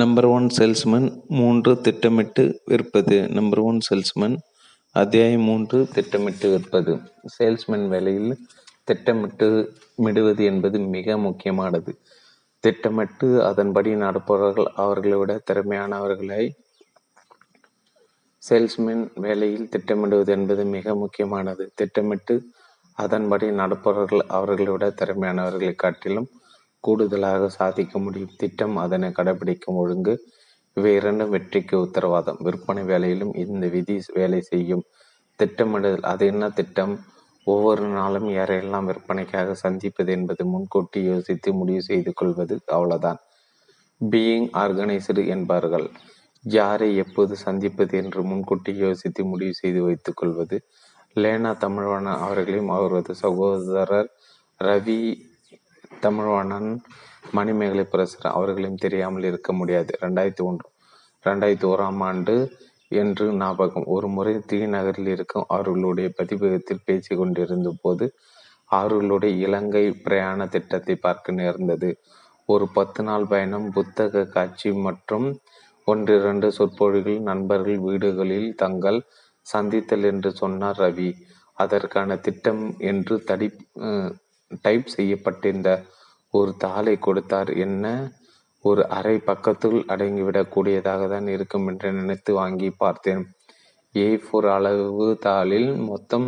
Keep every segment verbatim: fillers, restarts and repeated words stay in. Number one salesman மூன்று திட்டமிட்டு விற்பது. நம்பர் ஒன் சேல்ஸ்மேன் அத்தியாயம் மூன்று திட்டமிட்டு விற்பது. சேல்ஸ்மேன் வேலையில் திட்டமிட்டு மிடுவது என்பது மிக முக்கியமானது. திட்டமிட்டு அதன்படி நடப்பவர்கள் அவர்களை விட திறமையானவர்களை சேல்ஸ்மேன் வேலையில் திட்டமிடுவது என்பது மிக முக்கியமானது. திட்டமிட்டு அதன்படி நடப்பவர்கள் அவர்களை விட திறமையானவர்களை காட்டிலும் கூடுதலாக சாதிக்க முடியும். திட்டம், அதனை கடைபிடிக்கும் ஒழுங்கு இவை இரண்டும் வெற்றிக்கு உத்தரவாதம். விற்பனை வேலையிலும் இந்த விதி வேலை செய்யும். திட்டமிடுதல், அது என்ன திட்டம்? ஒவ்வொரு நாளும் யாரையெல்லாம் விற்பனைக்காக சந்திப்பது என்பது முன்கூட்டி யோசித்து முடிவு செய்து கொள்வது, அவ்வளவுதான். பீயிங் ஆர்கனைஸ்டு என்பார்கள். யாரை எப்போது சந்திப்பது என்று முன்கூட்டி யோசித்து முடிவு செய்து வைத்துக் கொள்வது. லேனா தமிழ்வாணன் அவர்களையும் அவரது சகோதரர் ரவி தமிழ்வாணன், மணிமேகலை பிரசர் அவர்களையும் தெரியாமல் இருக்க முடியாது. ரெண்டாயிரத்தி ஒன்று ரெண்டாயிரத்தி ஓராம் ஆண்டு என்று ஞாபகம். ஒரு முறை தி நகரில் இருக்கும் அவர்களுடைய பதிப்பகத்தில் பேசி கொண்டிருந்த போது அவர்களுடைய இலங்கை பிரயாண திட்டத்தை பார்க்க நேர்ந்தது. ஒரு பத்து நாள் பயணம், புத்தக காட்சி மற்றும் ஒன்றிரண்டு சொற்பொழிகள், நண்பர்கள் வீடுகளில் தங்கள் சந்தித்தல் என்று சொன்னார் ரவி. அதற்கான திட்டம் என்று தடி டைப் செய்யப்பட்டிருந்த ஒரு தாளை கொடுத்தார். என்ன, ஒரு அரை பக்கத்துள் அடங்கிவிடக்கூடியதாக தான் இருக்கும் என்று நினைத்து வாங்கி பார்த்தேன். ஏ ஃபோர் அளவு தாளில் மொத்தம்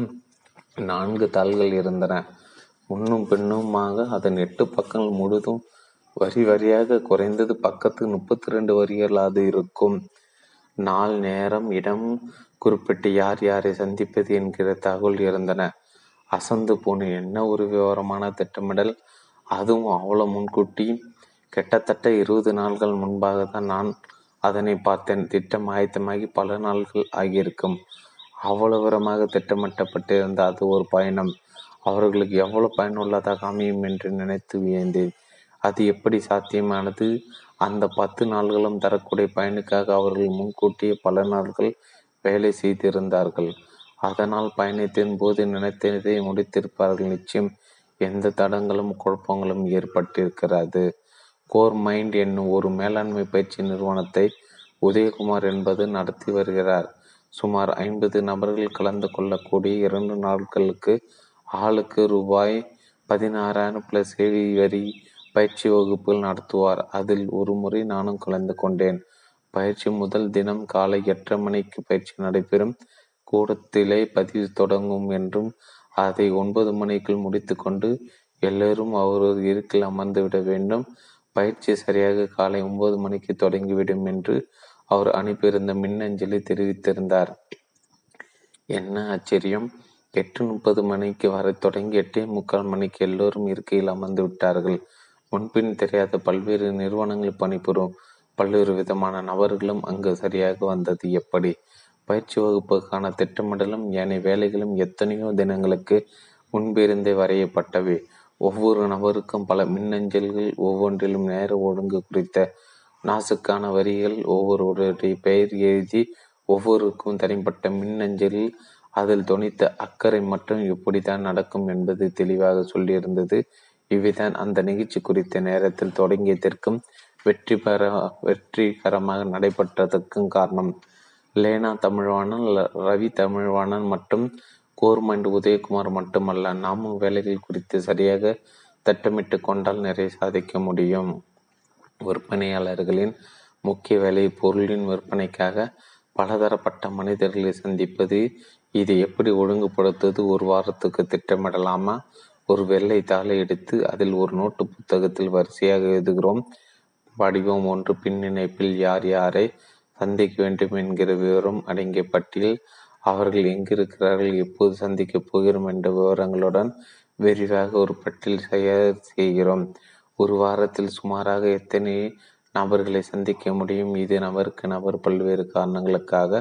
நான்கு தாள்கள் இருந்தன. முன்னும் பின்னுமாக அதன் எட்டு பக்கங்கள் முழுதும் வரி வரியாக குறைந்தது பக்கத்து முப்பத்தி ரெண்டு வரிகளாவது இருக்கும். நாள், நேரம், இடம் குறிப்பிட்டு யார் யாரை சந்திப்பது என்கிற தகவல் இருந்தன. அசந்து போன என்ன ஒரு விவரமான திட்டமிடல், அதுவும் அவ்வளோ முன்கூட்டி. கிட்டத்தட்ட இருபது நாள்கள் முன்பாக தான் நான் அதனை பார்த்தேன். திட்டம் ஆயத்தமாகி பல நாள்கள் ஆகியிருக்கும். அவ்வளோ விவரமாக திட்டமிட்டப்பட்டிருந்த அது ஒரு பயணம் அவர்களுக்கு எவ்வளோ பயனுள்ளதாக அமையும் என்று நினைத்து வியந்தேன். அது எப்படி சாத்தியமானது? அந்த பத்து நாள்களும் தரக்கூடிய பயனுக்காக அவர்கள் முன்கூட்டியே பல நாள்கள் வேலை செய்திருந்தார்கள். அதனால் பயணத்தின் போது நினைத்ததை முடித்திருப்பார்கள். நிச்சயம் எந்த தடங்களும் குழப்பங்களும் ஏற்பட்டிருக்கிறது. கோர் மைண்ட் என்னும் ஒரு மேலாண்மை பயிற்சி நிறுவனத்தை உதயகுமார் என்பது நடத்தி வருகிறார். சுமார் ஐம்பது நபர்கள் கலந்து கொள்ளக்கூடிய இரண்டு நாட்களுக்கு ஆளுக்கு ரூபாய் பதினாறாயிரம் பிளஸ் ஏழு வரி பயிற்சி வகுப்புகள் நடத்துவார். அதில் ஒரு முறை நானும் கலந்து கொண்டேன். பயிற்சி முதல் தினம் காலை எட்டரை மணிக்கு பயிற்சி நடைபெறும். கூடத்திலே பதிவு தொடங்கும் என்றும் அதை ஒன்பது மணிக்குள் முடித்து கொண்டு எல்லோரும் அவரது இருக்கில் அமர்ந்து விட வேண்டும். பயிற்சி சரியாக காலை ஒன்பது மணிக்கு தொடங்கிவிடும் என்று அவர் அனுப்பியிருந்த மின்னஞ்சலை தெரிவித்திருந்தார். என்ன ஆச்சரியம்! எட்டு முப்பது மணிக்கு வரை தொடங்கி எட்டே முக்கால் மணிக்கு எல்லோரும் இருக்கையில் அமர்ந்து விட்டார்கள். முன்பின் தெரியாத பல்வேறு நிறுவனங்கள் பணிபுரியும் பல்வேறு விதமான நபர்களும் அங்கு சரியாக வந்தது எப்படி? பயிற்சி வகுப்புக்கான திட்டமிடலும் ஏனைய வேலைகளும் எத்தனையோ தினங்களுக்கு முன்பிருந்தே வரையப்பட்டவை. ஒவ்வொரு நபருக்கும் பல மின்னஞ்சல்கள், ஒவ்வொன்றிலும் நேர ஒழுங்கு குறித்த நாசுக்கான வரிகள், ஒவ்வொருவருடைய பெயர் எழுதி ஒவ்வொருக்கும் தனிப்பட்ட மின்னஞ்சலில் அதில் தொனித்த அக்கறை மற்றும் எப்படித்தான் நடக்கும் என்பது தெளிவாக சொல்லியிருந்தது. இவைதான் அந்த நிகழ்ச்சி குறித்த நேரத்தில் தொடங்கியதற்கும் வெற்றி பெற வெற்றிகரமாக நடைபெற்றதற்கும் காரணம். லேனா தமிழ்வாணன், ரவி தமிழ்வாணன் மற்றும் கோர்மண்ட் உதயகுமார் மட்டுமல்ல, நாமும் வேலைகள் குறித்து சரியாக திட்டமிட்டு கொண்டால் நிறைய சாதிக்க முடியும். விற்பனையாளர்களின் முக்கிய வேலை பொருளின் விற்பனைக்காக பலதரப்பட்ட மனிதர்களை சந்திப்பது. இதை எப்படி ஒழுங்குபடுத்துவது? ஒரு வாரத்துக்கு திட்டமிடலாமா? ஒரு வெள்ளை தாளை எடுத்து அதில் ஒரு நோட்டு புத்தகத்தில் வரிசையாக எழுதுகிறோம். வடிவம் ஒன்று, பின்னிணைப்பில் யார் யாரை சந்திக்க வேண்டும் என்கிற விவரம் அடங்கிய பட்டியல், அவர்கள் எங்கிருக்கிறார்கள், எப்போது சந்திக்கப் போகிறோம் என்ற விவரங்களுடன் விரிவாக ஒரு பட்டியல் தயார் செய்கிறோம். ஒரு வாரத்தில் சுமாராக எத்தனை நபர்களை சந்திக்க முடியும்? இது நபருக்கு நபர் பல்வேறு காரணங்களுக்காக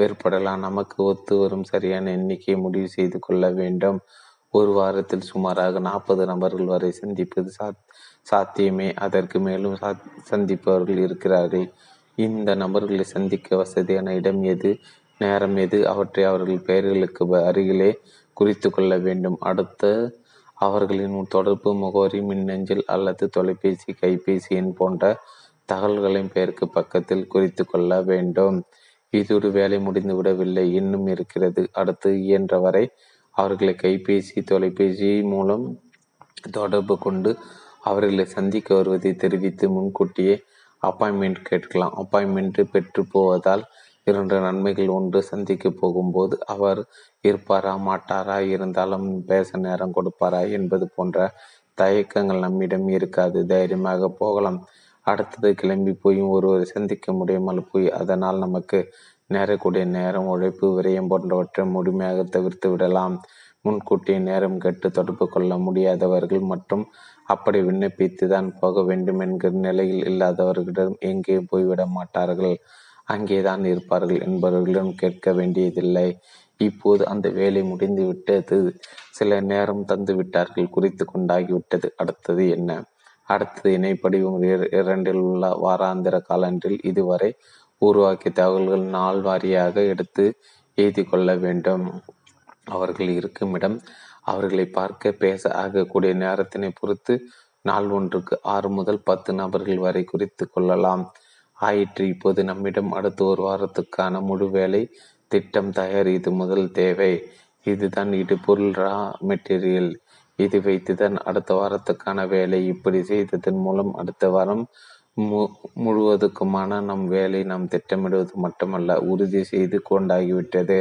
வேறுபடலாம். நமக்கு ஒத்து வரும் சரியான எண்ணிக்கையை முடிவு செய்து கொள்ள வேண்டும். ஒரு வாரத்தில் சுமாராக நாற்பது நபர்கள் வரை சந்திப்பது சாத்தியமே. அதற்கு மேலும் சந்திப்பவர்கள் இருக்கிறார்கள். இந்த நபர்களை சந்திக்க வசதியான இடம் எது, நேரம் எது, அவற்றை அவர்கள் பெயர்களுக்கு அருகிலே குறித்து கொள்ள வேண்டும். அடுத்து அவர்களின் தொடர்பு முகவரி, மின்னஞ்சல் அல்லது தொலைபேசி, கைபேசி எண் போன்ற தகவல்களின் பெயருக்கு பக்கத்தில் குறித்து கொள்ள வேண்டும். இதோடு வேலை முடிந்து விடவில்லை, இன்னும் இருக்கிறது. அடுத்து இயன்றவரை அவர்களை கைபேசி தொலைபேசி மூலம் தொடர்பு கொண்டு அவர்களை சந்திக்க வருவதை தெரிவித்து முன்கூட்டியே அப்பாயின்மெண்ட் கேட்கலாம். அப்பாயின்மெண்ட் பெற்று போவதால் இரண்டு நன்மைகள். ஒன்று, சந்திக்க போகும்போது அவர் இருப்பாரா மாட்டாரா, இருந்தாலும் பேச நேரம் கொடுப்பாரா என்பது போன்ற தயக்கங்கள் நம்மிடம் இருக்காது, தைரியமாக போகலாம். அடுத்தது, கிளம்பி போயும் ஒருவரை சந்திக்க முடியாமல் போய் அதனால் நமக்கு நேரக்கூடிய நேரம், உழைப்பு, விரயம் போன்றவற்றை முழுமையாக தவிர்த்து விடலாம். முன்கூட்டிய நேரம் கேட்டு தொடர்பு கொள்ள முடியாதவர்கள் மற்றும் அப்படி விண்ணப்பித்து தான் போக வேண்டும் என்கிற நிலையில் இல்லாதவர்களிடம் எங்கே போய்விட மாட்டார்கள், அங்கேதான் இருப்பார்கள் என்பவர்களிடம் கேட்க வேண்டியதில்லை. இப்போது அந்த வேலை முடிந்து விட்டது, சில நேரம் தந்து விட்டார்கள், குறித்து கொண்டாகிவிட்டது. அடுத்தது என்ன? அடுத்தது இணைப்படிவம் இரண்டில் உள்ள வாராந்திர காலண்டரில் இதுவரை உருவாக்கிய தகவல்கள் நாள் வாரியாக எடுத்து எழுதி கொள்ள வேண்டும். அவர்கள் இருக்கும் இடம், அவர்களை பார்க்க பேச ஆகக்கூடிய நேரத்தினை பொறுத்து நாள் ஒன்றுக்கு ஆறு முதல் பத்து நபர்கள் வரை குறித்து கொள்ளலாம். ஆயிற்று. இப்போது நம்மிடம் அடுத்த ஒரு வாரத்துக்கான முழு வேலை திட்டம் தயார். இது முதல் தேவை. இதுதான் இடு பொருள், ரா மெட்டீரியல். இது வைத்துதான் அடுத்த வாரத்துக்கான வேலை. இப்படி செய்ததன் மூலம் அடுத்த வாரம் மு முழுவதுக்குமான நம் வேலை நாம் திட்டமிடுவது மட்டுமல்ல, உறுதி செய்து கொண்டாகிவிட்டது.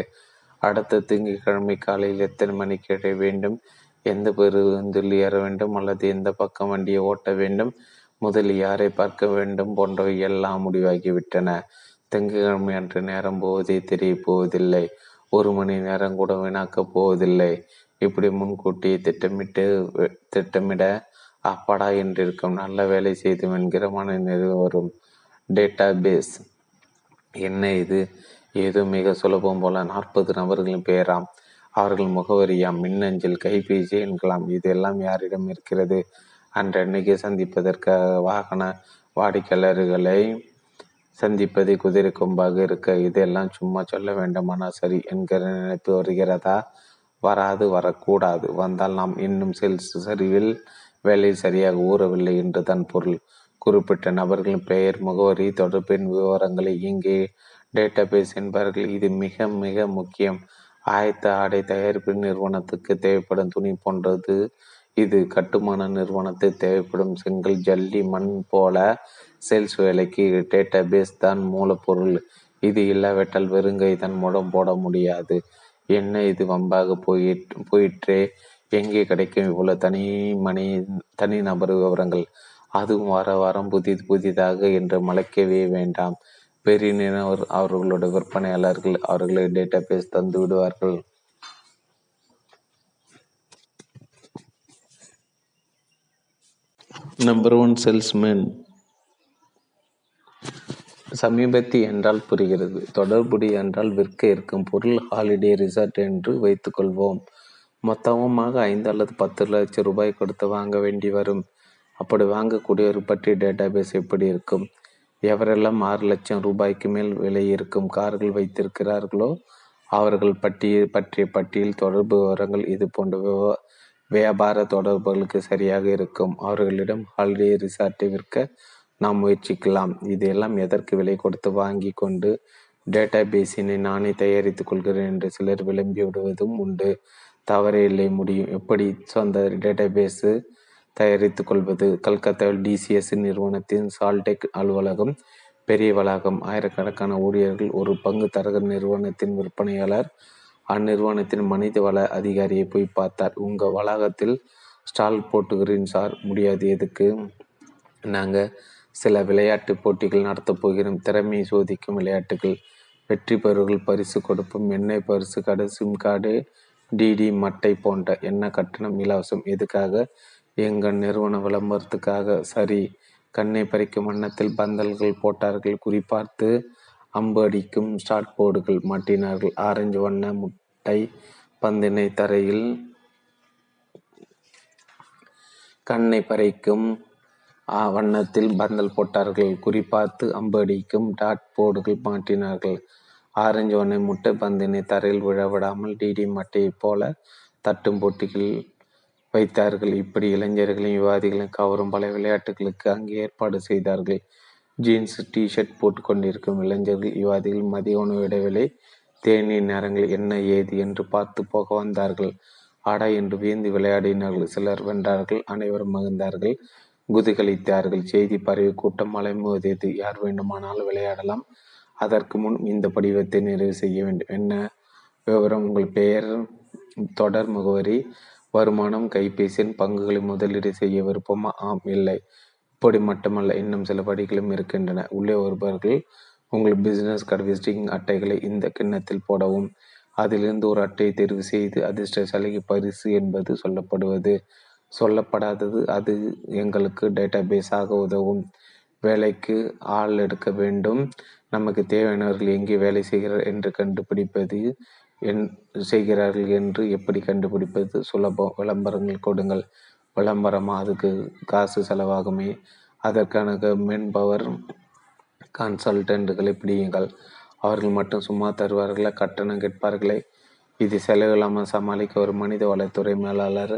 அடுத்த திங்கட்கிழமை காலையில் எத்தனை மணிக்கு எழ வேண்டும், எந்த பேருந்தில் ஏற வேண்டும் அல்லது எந்த பக்கம் வண்டியை ஓட்ட வேண்டும், முதல் யாரை பார்க்க வேண்டும் போன்றவை எல்லாம் முடிவாகிவிட்டன. திங்கட்கிழமை அன்று நேரம் போவதே தெரிய போவதில்லை, ஒரு மணி நேரம் கூட வீணாக்கப் போவதில்லை. இப்படி முன்கூட்டியை திட்டமிட்டு திட்டமிட அப்பாடா என்றிருக்கும், நல்ல வேலை செய்து என்கிற மன நிறைவு வரும். டேட்டா பேஸ் என்ன இது? ஏதோ மிக சுலபம் போல. நாற்பது நபர்களின் பெயராம், அவர்கள் முகவரியாம், மின்னஞ்சல், கைபேசி என்கலாம். இதெல்லாம் யாரிடம் இருக்கிறது? அன்றன்னைக்கு சந்திப்பதற்காக வாகன வாடிக்கையாளர்களை சந்திப்பதை குதிரை கொம்பாக இருக்க இதெல்லாம் சும்மா சொல்ல வேண்டுமானா சரி என்கிற நினைப்பு வருகிறதா? வராது, வரக்கூடாது. வந்தால் நாம் இன்னும் செல்ஸ் சரிவில் வேலை சரியாக ஊறவில்லை என்று தான் பொருள். குறிப்பிட்ட நபர்களின் பெயர், முகவரி, தொடர்பின் விவரங்களை இங்கே டேட்டா பேஸ் என்பார்கள். இது மிக மிக முக்கியம். ஆயத்த ஆடை தயாரிப்பு நிறுவனத்துக்கு தேவைப்படும் துணி போன்றது இது. கட்டுமான நிறுவனத்தை தேவைப்படும் செங்கல், ஜல்லி, மண் போல சேல்ஸ் வேலைக்கு டேட்டா பேஸ் தான் மூலப்பொருள். இது இல்லாவிட்டால் வெறுங்கை தான் மூலம் போட முடியாது. என்ன இது வம்பாக போயிட்டு போயிற்றே எங்கே கிடைக்கும் இவ்வளோ தனி மணி தனி நபர் விவரங்கள்? அதுவும் வார வாரம் புதிது புதிதாக என்று மலைக்கவே வேண்டாம். பெரியவர் அவர்களோட விற்பனையாளர்கள் அவர்களை டேட்டா பேஸ் தந்து விடுவார்கள். Number one salesman. சமீபத்திய என்றால் புரிகிறது. தொடர்புடைய என்றால் விற்க இருக்கும் பொருள், ஹாலிடே ரிசார்ட் என்று வைத்துக் கொள்வோம். மொத்தமாக ஐந்து அல்லது பத்து லட்சம் ரூபாய் கொடுத்து வாங்க வேண்டி வரும். அப்படி வாங்கக்கூடியவர் பற்றி டேட்டா பேஸ் எப்படி இருக்கும்? எவரெல்லாம் ஆறு லட்சம் ரூபாய்க்கு மேல் விலை இருக்கும் கார்கள் வைத்திருக்கிறார்களோ அவர்கள் பட்டியல் பற்றிய பட்டியல் தொடர்பு விவரங்கள் இது போன்ற வியாபார தொடர்புகளுக்கு சரியாக இருக்கும். அவர்களிடம் ஹாலிடே ரிசார்ட்டை விற்க நாம் முயற்சிக்கலாம். இதையெல்லாம் எதற்கு? விலை கொடுத்து வாங்கி கொண்டு டேட்டா பேஸினை நானே தயாரித்து கொள்கிறேன் என்று சிலர் விளம்பி விடுவதும் உண்டு. தவறே இல்லை, முடியும். எப்படி சொந்த டேட்டா பேஸு தயாரித்து கொள்வது? கல்கத்தாவில் டிசிஎஸ் நிறுவனத்தின் சால்டெக் அலுவலகம் பெரிய வளாகம், ஆயிரக்கணக்கான ஊழியர்கள். ஒரு பங்கு தரகர் நிறுவனத்தின் விற்பனையாளர் அந்நிறுவனத்தின் மனித வள அதிகாரியை போய் பார்த்தார். உங்கள் வளாகத்தில் ஸ்டால் போட்டுகிறேன் சார். முடியாது. எதுக்கு? நாங்கள் சில விளையாட்டு போட்டிகள் நடத்தப் போகிறோம், திறமையை சோதிக்கும் விளையாட்டுகள். வெற்றி பெறுவர்கள் பரிசு கொடுப்போம், எண்ணெய் பரிசு, கடை, சிம் கார்டு, டிடி மட்டை போன்ற என்ன கட்டணம் இலவசம். எதுக்காக? எங்கள் நிறுவன விளம்பரத்துக்காக. சரி. கண்ணை பறிக்கும் வண்ணத்தில் பந்தல்கள் போட்டார்கள், குறிப்பார்த்து அம்பு அடிக்கும் ஷார்ட் போர்டுகள் மாட்டினார்கள், ஆரஞ்சு வண்ண முட்டை பந்தினை தரையில் கண்ணை பறிக்கும் வண்ணத்தில் பந்தல் போட்டார்கள், குறிப்பார்த்து அம்பு அடிக்கும் டாட் போர்டுகள் மாட்டினார்கள், ஆரஞ்சு வண்ண முட்டை பந்தினை தரையில் விழவிடாமல் டிடி மட்டையை போல தட்டும் போட்டிகள் வைத்தார்கள். இப்படி இளைஞர்களையும் விவாதிகளையும் கவரும் பல விளையாட்டுகளுக்கு அங்கே ஏற்பாடு செய்தார்கள். ஜீன்ஸ் டிஷர்ட் போட்டுக்கொண்டிருக்கும் இளைஞர்கள் யுவாதிகள் மதிய உணவு இடைவேளை தேநீர் நேரங்கள் என்ன ஏது என்று பார்த்து போக வந்தார்கள். ஆடா என்று வியந்து விளையாடினார்கள். சிலர் வென்றார்கள். அனைவரும் மகிழ்ந்தார்கள், குதிகளித்தார்கள். செய்தி பரவி கூட்டம் அலைமோதியது. யார் வேண்டுமானாலும் விளையாடலாம். அதற்கு முன் இந்த படிவத்தை நிறைவு செய்ய வேண்டும். என்ன விவரம்? உங்கள் பெயர், தொடர் முகவரி, வருமானம், கைபேசியின் பங்குகளை முதலீடு செய்ய விருப்பமா? ஆம், இல்லை. இப்படி மட்டுமல்ல, இன்னும் சில படிகளும் இருக்கின்றன. உள்ளே வருபவர்கள் உங்கள் பிஸ்னஸ் கார்டு, விசிட்டிங் அட்டைகளை இந்த கிண்ணத்தில் போடவும். அதிலிருந்து ஒரு அட்டையை தேர்வு செய்து அதிர்ஷ்டசாலிக்கு பரிசு என்பது சொல்லப்படுவது. சொல்லப்படாதது அது எங்களுக்கு டேட்டா பேஸாக உதவும். வேலைக்கு ஆள் எடுக்க வேண்டும். நமக்கு தேவையானவர்கள் எங்கே வேலை செய்கிறார் என்று கண்டுபிடிப்பது என் செய்கிறார்கள் என்று எப்படி கண்டுபிடிப்பது சுலபம். விளம்பரங்கள் கொடுங்கள். விளம்பரமாக? அதுக்கு காசு செலவாகுமே. அதற்கான மென் பவர் கன்சல்டன்ட்டுகளை பிடியுங்கள். அவர்கள் மட்டும் சும்மா தருவார்களே, கட்டணம் கேட்பார்களே. இது செலவில்லாமல் சமாளிக்க ஒரு மனித வளத்துறை மேலாளர்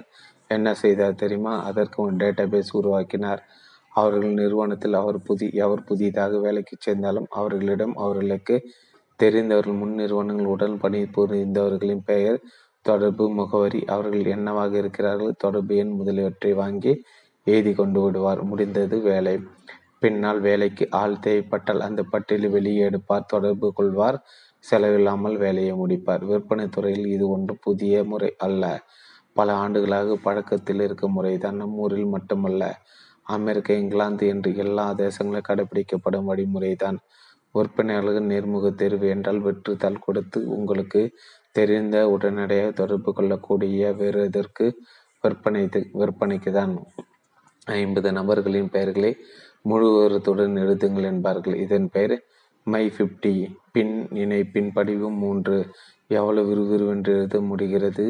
என்ன செய்தார் தெரியுமா? அதற்கு ஒரு டேட்டாபேஸ் உருவாக்கினார். அவர்கள் நிறுவனத்தில் அவர் புதி அவர் புதிதாக வேலைக்கு சேர்ந்தாலும் அவர்களிடம் அவர்களுக்கு தெரிந்தவர்கள், முன் நிறுவனங்களுடன் பணி புரிந்தவர்களின் பெயர், தொடர்பு முகவரி, அவர்கள் என்னவாக இருக்கிறார்கள், தொடர்பு எண் முதலியவற்றை வாங்கி எழுதி கொண்டு விடுவார். முடிந்தது வேலை. பின்னால் வேலைக்கு ஆள் தேவைப்பட்டால் அந்த பட்டியலை வெளியே எடுப்பார், தொடர்பு கொள்வார், செலவில்லாமல் வேலையை முடிப்பார். விற்பனை துறையில் இது ஒன்று புதிய முறை அல்ல. பல ஆண்டுகளாக பழக்கத்தில் இருக்கும் முறைதான். நம் ஊரில் மட்டுமல்ல, அமெரிக்கா, இங்கிலாந்து என்று எல்லா தேசங்களும் கடைபிடிக்கப்படும் வழிமுறைதான். விற்பனையாளர்கள் நேர்முக தேர்வு என்றால் வெற்றுத்தால் கொடுத்து உங்களுக்கு தெரிந்த உடனடியாக தொடர்பு கொள்ளக்கூடிய வேறு எதற்கு விற்பனை விற்பனைக்கு தான். ஐம்பது நபர்களின் பெயர்களை முழுவதுடன் எழுதுங்கள் என்பார்கள். இதன் பெயர் மை ஃபிப்டி. பின் இணைப்பின் படிவம் மூன்று. எவ்வளவு விறுவிறுவென்று எழுத முடிகிறது,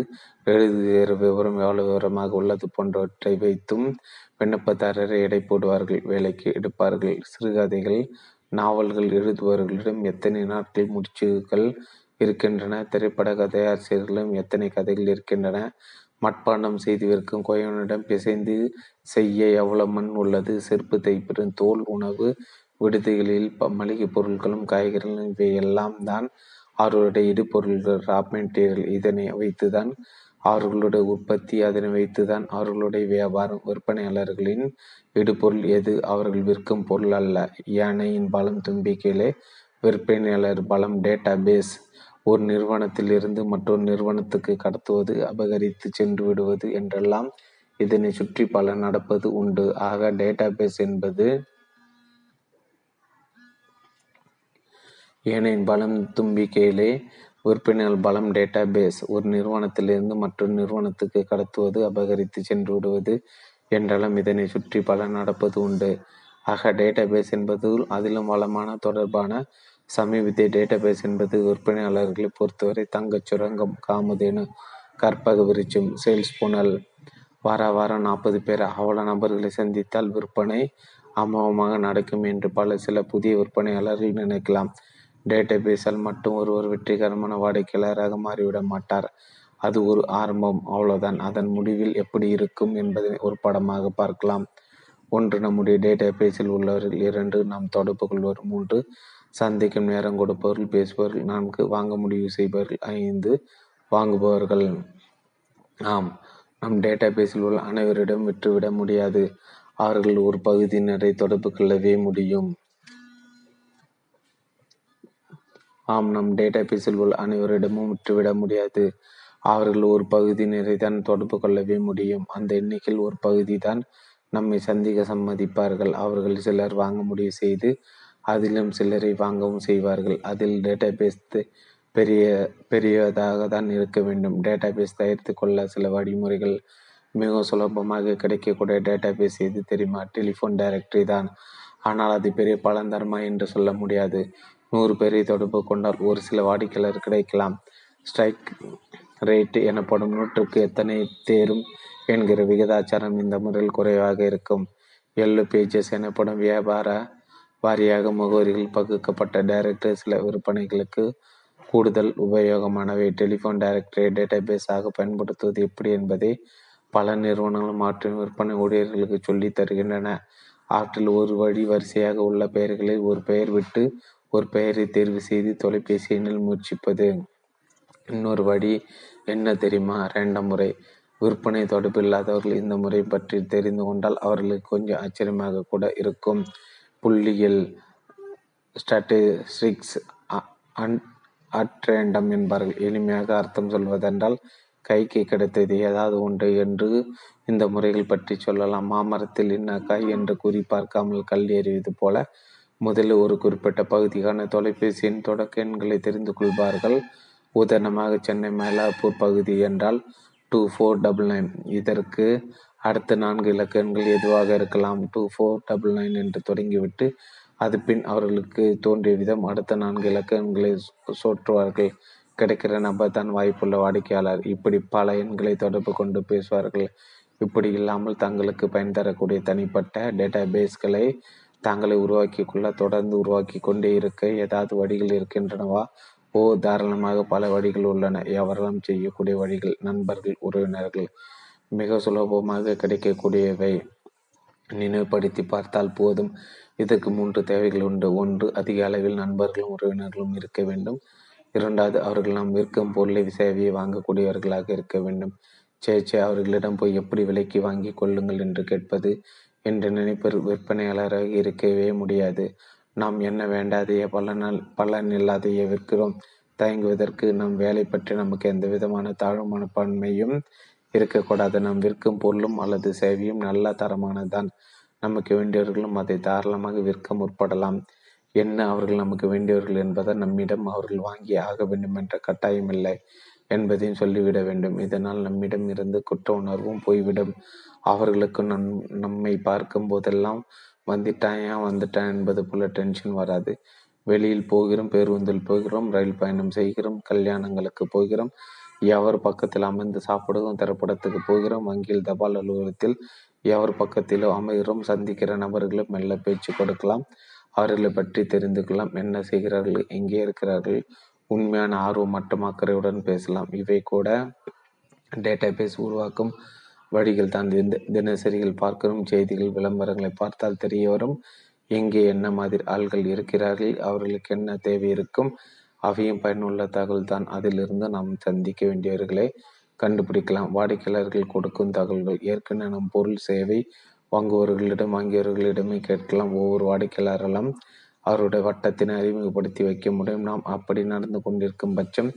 எழுதுகிற விவரம் எவ்வளவு விவரமாக உள்ளது போன்றவற்றை வைத்தும் விண்ணப்பதாரரை எடை போடுவார்கள், வேலைக்கு எடுப்பார்கள். சிறுகதைகள், நாவல்கள் எழுதுபவர்களிடம் எத்தனை நாட்கள் முடிச்சுகள் இருக்கின்றன, திரைப்பட கதையாசிரியர்களிடம் எத்தனை கதைகள் இருக்கின்றன, மட்பாண்டம் செய்து விற்கும் கோயவனிடம் பிசைந்து செய்ய எவ்வளவு மண் உள்ளது, செருப்பு தைப்பெறும் தோல், உணவு விடுதிகளில் மளிகை பொருட்களும் காய்கறிகளும் இவை எல்லாம் தான் அவர்களுடைய இடுபொருள்கள், ரா மெட்டீரியல். இதனை வைத்துதான் அவர்களுடைய உற்பத்தி, அதனை வைத்துதான் அவர்களுடைய வியாபாரம். விற்பனையாளர்களின் இடுபொருள் எது? அவர்கள் விற்கும் பொருள் அல்ல. யானையின் பலம் தும்பிக்கையிலே விற்பனையாளர் பலம். டேட்டா பேஸ் ஒரு நிறுவனத்தில் இருந்து மற்றொரு நிறுவனத்துக்கு கடத்துவது, அபகரித்து சென்று விடுவது என்றெல்லாம் இதனை சுற்றி பல நடப்பது உண்டு. ஆக டேட்டா பேஸ் என்பது ஏனையின் பலம் தும்பிக்கையிலே விற்பனையாளர் பலம். டேட்டா பேஸ் ஒரு நிறுவனத்திலிருந்து மற்றொரு நிறுவனத்துக்கு கடத்துவது, அபகரித்து சென்று விடுவது என்றெல்லாம் இதனை சுற்றி பல நடப்பது உண்டு. ஆக டேட்டா பேஸ் என்பது அதிலும் வளமான தொடர்பான சமீபத்திய டேட்டா பேஸ் என்பது விற்பனையாளர்களை பொறுத்தவரை தங்கச் சுரங்கம், காமுதேனு, கற்பக விருட்சம், சேல்ஸ் புனல். வார வாரம் நாற்பது பேர் அவ்வளோ நபர்களை சந்தித்தால் விற்பனை அமோகமாக நடக்கும் என்று பல சில புதிய விற்பனையாளர்கள் நினைக்கலாம். டேட்டா பேஸால் மட்டும் ஒருவர் வெற்றிகரமான வாடிக்கையாளராக மாறிவிட மாட்டார். அது ஒரு ஆரம்பம், அவ்வளோதான். அதன் முடிவில் எப்படி இருக்கும் என்பதை ஒரு படமாக பார்க்கலாம். ஒன்று, நம்முடைய டேட்டா பேஸில் உள்ளவர்கள். இரண்டு, நாம் தொடர்பு கொள்வோர். மூன்று, சந்திக்கும் நேரம் கொடுப்பவர்கள், பேசுபவர்கள். நான்கு, வாங்க முடிவு செய்பவர்கள். ஐந்து, வாங்குபவர்கள். ஆம், நம் டேட்டா பேஸில் உள்ள அனைவரிடம் விற்றுவிட முடியாது. அவர்கள் ஒரு பகுதியினரை தொடர்பு கொள்ளவே முடியும். ஆம், நம் டேட்டா பேஸில் உள்ள அனைவரிடமும் விற்றுவிட முடியாது. அவர்கள் ஒரு பகுதியினரை தான் தொடர்பு கொள்ளவே முடியும். அந்த எண்ணிக்கையில் ஒரு பகுதி தான் நம்மை சந்திக்க சம்மதிப்பார்கள். அவர்கள் சிலர் வாங்க முடிவு செய்து அதிலும் சிலரை வாங்கவும் செய்வார்கள். அதில் டேட்டா பேஸ் பெரிய பெரியதாக தான் இருக்க வேண்டும். டேட்டா பேஸ் தயாரித்து கொள்ள சில வழிமுறைகள். மிகவும் சுலபமாக கிடைக்கக்கூடிய டேட்டா பேஸ் எது தெரியுமா? டெலிஃபோன் டைரக்டரி தான். ஆனால் அது பெரிய பலந்தரமா என்று சொல்ல முடியாது. நூறு பேரை தொடர்பு கொண்டால் ஒரு சில வாடிக்கையாளர் கிடைக்கலாம். ஸ்ட்ரைக் ரேட்டு எனப்படும் நூற்றுக்கு எத்தனை தேரும் என்கிற விகிதாச்சாரம் இந்த முறையில் குறைவாக இருக்கும். எல்லோ பேஜஸ் எனப்படும் வியாபார வாரியாக முகவரிகள் பகுக்கப்பட்ட டைரக்டர் சில விற்பனைகளுக்கு கூடுதல் உபயோகமானவை. டெலிஃபோன் டைரக்டரை டேட்டா பேஸாக பயன்படுத்துவது எப்படி என்பதை பல நிறுவனங்களும் மாற்றும் விற்பனை ஊழியர்களுக்கு சொல்லி தருகின்றன. ஆற்றில் ஒரு வழி வரிசையாக உள்ள பெயர்களை ஒரு பெயர் விட்டு ஒரு பெயரை தேர்வு செய்து தொலைபேசி எண்ணில் முயற்சிப்பது. இன்னொரு வழி என்ன தெரியுமா? இரண்டாம் முறை. விற்பனை தொடர்பு இல்லாதவர்கள் இந்த முறை பற்றி தெரிந்து கொண்டால் அவர்களுக்கு கொஞ்சம் ஆச்சரியமாக கூட இருக்கும். புள்ளியியல் ஸ்டாட்டிஸ்டிக்ஸ் அட் ரேண்டம் என்பார்கள். எளிமையாக அர்த்தம் சொல்வதென்றால் கைக்கு கிடைத்தது ஏதாவது ஒன்று என்று இந்த முறைகள் பற்றி சொல்லலாம். மாமரத்தில் என்ன காய் என்று கூறி பார்க்காமல் கல் எறிவது போல முதலில் ஒரு குறிப்பிட்ட பகுதிக்கான தொலைபேசியின் தொடக்க எண்களை தெரிந்து கொள்வார்கள். உதாரணமாக சென்னை மயிலாப்பூர் பகுதி என்றால் டூ ஃபோர் டபுள் நைன். இதற்கு அடுத்த நான்கு இலக்க எண்கள் எதுவாக இருக்கலாம். டூ ஃபோர் டபுள் நைன் என்று தொடங்கிவிட்டு அது பின் அவர்களுக்கு தோன்றிய விதம் அடுத்த நான்கு இலக்க எண்களை சோற்றுவார்கள். கிடைக்கிற நபர் தான் வாய்ப்புள்ள வாடிக்கையாளர். இப்படி பல எண்களை தொடர்பு கொண்டு பேசுவார்கள். இப்படி இல்லாமல் தங்களுக்கு பயன் தரக்கூடிய தனிப்பட்ட டேட்டா பேஸ்களை தாங்களை உருவாக்கி கொள்ள தொடர்ந்து உருவாக்கி கொண்டே இருக்க ஏதாவது வழிகள் இருக்கின்றனவா? ஓ, தாராளமாக பல வழிகள் உள்ளன. எவரெல்லாம் செய்யக்கூடிய வழிகள். நண்பர்கள், உறவினர்கள், மிக சுலபமாக கிடைக்கக்கூடியவை. நினைவுபடுத்தி பார்த்தால் போதும். இதற்கு மூன்று தேவைகள் உண்டு. ஒன்று, அதிக அளவில் நண்பர்களும் உறவினர்களும் இருக்க வேண்டும். இரண்டாவது, அவர்கள் நாம் விற்கும் பொருளை சேவையை வாங்கக்கூடியவர்களாக இருக்க வேண்டும். சேச்சே அவர்களிடம் போய் எப்படி விலைக்கு வாங்கி கொள்ளுங்கள் என்று கேட்பது என்று நினைப்பது விற்பனையாளராக இருக்கவே முடியாது. நாம் என்ன வேண்டாதைய பலனால் பலன் இல்லாதையே விற்கிறோம். தயங்குவதற்கு நம் வேலை பற்றி நமக்கு எந்த விதமான தாழ்வு மனப்பான்மையும் இருக்கக்கூடாது. நாம் விற்கும் பொருளும் அல்லது சேவையும் நல்ல தரமானதான். நமக்கு வேண்டியவர்களும் அதை தாராளமாக விற்க முற்படலாம். என்ன அவர்கள் நமக்கு வேண்டியவர்கள் என்பதை நம்மிடம் அவர்கள் வாங்கி ஆக வேண்டும் என்ற கட்டாயம் இல்லை என்பதையும் சொல்லிவிட வேண்டும். இதனால் நம்மிடம் இருந்து குற்ற உணர்வும் போய்விடும். அவர்களுக்கு நம் நம்மை பார்க்கும் போதெல்லாம் வந்துட்டாயா வந்துட்டான் என்பது போல டென்ஷன் வராது. வெளியில் போகிறோம், பேருந்தில் போகிறோம், ரயில் பயணம் செய்கிறோம், கல்யாணங்களுக்கு போகிறோம், எவர் பக்கத்தில் அமர்ந்து சாப்பிடுவோம், திரைப்படத்துக்கு போகிறோம், வங்கியில் தபால் அலுவலகத்தில் எவர் பக்கத்திலோ அமைகிறோம், சந்திக்கிற நபர்களும் மெல்ல பேச்சு கொடுக்கலாம், அவர்களை பற்றி தெரிந்து கொள்ளலாம், என்ன செய்கிறார்கள், எங்கே இருக்கிறார்கள், உண்மையான ஆர்வம் மற்றும் அக்கறையுடன் பேசலாம். இவை கூட டேட்டா பேஸ் உருவாக்கும் வழிகள் தான். தினசரிகள் பார்க்கிறோம் செய்திகள் விளம்பரங்களை பார்த்தால் தெரிய வரும். எங்கே என்ன மாதிரி ஆள்கள் இருக்கிறார்கள், அவர்களுக்கு என்ன தேவை இருக்கும், அவையும் பயனுள்ள தகவல் தான். அதிலிருந்து நாம் சந்திக்க வேண்டியவர்களை கண்டுபிடிக்கலாம். வாடிக்கையாளர்கள் கொடுக்கும் தகவல்கள் ஏற்கனவே நம் பொருள் சேவை வாங்குபவர்களிடம் வாங்கியவர்களிடமே கேட்கலாம். ஒவ்வொரு வாடிக்கையாளரெல்லாம் அவருடைய வட்டத்தினை அறிமுகப்படுத்தி வைக்க முடியும். நாம் அப்படி நடந்து கொண்டிருக்கும் பட்சம்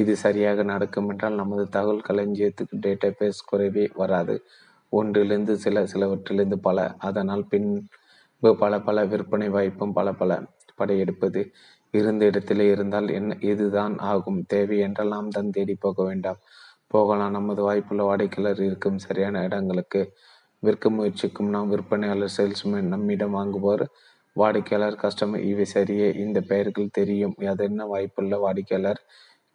இது சரியாக நடக்கும் என்றால் நமது தகவல் களஞ்சியத்துக்கு டேட்டா பேஸ் குறைவே வராது. ஒன்றிலிருந்து சில சிலவற்றிலிருந்து பல, அதனால் பின்பு பல பல விற்பனை வாய்ப்பும் பல பல படையெடுப்பது. இருந்த இடத்திலே இருந்தால் என்ன இதுதான் ஆகும். தேவை என்றால் நாம் தான் தேடி போக வேண்டாம், போகலாம். நமது வாய்ப்புள்ள வாடிக்கையாளர் இருக்கும் சரியான இடங்களுக்கு விற்க முயற்சிக்கும் நாம். விற்பனையாளர் சேல்ஸ்மேன், நம்மிடம் வாங்குபவர், வாடிக்கையாளர் கஸ்டமர். இவை சரியே இந்த பெயர்கள் தெரியும். அதென்ன வாய்ப்புள்ள வாடிக்கையாளர்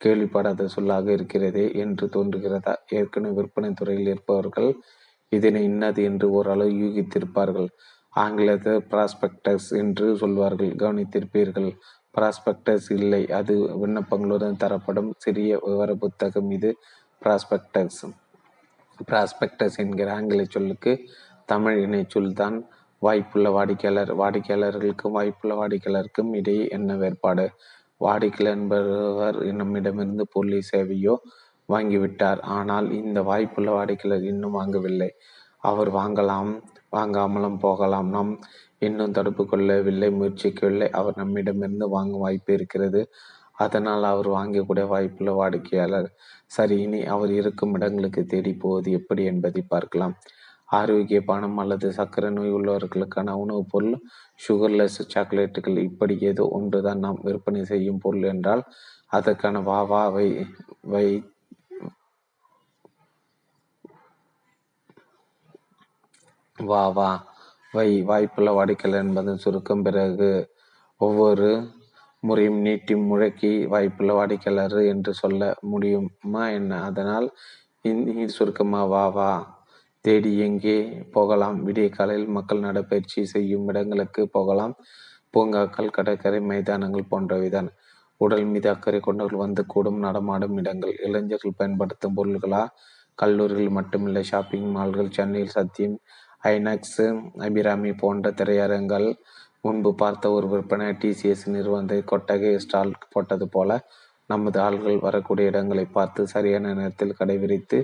கேள்விப்படாத சொல்லாக இருக்கிறதே என்று தோன்றுகிறதா? ஏற்கனவே விற்பனை துறையில் இருப்பவர்கள் இதனை இன்னது என்று ஓரளவு யூகித்திருப்பார்கள். ஆங்கிலத்தில் ப்ராஸ்பெக்டஸ் என்று சொல்வார்கள், கவனித்திருப்பீர்கள். ப்ராஸ்பெக்டஸ் இல்லை, அது விண்ணப்பங்களுடன் தரப்படும் சிறிய விவர புத்தகம். இது ப்ராஸ்பெக்டஸ். ப்ராஸ்பெக்டஸ் என்கிற ஆங்கில சொல்லுக்கு தமிழ் இணைச்சொல் தான் வாய்ப்புள்ள வாடிக்கையாளர். வாடிக்கையாளர்களுக்கும் வாய்ப்புள்ள வாடிக்கையாளருக்கும் இடையே என்ன வேறுபாடு? வாடிக்கையாளர் என்பவர் நம்மிடமிருந்து பொருளை சேவையோ வாங்கிவிட்டார். ஆனால் இந்த வாய்ப்புள்ள வாடிக்கையாளர் இன்னும் வாங்கவில்லை. அவர் வாங்கலாம், வாங்காமலும் போகலாம். நாம் இன்னும் தடுப்பு கொள்ளவில்லை, முயற்சிக்கவில்லை. அவர் நம்மிடமிருந்து வாங்கும் வாய்ப்பு இருக்கிறது. அதனால் அவர் வாங்கக்கூடிய வாய்ப்புள்ள வாடிக்கையாளர். சரி, இனி அவர் இருக்கும் இடங்களுக்கு தேடி போவது எப்படி என்பதை பார்க்கலாம். ஆரோக்கிய பானம் அல்லது சர்க்கரை நோய் உள்ளவர்களுக்கான உணவுப் பொருள், சுகர்லெஸ் சாக்லேட்டுகள் இப்படி ஏதோ ஒன்று தான் நாம் விற்பனை செய்யும் பொருள் என்றால் அதற்கான வா வா வை வை வா வா வை வாய்ப்புள்ள வாடிக்கையாளர் என்பதன் சுருக்கம். பிறகு ஒவ்வொரு முறையும் நீட்டி முழக்கி வாய்ப்புள்ள வாடிக்கையாளர் என்று சொல்ல முடியுமா என்ன? அதனால் நீர் சுருக்கமா வா வா. தேடி எங்கே போகலாம்? விடிய காலையில் மக்கள் நடைப்பயிற்சி செய்யும் இடங்களுக்கு போகலாம். பூங்காக்கள், கடற்கரை மைதானங்கள் போன்றவைதான். உடல் மீது அக்கறை கொண்டவர்கள் வந்து கூடும் நடமாடும் இடங்கள். இளைஞர்கள் பயன்படுத்தும் பொருள்களா? கல்லூரிகள் மட்டுமில்லை, ஷாப்பிங் மால்கள், சென்னையில் சத்தியம் ஐநாக்ஸ், அபிராமி போன்ற திரையரங்கள் முன்பு பார்த்த ஒரு விற்பனை டிசிஎஸ் நிறுவனத்தை கொட்டகை ஸ்டால் போட்டது போல நமது ஆள்கள் வரக்கூடிய இடங்களை பார்த்து சரியான நேரத்தில் கடைபிடித்து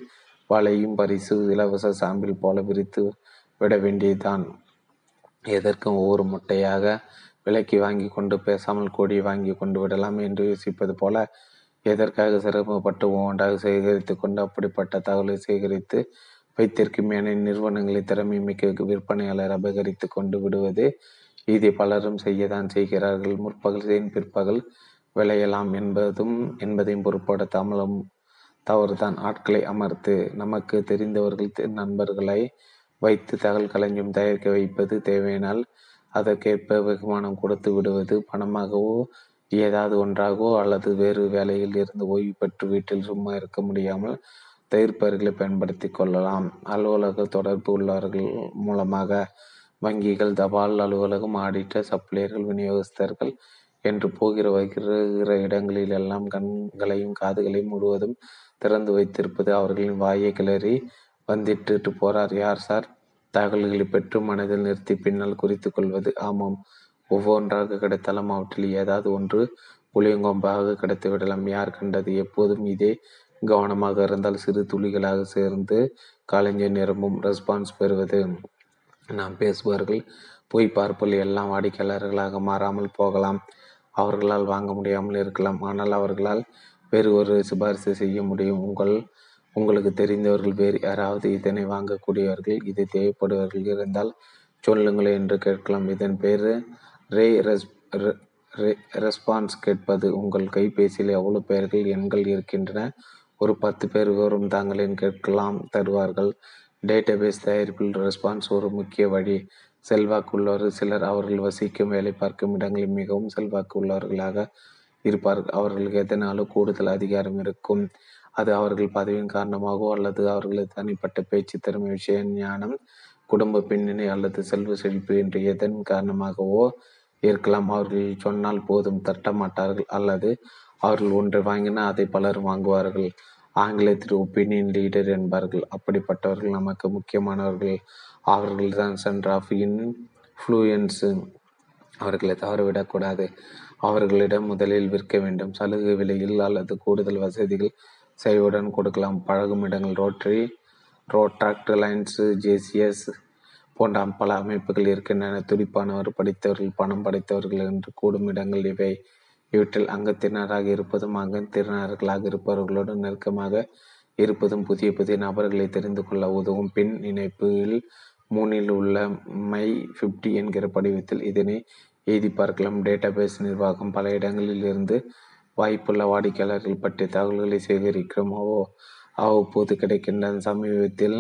வளையும் பரிசு இலவச சாம்பிள் போல விரித்து விட வேண்டியதுதான். எதற்கும் ஒவ்வொரு முட்டையாக விலைக்கு வாங்கி கொண்டு பேசாமல் கூடி வாங்கி கொண்டு விடலாம் என்று யோசிப்பது போல எதற்காக சிரமப்பட்டு ஒவ்வொன்றாக சேகரித்து கொண்டு அப்படிப்பட்ட தகவலை சேகரித்து வைத்திருக்கும் என நிறுவனங்களை திறமை மிக்க விற்பனையாளர் அபகரித்து கொண்டு விடுவது. இதை பலரும் செய்யத்தான் செய்கிறார்கள். முற்பகல் செய்யும் பிற்பகல் விளையலாம் என்பதும் என்பதையும் பொருட்படுத்தாமலும் தவறுதான். ஆட்களை அமர்த்து நமக்கு தெரிந்தவர்கள் நண்பர்களை வைத்து தகவல் களஞ்சியம் தயாரிக்க வைப்பது, தேவையானால் அதற்கேற்ப வெகுமானம் கொடுத்து விடுவது, பணமாகவோ ஏதாவது ஒன்றாகவோ அல்லது வேறு வேலையில் இருந்து ஓய்வு பெற்று வீட்டில் சும்மா இருக்க முடியாமல் தவிர்ப்பவர்களை பயன்படுத்தி கொள்ளலாம். அலுவலக தொடர்பு உள்ளவர்கள் மூலமாக வங்கிகள், தபால் அலுவலகம், ஆடிட்டர், சப்ளையர்கள், விநியோகஸ்தர்கள் என்று போகிற வைக்கிற இடங்களில் எல்லாம் கண்களையும் காதுகளையும் முழுவதும் திறந்து வைத்திருப்பது. அவர்களின் வாயை கிளறி வந்திட்டு போறார் யார் சார், தகவல்களை பெற்று மனதில் நிறுத்தி பின்னால் குறித்து கொள்வது. ஆமாம், ஒவ்வொன்றாக கிடைத்தாலும் அவற்றில் ஏதாவது ஒன்று புளியங்கொம்பாக கிடைத்து விடலாம். யார் கண்டது? எப்போதும் இதே கவனமாக இருந்தால் சிறு துளிகளாக சேர்ந்து காலஞ்ச நிரம்பும். ரெஸ்பான்ஸ் பெறுவது. நாம் பேசுவார்கள், போய் பார்ப்பல் எல்லாம் வாடிக்கையாளர்களாக மாறாமல் போகலாம். அவர்களால் வாங்க முடியாமல் இருக்கலாம், ஆனால் அவர்களால் வேறு ஒரு சிபாரிசு செய்ய முடியும். உங்கள் உங்களுக்கு தெரிந்தவர்கள் வேறு யாராவது இதனை வாங்கக்கூடியவர்கள், இது தேவைப்படுவர்கள் இருந்தால் சொல்லுங்கள் என்று கேட்கலாம். இதன் பேர் ரே ரெஸ் ரே ரெஸ்பான்ஸ் கேட்பது. உங்கள் கைபேசியில் எவ்வளோ பெயர்கள் எண்கள் இருக்கின்றன? ஒரு பத்து பேர் விவரம் தாங்களின் கேட்கலாம், தருவார்கள். டேட்டாபேஸ் தயாரிப்பில் ரெஸ்பான்ஸ் ஒரு முக்கிய வழி. செல்வாக்கு உள்ளவர் சிலர் அவர்கள் வசிக்கும் வேலை பார்க்கும் இடங்களில் மிகவும் செல்வாக்கு உள்ளவர்களாக இருப்பார்கள். அவர்களுக்கு எதனாலும் கூடுதல் அதிகாரம் இருக்கும். அது அவர்கள் பதவியின் காரணமாகவோ அல்லது அவர்களது தனிப்பட்ட பேச்சு திறமை, விஷய ஞானம், குடும்ப பின்னணி அல்லது செல்வ செழிப்பு என்று எதன் காரணமாகவோ இருக்கலாம். அவர்கள் சொன்னால் போதும், தட்டமாட்டார்கள். அல்லது அவர்கள் ஒன்றை வாங்கினால் அதை பலரும் வாங்குவார்கள். ஆங்கிலத்தில் ஒப்பீனியன் லீடர் என்பார்கள். அப்படிப்பட்டவர்கள் நமக்கு முக்கியமானவர்கள். அவர்கள் தான் சென்டர் ஆஃப் இன்ஃப்ளூயன்ஸு. அவர்களை தவறவிடக்கூடாது. அவர்களிடம் முதலில் விற்க வேண்டும். சலுகை விலையில் அல்லது கூடுதல் வசதிகள் செய்வுடன் கொடுக்கலாம். பழகும் இடங்கள் ரோட்டரி, ரோட்ராக்ட், லைன்ஸு, ஜேசிஎஸ் போன்ற பல அமைப்புகள் இருக்கின்றன. துடிப்பானவர், படித்தவர்கள், பணம் படைத்தவர்கள் என்று கூடும் இடங்கள் இவை. இவற்றில் அங்கத்தினராக இருப்பதும் அங்கத்தினர்களாக இருப்பவர்களோடு நெருக்கமாக இருப்பதும் புதிய புதிய நபர்களை தெரிந்து கொள்ள உதவும். பின் இணைப்பில் மூணில் உள்ள மை ஃபிப்டி என்கிற படிவத்தில் இதனை எழுதி பார்க்கலாம். டேட்டாபேஸ் நிர்வாகம். பல இடங்களில் இருந்து வாய்ப்புள்ள வாடிக்கையாளர்கள் பற்றிய தகவல்களை சேகரிக்கிறோமாவோ அவ்வப்போது கிடைக்கின்றன. சமீபத்தில்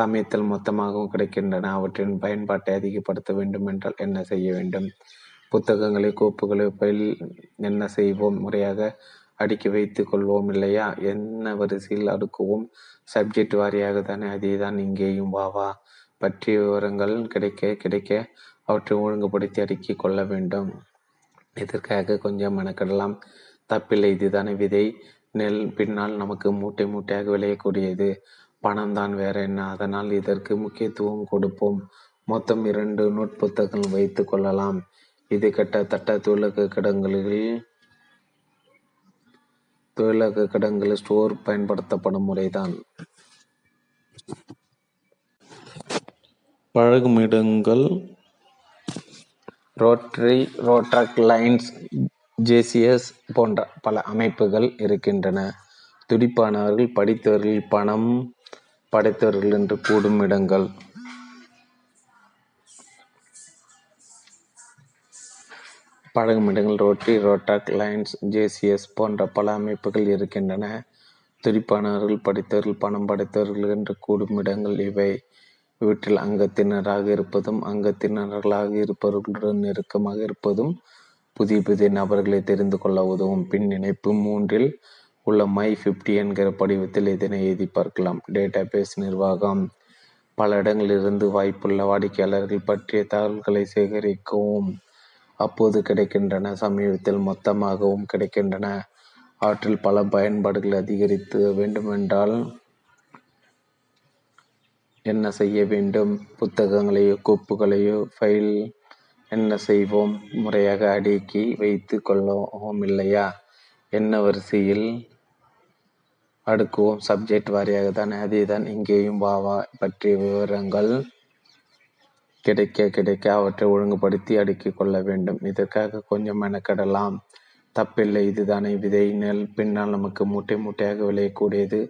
சமயத்தில் மொத்தமாகவும் கிடைக்கின்றன. அவற்றின் பயன்பாட்டை அதிகப்படுத்த வேண்டும் என்றால் என்ன செய்ய வேண்டும்? புத்தகங்களை, கோப்புகளை, பயில் என்ன செய்வோம்? முறையாக அடுக்கி வைத்து கொள்வோம் இல்லையா? என்ன வரிசையில் அடுக்குவோம்? சப்ஜெக்ட் வாரியாக தானே. அதே தான் இங்கேயும். வாவா பற்றிய விவரங்கள் கிடைக்க கிடைக்க அவற்றை ஒழுங்குபடுத்தி அடுக்கி கொள்ள வேண்டும். இதற்காக கொஞ்சம் மெனக்கிடலாம், தப்பில்லை. இதுதானே விதை. நெல் பின்னால் நமக்கு மூட்டை மூட்டையாக விளையக்கூடியது. பணம் தான், வேற என்ன? அதனால் இதற்கு முக்கியத்துவம் கொடுப்போம். மொத்தம் இரண்டு நோட்புத்தகங்கள் வைத்து கொள்ளலாம். இது கிட்டத்தட்ட தொழிலக கிடங்களில் தொழிலக கிடங்களில் ஸ்டோர் பயன்படுத்தப்படும் முறைதான். பழகும் இடங்கள் ரோட்டரி, ரோட்ராக்ட், லைன்ஸ், ஜேசிஎஸ் போன்ற பல அமைப்புகள் இருக்கின்றன. துடிப்பானவர்கள், படித்தவர்கள், பணம் படைத்தவர்கள் என்று கூடும் இடங்கள். பழகும் இடங்கள் ரோட்டரி, ரோட்ராக்ட், லைன்ஸ், ஜேசிஎஸ் போன்ற பல அமைப்புகள் இருக்கின்றன. துடிப்பானவர்கள், படித்தவர்கள், பணம் படைத்தவர்கள் என்று கூடும் இடங்கள் இவை. வீட்டில் அங்கத்தினராக இருப்பதும் அங்கத்தினர்களாக இருப்பவர்களுடன் நெருக்கமாக இருப்பதும் புதிய புதிய நபர்களை தெரிந்து கொள்ள உதவும். பின் இணைப்பு மூன்றில் உள்ள மை ஃபிப்டி என்கிற படிவத்தில் இதனை எழுதி பார்க்கலாம். டேட்டாபேஸ் நிர்வாகம். பல இடங்களிலிருந்து வாய்ப்புள்ள வாடிக்கையாளர்கள் பற்றிய தகவல்களை சேகரிக்கவும் அப்போது கிடைக்கின்றன. சமீபத்தில் மொத்தமாகவும் கிடைக்கின்றன. அவற்றில் பல பயன்பாடுகளை அதிகரித்து வேண்டுமென்றால் என்ன செய்ய வேண்டும்? புத்தகங்களையோ கோப்புகளையோ ஃபைல் என்ன செய்வோம்? முறையாக அடுக்கி வைத்து கொள்ளவும் இல்லையா? என்ன வரிசையில் அடுக்குவோம்? சப்ஜெக்ட் வாரியாக தான். அதே தான் இங்கேயும். பாவா பற்றிய விவரங்கள் கிடைக்க கிடைக்க அவற்றை ஒழுங்குபடுத்தி அடுக்கி கொள்ள வேண்டும். இதற்காக கொஞ்சம் மெனக்கெடலாம், தப்பில்லை. இதுதானே விதை. நெல் பின்னால் நமக்கு மூட்டை மூட்டையாக விளையக்கூடியது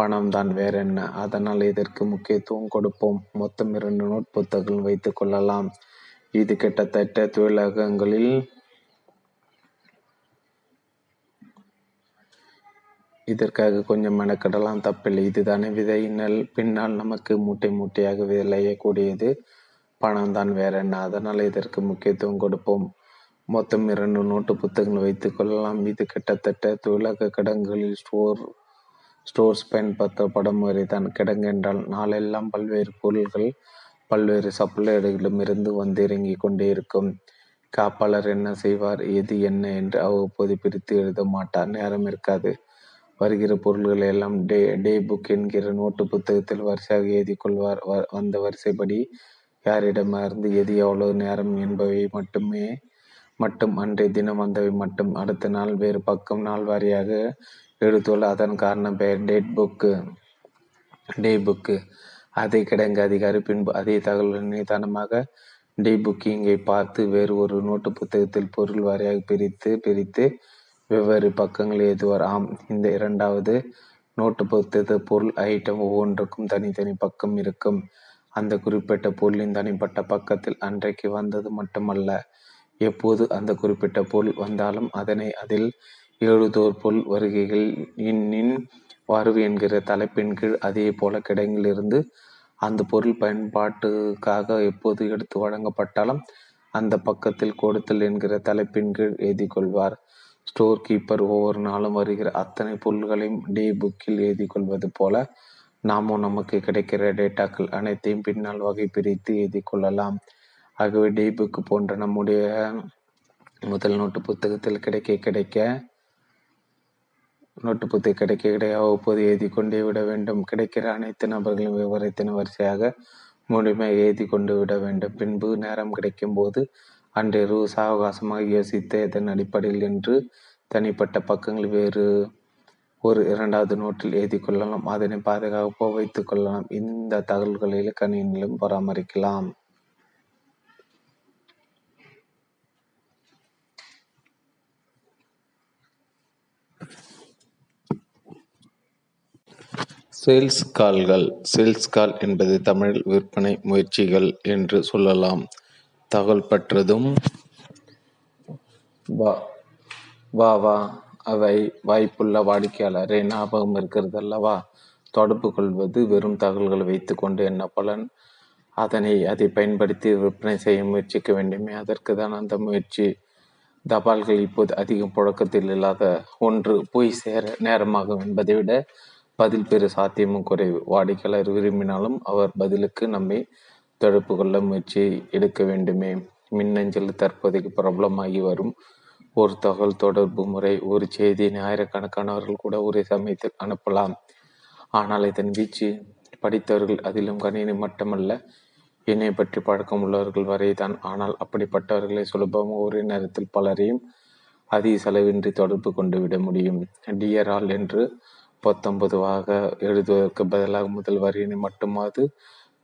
பணம் தான், வேற என்ன? அதனால் இதற்கு முக்கியத்துவம் கொடுப்போம். மொத்தம் இரண்டு நோட் புத்தகங்கள் வைத்து கொள்ளலாம். இது கிட்டத்தட்ட தொழிலகங்களில் இதற்காக கொஞ்சம் மெனக்கெடலாம், தப்பில்லை. இதுதானே விதை. நெல் பின்னால் நமக்கு மூட்டை மூட்டையாக விளையக்கூடியது பணம் தான், வேற என்ன? அதனால் இதற்கு முக்கியத்துவம் கொடுப்போம். மொத்தம் இரண்டு நோட்டு புத்தகங்கள் வைத்து கொள்ளலாம். இது கிட்டத்தட்ட தொழிலக கிடங்குகளில் ஸ்டோர் ஸ்டோர்ஸ் பயன்படுத்தப்படும் முறை தான். கிடங்கு என்றால் நாளெல்லாம் பல்வேறு பொருள்கள் பல்வேறு சப்ளையர்களிடம் இருந்து வந்து இறங்கி கொண்டே இருக்கும். காப்பாளர் என்ன செய்வார், எது என்ன என்று அவ்வப்போது பிரித்து எழுத மாட்டார், நேரம் இருக்காது. வருகிற பொருள்கள் எல்லாம் டே டே புக் என்கிற நோட்டு புத்தகத்தில் வரிசையாக எழுதி கொள்வார். வந்த வரிசைப்படி யாரிடமிருந்து எது எவ்வளவு நேரம் என்பவை மட்டுமே மட்டும் அன்றைய தினம் வந்தவை மட்டும் அடுத்த நாள் வேறு பக்கம் நாள் வாரியாக எடுத்துள்ள அதன் காரணம் பெயர் டேட் புக்கு டே புக்கு அதை கிடங்கு அதிகாரி பின்பு அதே தகவல் நிதானமாக டே புக்கிங்கை பார்த்து வேறு ஒரு நோட்டு புத்தகத்தில் பொருள் வாரியாக பிரித்து பிரித்து வெவ்வேறு பக்கங்கள் எழுதுவார். ஆம், இந்த இரண்டாவது நோட்டு புத்தகத்து பொருள் ஐட்டம் ஒவ்வொன்றுக்கும் தனித்தனி பக்கம் இருக்கும். அந்த குறிப்பிட்ட பொருளின் தனிப்பட்ட பக்கத்தில் அன்றைக்கு வந்தது மட்டுமல்ல, எப்போது அந்த குறிப்பிட்ட பொருள் வந்தாலும் அதனை அதில் எழுதோர் பொருள் வருகைகள் இன்னின் வரவு என்கிற தலைப்பின் கீழ் அதே போல கிடங்கிலிருந்து அந்த பொருள் பயன்பாட்டுக்காக எப்போது எடுத்து வழங்கப்பட்டாலும் அந்த பக்கத்தில் கொடுத்தல் என்கிற தலைப்பின் கீழ் எழுதி கொள்வார். ஸ்டோர் கீப்பர் ஒவ்வொரு நாளும் வருகிற அத்தனை பொருள்களையும் டே புக்கில் எழுதி கொள்வது போல நாமும் நமக்கு கிடைக்கிற டேட்டாக்கள் அனைத்தையும் பின்னால் வகை பிரித்து எழுதி கொள்ளலாம். ஆகவே டே புக்கு போன்ற நம்முடைய முதல் நோட்டு புத்தகத்தில் கிடைக்க கிடைக்க நோட்டு புத்தகம் கிடைக்க கிடைக்க அவ்வப்போது எழுதி கொண்டே விட வேண்டும். கிடைக்கிற அனைத்து நபர்களின் விவரத்தின் வரிசையாக முழுமையாக எழுதி கொண்டு விட வேண்டும். பின்பு நேரம் கிடைக்கும் போது அன்றிரவு சாவகாசமாக யோசித்த இதன் அடிப்படையில் என்று தனிப்பட்ட பக்கங்கள் வேறு ஒரு இரண்டாவது நோட்டில் எழுதி கொள்ளலாம். அதனை பாதுகாப்பாக வைத்து கொள்ளலாம். இந்த தகவல்களில் கணினியிலும் பராமரிக்கலாம். சேல்ஸ் கால்கள். சேல்ஸ் கால் என்பது தமிழில் விற்பனை முயற்சிகள் என்று சொல்லலாம். தகவல் பற்றதும் வா வா வா அவை வாய்ப்புள்ள வாடிக்கையாளரை ஞாபகம் இருக்கிறது அல்லவா? தொடர்பு கொள்வது வெறும் தகவல்களை வைத்து கொண்டு என்ன பலன்? அதனை அதை பயன்படுத்தி விற்பனை செய்ய முயற்சிக்க வேண்டுமே, அதற்கு தான் அந்த முயற்சி. தபால்கள் இப்போது அதிகம் புழக்கத்தில் இல்லாத ஒன்று. போய் சேர நேரமாகும் என்பதை விட பதில் பெறு சாத்தியமும் குறைவு. வாடிக்கையாளர் விரும்பினாலும் அவர் பதிலுக்கு நம்மை தொடர்பு கொள்ள முயற்சி எடுக்க வேண்டுமே. மின்னஞ்சல் தற்போதைக்கு பிரபலமாகி வரும் ஒரு தகவல் தொடர்பு முறை. ஒரு செய்தியை ஆயிரக்கணக்கானவர்கள் கூட ஒரே சமயத்தில் அனுப்பலாம். ஆனால் இதன் வீச்சு படித்தவர்கள், அதிலும் கணினி மட்டுமல்ல என்னை பற்றி பழக்கம் உள்ளவர்கள் வரை தான். ஆனால் அப்படிப்பட்டவர்களை சுலபமாக ஒரே நேரத்தில் பலரையும் அதிக செலவின்றி தொடர்பு கொண்டு விட முடியும். டியர் ஆல் என்று பத்தொன்பதுவாக எழுதுவதற்கு பதிலாக முதல் வரியினை மட்டுமாவது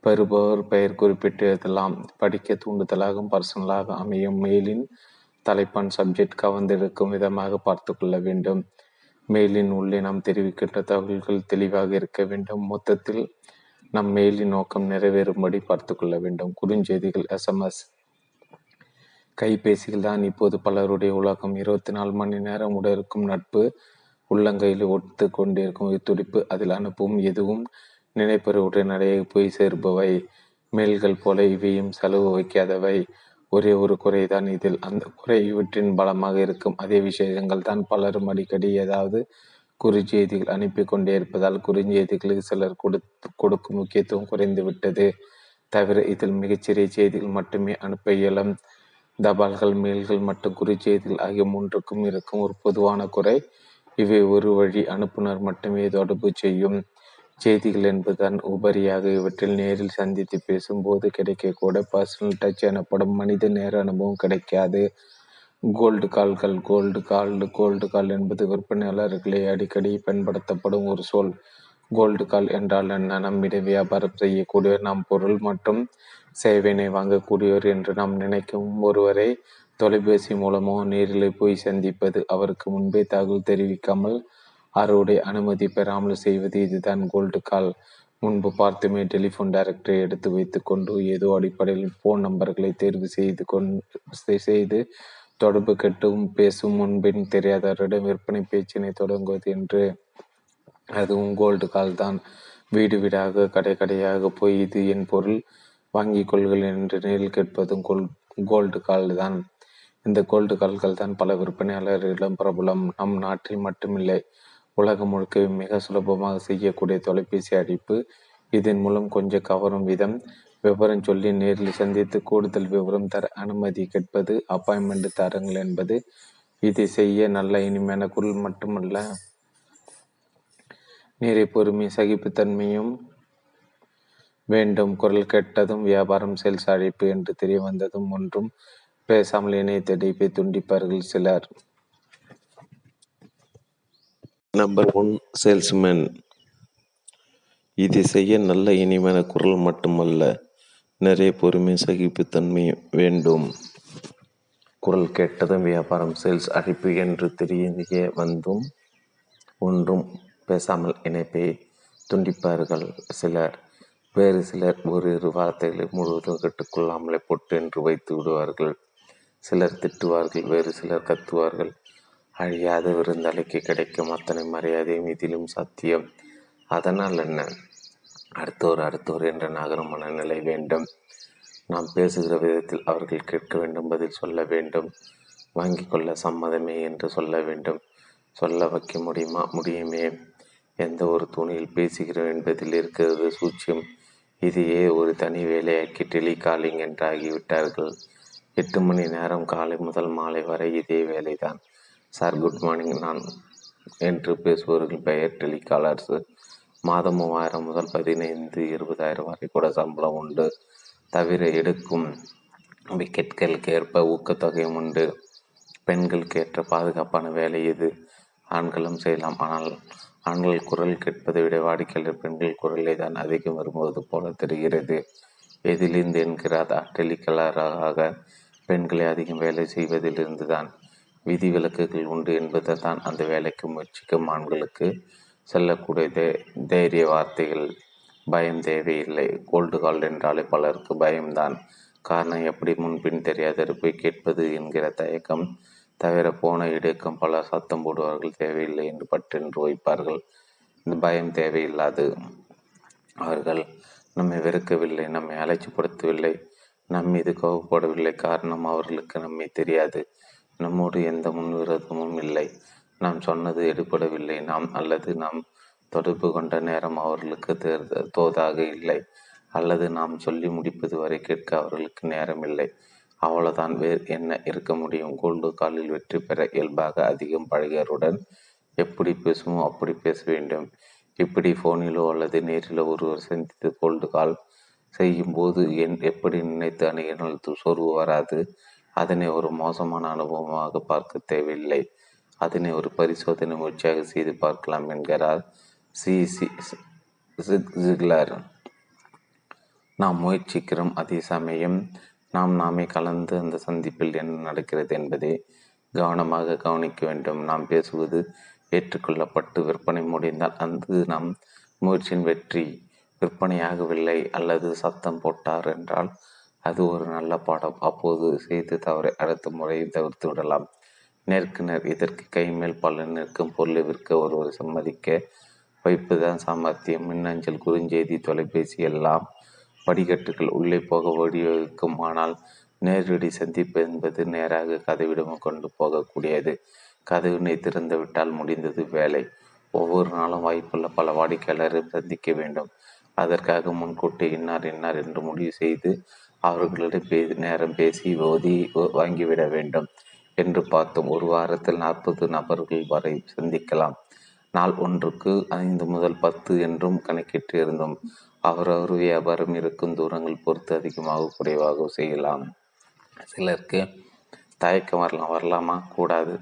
பெறுபவர் பெயர் குறிப்பிட்டு எழுதலாம். படிக்க தூண்டுதலாகவும் பர்சனலாக அமையும் மெயிலின் தலைப்பான் சப்ஜெக்ட் கவர்ந்திருக்கும் விதமாக பார்த்து கொள்ள வேண்டும். மெயிலின் உள்ளே நாம் தெரிவிக்கின்ற தகவல்கள் தெளிவாக இருக்க வேண்டும். மொத்தத்தில் நம் மெயிலின் நோக்கம் நிறைவேறும்படி பார்த்து கொள்ள வேண்டும். குறுஞ்செய்திகள், எஸ்எம்எஸ், கைபேசிகள் தான் இப்போது பலருடைய உலகம். இருபத்தி நாலு மணி நேரம் உட இருக்கும் நட்பு உள்ளங்கையில் ஒட்டு கொண்டிருக்கும் துடிப்பு. அதில் அனுப்பும் எதுவும் நினைப்பருடைய நடையை போய் சேர்பவை. மெயில்கள் போல இவையும் செலவு வைக்காதவை. ஒரே ஒரு குறைதான் இதில். அந்த குறை இவற்றின் பலமாக இருக்கும் அதே விஷயங்கள் தான். பலரும் அடிக்கடி ஏதாவது குறுஞ்செய்திகள் அனுப்பி கொண்டே இருப்பதால் குறுஞ்செய்திகளுக்கு சிலர் கொடு கொடுக்கும் முக்கியத்துவம் குறைந்து விட்டது. தவிர இதில் மிகச்சிறிய செய்திகள் மட்டுமே அனுப்ப இயலும். தபால்கள், மெயில்கள் மற்றும் குறுஞ்செய்திகள் ஆகிய மூன்றுக்கும் இருக்கும் ஒரு பொதுவான குறை இவை ஒரு வழி அனுப்புனர் மட்டுமே தொடர்பு செய்யும். செய்திகள் என்பதுதான் உபரியாக. இவற்றில் நேரில் சந்தித்து பேசும்போது கிடைக்கக்கூட பர்சனல் டச் எனப்படும் மனித நேர அனுபவம் கிடைக்காது. கோல்டு கால்கள் கோல்டு கால் கோல்டு கால் என்பது விற்பனையாளர்களை அடிக்கடி பயன்படுத்தப்படும் ஒரு சொல். கோல்டு கால் என்றால் என்ன? நம்மிடம் வியாபாரம் செய்யக்கூடியவர், நாம் பொருள் மற்றும் சேவையினை வாங்கக்கூடியவர் என்று நாம் நினைக்கும் ஒருவரை தொலைபேசி மூலமோ நேரிலே போய் சந்திப்பது, அவருக்கு முன்பே தகவல் தெரிவிக்காமல் அவருடைய அனுமதி பெறாமல் செய்வது, இதுதான் கோல்டு கால். முன்பு பார்த்துமே டெலிஃபோன் டைரக்டரை எடுத்து வைத்து கொண்டு ஏதோ அடிப்படையில் ஃபோன் நம்பர்களை தேர்வு செய்து கொண்டு செய்து தொடர்பு கட்டும் பேசும் முன்பின் தெரியாதவரிடம் விற்பனை பேச்சினை தொடங்குவது என்று, அதுவும் கோல்டு கால் தான். வீடு வீடாக கடை கடையாக போய் இது என் பொருள் வாங்கிக் கொள்கள் என்று நேரில் கேட்பதும் கோல் கோல்டு கால் தான். இந்த கோல்டு கால்கள் தான் பல விற்பனையாளர்களிடம் பிரபலம். நம் நாட்டில் மட்டுமில்லை, உலகம் முழுக்க மிக சுலபமாக செய்யக்கூடிய தொலைபேசி அழைப்பு. இதன் மூலம் கொஞ்சம் கவரும் விதம் விவரம் சொல்லி நேரில் சந்தித்து கூடுதல் விவரம் தர அனுமதி கேட்பது, அப்பாயின்மெண்ட் தருங்கள் என்பது. இதை செய்ய நல்ல இனிமையான குரல் மட்டுமல்ல, நீரை பொறுமை சகிப்புத்தன்மையும் வேண்டும். குரல் கேட்டதும் வியாபாரம் சேல்ஸ் அழைப்பு என்று தெரிய வந்ததும் ஒன்றும் பேசாமல் இணையத்தடைப்பை துண்டிப்பார்கள் சிலர். Number one, salesman. இதை செய்ய நல்ல இனிமையான குரல் மட்டுமல்ல, நிறைய பொறுமை சகிப்புத்தன்மை வேண்டும். குரல் கேட்டதும் வியாபாரம் சேல்ஸ் அழைப்பு என்று தெரிய வந்தும் ஒன்றும் பேசாமல் இணைப்பை துண்டிப்பார்கள் சிலர். வேறு சிலர் ஒரு இரு வார்த்தைகளை முழுவதும் கட்டுக்கொள்ளாமலே போட்டு என்று வைத்து விடுவார்கள். சிலர் திட்டுவார்கள், வேறு சிலர் கத்துவார்கள். அழியாத விருந்தாளிக்கு கிடைக்கும் அத்தனை மரியாதையும் இதிலும் சத்தியம். அதனால் என்ன, அடுத்தோர் அடுத்தோர் என்ற நகரும் மனநிலை வேண்டும். நாம் பேசுகிற விதத்தில் அவர்கள் கேட்க வேண்டும், பதில் சொல்ல வேண்டும், வாங்கி கொள்ள சம்மதமே என்று சொல்ல வேண்டும். சொல்ல வைக்க முடியுமா? முடியுமே. எந்த ஒரு துணியில் பேசுகிறோம் என்பதில் இருக்கிறது சூட்சியம். இதையே ஒரு தனி வேலையாக்கி டெலிகாலிங் என்று ஆகிவிட்டார்கள். எட்டு மணி நேரம் காலை முதல் மாலை வரை இதே வேலைதான். சார் குட் மார்னிங் நான் என்று பேசுபவர்கள் பெயர் டெலிகாலர்ஸ். மாதம் மூவாயிரம் முதல் பதினைந்து இருபதாயிரம் வரை கூட சம்பளம் உண்டு. தவிர எடுக்கும் விக்கெட்களுக்கு ஏற்ப ஊக்கத்தொகையும் உண்டு. பெண்களுக்கு ஏற்ற பாதுகாப்பான வேலை இது. ஆண்களும் செய்யலாம், ஆனால் ஆண்கள் குரல் கேட்பதை விட வாடிக்கையாளர் பெண்கள் குரலை தான் அதிகம் வரும்போது போல தெரிகிறது. எதிலிருந்து என்கிறார்? டெலிகாலராக பெண்களை அதிகம் வேலை செய்வதிலிருந்து தான். விதிவிலக்குகள் உண்டு என்பதை தான் அந்த வேலைக்கு முயற்சிக்கும் ஆண்களுக்கு செல்லக்கூடிய தே தைரிய வார்த்தைகள். பயம் தேவையில்லை. கோல்டு கால் என்றாலே பலருக்கு பயம்தான். காரணம், எப்படி முன்பின் தெரியாத போய் கேட்பது என்கிற தயக்கம். தவிர போன இடைக்கம் பல சத்தம் போடுவார்கள், தேவையில்லை என்று பட்டென்று வைப்பார்கள். இந்த பயம் தேவையில்லாது. அவர்கள் நம்மை வெறுக்கவில்லை, நம்மை அலட்சிப்படுத்தவில்லை, நம் மீது கோபப்படவில்லை. காரணம், அவர்களுக்கு நம்மை தெரியாது, நம்மோடு எந்த முன்விரோதமும் இல்லை, நாம் சொன்னது எடுபடவில்லை, நாம் அல்லது நாம் தொடர்பு கொண்ட நேரம் அவர்களுக்கு தேர்த தோதாக இல்லை, அல்லது நாம் சொல்லி முடிப்பது வரை கேட்க அவர்களுக்கு நேரம் இல்லை. அவ்வளோதான், வேறு என்ன இருக்க முடியும்? கோல்டு காலில் வெற்றி பெற இயல்பாக அதிகம் பழகியருடன் எப்படி பேசுமோ அப்படி பேச வேண்டும். இப்படி ஃபோனிலோ அல்லது நேரிலோ ஒருவர் சந்தித்து கோல்டு கால் செய்யும்போது என் எப்படி நினைத்து அணுகினால் சோர்வு வராது. அதனை ஒரு மோசமான அனுபவமாக பார்க்க தேவையில்லை. அதனை ஒரு பரிசோதனை முயற்சியாக செய்து பார்க்கலாம் என்கிறார் சி சி ஜிக்லர். நாம் முயற்சிக்கிறோம், அதே சமயம் நாம் நாமே கலந்து அந்த சந்திப்பில் என்ன நடக்கிறது என்பதை கவனமாக கவனிக்க வேண்டும். நாம் பேசுவது ஏற்றுக்கொள்ளப்பட்டு விற்பனை முடிந்தால் அது நம் முயற்சியின் வெற்றி. விற்பனையாகவில்லை அல்லது சத்தம் போட்டார் என்றால் அது ஒரு நல்ல பாடம். அப்போது செய்து தவறை அடுத்த முறையை தவிர்த்து விடலாம். நேருக்கு நேர் இதற்கு கைமேல் பலன் நிற்கும் பொருளை விற்க ஒருவரை சம்மதிக்க வைப்புதான் சாமர்த்தியம். மின்னஞ்சல், குறுஞ்செய்தி, தொலைபேசி எல்லாம் படிக்கட்டுகள் உள்ளே போக வழிவகுக்கும். ஆனால் நேரடி சந்திப்பு என்பது நேராக கதவிடம் கொண்டு போகக்கூடியது. கதவினை திறந்து விட்டால் முடிந்தது வேலை. ஒவ்வொரு நாளும் வாய்ப்புள்ள பல வாடிக்கையாளரை சந்திக்க வேண்டும். அதற்காக முன்கூட்டி இன்னார் இன்னார் என்று முடிவு செய்து அவர்களிடம் பே நேரம் பேசி ஓதி வாங்கிவிட வேண்டும் என்று பார்த்தோம். ஒரு வாரத்தில் நாற்பது நபர்கள் வரை சந்திக்கலாம். நாள் ஒன்றுக்கு ஐந்து முதல் பத்து என்றும் கணக்கிட்டு இருந்தோம். அவரவர் வியாபாரம் இருக்கும் தூரங்கள் பொறுத்து அதிகமாக குறைவாக செய்யலாம். சிலருக்கு தயக்கம் வரலாம் வரலாமா கூடாது.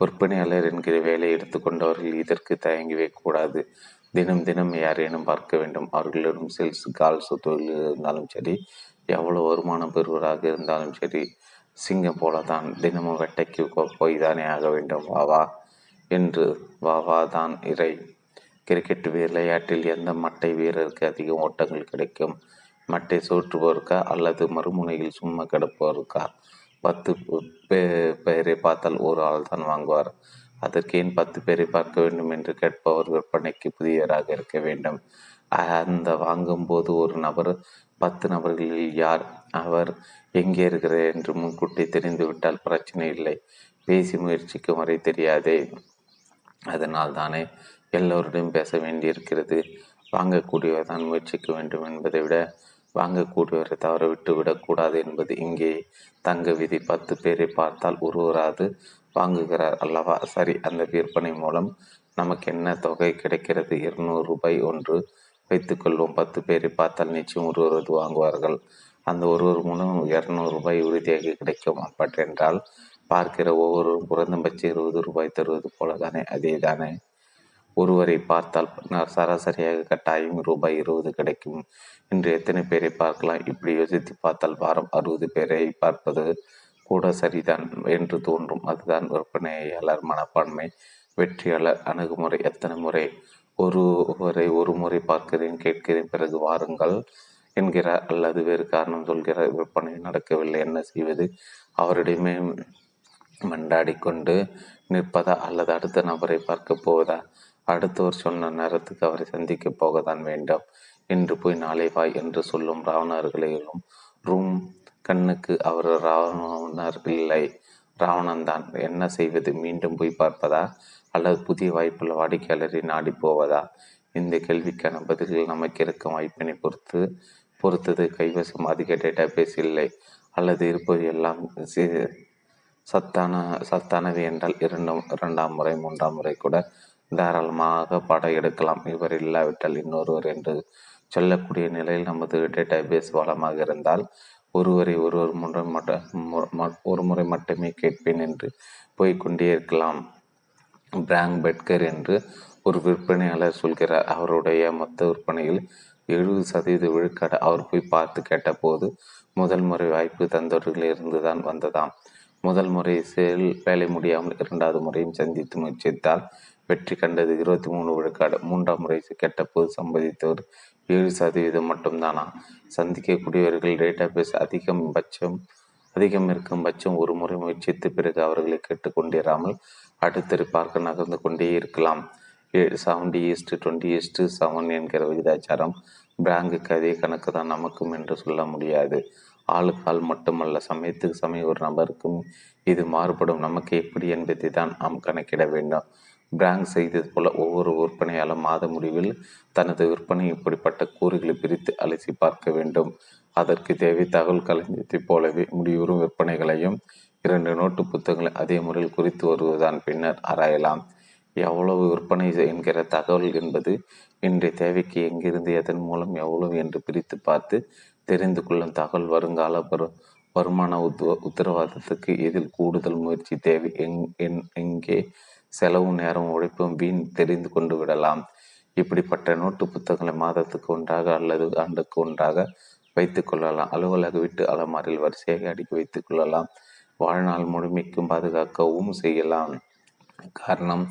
விற்பனையாளர் என்கிற வேலையை எடுத்துக்கொண்டவர்கள் இதற்கு தயங்கவே கூடாது. தினம் தினம் யாரேனும் பார்க்க வேண்டும். அவர்களிடம் சேல்ஸ் கால்ஸ் தொழில் இருந்தாலும் சரி, எவ்வளோ வருமானம் பெறுவராக இருந்தாலும் சரி, சிங்கம் போல தான் தினமும் வெட்டைக்கு போய் தானே ஆக வேண்டும். வாவா என்று வாவா தான் இறை. கிரிக்கெட் விளையாட்டில் எந்த மட்டை வீரருக்கு அதிக ஓட்டங்கள் கிடைக்கும்? மட்டை சூற்றுபவருக்கா அல்லது மறுமுனையில் சும்மா கிடப்பவருக்கா? பத்து பே பேரை பார்த்தால் ஒரு ஆள் தான் வாங்குவார். அதற்கு ஏன் பத்து பேரை பார்க்க வேண்டும் என்று கேட்பவர் விற்பனைக்கு புதியவராக இருக்க வேண்டும். அந்த வாங்கும்போது ஒரு நபர் பத்து நபர்களில் யார், அவர் எங்கே இருக்கிறார் என்று முன்கூட்டி தெரிந்துவிட்டால் பிரச்சனை இல்லை. பேசி முயற்சிக்கும் வரை தெரியாதே, அதனால் தானே எல்லோருடையும் பேச வேண்டியிருக்கிறது. வாங்கக்கூடியவர் தான் முயற்சிக்க வேண்டும் என்பதை விட வாங்கக்கூடியவரை தவற விட்டுவிடக்கூடாது என்பது இங்கே தங்க விதி. பத்து பேரை பார்த்தால் ஒருவராது வாங்குகிறார் அல்லவா? சரி, அந்த விற்பனை மூலம் நமக்கு என்ன தொகை கிடைக்கிறது? இருநூறு ரூபாய் ஒன்று வைத்துக்கொள்வோம். பத்து பேரை பார்த்தால் நிச்சயம் ஒருவரது வாங்குவார்கள். அந்த ஒருவர் மூலம் இருநூறு ரூபாய் உறுதியாக கிடைக்கும். அப்பட்டென்றால் பார்க்கிற ஒவ்வொருவரும் குறைந்தபட்சம் இருபது ரூபாய் தருவது போல தானே? அதே தானே. ஒருவரை பார்த்தால் சராசரியாக கட்டாயம் ரூபாய் இருபது கிடைக்கும். இன்று எத்தனை பேரை பார்க்கலாம்? இப்படி யோசித்து பார்த்தால் வாரம் அறுபது பேரை பார்ப்பது கூட சரிதான் என்று தோன்றும். அதுதான் விற்பனையாளர் மனப்பான்மை. வெற்றியாளர் அணுகுமுறை. எத்தனை முறை? ஒரு முறை ஒரு முறை பார்க்கிறேன், கேட்கிறேன், பிறகு வாருங்கள் என்கிறார் அல்லது வேறு காரணம் சொல்கிறார். விற்பனை நடக்கவில்லை, என்ன செய்வது? அவரிடமே மண்டாடி கொண்டு நிற்பதா அல்லது அடுத்த நபரை பார்க்க போவதா? அடுத்தவர் சொன்ன நேரத்துக்கு அவரை சந்திக்க போகத்தான் வேண்டாம். என்று போய் நாளை வாய் என்று சொல்லும் ராவணர்களையும் ரூம் கண்ணுக்கு அவர் ராவணர் இல்லை, ராவணன்தான். என்ன செய்வது? மீண்டும் போய் பார்ப்பதா அல்லது புதிய வாய்ப்புள்ள வாடிக்கையாளரை நாடி போவதா? இந்த கேள்விக்கான பதில்கள் நமக்கு இருக்கும் வாய்ப்பினை பொறுத்து பொறுத்தது. கைவசம் அதிக டேட்டாபேஸ் இல்லை அல்லது இருப்பது எல்லாம் சத்தான சத்தானது என்றால் இரண்டும் இரண்டாம் முறை மூன்றாம் முறை கூட தாராளமாக படம் எடுக்கலாம். இவர் இல்லாவிட்டால் இன்னொருவர் என்று சொல்லக்கூடிய நிலையில் நமது டேட்டாபேஸ் வளமாக இருந்தால் ஒருவரை ஒருவர் முறை மட்ட ஒரு முறை மட்டுமே கேட்பேன் என்று போய்கொண்டே இருக்கலாம். பிராங் பெட்கர் என்று ஒரு விற்பனையாளர் சொல்கிறார். அவருடைய மொத்த விற்பனையில் எழுபது சதவீத விழுக்காடு அவர் போய் பார்த்து கேட்டபோது முதல் முறை வாய்ப்பு தந்தவர்கள் இருந்து தான் வந்ததாம். முதல் முறை செயல் வேலை முடியாமல் இரண்டாவது முறையும் சந்தித்து முயற்சித்தால் வெற்றி கண்டது இருபத்தி மூணு விழுக்காடு. மூன்றாம் முறை கேட்டபோது சம்பாதித்தவர் ஏழு சதவீதம் மட்டும்தானா? சந்திக்கக்கூடியவர்கள் டேட்டாபேஸ் அதிகம் பட்சம் அதிகம் இருக்கும் பட்சம் ஒரு முறை முயற்சித்து பிறகு அவர்களை கேட்டுக்கொண்டிராமல் அடுத்தறி பார்க்க நகர்ந்து கொண்டே இருக்கலாம். Seventy is to twenty is to seven என்கிற விகிதாச்சாரம் பிராங்குக்கு அதே கணக்கு தான் நமக்கும் என்று சொல்ல முடியாது. ஆளுக்கு ஆள் மட்டுமல்ல, சமயத்துக்கு சமயம் ஒரு நபருக்கும் இது மாறுபடும். நமக்கு எப்படி என்பதை தான் நாம் கணக்கிட வேண்டும். பிராங்க் செய்தது போல ஒவ்வொரு விற்பனையாளர் மாத முடிவில் தனது விற்பனை இப்படிப்பட்ட கூறுகளை பிரித்து அலசி பார்க்க வேண்டும். அதற்கு தேவை தகவல் களஞ்சியத்தைப் போலவே முடிவுறும் விற்பனைகளையும் இரண்டு நோட்டு புத்தகங்களை அதே முறையில் குறித்து வருவதுதான். பின்னர் ஆராயலாம். எவ்வளவு விற்பனை என்கிற தகவல் என்பது இன்றைய தேவைக்கு எங்கிருந்து எதன் மூலம் எவ்வளவு என்று பிரித்து பார்த்து தெரிந்து கொள்ளும் தகவல். வருங்கால வருமான உத்தரவாதத்துக்கு இதில் கூடுதல் முயற்சி தேவை. எங் எங்கே செலவும் நேரம் உழைப்பும் வீண் தெரிந்து கொண்டு விடலாம். இப்படிப்பட்ட நோட்டு புத்தகங்களை மாதத்துக்கு ஒன்றாக அல்லது ஆண்டுக்கு ஒன்றாக வைத்து கொள்ளலாம். அலுவலக வீட்டு அலமாரில் வரிசையாக அடுக்கி வைத்துக் கொள்ளலாம். வாழ்நாள் முழுமைக்கும் பாதுகாக்கவும் செய்யலாம். காரணம்,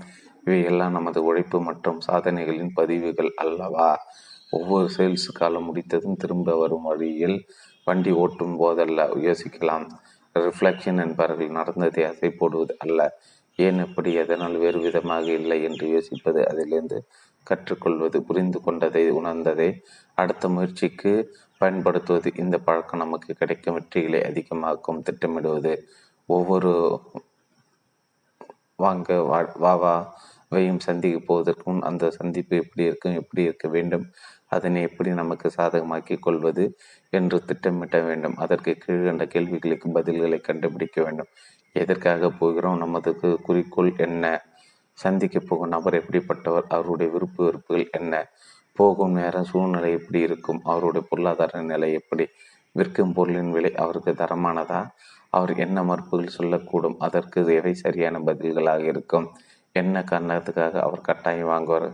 இவையெல்லாம் நமது உழைப்பு மற்றும் சாதனைகளின் பதிவுகள் அல்லவா? ஒவ்வொரு சேல்ஸ் காலம் முடித்ததும் திரும்ப வரும் வழியில் வண்டி ஓட்டும் போதல்ல யோசிக்கலாம். ரிஃப்ளெக்ஷன் என்பார்கள். நடந்ததை அசை போடுவது அல்ல. ஏன் எப்படி, எதனால், வேறு விதமாக இல்லை என்று யோசிப்பது. அதிலிருந்து கற்றுக்கொள்வது, புரிந்து கொண்டதை உணர்ந்ததை அடுத்த முயற்சிக்கு பயன்படுத்துவது. இந்த பழக்கம் நமக்கு கிடைக்கும் வெற்றிகளை அதிகமாக்கும். திட்டமிடுவது. ஒவ்வொரு வாங்க வாவாவையும் சந்திக்க போவதற்கும் அந்த சந்திப்பு எப்படி இருக்கும், எப்படி இருக்க வேண்டும், அதனை எப்படி நமக்கு சாதகமாக்கி கொள்வது என்று திட்டமிட்ட வேண்டும். அதற்கு கீழ்கண்ட கேள்விகளுக்கு பதில்களை கண்டுபிடிக்க வேண்டும். எதற்காக போகிறோம்? நமது குறிக்கோள் என்ன? சந்திக்க போகும் நபர் எப்படிப்பட்டவர், அவருடைய விருப்பு வெறுப்புகள் என்ன, போகும் நேரம் சூழ்நிலை எப்படி இருக்கும், அவருடைய பொருளாதார நிலை எப்படி, விற்கும் பொருளின் விலை அவருக்கு தரமானதா, அவர் என்ன மறுப்புகள் சொல்லக்கூடும், அதற்கு எவை சரியான பதில்களாக இருக்கும், என்ன காரணத்துக்காக அவர் கட்டாயம் வாங்குவார்,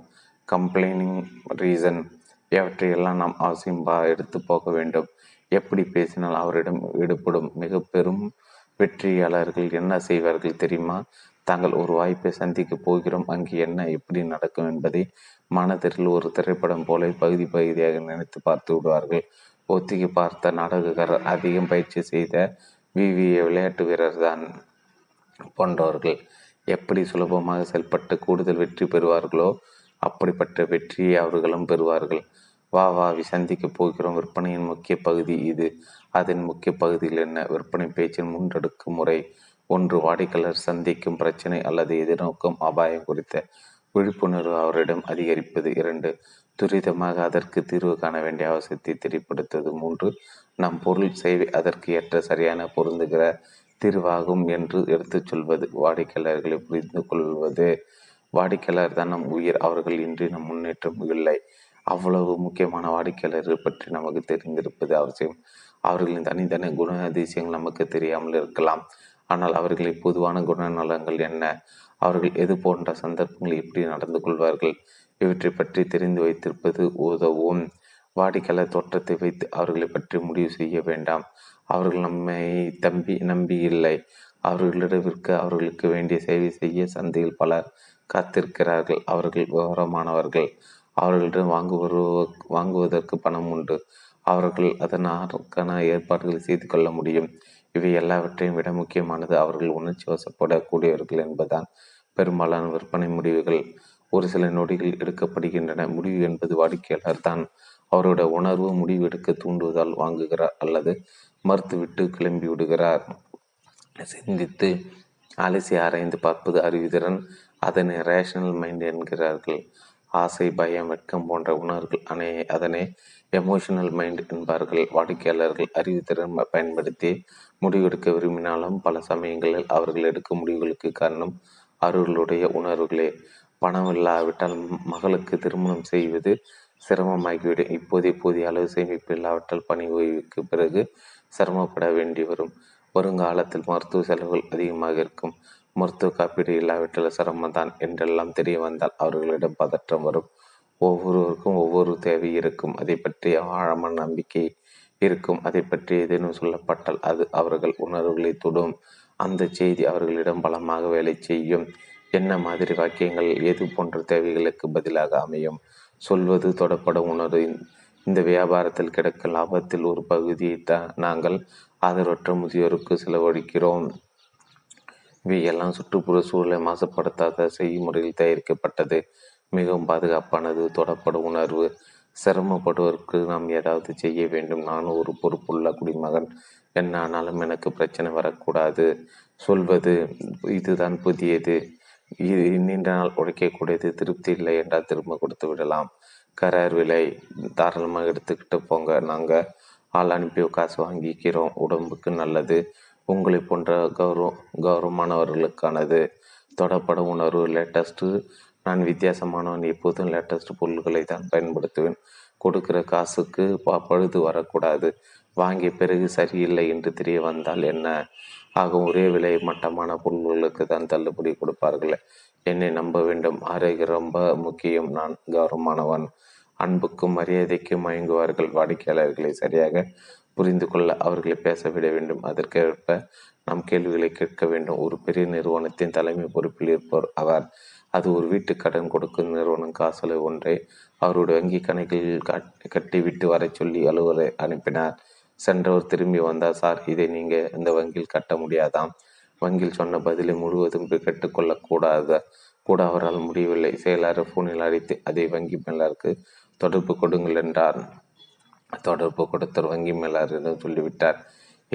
கம்ப்ளைனிங் ரீசன், இவற்றையெல்லாம் நாம் அவசியம் பா எடுத்து போக வேண்டும். எப்படி பேசினால் அவரிடம் ஈடுபடும். மிக பெரும் வெற்றியாளர்கள் என்ன செய்வார்கள் தெரியுமா? தாங்கள் ஒரு வாய்ப்பை சந்திக்க போகிறோம், அங்கு என்ன எப்படி நடக்கும் என்பதை மனதில் ஒரு திரைப்படம் போல பகுதி பகுதியாக நினைத்து பார்த்து விடுவார்கள். ஒத்திகை பார்த்த நாடகக்காரர் அதிகம் பயிற்சி செய்த விவிஏ விளையாட்டு வீரர் தான் போன்றவர்கள் எப்படி சுலபமாக செயல்பட்டு கூடுதல் வெற்றி பெறுவார்களோ அப்படிப்பட்ட வெற்றியை அவர்களும் பெறுவார்கள். வா வா சந்திக்க போகிறோம். விற்பனையின் முக்கிய பகுதி இது. அதன் முக்கிய பகுதியில் என்ன? விற்பனை பேச்சின் முன்னெடுக்கும் முறை. ஒன்று, வாடிக்கையாளர் சந்திக்கும் பிரச்சனை அல்லது எதிர்நோக்கும் அபாயம் குறித்த விழிப்புணர்வு அவரிடம் அதிகரிப்பது. இரண்டு, துரிதமாக அதற்கு தீர்வு காண வேண்டிய அவசியத்தை தெளிப்படுத்துவது. மூன்று, நம் பொருள் சேவை அதற்கு ஏற்ற சரியான பொருந்துகிற தீர்வாகும் என்று எடுத்துச் சொல்வது. வாடிக்கையாளர்களை புரிந்து கொள்வது. வாடிக்கையாளர் தான் நம் உயிர். அவர்கள் இன்றி நம் முன்னேற்றம் இல்லை. அவ்வளவு முக்கியமான வாடிக்கையாளர்கள் பற்றி நமக்கு தெரிந்திருப்பது அவசியம். அவர்களின் தனித்தனி குண அதிசயங்கள் நமக்கு தெரியாமல் இருக்கலாம். ஆனால் அவர்களின் பொதுவான குணநலங்கள் என்ன, அவர்கள் எது போன்ற சந்தர்ப்பங்கள் எப்படி நடந்து கொள்வார்கள், இவற்றை பற்றி தெரிந்து வைத்திருப்பது உதவும். வாடிக்கையாளர் தோற்றத்தை வைத்து அவர்களை பற்றி முடிவு செய்ய வேண்டாம். அவர்கள் நம்மை தம்பி நம்பி இல்லை. அவர்களிடம் விற்க அவர்களுக்கு வேண்டிய சேவை செய்ய சந்தையில் பலர் காத்திருக்கிறார்கள். அவர்கள் விவரமானவர்கள். அவர்களிடம் வாங்குவ வாங்குவதற்கு பணம் உண்டு. அவர்கள் அதற்கான ஏற்பாடுகளை செய்து கொள்ள முடியும். இவை எல்லாவற்றையும் விட முக்கியமானது அவர்கள் உணர்ச்சி வசப்படக்கூடியவர்கள் என்பதுதான் பெரும்பாலான விற்பனை முடிவுகள். ஒரு சில நொடிகள் எடுக்கப்படுகின்றன. முடிவு என்பது வாடிக்கையாளர் தான். அவருடைய உணர்வு முடிவு எடுக்க தூண்டுவதால் வாங்குகிறார் அல்லது மறுத்துவிட்டு கிளம்பி விடுகிறார். சிந்தித்து அலசி ஆராய்ந்து பார்ப்பது அறிவுதிறன். அதனை ரேஷனல் மைண்ட் என்கிறார்கள். ஆசை, பயம், வெட்கம் போன்ற உணர்வுகள் அனை அதனை எமோஷனல் மைண்ட் என்பார்கள். வாடிக்கையாளர்கள் அறிவுத்திறன் பயன்படுத்தி முடிவெடுக்க விரும்பினாலும் பல சமயங்களில் அவர்கள் எடுக்கும் முடிவுகளுக்கு காரணம் அவர்களுடைய உணர்வுகளே. பணம் இல்லாவிட்டால் மகளுக்கு திருமணம் செய்வது சிரமமாகிவிடும். இப்போதே போதிய அளவு சேமிப்பு இல்லாவிட்டால் பணி ஓய்வுக்கு பிறகு சிரமப்பட வேண்டி வரும். வருங்காலத்தில் மருத்துவ செலவுகள் அதிகமாக இருக்கும். மருத்துவ காப்பீடு இல்லாவிட்டால் சிரமம்தான் என்றெல்லாம் தெரிய வந்தால் அவர்களிடம் பதற்றம் வரும். ஒவ்வொருவருக்கும் ஒவ்வொரு தேவை இருக்கும். அதை பற்றி ஆழமான நம்பிக்கை இருக்கும். அதை பற்றி ஏதேனும் சொல்லப்பட்டால் அது அவர்கள் உணர்வுகளை தொடும். அந்த செய்தி அவர்களிடம் பலமாக வேலை செய்யும். என்ன மாதிரி வாக்கியங்கள் எது போன்ற தேவைகளுக்கு பதிலாக அமையும்? சொல்வது தொடப்படும் உணர்வு. இந்த வியாபாரத்தில் கிடைக்கும் லாபத்தில் ஒரு பகுதியை தான் நாங்கள் ஆதரவற்ற முதியோருக்கு செலவழிக்கிறோம். இவையெல்லாம் சுற்றுப்புற சூழலை மாசுபடுத்தாத செய்முறையில் தயாரிக்கப்பட்டது. மிகவும் பாதுகாப்பானது. தொடப்படும் உணர்வு. சிரமப்படுவதற்கு நாம் ஏதாவது செய்ய வேண்டும். நான் ஒரு பொறுப்புள்ள குடிமகன். என்ன ஆனாலும் எனக்கு பிரச்சனை வரக்கூடாது. சொல்வது இதுதான் புதியது. இது நீண்ட நாள் உழைக்கக்கூடியது. திருப்தி இல்லை என்றால் திரும்ப கொடுத்து விடலாம். கரார் விலை தாராளமாக எடுத்துக்கிட்டு போங்க. நாங்கள் ஆள் அனுப்பி காசு வாங்கிக்கிறோம். உடம்புக்கு நல்லது. உங்களை போன்ற கௌரவ கௌரவமானவர்களுக்கானது. தொடப்படும் உணர்வு. லேட்டஸ்ட்டு. நான் வித்தியாசமானவன். எப்போதும் லேட்டஸ்ட் பொருள்களை தான் பயன்படுத்துவேன். கொடுக்குற காசுக்கு பழுது வரக்கூடாது. வாங்கிய பிறகு சரியில்லை என்று தெரிய வந்தால் என்ன ஆகும்? ஒரே விலை மட்டமான பொருள்களுக்கு தான் தள்ளுபடி கொடுப்பார்கள். என்னை நம்ப வேண்டும். ஆரோக்கியம் ரொம்ப முக்கியம். நான் கௌரவமானவன். அன்புக்கும் மரியாதைக்கும் மயங்குவார்கள். வாடிக்கையாளர்களை சரியாக புரிந்து கொள்ள அவர்களை பேச விட வேண்டும். அதற்கேற்ப நாம் கேள்விகளை கேட்க வேண்டும். ஒரு பெரிய நிறுவனத்தின் தலைமை பொறுப்பில் இருப்பவர் ஆவார். அது ஒரு வீட்டு கடன் கொடுக்கும் நிறுவனம் காசோலை ஒன்றை அவருடைய வங்கி கணக்கில் கட்டிவிட்டு வர சொல்லி அலுவலரை அனுப்பினார். சென்றவர் திரும்பி வந்தார். சார், இதை நீங்கள் இந்த வங்கியில் கட்ட முடியாதாம். வங்கியில் சொன்ன பதிலை முழுவதும் கேட்டுக்கொள்ளக்கூடாத கூட அவரால் முடியவில்லை. செயலாளர் ஃபோனில் அழைத்து அதை வங்கி மேலாருக்கு தொடர்பு கொடுங்கள் என்றார். தொடர்பு கொடுத்தவர் வங்கி மேலாளரிடம் சொல்லிவிட்டார்.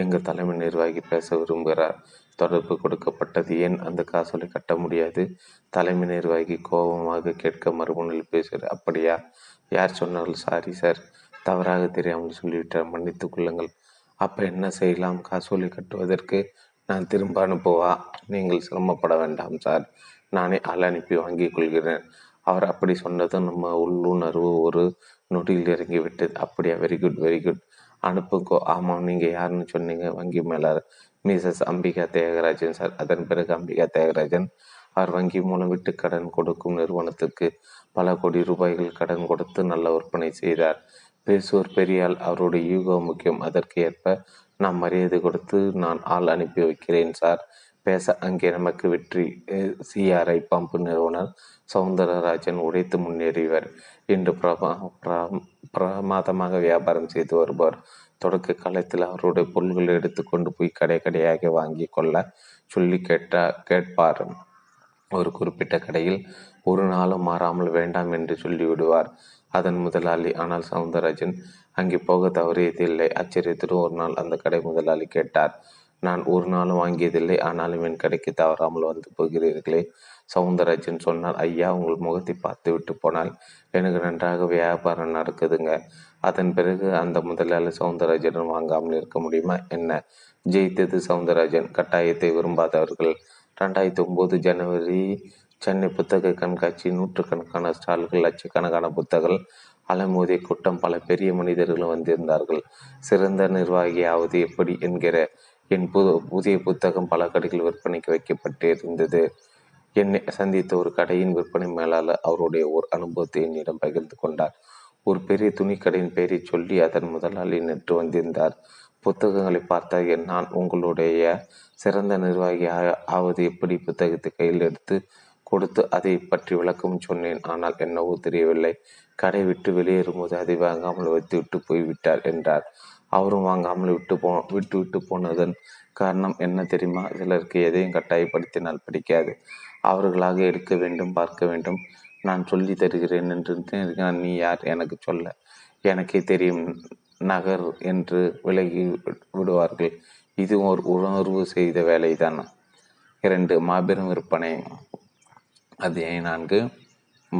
எங்கள் தலைமை நிர்வாகி பேச விரும்புகிறார். தொடர்பு கொடுக்கப்பட்டது. ஏன் அந்த காசோலை கட்ட முடியாது? தலைமை நிர்வாகி கோபமாக கேட்க மறுமொழியில் பேசுகிறார். அப்படியா? யார் சொன்னார்கள்? சாரி சார், தவறாக தெரியாமல் சொல்லிவிட்டார். மன்னித்து கொள்ளுங்கள். அப்போ என்ன செய்யலாம்? காசோலை கட்டுவதற்கு நான் திரும்ப அனுப்புவா? நீங்கள் சிரமப்பட வேண்டாம் சார். நானே ஆள் அனுப்பி வாங்கிக் கொள்கிறேன். அவர் அப்படி சொன்னதும் நம்ம உள்ளுணர்வு ஒரு நொடியில் இறங்கிவிட்டது. அப்படியா, வெரி குட் வெரி குட், அனுப்புக்கோ. ஆமாம், நீங்கள் யாருன்னு சொன்னீங்க? வங்கி மேலாளர் மிசஸ் அம்பிகா தியாகராஜன் சார். அதன் பிறகு அம்பிகா தியாகராஜன் அவர் வங்கி மூலம் விட்டு கடன் கொடுக்கும் நிறுவனத்துக்கு பல கோடி ரூபாய்கள் கடன் கொடுத்து நல்ல விற்பனை செய்தார். பேசுவோர் பெரியால், அவருடைய யூகம் முக்கியம். அதற்கு ஏற்ப நாம் மரியாதை கொடுத்து நான் ஆள் அனுப்பி வைக்கிறேன் சார் பேச. அங்கே நமக்கு வெற்றி. சிஆர்ஐ பம்பு நிறுவனர் சவுந்தரராஜன் உடைத்து முன்னேறியவர். இன்று பிரமா பிரமாதமாக வியாபாரம் செய்து வருபவர். தொடக்க காலத்தில் அவருடைய பொருள்களை எடுத்து கொண்டு போய் கடை கடையாக வாங்கி கொள்ள சொல்லி கேட்டா கேட்பார். ஒரு குறிப்பிட்ட கடையில் ஒரு நாளும் மாறாமல் வேண்டாம் என்று சொல்லிவிடுவார் அதன் முதலாளி. ஆனால் சவுந்தரராஜன் அங்கே போக தவறியதில்லை. ஆச்சரியத்துடன் ஒரு நாள் அந்த கடை முதலாளி கேட்டார், நான் ஒரு நாளும் வாங்கியதில்லை, ஆனாலும் என் கடைக்கு தவறாமல் வந்து போகிறீர்களே? சவுந்தரராஜன் சொன்னார், ஐயா, உங்கள் முகத்தை பார்த்து விட்டு போனால் எனக்கு நன்றாக வியாபாரம் நடக்குதுங்க. அதன் பிறகு அந்த முதலாளி சவுந்தரராஜனும் வாங்காமல் இருக்க முடியுமா என்ன? ஜெயித்தது சவுந்தரராஜன். கட்டாயத்தை விரும்பாதவர்கள். ரெண்டாயிரத்தி ஒம்பது ஜனவரி சென்னை புத்தக கண்காட்சி. நூற்றுக்கணக்கான ஸ்டால்கள், லட்சக்கணக்கான புத்தகங்கள், அலமோதிய கூட்டம். பல பெரிய மனிதர்களும் வந்திருந்தார்கள். சிறந்த நிர்வாகியாவது எப்படி என்கிற என் புது புதிய புத்தகம் பல கடைகள் விற்பனைக்கு வைக்கப்பட்டு இருந்தது. என்னை சந்தித்த ஒரு கடையின் விற்பனை மேலாளர் அவருடைய ஒரு அனுபவத்தை என்னிடம் பகிர்ந்து கொண்டார். ஒரு பெரிய துணிக்கடையின் பெயரை சொல்லி அதன் முதலாளி நின்று வந்திருந்தார். புத்தகங்களை பார்த்தால், நான் உங்களுடைய சிறந்த நிர்வாகி ஆவது எப்படி புத்தகத்தை கையில் எடுத்து கொடுத்து அதை பற்றி விளக்கம் சொன்னேன். ஆனால் என்னவோ தெரியவில்லை, கடை விட்டு வெளியேறும்போது அதை வாங்காமல் வைத்து விட்டு போய்விட்டார் என்றார். அவரும் வாங்காமல் விட்டு போ விட்டு விட்டு போனதன் காரணம் என்ன தெரியுமா? சிலருக்கு எதையும் கட்டாயப்படுத்தினால் பிடிக்காது. அவர்களாக எடுக்க வேண்டும், பார்க்க வேண்டும். நான் சொல்லி தருகிறேன் என்று நான், நீ யார் எனக்கு சொல்ல? எனக்கே தெரியும், நகர் என்று விலகி விடுவார்கள். இது ஒரு உணர்வு செய்த வேலைதான். இரண்டு, மாபெரும் விற்பனை. அத்தியாயம் நான்கு,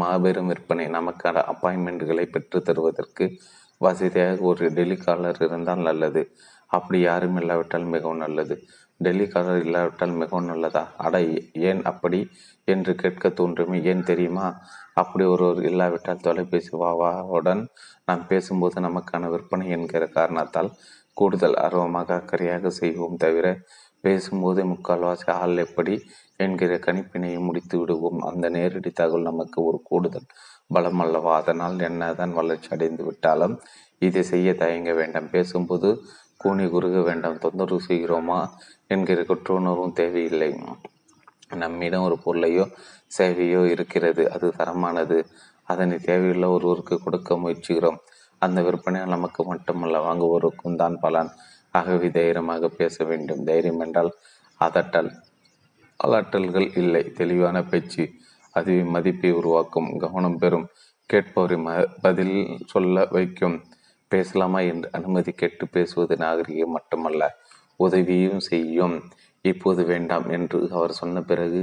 மாபெரும் விற்பனை. நமக்கான அப்பாயின்மெண்ட்களை பெற்று தருவதற்கு வசதியாக ஒரு டெலிகாலர் இருந்தால் நல்லது. அப்படி யாரும் இல்லாவிட்டால் மிகவும் நல்லது. டெல்லிக்காரர் இல்லாவிட்டால் மிகவும் நல்லதா? அடை, ஏன் அப்படி என்று கேட்க தோன்றுமே. ஏன் தெரியுமா? அப்படி ஒருவர் இல்லாவிட்டால் தொலைபேசி வாவாவுடன் நாம் பேசும்போது நமக்கான விற்பனை என்கிற காரணத்தால் கூடுதல் ஆர்வமாக அக்கறையாக செய்வோம். தவிர பேசும்போது முக்கால்வாசி ஆள் எப்படி என்கிற கணிப்பினையை முடித்து விடுவோம். அந்த நேரடி தகவல் நமக்கு ஒரு கூடுதல் பலம் அல்லவா? அதனால் என்னதான் வளர்ச்சி அடைந்து விட்டாலும் இதை செய்ய தயங்க வேண்டாம். பேசும்போது கூனி குறுக வேண்டாம். தொந்தரவு செய்கிறோமா என்கிற குற்ற உணர்வும் தேவையில்லை. நம்மிடம் ஒரு பொருளையோ சேவையோ இருக்கிறது, அது தரமானது. அதனை தேவையுள்ள ஒருவருக்கு கொடுக்க முயற்சிக்கிறோம். அந்த விற்பனையால் நமக்கு மட்டுமல்ல, வாங்குவோருக்கும் தான் பலன். ஆகவே தைரியமாக பேச வேண்டும். தைரியம் என்றால் அதட்டல் அலட்டல்கள் இல்லை, தெளிவான பேச்சு. அதுவே மதிப்பை உருவாக்கும், கவனம் பெறும், கேட்பவரை ம பதில் சொல்ல வைக்கும். பேசலாமா என்று அனுமதி கேட்டு பேசுவது நாகரிகம் மட்டுமல்ல, உதவியும் செய்யும். இப்போது வேண்டாம் என்று அவர் சொன்ன பிறகு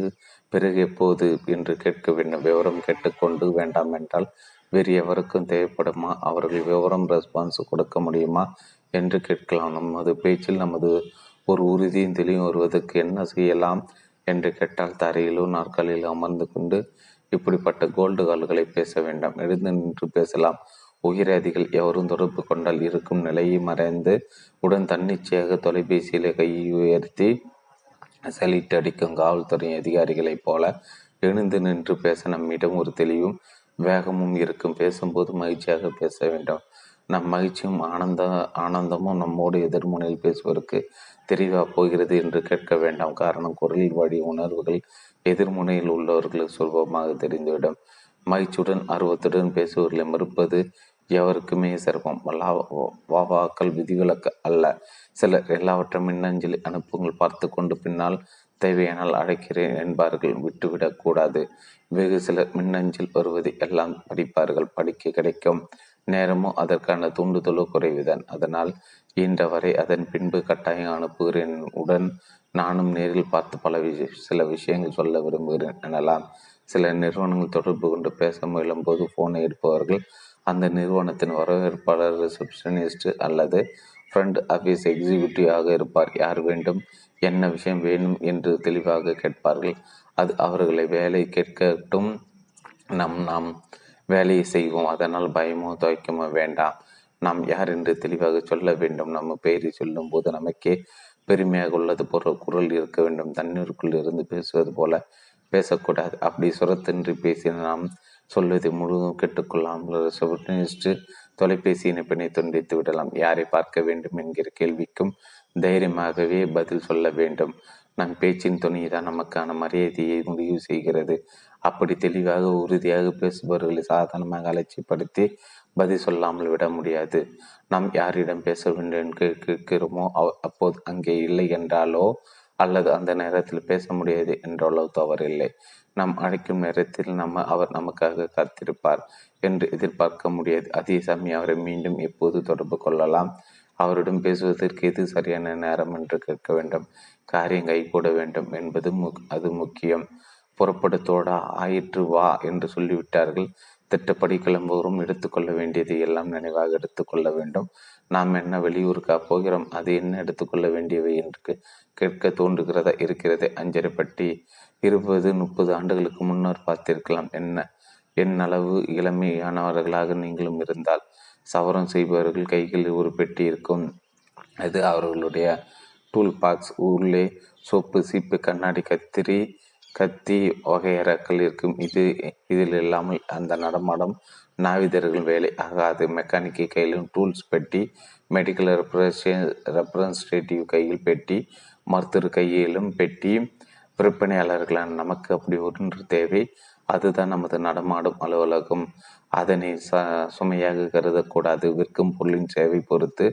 பிறகு எப்போது என்று கேட்க வேண்டும். விவரம் கேட்டுக்கொண்டு வேண்டாம் என்றால் வேறு எவருக்கும் தேவைப்படுமா? அவர்கள் விவரம் ரெஸ்பான்ஸ் கொடுக்க முடியுமா என்று கேட்கலாம். நமது பேச்சில் நமது ஒரு உறுதியும் தெளிவும் வருவதற்கு என்ன செய்யலாம் என்று கேட்டால் தரையிலோ நாற்காலியிலோ அமர்ந்து கொண்டு இப்படிப்பட்ட கோல்டு கால்களை பேச வேண்டாம். எழுந்து நின்று பேசலாம். உயிராதிகள் எவரும் தொடர்பு கொண்டால் இருக்கும் நிலையை மறைந்து உடன் தன்னிச்சையாக தொலைபேசியிலே கையை உயர்த்தி செலிட்டடிக்கும் காவல்துறை அதிகாரிகளைப் போல எழுந்து நின்று பேச நம்மிடம் ஒரு தெளிவும் வேகமும் இருக்கும். பேசும்போது மகிழ்ச்சியாக பேச வேண்டும். நம் மகிழ்ச்சியும் ஆனந்த ஆனந்தமும் நம்மோடு எதிர்முனையில் பேசுவதற்கு தெளிவா போகிறது என்று கேட்க வேண்டாம். காரணம், குரல் வழி உணர்வுகள் எதிர்முனையில் உள்ளவர்களுக்கு சுலபமாக தெரிந்துவிடும். மகிழ்ச்சியுடன் ஆர்வத்துடன் பேசுவர்களை மறுப்பது எவருக்குமே சிரமம். வாவாக்கள் விதிவிலக்கு அல்ல. சிலர் எல்லாவற்றையும் மின்னஞ்சலி அனுப்புங்கள், பார்த்து கொண்டு பின்னால் தேவையானால் அழைக்கிறேன் என்பார்கள். விட்டுவிடக்கூடாது. வெகு சிலர் மின்னஞ்சல் வருவது எல்லாம் படிப்பார்கள். படிக்க கிடைக்கும் நேரமும் அதற்கான தூண்டுதலோ குறைவுதான். அதனால் இன்றவரை அதன் பின்பு கட்டாயம் அனுப்புகிறேன், உடன் நானும் நேரில் பார்த்து பல விஷ சில விஷயங்கள் சொல்ல விரும்புகிறேன் எனலாம். சில நிறுவனங்கள் தொடர்பு கொண்டு பேச முயலும்போது ஃபோனை எடுப்பவர்கள் அந்த நிறுவனத்தின் வரவேற்பாளர், ரிசப்ஷனிஸ்ட் அல்லது ஃப்ரண்ட் ஆஃபீஸ் எக்ஸிக்யூட்டிவாக இருப்பார். யார் வேண்டும் என்ன விஷயம் வேணும் என்று தெளிவாக கேட்பார்கள். அது அவர்களை வேலை கேட்கட்டும், நம் நாம் வேலையை செய்வோம். அதனால் பயமோ துவைக்கமோ வேண்டாம். நாம் யார் என்று தெளிவாக சொல்ல வேண்டும். நம்ம பெயரை சொல்லும் போது நமக்கே பெருமையாக உள்ளது போன்ற குரல் இருக்க வேண்டும். தண்ணீருக்குள் இருந்து பேசுவது போல பேசக்கூடாது. அப்படி சுரத்தின்றி பேசின நாம் சொல்வதை முழுவதும் கேட்டுக்கொள்ளாமல் தொலைபேசி இணைப்பினை துண்டித்து விடலாம். யாரை பார்க்க வேண்டும் என்கிற கேள்விக்கும் தைரியமாகவே பதில் சொல்ல வேண்டும். நம் பேச்சின் துணைதான் நமக்கான மரியாதையை முடிவு செய்கிறது. அப்படி தெளிவாக உறுதியாக பேசுபவர்களை சாதாரணமாக அலட்சியப்படுத்தி பதில் சொல்லாமல் விட முடியாது. நாம் யாரிடம் பேச வேண்டும் கேட்கிறோமோ அப்போது அங்கே இல்லை என்றாலோ அல்லது அந்த நேரத்தில் பேச முடியாது என்றாலோ தவறில்லை. நாம் அழைக்கும் நேரத்தில் நம்ம அவர் நமக்காக காத்திருப்பார் என்று எதிர்பார்க்க முடியாது. அதே சமயம் அவரை மீண்டும் எப்போது தொடர்பு கொள்ளலாம், அவரிடம் பேசுவதற்கு எது சரியான நேரம் என்று கேட்க வேண்டும். காரியம் கைகூட வேண்டும் என்பது அது முக்கியம். புறப்படுத்தோட ஆயிற்று வா என்று சொல்லிவிட்டார்கள். திட்டப்படி கிளம்புவோரும் எடுத்துக்கொள்ள வேண்டியது எல்லாம் நினைவாக எடுத்துக்கொள்ள வேண்டும். நாம் என்ன வெளியூருக்கா போகிறோம், அது என்ன எடுத்துக்கொள்ள வேண்டியவை என்று கேட்க தோன்றுகிறதா இருக்கிறதே. அஞ்சரை பட்டி இருபது முப்பது ஆண்டுகளுக்கு முன்னர் பார்த்திருக்கலாம். என்ன என்னளவு இளமையானவர்களாக நீங்களும் இருந்தால் சவரம் செய்பவர்கள் கைகளில் ஒரு பெட்டி இருக்கும். அது அவர்களுடைய டூல் பாக்ஸ். ஊரிலே சோப்பு, சீப்பு, கண்ணாடி, கத்திரி, கத்தி வகையறாக்கள் இருக்கும். இது இதில் இல்லாமல் அந்த நடமாடும் நாவிதர்கள் வேலை ஆகாது. மெக்கானிக்கு கையிலும் டூல்ஸ் பெட்டி, மெடிக்கல் ரெப்ரஸன்டேட்டிவ் கையில் பெட்டி, மருத்துவர் கையிலும் பெட்டி. விற்பனையாளர்களான நமக்கு அப்படி ஒன்று தேவை. அதுதான் நமது நடமாடும் அலுவலகம். அதனை ச சுமையாக கருதக்கூடாது. விற்கும் பொருளின் சேவை பொறுத்து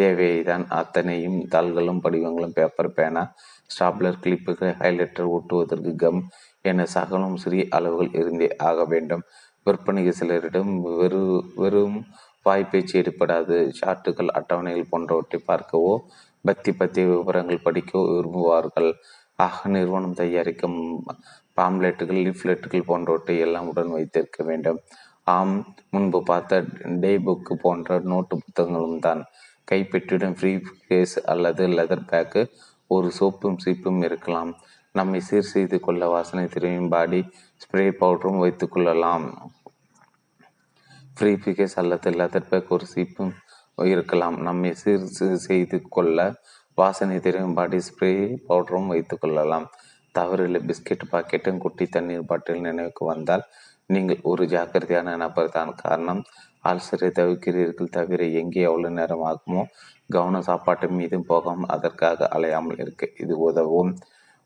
தேவையை தான் அத்தனையும் தாள்களும் படிவங்களும் பேப்பர், பேனா, ஸ்டாப்லர், கிளிப்புகள், ஹைலைட்டர், ஒட்டுவதற்கு கம் என சகலும் சிறிய அளவுகள் இருந்தே ஆக வேண்டும். விற்பனைக்கு சிலரிடம் வெறு வெறும் வாய்ப்பேச்சு ஏற்படாது. சார்ட்டுகள், அட்டவணைகள் போன்றவற்றை பார்க்கவோ பத்தி பத்திய விவரங்கள் படிக்கவோ விரும்புவார்கள். ஆக நிறுவனம் தயாரிக்கும் பாம்லெட்டுகள், லீஃப்லெட்டுகள் போன்றவற்றை எல்லாம் உடன் வைத்திருக்க வேண்டும். ஆம், முன்பு பார்த்த டே புக்கு போன்ற நோட்டு புத்தகங்களும் தான். கைப்பெற்றியுடன் ஃப்ரீ கேஸ் அல்லது லெதர் பேக்கு, ஒரு சோப்பும் சீப்பும் இருக்கலாம். நம்மை சீர் செய்து கொள்ள வாசனை திரையும் பாடி ஸ்ப்ரே பவுடரும் வைத்துக்கொள்ளலாம். ஃப்ரீ கேஸ் அல்லது லெதர் பேக் ஒரு சீப்பும் இருக்கலாம். நம்மை சீர் செய்து கொள்ள வாசனை திரையும் பாடி ஸ்ப்ரே பவுடரும் வைத்துக்கொள்ளலாம். தவறில்லை. பிஸ்கெட் பாக்கெட்டும் குட்டி தண்ணீர் பாட்டில் நினைவுக்கு வந்தால் நீங்கள் ஒரு ஜாக்கிரதையான நபர் தான். காரணம், ஆல்சரை தவிர்க்கிறீர்கள் தவிர எங்கே எவ்வளோ நேரம் ஆகுமோ கவனம் சாப்பாட்டு மீதும் போகாமல் அதற்காக அலையாமல் இருக்க இது உதவும்.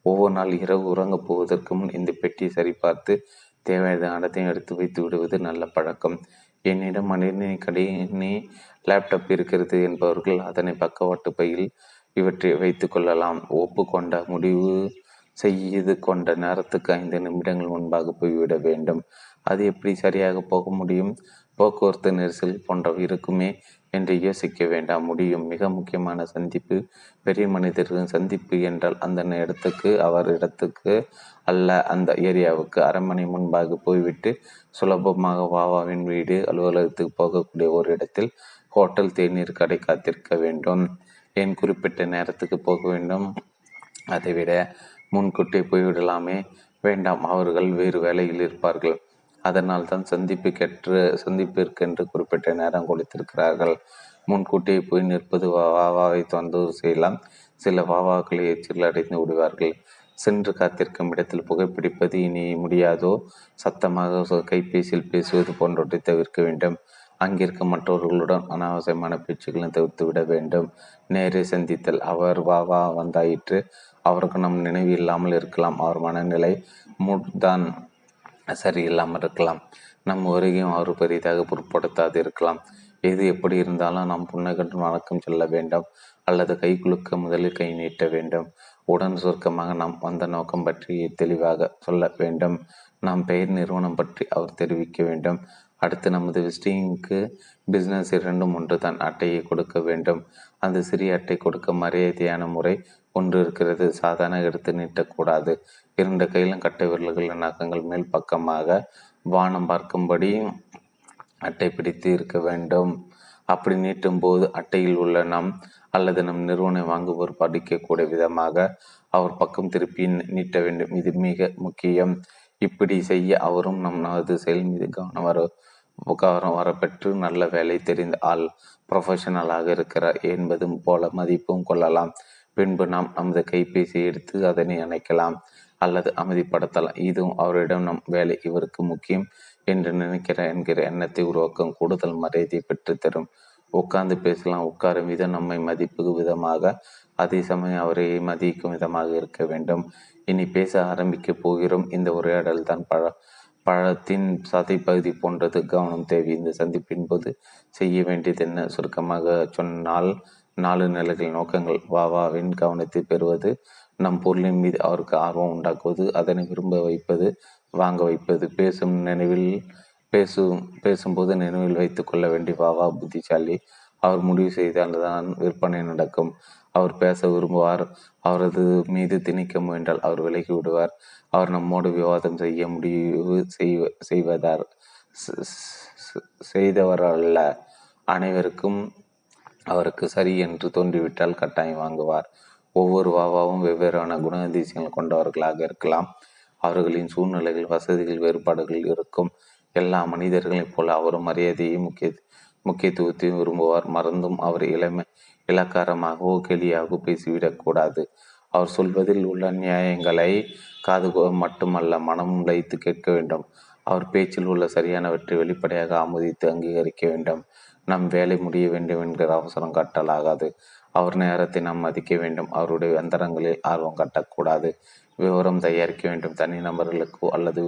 ஒவ்வொரு நாள் இரவு உறங்க போவதற்கு முன் இந்த பெட்டியை சரிபார்த்து தேவையான அனைத்தையும் எடுத்து வைத்து விடுவது நல்ல பழக்கம். என்னிடம் மனிதனை கடையினே லேப்டாப் இருக்கிறது என்பவர்கள் அதனை பக்கவாட்டு பையில் இவற்றை வைத்து கொள்ளலாம். ஒப்பு கொண்ட முடிவு செய்து கொண்ட நேரத்துக்கு ஐந்து நிமிடங்கள் முன்பாக போய்விட வேண்டும். அது எப்படி சரியாக போக முடியும், போக்குவரத்து நெரிசல் போன்றவை இருக்குமே என்று யோசிக்க வேண்டாம். முடியும். மிக முக்கியமான சந்திப்பு, பெரிய மனிதர்களின் சந்திப்பு என்றால் அந்த இடத்துக்கு அவர் இடத்துக்கு அல்ல, அந்த ஏரியாவுக்கு அரை மணி முன்பாக போய்விட்டு சுலபமாக வாவாவின் வீடு, அலுவலகத்துக்கு போகக்கூடிய ஒரு இடத்தில் ஹோட்டல், தேநீர் கடை காத்திருக்க வேண்டும். ஏன் குறிப்பிட்ட நேரத்துக்கு போக வேண்டும்? அதைவிட முன்கூட்டி போய்விடலாமே. வேண்டாம், அவர்கள் வேறு வேலையில் இருப்பார்கள். அதனால் தான் சந்திப்பு கெற்று சந்திப்பிற்கென்று குறிப்பிட்ட நேரம் கொடுத்திருக்கிறார்கள். முன்கூட்டியே போய் நிற்பது வாவாவை தொந்தரவு செய்யலாம். சில வாவாக்களை எச்சில் அடைந்து விடுவார்கள். சென்று காத்திருக்கும் இடத்தில் புகைப்பிடிப்பது இனி முடியாதோ சத்தமாக கைபேசியில் பேசுவது போன்றவற்றை தவிர்க்க வேண்டும். அங்கிருக்கும் மற்றவர்களுடன் அனாவசியமான பேச்சுக்களை தவிர்த்து விட வேண்டும். நேரே சந்தித்தல். அவர் வாவா வந்தாயிற்று. அவருக்கு நம் நினைவு இல்லாமல் இருக்கலாம். அவர் மனநிலை மூட்தான் சரியில்லாமல் இருக்கலாம். நம் வருகையும் அவர் பெரிதாக பொருட்படுத்தாது இருக்கலாம். எது எப்படி இருந்தாலும் நாம் புன்னகையுடன் வணக்கம் சொல்ல வேண்டும் அல்லது கை குலுக்க முதலில் கை நீட்ட வேண்டும். உடன் சுருக்கமாக நாம் வந்த நோக்கம் பற்றி தெளிவாக சொல்ல வேண்டும். நாம் பெயர், நிறுவனம் பற்றி அவர் தெரிவிக்க வேண்டும். அடுத்து நமது விசிட்டிங்க்கு பிஸ்னஸ் இரண்டும் ஒன்று தான். அட்டையை கொடுக்க வேண்டும். அந்த சிறிய அட்டை கொடுக்க மரியாதையான முறை ஒன்று இருக்கிறது. சாதாரண எடுத்து நீட்டக்கூடாது. இரண்டு கையிலும் கட்டை விரல்களின் நகங்கள் மேல் பக்கமாக வானம் பார்க்கும்படி அட்டை பிடித்து இருக்க வேண்டும். அப்படி நீட்டும் போது அட்டையில் உள்ள நம் அல்லது நம் நிறுவனம் வாங்குவோர் படிக்கக்கூடிய விதமாக அவர் பக்கம் திருப்பி நீட்ட வேண்டும். இது மிக முக்கியம். இப்படி செய்ய அவரும் நம் நமது செயல் மீது கவனம் வர கவனம் வரப்பெற்று நல்ல வேலை தெரிந்த ஆள் ப்ரொஃபஷனலாக இருக்கிறார் என்பதும் போல மதிப்பும் கொள்ளலாம். பின்பு நாம் நமது கைபேசியை எடுத்து அதனை அணைக்கலாம் அல்லது அமைதிப்படுத்தலாம். இதுவும் அவரிடம் நம் வேலை இவருக்கு முக்கியம் என்று நினைக்கிறார் என்கிற எண்ணத்தை உருவாக்கும் கூடுதல் மரியாதையை பெற்றுத்தரும். உட்கார்ந்து பேசலாம். உட்காரும் விதம் நம்மை மதிப்பு விதமாக அதே சமயம் அவரை மதிக்கும் விதமாக இருக்க வேண்டும். இனி பேச ஆரம்பிக்க போகிறோம். இந்த உரையாடல் தான் பழ பழத்தின் சதைப்பகுதி போன்றது. கவனம் தேவை. இந்த சந்திப்பின் போது செய்ய வேண்டியது என்ன? சுருக்கமாக சொன்னால் நாலு நிலைகள் நோக்கங்கள். வாவாவின் கவனத்தை பெறுவது, நம் பொருளின் மீது அவருக்கு ஆர்வம் உண்டாக்குவது, அதனை விரும்ப வைப்பது, வாங்க வைப்பது. பேசும் நினைவில் பேசும் பேசும்போது நினைவில் வைத்து கொள்ள வேண்டிய வாவா புத்திசாலி. அவர் முடிவு செய்தால்தான் விற்பனை நடக்கும். அவர் பேச விரும்புவார். அவரது மீது திணிக்க முயன்றால் அவர் விலகி விடுவார். அவர் நம்மோடு விவாதம் செய்ய முடிவு செய்வ செய்வதார் செய்தவரல்ல. அனைவருக்கும் அவருக்கு சரி என்று தோன்றிவிட்டால் கட்டாயம் வாங்குவார். ஒவ்வொரு வாவாவும் வெவ்வேறான குணாதிசயங்கள் கொண்டவர்களாக இருக்கலாம். அவர்களின் சூழ்நிலைகள், வசதிகள், வேறுபாடுகள் இருக்கும். எல்லா மனிதர்களைப் போல அவரும் மரியாதையை முக்கிய முக்கியத்துவத்தையும் விரும்புவார். மறந்தும் அவர் இளமை இலக்காரமாகவோ கேலியாகவோ பேசிவிடக்கூடாது. அவர் சொல்வதில் உள்ள நியாயங்களை காது மட்டுமல்ல மனமும் லயித்து கேட்க வேண்டும். அவர் பேச்சில் உள்ள சரியானவற்றை வெளிப்படையாக ஆமோதித்து அங்கீகரிக்க வேண்டும். நம் வேலை முடிய வேண்டும் என்கிற அவசரம் காட்டலாகாது. அவர் நேரத்தை நாம் மதிக்க வேண்டும். அவருடைய அந்தரங்களில் ஆர்வம் காட்டக்கூடாது. விவரம் தயாரிக்க வேண்டும். தனி நபர்களுக்கோ அல்லது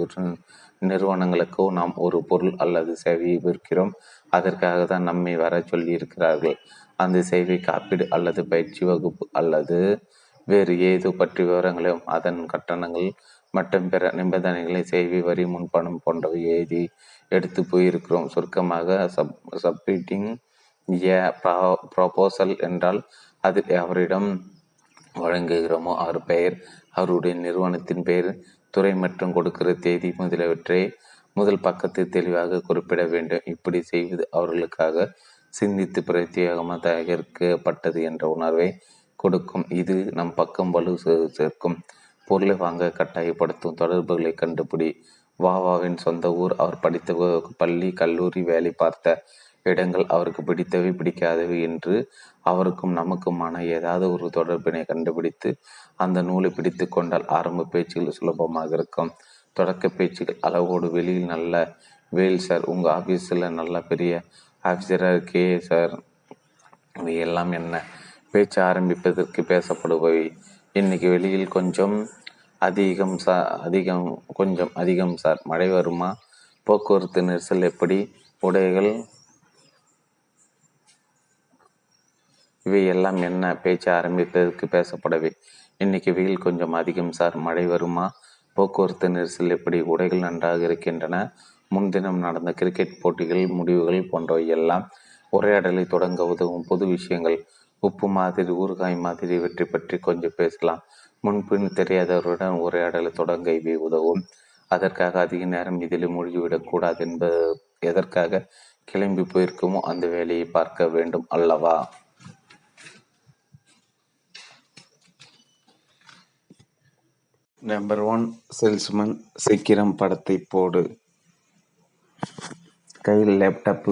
நிறுவனங்களுக்கோ நாம் ஒரு பொருள் அல்லது சேவையை விற்கிறோம். அதற்காக தான் நம்மை வர சொல்லி இருக்கிறார்கள். அந்த சேவை காப்பீடு அல்லது பயிற்சி வகுப்பு அல்லது வேறு ஏதோ பற்றி விவரங்களையும் அதன் கட்டணங்கள் மற்றும் பிற நிபந்தனைகளை சேவை வரி முன்பணம் போன்றவை எழுதி எடுத்து போயிருக்கிறோம். சுருக்கமாக சப் சப்மிட்டிங் ஏ ப்ரப்போசல் என்றால் அது அவரிடம் வழங்குகிறோமோ அவர் பெயர், அவருடைய நிறுவனத்தின் பெயர், துறை மற்றும் கொடுக்கிற தேதி முதலியவற்றை முதல் பக்கத்தில் தெளிவாக குறிப்பிட வேண்டும். இப்படி செய்வது அவர்களுக்காக சிந்தித்து பிரத்யேகமாக தயாரிக்கப்பட்டது என்ற உணர்வை கொடுக்கும். இது நம் பக்கம் வலு சேர்க்கும். பொருளை வாங்க கட்டாயப்படுத்தும். தொடர்புகளை கண்டுபிடி. வாவாவின் சொந்த ஊர், அவர் படித்த பள்ளி, கல்லூரி, வேலை பார்த்த இடங்கள், அவருக்கு பிடித்தவை பிடிக்காதவை என்று அவருக்கும் நமக்குமான ஏதாவது ஒரு தொடர்பினை கண்டுபிடித்து அந்த நூலை பிடித்து கொண்டால் ஆரம்ப பேச்சுகள் சுலபமாக இருக்கும். தொடக்க பேச்சுகள் அளவோடு வெளியில் நல்ல வேல் சார், உங்கள் ஆஃபீஸில் நல்ல பெரிய ஆஃபீஸராக இருக்கே சார், இவை எல்லாம் என்ன? பேச்சு ஆரம்பிப்பதற்கு பேசப்படுபவை. இன்றைக்கி வெளியில் கொஞ்சம் அதிகம் சா அதிகம் கொஞ்சம் அதிகம் சார். மழை வருமா? போக்குவரத்து நெரிசல் எப்படி? உடைகள் இவை எல்லாம் என்ன? பேச்சு ஆரம்பிப்பதற்கு பேசப்படவே இன்றைக்கி வெயில் கொஞ்சம் அதிகம் சார். மழை வருமா? போக்குவரத்து நெரிசல் எப்படி? உடைகள் நன்றாக இருக்கின்றன. முன்தினம் நடந்த கிரிக்கெட் போட்டிகள் முடிவுகள் போன்றவை எல்லாம் உரையாடலை தொடங்க உதவும் பொது விஷயங்கள். உப்பு மாதிரி ஊறுகாய் மாதிரி வெற்றி பற்றி கொஞ்சம் பேசலாம். முன்பின் தெரியாதவருடன் உரையாடலை தொடங்க இவை உதவும். அதற்காக அதிக நேரம் இதில் மூழ்கிவிடக்கூடாது என்பது எதற்காக கிளம்பி போயிருக்குமோ அந்த வேலையை பார்க்க வேண்டும் அல்லவா? நம்பர் ஒன், சேல்ஸ்மேன் சீக்கிரம் படத்தை போடு. கையில் லேப்டாப்பு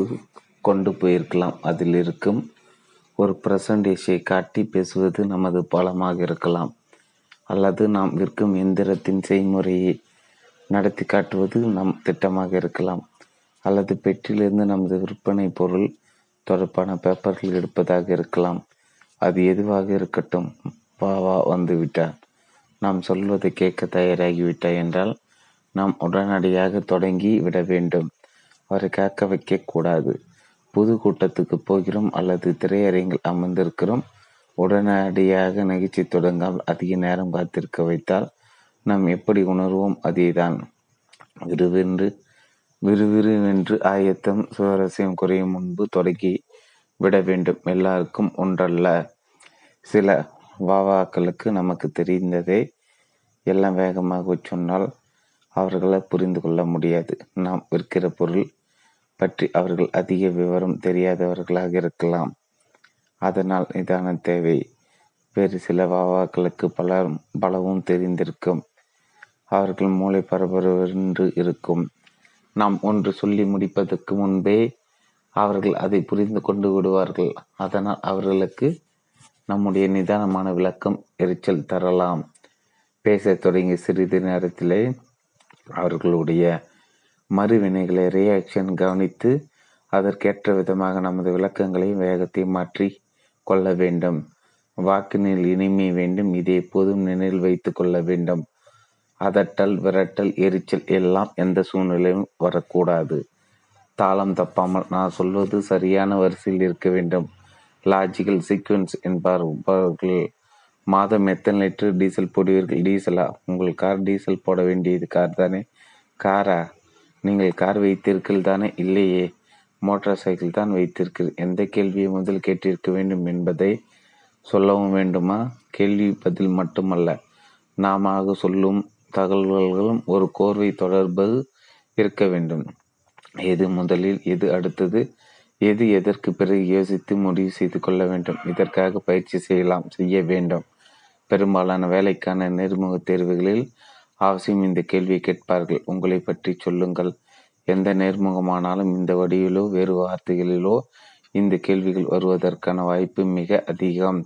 கொண்டு போயிருக்கலாம். அதில் இருக்கும் ஒரு பிரசன்டேஷை காட்டி பேசுவது நமது பலமாக இருக்கலாம். அல்லது நாம் விற்கும் எந்திரத்தின் செய்முறையை நடத்தி காட்டுவது நம் திட்டமாக இருக்கலாம். அல்லது பெட்டியிலிருந்து நமது விற்பனை பொருள் தொடர்பான பேப்பர்கள் எடுப்பதாக இருக்கலாம். அது எதுவாக இருக்கட்டும், பாவா வந்துவிட்டார், நாம் சொல்வதை கேட்க தயாராகிவிட்டார் என்றால் நாம் உடனடியாக தொடங்கி விட வேண்டும். அவரை காக்க வைக்கக்கூடாது. புது கூட்டத்துக்கு போகிறோம் அல்லது திரையரங்கில் அமர்ந்திருக்கிறோம், உடனடியாக நிகழ்ச்சி தொடங்காமல் அதிக நேரம் காத்திருக்க வைத்தால் நாம் எப்படி உணர்வோம்? அதேதான். விறுவிறு விறுவிறுவென்று ஆயத்தம் சுவாரஸ்யம் குறையும் முன்பு தொடங்கி விட வேண்டும். எல்லாருக்கும் ஒன்றல்ல, சில வாவாக்களுக்கு நமக்கு தெரிந்ததை எல்லாம் வேகமாக சொன்னால் அவர்களால் புரிந்து கொள்ள முடியாது. நாம் விற்கிற பொருள் பற்றி அவர்கள் அதிக விவரம் தெரியாதவர்களாக இருக்கலாம். அதனால் நிதான தேவை. வேறு சில வாவாக்களுக்கு பலர் பலவும் தெரிந்திருக்கும். அவர்கள் மூளை பரபரவென்று இருக்கும். நாம் ஒன்று சொல்லி முடிப்பதற்கு முன்பே அவர்கள் அதை புரிந்து கொண்டு விடுவார்கள். அதனால் அவர்களுக்கு நம்முடைய நிதானமான விளக்கம் எரிச்சல் தரலாம். பேச தொடங்கிய சிறிது நேரத்திலே அவர்களுடைய மறுவினைகளை ரியாக்ஷன் கவனித்து அதற்கேற்ற விதமாக நமது விளக்கங்களையும் வேகத்தை மாற்றி கொள்ள வேண்டும். வாக்கினில் இனிமை வேண்டும். இதை எப்போதும் நினைவில் வைத்து கொள்ள வேண்டும். அதட்டல், விரட்டல், எரிச்சல் எல்லாம் எந்த சூழ்நிலையும் வரக்கூடாது. தாளம் தப்பாமல் நான் சொல்வது சரியான வரிசையில் இருக்க வேண்டும். லாஜிக்கல் சீக்வன்ஸ் என்பார்கள். மாதம் எத்தனை லிட்டர் டீசல் போடுவீர்கள்? டீசலா? உங்கள் கார் டீசல் போட வேண்டியது கார் தானே. காரா? நீங்கள் கார் வைத்திருக்கீர்கள் தானே? இல்லையே, மோட்டார் சைக்கிள் தான் வைத்திருக்கிறீர்கள். எந்த கேள்வியை முதல் கேட்டிருக்க வேண்டும் என்பதை சொல்லவும் வேண்டுமா? கேள்வி பதில் மட்டுமல்ல, நாம சொல்லும் தகவல்களும் ஒரு கோர்வை தொடர்பு இருக்க வேண்டும். எது முதலில், எது அடுத்தது, எது எதற்கு பிறகு யோசித்து முடிவு செய்து கொள்ள வேண்டும். இதற்காக பயிற்சி செய்யலாம் செய்ய வேண்டும். பெரும்பாலான வேலைக்கான நேர்முக தேர்வுகளில் அவசியம் இந்த கேள்வியை கேட்பார்கள். உங்களை பற்றி சொல்லுங்கள். எந்த நேர்முகமானாலும் இந்த வடிவிலோ வேறு வார்த்தைகளிலோ இந்த கேள்விகள் வருவதற்கான வாய்ப்பு மிக அதிகம்.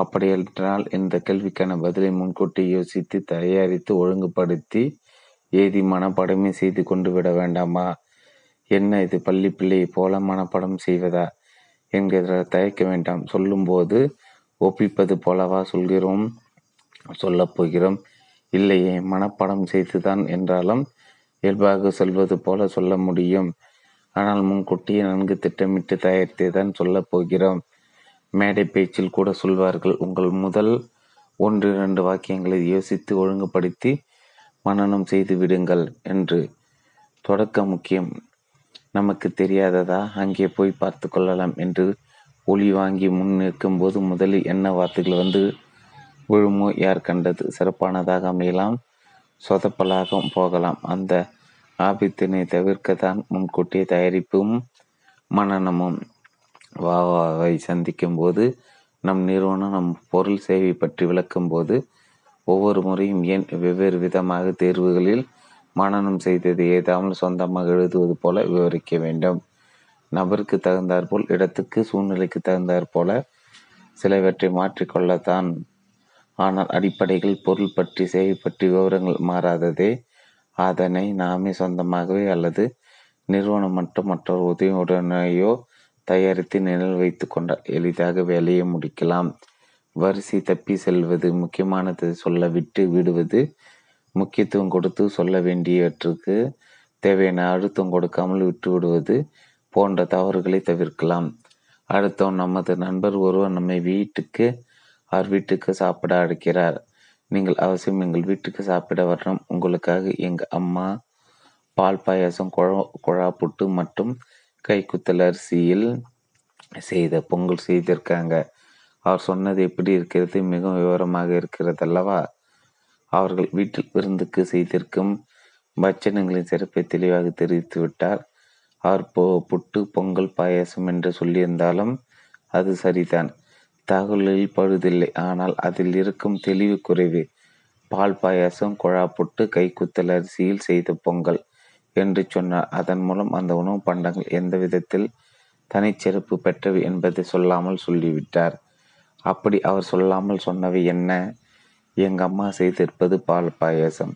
அப்படியென்றால் இந்த கேள்விக்கான பதிலை முன்கூட்டி யோசித்து தயாரித்து ஒழுங்குபடுத்தி ஏதி மனப்பாடமே செய்து கொண்டு விட வேண்டாமா? என்ன இது, பள்ளி பிள்ளையை போல மனப்பாடம் செய்வதா என்கிற தயக்க வேண்டாம். சொல்லும்போது ஒப்பிப்பது போலவா சொல்கிறோம் சொல்லப்போகிறோம்? இல்லையே, மனப்பாடம் செய்துதான் என்றாலும் இயல்பாக சொல்வது போல சொல்ல முடியும். ஆனால் முன்கூட்டியே நன்கு திட்டமிட்டு தயாரித்து தான் சொல்லப்போகிறோம். மேடை பேச்சில் கூட சொல்வார்கள், உங்கள் முதல் ஒன்று இரண்டு வாக்கியங்களை யோசித்து ஒழுங்குபடுத்தி மனனம் செய்து விடுங்கள் என்று. தொடக்க முக்கியம். நமக்கு தெரியாததா, அங்கே போய் பார்த்து கொள்ளலாம் என்று ஒளி வாங்கி முன் நிற்கும் போது முதலில் என்ன வார்த்தைகள் வந்து விழுமோ யார் கண்டது. சிறப்பானதாக அமையலாம், சொதப்பலாக போகலாம். அந்த ஆபத்தினை தவிர்க்கத்தான் முன்கூட்டிய தயாரிப்பும் மனனமும். வாவாவை சந்திக்கும் போது, நம் நிறுவனம் நம் பொருள் சேவை பற்றி விளக்கும் போது ஒவ்வொரு முறையும் ஏன் வெவ்வேறு விதமாக தேர்வுகளில் மனனம் செய்தது ஏதாவது சொந்தமாக எழுதுவது போல விவரிக்க வேண்டும். நபருக்கு தகுந்தாற்போல், இடத்துக்கு சூழ்நிலைக்கு தகுந்தாற்போல சிலவற்றை மாற்றிக்கொள்ளத்தான். ஆனால் அடிப்படைகள் பொருள் பற்றி சேவை பற்றி விவரங்கள் மாறாததே. அதனை நாமே சொந்தமாகவே அல்லது நிறுவனம் மற்றும் மற்றொரு உதவியுடனேயோ தயாரித்து நிழல் வைத்து கொண்டால் எளிதாக வேலையை முடிக்கலாம். வரிசை தப்பி செல்வது, முக்கியமானதை சொல்ல விட்டு விடுவது, முக்கியத்துவம் கொடுத்து சொல்ல வேண்டியவற்றுக்கு தேவையான அழுத்தம் கொடுக்காமல் விட்டு விடுவது போன்ற தவறுகளை தவிர்க்கலாம். அடுத்தவன் நமது நண்பர் ஒருவர் நம்மை வீட்டுக்கு அவர் வீட்டுக்கு சாப்பிட அழைக்கிறார். நீங்கள் அவசியம் எங்கள் வீட்டுக்கு சாப்பிட வரணும். உங்களுக்காக எங்கள் அம்மா பால் பாயாசம், குழா குழாப்புட்டு மற்றும் கைக்குத்தல் அரிசியில் செய்த பொங்கல் செய்திருக்காங்க. அவர் சொன்னது எப்படி இருக்கிறது? மிகவும் விவரமாக இருக்கிறது அல்லவா? அவர்கள் வீட்டில் விருந்துக்கு செய்திருக்கும் பட்சணங்களின் சிறப்பை தெளிவாக தெரிவித்து விட்டார். அவர் போ புட்டு பொங்கல் பாயாசம் என்று சொல்லியிருந்தாலும் அது சரிதான். தகவலில் பழுதில்லை, ஆனால் அதில் இருக்கும் தெளிவு குறைவு. பால் பாயாசம், குழாப்புட்டு, கைக்குத்தல் அரிசியில் செய்த பொங்கல் என்று சொன்னார். அதன் மூலம் அந்த உணவு பண்டங்கள் எந்த விதத்தில் தனிச்சிறப்பு பெற்றவை என்பதை சொல்லாமல் சொல்லிவிட்டார். அப்படி அவர் சொல்லாமல் சொன்னவை என்ன? எங்க அம்மா செய்திருப்பது பால் பாயாசம்.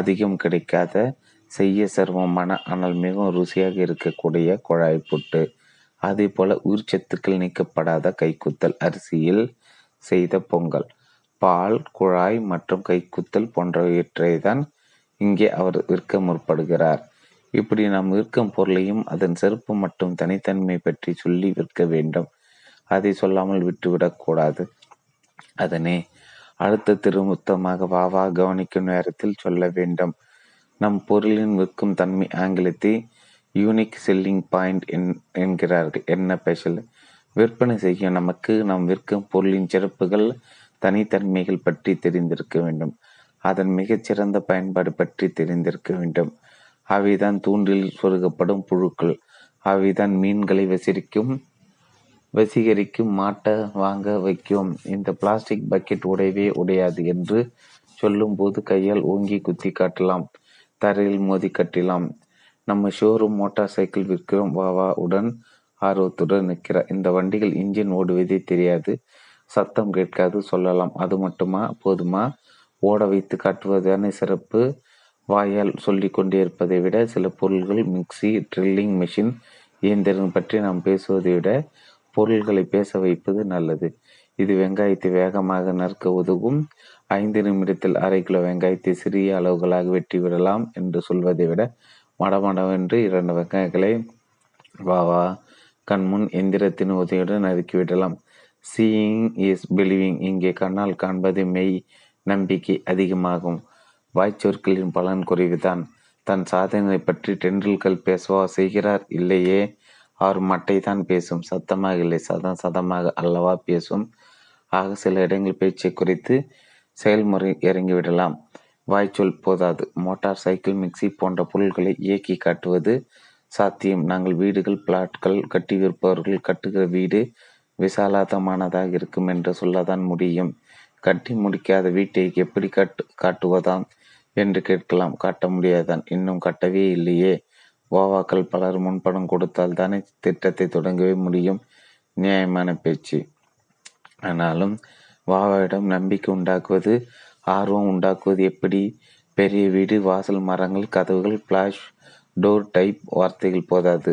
அதிகம் கிடைக்காத, செய்ய சிரமமான ஆனால் மிகவும் ருசியாக இருக்கக்கூடிய குழாய் புட்டு. அதே போல உயிர்ச்சத்துக்கள் நீக்கப்படாத கைக்குத்தல் அரிசியில் செய்த பொங்கல். பால், குழாய் மற்றும் கைக்குத்தல் போன்றவற்றை தான் இங்கே அவர் விற்க முற்படுகிறார். இப்படி நாம் விற்கும் பொருளையும் அதன் சிறப்பு மற்றும் தனித்தன்மை பற்றி சொல்லி விற்க வேண்டும். அதை சொல்லாமல் விட்டுவிடக்கூடாது. அதனை அடுத்த திருமுத்தமாக வாவா கவனிக்கும் நேரத்தில் சொல்ல வேண்டும். நம் பொருளின் விற்கும் தன்மை, ஆங்கிலத்தை யூனிக் செல்லிங் பாயிண்ட் என்கிறார்கள். என்ன ஸ்பெஷல்? விற்பனை செய்யும் நமக்கு நாம் விற்கும் பொருளின் சிறப்புகள் தனித்தன்மைகள் பற்றி தெரிந்திருக்க வேண்டும். அதன் மிகச்சிறந்த பயன்பாடு பற்றி தெரிந்திருக்க வேண்டும். அவைதான் தூண்டில் சொருகப்படும் புழுக்கள். அவைதான் மீன்களை விசிறிக்கும் வசீகரிக்கும், மாட்ட வாங்க வைக்கும். இந்த பிளாஸ்டிக் பக்கெட் உடையவே உடையாது என்று சொல்லும்போது கையால் ஓங்கி குத்தி காட்டலாம், தரையில் மோதி கட்டலாம். நம்ம ஷோரூம் மோட்டார் சைக்கிள் விற்கிறோம் வாவா உடன் ஆர்வத்துடன் நிற்கிறார். இந்த வண்டிகள் இன்ஜின் ஓடுவதே தெரியாது, சத்தம் கேட்காது சொல்லலாம். அது மட்டுமா போதுமா? ஓட வைத்து காட்டுவதான சிறப்பு. வாயால் சொல்லி கொண்டே இருப்பதை விட சில பொருள்கள், மிக்சி, ட்ரில்லிங் மிஷின், இயந்திரம் பற்றி நாம் பேசுவதை விட பொருள்களை பேச வைப்பது நல்லது. இது வெங்காயத்தை வேகமாக நறுக்க உதவும். ஐந்து நிமிடத்தில் அரை கிலோ வெங்காயத்தை சிறிய அளவுகளாக வெட்டி விடலாம் என்று சொல்வதை விட மடமடவென்று இரண்டு வெங்காயங்களை வாவா கண்முன் எந்திரத்தின் உதவியுடன் நறுக்கிவிடலாம். Seeing is believing. இங்கே கண்ணால் காண்பது மெய், நம்பிக்கை அதிகமாகும். வாய்ச்சொற்களின் பலன் குறைவுதான். தன் சாதனை பற்றி டெண்டுல்கர் பேசவா செய்கிறார்? இல்லையே, அவர் மட்டை தான் பேசும், சத்தமாக இல்லை, சதம் சதமாக அல்லவா பேசும். ஆக சில இடங்கள் பேச்சை குறைத்து செயல்முறை இறங்கிவிடலாம். வாய்ச்சொல் போதாது, மோட்டார் சைக்கிள், மிக்சி போன்ற பொருள்களை இயக்கி காட்டுவது சாத்தியம். நாங்கள் வீடுகள், பிளாட்கள் கட்டி விற்பவர்கள் கட்டுகிற வீடு விசாலமானதாக இருக்கும் என்று சொல்லதான் முடியும். கட்டி முடிக்காத வீட்டை எப்படி கட்டு காட்டுவதாம் என்று கேட்கலாம். காட்ட முடியாதான், இன்னும் கட்டவே இல்லையே. வாவாக்கள் பலர் முன்பணம் கொடுத்தால் தானே திட்டத்தை தொடங்கவே முடியும். நியாயமான பேச்சு. ஆனாலும் வாவாவிடம் நம்பிக்கை உண்டாக்குவது, ஆர்வம் உண்டாக்குவது எப்படி? பெரிய வீடு, வாசல், மரங்கள், கதவுகள், பிளாஷ் டோர் டைப் வார்த்தைகள் போதாது.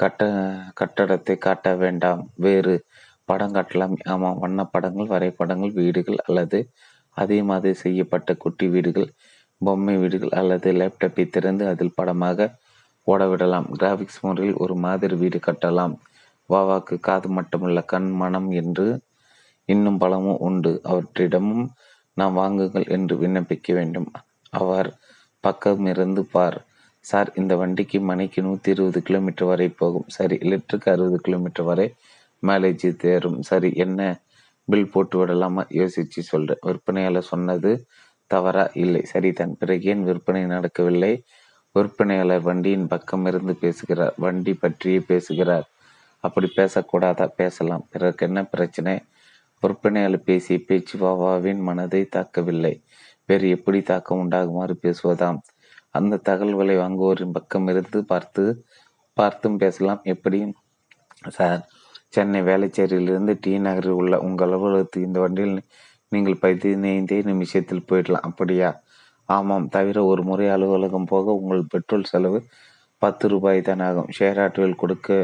கட்ட கட்டடத்தை காட்ட வேண்டாம், வேறு படம் காட்டலாம். ஆமாம், வண்ண படங்கள், வரைபடங்கள், வீடுகள் அல்லது அதே மாதிரி செய்யப்பட்ட குட்டி வீடுகள், பொம்மை வீடுகள் அல்லது லேப்டாப்பை திறந்து அதில் படமாக ஓடவிடலாம். கிராஃபிக்ஸ் முறையில் ஒரு மாதிரி வீடு கட்டலாம். வாவாக்கு காது மட்டுமல்ல, கண், மனம் என்று இன்னும் பலமும் உண்டு. அவற்றிடமும் நாம் வாங்குங்கள் என்று விண்ணப்பிக்க வேண்டும். அவர் பக்கம் இருந்து பார் சார், இந்த வண்டிக்கு மணிக்கு நூற்றி இருபது கிலோமீட்டர் வரை போகும். சரி, லிட்டருக்கு அறுபது கிலோமீட்டர் வரை மேலேஜ் தேரும். சரி, என்ன பில் போட்டு விடலாமா? யோசிச்சு சொல்கிறேன். விற்பனையாளர் சொன்னது தவறா? இல்லை, சரிதான். பிறகு ஏன் விற்பனை நடக்கவில்லை? விற்பனையாளர் வண்டியின் பக்கம் இருந்து பேசுகிறார், வண்டி பற்றியே பேசுகிறார். அப்படி பேசக்கூடாதா? பேசலாம். பிறகு என்ன பிரச்சனை? விற்பனையாளர் பேசிய பேச்சு வாவாவின் மனதை தாக்கவில்லை, வேறு எப்படி தாக்கம் உண்டாகுமாறு பேசுவதாம். அந்த தகவல்களை வாங்குவோரின் பக்கம் இருந்து பார்த்து பார்த்தும் பேசலாம். எப்படி சார்? சென்னை வேளச்சேரியிலிருந்து டி நகரில் உள்ள உங்கள் அலுவலகத்துக்கு இந்த வண்டியில் நீங்கள் பதினைந்தே நிமிஷத்தில் போயிடலாம். அப்படியா? ஆமாம், தவிர ஒரு முறை அலுவலகம் போக உங்கள் பெட்ரோல் செலவு பத்து ரூபாய் தான் ஆகும். ஷேர் ஆட்டோவில் கொடுக்க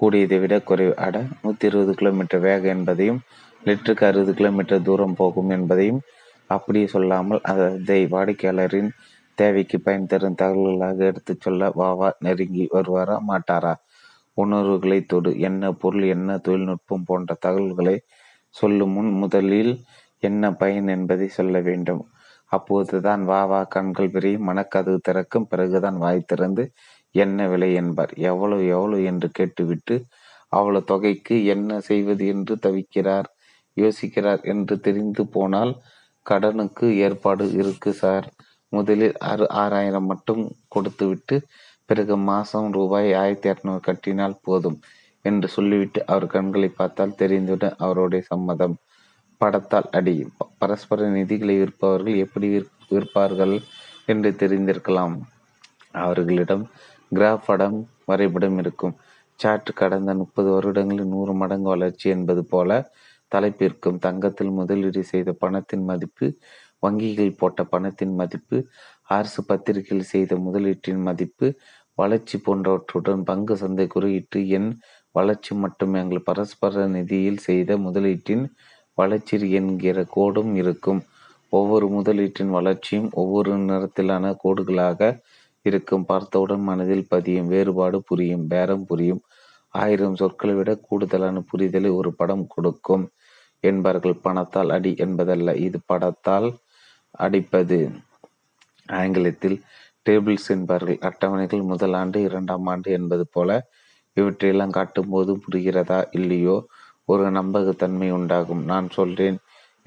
கூடியதை விட குறைவு. அட, நூற்றி இருபது கிலோமீட்டர் வேகம் என்பதையும் லிட்டருக்கு அறுபது கிலோமீட்டர் தூரம் போகும் என்பதையும் அப்படியே சொல்லாமல் அதை வாடிக்கையாளரின் தேவைக்கு பயன் தரும் தகவல்களாக எடுத்து சொல்ல வாவா நெருங்கி வருவாரா மாட்டாரா? உணர்வுகளை தொடு, என்ன பொருள், என்ன தொழில்நுட்பம் போன்ற தகவல்களை சொல்லும் முன் முதலில் என்ன பயன் என்பதை சொல்ல வேண்டும். அப்போதுதான் வாவா கண்கள் விரியும், மனக்கதவு திறக்கும். பிறகுதான் வாய் திறந்து என்ன விலை என்பார். எவ்வளவு எவ்வளவு என்று கேட்டுவிட்டு அவ்வளவு தொகைக்கு என்ன செய்வது என்று தவிக்கிறார், யோசிக்கிறார் என்று தெரிந்து போனால் கடனுக்கு ஏற்பாடு இருக்கு சார். முதலில் ஆறு ஆறாயிரம் மட்டும் கொடுத்துவிட்டு பிறகு மாதம் ரூபாய் ஆயிரத்தி இரநூறு கட்டினால் போதும் என்று சொல்லிவிட்டு அவர் கண்களை பார்த்தால் தெரிந்துவிடும் அவருடைய சம்மதம். படத்தால் அடி. பரஸ்பர நிதிகளை விற்பவர்கள் எப்படி விற்பார்கள் என்று தெரிந்திருக்கலாம். அவர்களிடம் கிராஃப், படம், வரைபடம் இருக்கும். சார்ட் கடந்த முப்பது வருடங்களில் நூறு மடங்கு வளர்ச்சி என்பது போல தலைப்பு இருக்கும். தங்கத்தில் முதலீடு செய்த பணத்தின் மதிப்பு, வங்கிகள் போட்ட பணத்தின் மதிப்பு, அரசு பத்திரிகையில் செய்த முதலீட்டின் மதிப்பு, வளர்ச்சி போன்றவற்றுடன் பங்கு சந்தை குறியீட்டு எண், வளர்ச்சி மற்றும் எங்கள் பரஸ்பர நிதியில் செய்த முதலீட்டின் வளர்ச்சி என்கிற கோடும் இருக்கும். ஒவ்வொரு முதலீட்டின் வளர்ச்சியும் ஒவ்வொரு நிறத்திலான கோடுகளாக இருக்கும். பார்த்தவுடன் மனதில் பதியும், வேறுபாடு புரியும், பேரம் புரியும். ஆயிரம் சொற்களை விட கூடுதலான புரிதலை ஒரு படம் கொடுக்கும் என்பார்கள். பணத்தால் அடி என்பதல்ல, இது படத்தால் அடிப்பது. ஆங்கிலத்தில் டேபிள்ஸ் என்பார்கள். அட்டவணைகள் முதல் ஆண்டு, இரண்டாம் ஆண்டு என்பது போல இவற்றையெல்லாம் காட்டும்போது புரிகிறதா இல்லையோ ஒரு நம்பகத்தன்மை உண்டாகும். நான் சொல்கிறேன்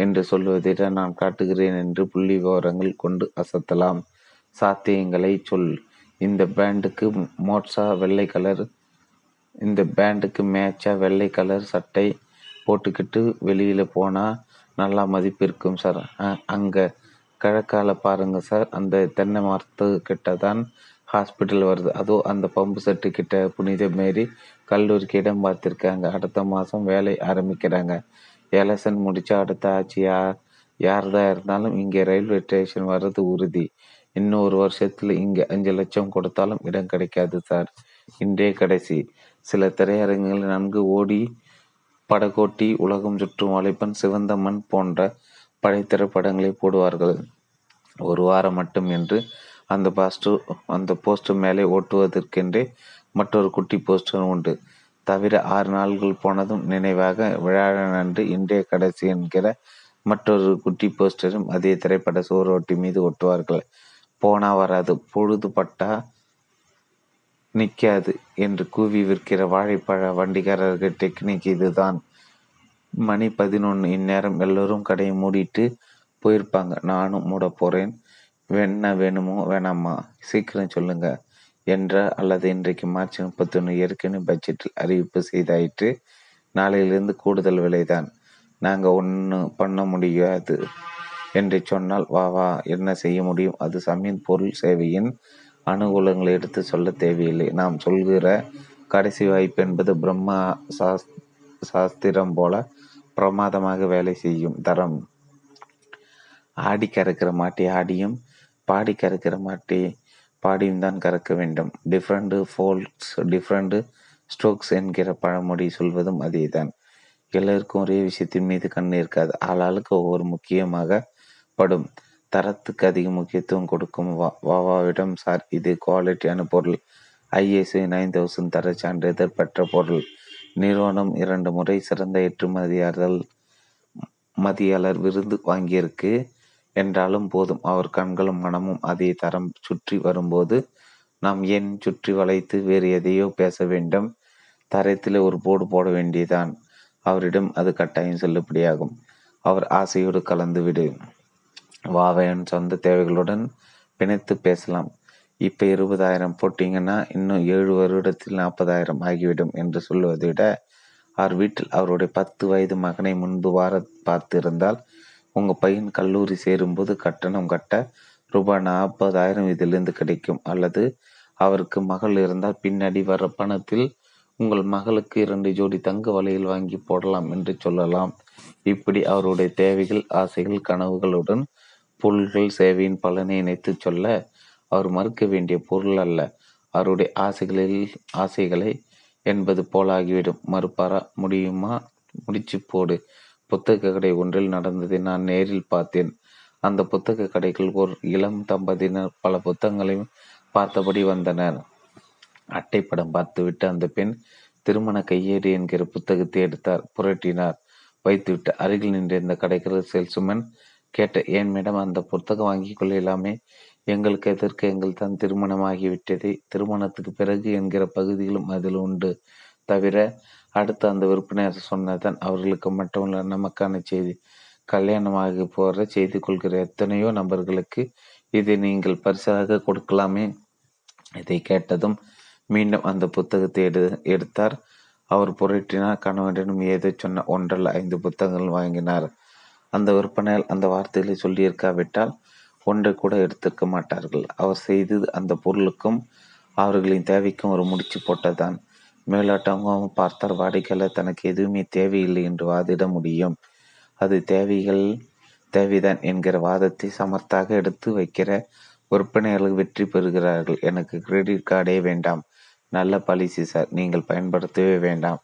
என்று சொல்வதை விட நான் காட்டுகிறேன் என்று புள்ளி விவரங்கள் கொண்டு அசத்தலாம். சாத்தியங்களை சொல். இந்த பிராண்டுக்கு மோட்சா வெள்ளை கலர் இந்த பேண்டுக்கு மேட்சாக வெள்ளை கலர் சட்டை போட்டுக்கிட்டு வெளியில் போனால் நல்லா மதிப்பு இருக்கும் சார். அங்கே கிழக்கால பாருங்கள் சார், அந்த தென்னை மரத்து கிட்ட தான் ஹாஸ்பிட்டல் வருது. அதுவும் அந்த பம்பு செட்டு கிட்ட புனித மேரி கல்லூரிக்கு இடம் பார்த்துருக்காங்க. அடுத்த மாதம் வேலை ஆரம்பிக்கிறாங்க. எலெக்ஷன் முடித்தா அடுத்த ஆட்சி யா யாரதாக இருந்தாலும் இங்கே ரயில்வே ஸ்டேஷன் வர்றது உறுதி. இன்னும் ஒரு வருஷத்தில் இங்கே அஞ்சு லட்சம் கொடுத்தாலும் இடம் கிடைக்காது சார். இன்றே கடைசி சில திரையரங்குகள் நன்கு ஓடி படகோட்டி, உலகம் சுற்றும் அழைப்பன், சிவந்த மண் போன்ற படைத்திரைப்படங்களை போடுவார்கள். ஒரு வாரம் மட்டும் என்று அந்த பாஸ்டு அந்த போஸ்டர் மேலே ஓட்டுவதற்கென்றே மற்றொரு குட்டி போஸ்டர் உண்டு. தவிர ஆறு நாள்கள் போனதும் நினைவாக விழா நன்று இன்றைய கடைசி என்கிற மற்றொரு குட்டி போஸ்டரும் அதே திரைப்பட சுவரோட்டி மீது ஒட்டுவார்கள். போனா வராது, பொழுதுபட்டா நிற்காது என்று கூவி விற்கிற வாழைப்பழ வண்டிக்காரர்கள் டெக்னிக் இதுதான். மணி பதினொன்று. இந்நேரம் எல்லோரும் கடையை மூடிட்டு போயிருப்பாங்க. நானும் மூட போகிறேன். வேணா வேணுமோ வேணாமா சீக்கிரம் சொல்லுங்க என்ற அல்லது இன்றைக்கு மார்ச் முப்பத்தொன்று ஏற்கனவே பட்ஜெட்டில் அறிவிப்பு செய்தாயிற்று. நாளையிலிருந்து கூடுதல் விலைதான், நாங்கள் ஒன்று பண்ண முடியாது என்று சொன்னால் வா வா என்ன செய்ய முடியும்? அது சமயம் பொருள் சேவையின் அனுகூலங்களை எடுத்து சொல்ல தேவையில்லை. நாம் சொல்கிற கடைசி வாய்ப்பு என்பது பிரம்மா சாஸ் சாஸ்திரம் போல பிரமாதமாக வேலை செய்யும் தரம். ஆடி கறக்கிற மாட்டி ஆடியும் பாடி கறக்கிற மாட்டி பாடியும் தான் கறக்க வேண்டும். டிஃப்ரெண்ட் ஃபோல்ட்ஸ் டிஃப்ரெண்ட் ஸ்ட்ரோக்ஸ் என்கிற பழமொழி சொல்வதும் அதே தான். எல்லோருக்கும் ஒரே விஷயத்தின் மீது கண் இருக்காது. ஆளாளுக்கு ஒவ்வொரு முக்கியமாக படும் தரத்துக்கு அதிக முக்கியத்துவம் கொடுக்கும் வா வாவாவிடம் சார் இது குவாலிட்டியான பொருள், ஐஎஸ்ஐ நைன் தௌசண்ட் தர சான்றிதழ் பெற்ற பொருள், நிறுவனம் இரண்டு முறை சிறந்த ஏற்றுமதியாளர் மதியாளர் விருது வாங்கியிருக்கு என்றாலும் போதும் அவர் கண்களும் மனமும் அதே தரம் சுற்றி வரும்போது நாம் ஏன் சுற்றி வளைத்து வேறு எதையோ பேச வேண்டும்? தரத்தில் ஒரு போடு போட வேண்டியதான். அவரிடம் அது கட்டாயம் செல்லுபடியாகும். அவர் ஆசையோடு கலந்து விடு வாவையன் சொந்த தேவைகளுடன் பிணைத்து பேசலாம். இப்போ இருபதாயிரம் போட்டிங்கன்னா இன்னும் ஏழு வருடத்தில் நாற்பதாயிரம் ஆகிவிடும் என்று சொல்லுவதை விட அவர் வீட்டில் அவருடைய பத்து வயது மகனை முன்பு வார பார்த்திருந்தால் உங்கள் பையன் கல்லூரி சேரும்போது கட்டணம் கட்ட ரூபாய் நாற்பதாயிரம் இதிலிருந்து கிடைக்கும், அல்லது அவருக்கு மகள் இருந்தால் பின்னாடி வர பணத்தில் உங்கள் மகளுக்கு இரண்டு ஜோடி தங்க வலையில் வாங்கி போடலாம் என்று சொல்லலாம். இப்படி அவருடைய தேவைகள், ஆசைகள், கனவுகளுடன் பொருள்கள் சேவையின் பலனை இணைத்து சொல்ல அவர் மறுக்க வேண்டிய பொருள் அல்ல, அவருடைய ஆசைகளில் ஆசைகளை என்பது போலாகிவிடும். மறுப்பாரா முடியுமா? முடிச்சு போடு. புத்தக கடை ஒன்றில் நடந்ததை நான் நேரில் பார்த்தேன். அந்த புத்தக கடைகள் ஒரு இளம் தம்பதியினர் பல புத்தகங்களையும் பார்த்தபடி வந்தனர். அட்டைப்படம் பார்த்துவிட்டு அந்த பெண் திருமண கையேடு என்கிற புத்தகத்தை எடுத்தார், புரட்டினார், வைத்துவிட்டு அருகில் நின்றிருந்த கடைக்கிற சேல்ஸ்மேன் கேட்ட, ஏன் மேடம் அந்த புத்தகம் வாங்கி கொள்ளலாமே? எங்களுக்கு எதற்கு? எங்கள் தான் திருமணமாகிவிட்டதை திருமணத்துக்கு பிறகு என்கிற பகுதிகளும் அதில் உண்டு. தவிர அடுத்த அந்த விற்பனையார் சொன்னதான் அவர்களுக்கு மட்டுமல்ல, நமக்கான செய்தி கல்யாணமாகி போகிற செய்து கொள்கிற எத்தனையோ நபர்களுக்கு இதை நீங்கள் பரிசாக கொடுக்கலாமே. இதை கேட்டதும் மீண்டும் அந்த புத்தகத்தை எடு எடுத்தார் அவர் புரட்டினார். கணவனிடம் ஏதோ சொன்ன ஒன்றல்ல ஐந்து புத்தகங்கள் வாங்கினார். அந்த விற்பனையால் அந்த வார்த்தைகளை சொல்லியிருக்காவிட்டால் ஒன்றை கூட எடுத்திருக்க மாட்டார்கள். அவர் செய்தது அந்த பொருளுக்கும் அவர்களின் தேவைக்கும் ஒரு முடிச்சு போட்டதான். மேலோட்டமாக பார்த்தால் வாடிக்கையாளர் தனக்கு எதுவுமே தேவையில்லை என்று வாதிட முடியும். அது தேவைகள் தேவைதான் என்கிற வாதத்தை சமர்த்தாக எடுத்து வைக்கிற விற்பனையாளர்கள் வெற்றி பெறுகிறார்கள். எனக்கு கிரெடிட் கார்டே வேண்டாம், நல்ல பாலிசி சார், நீங்கள் பயன்படுத்தவே வேண்டாம்,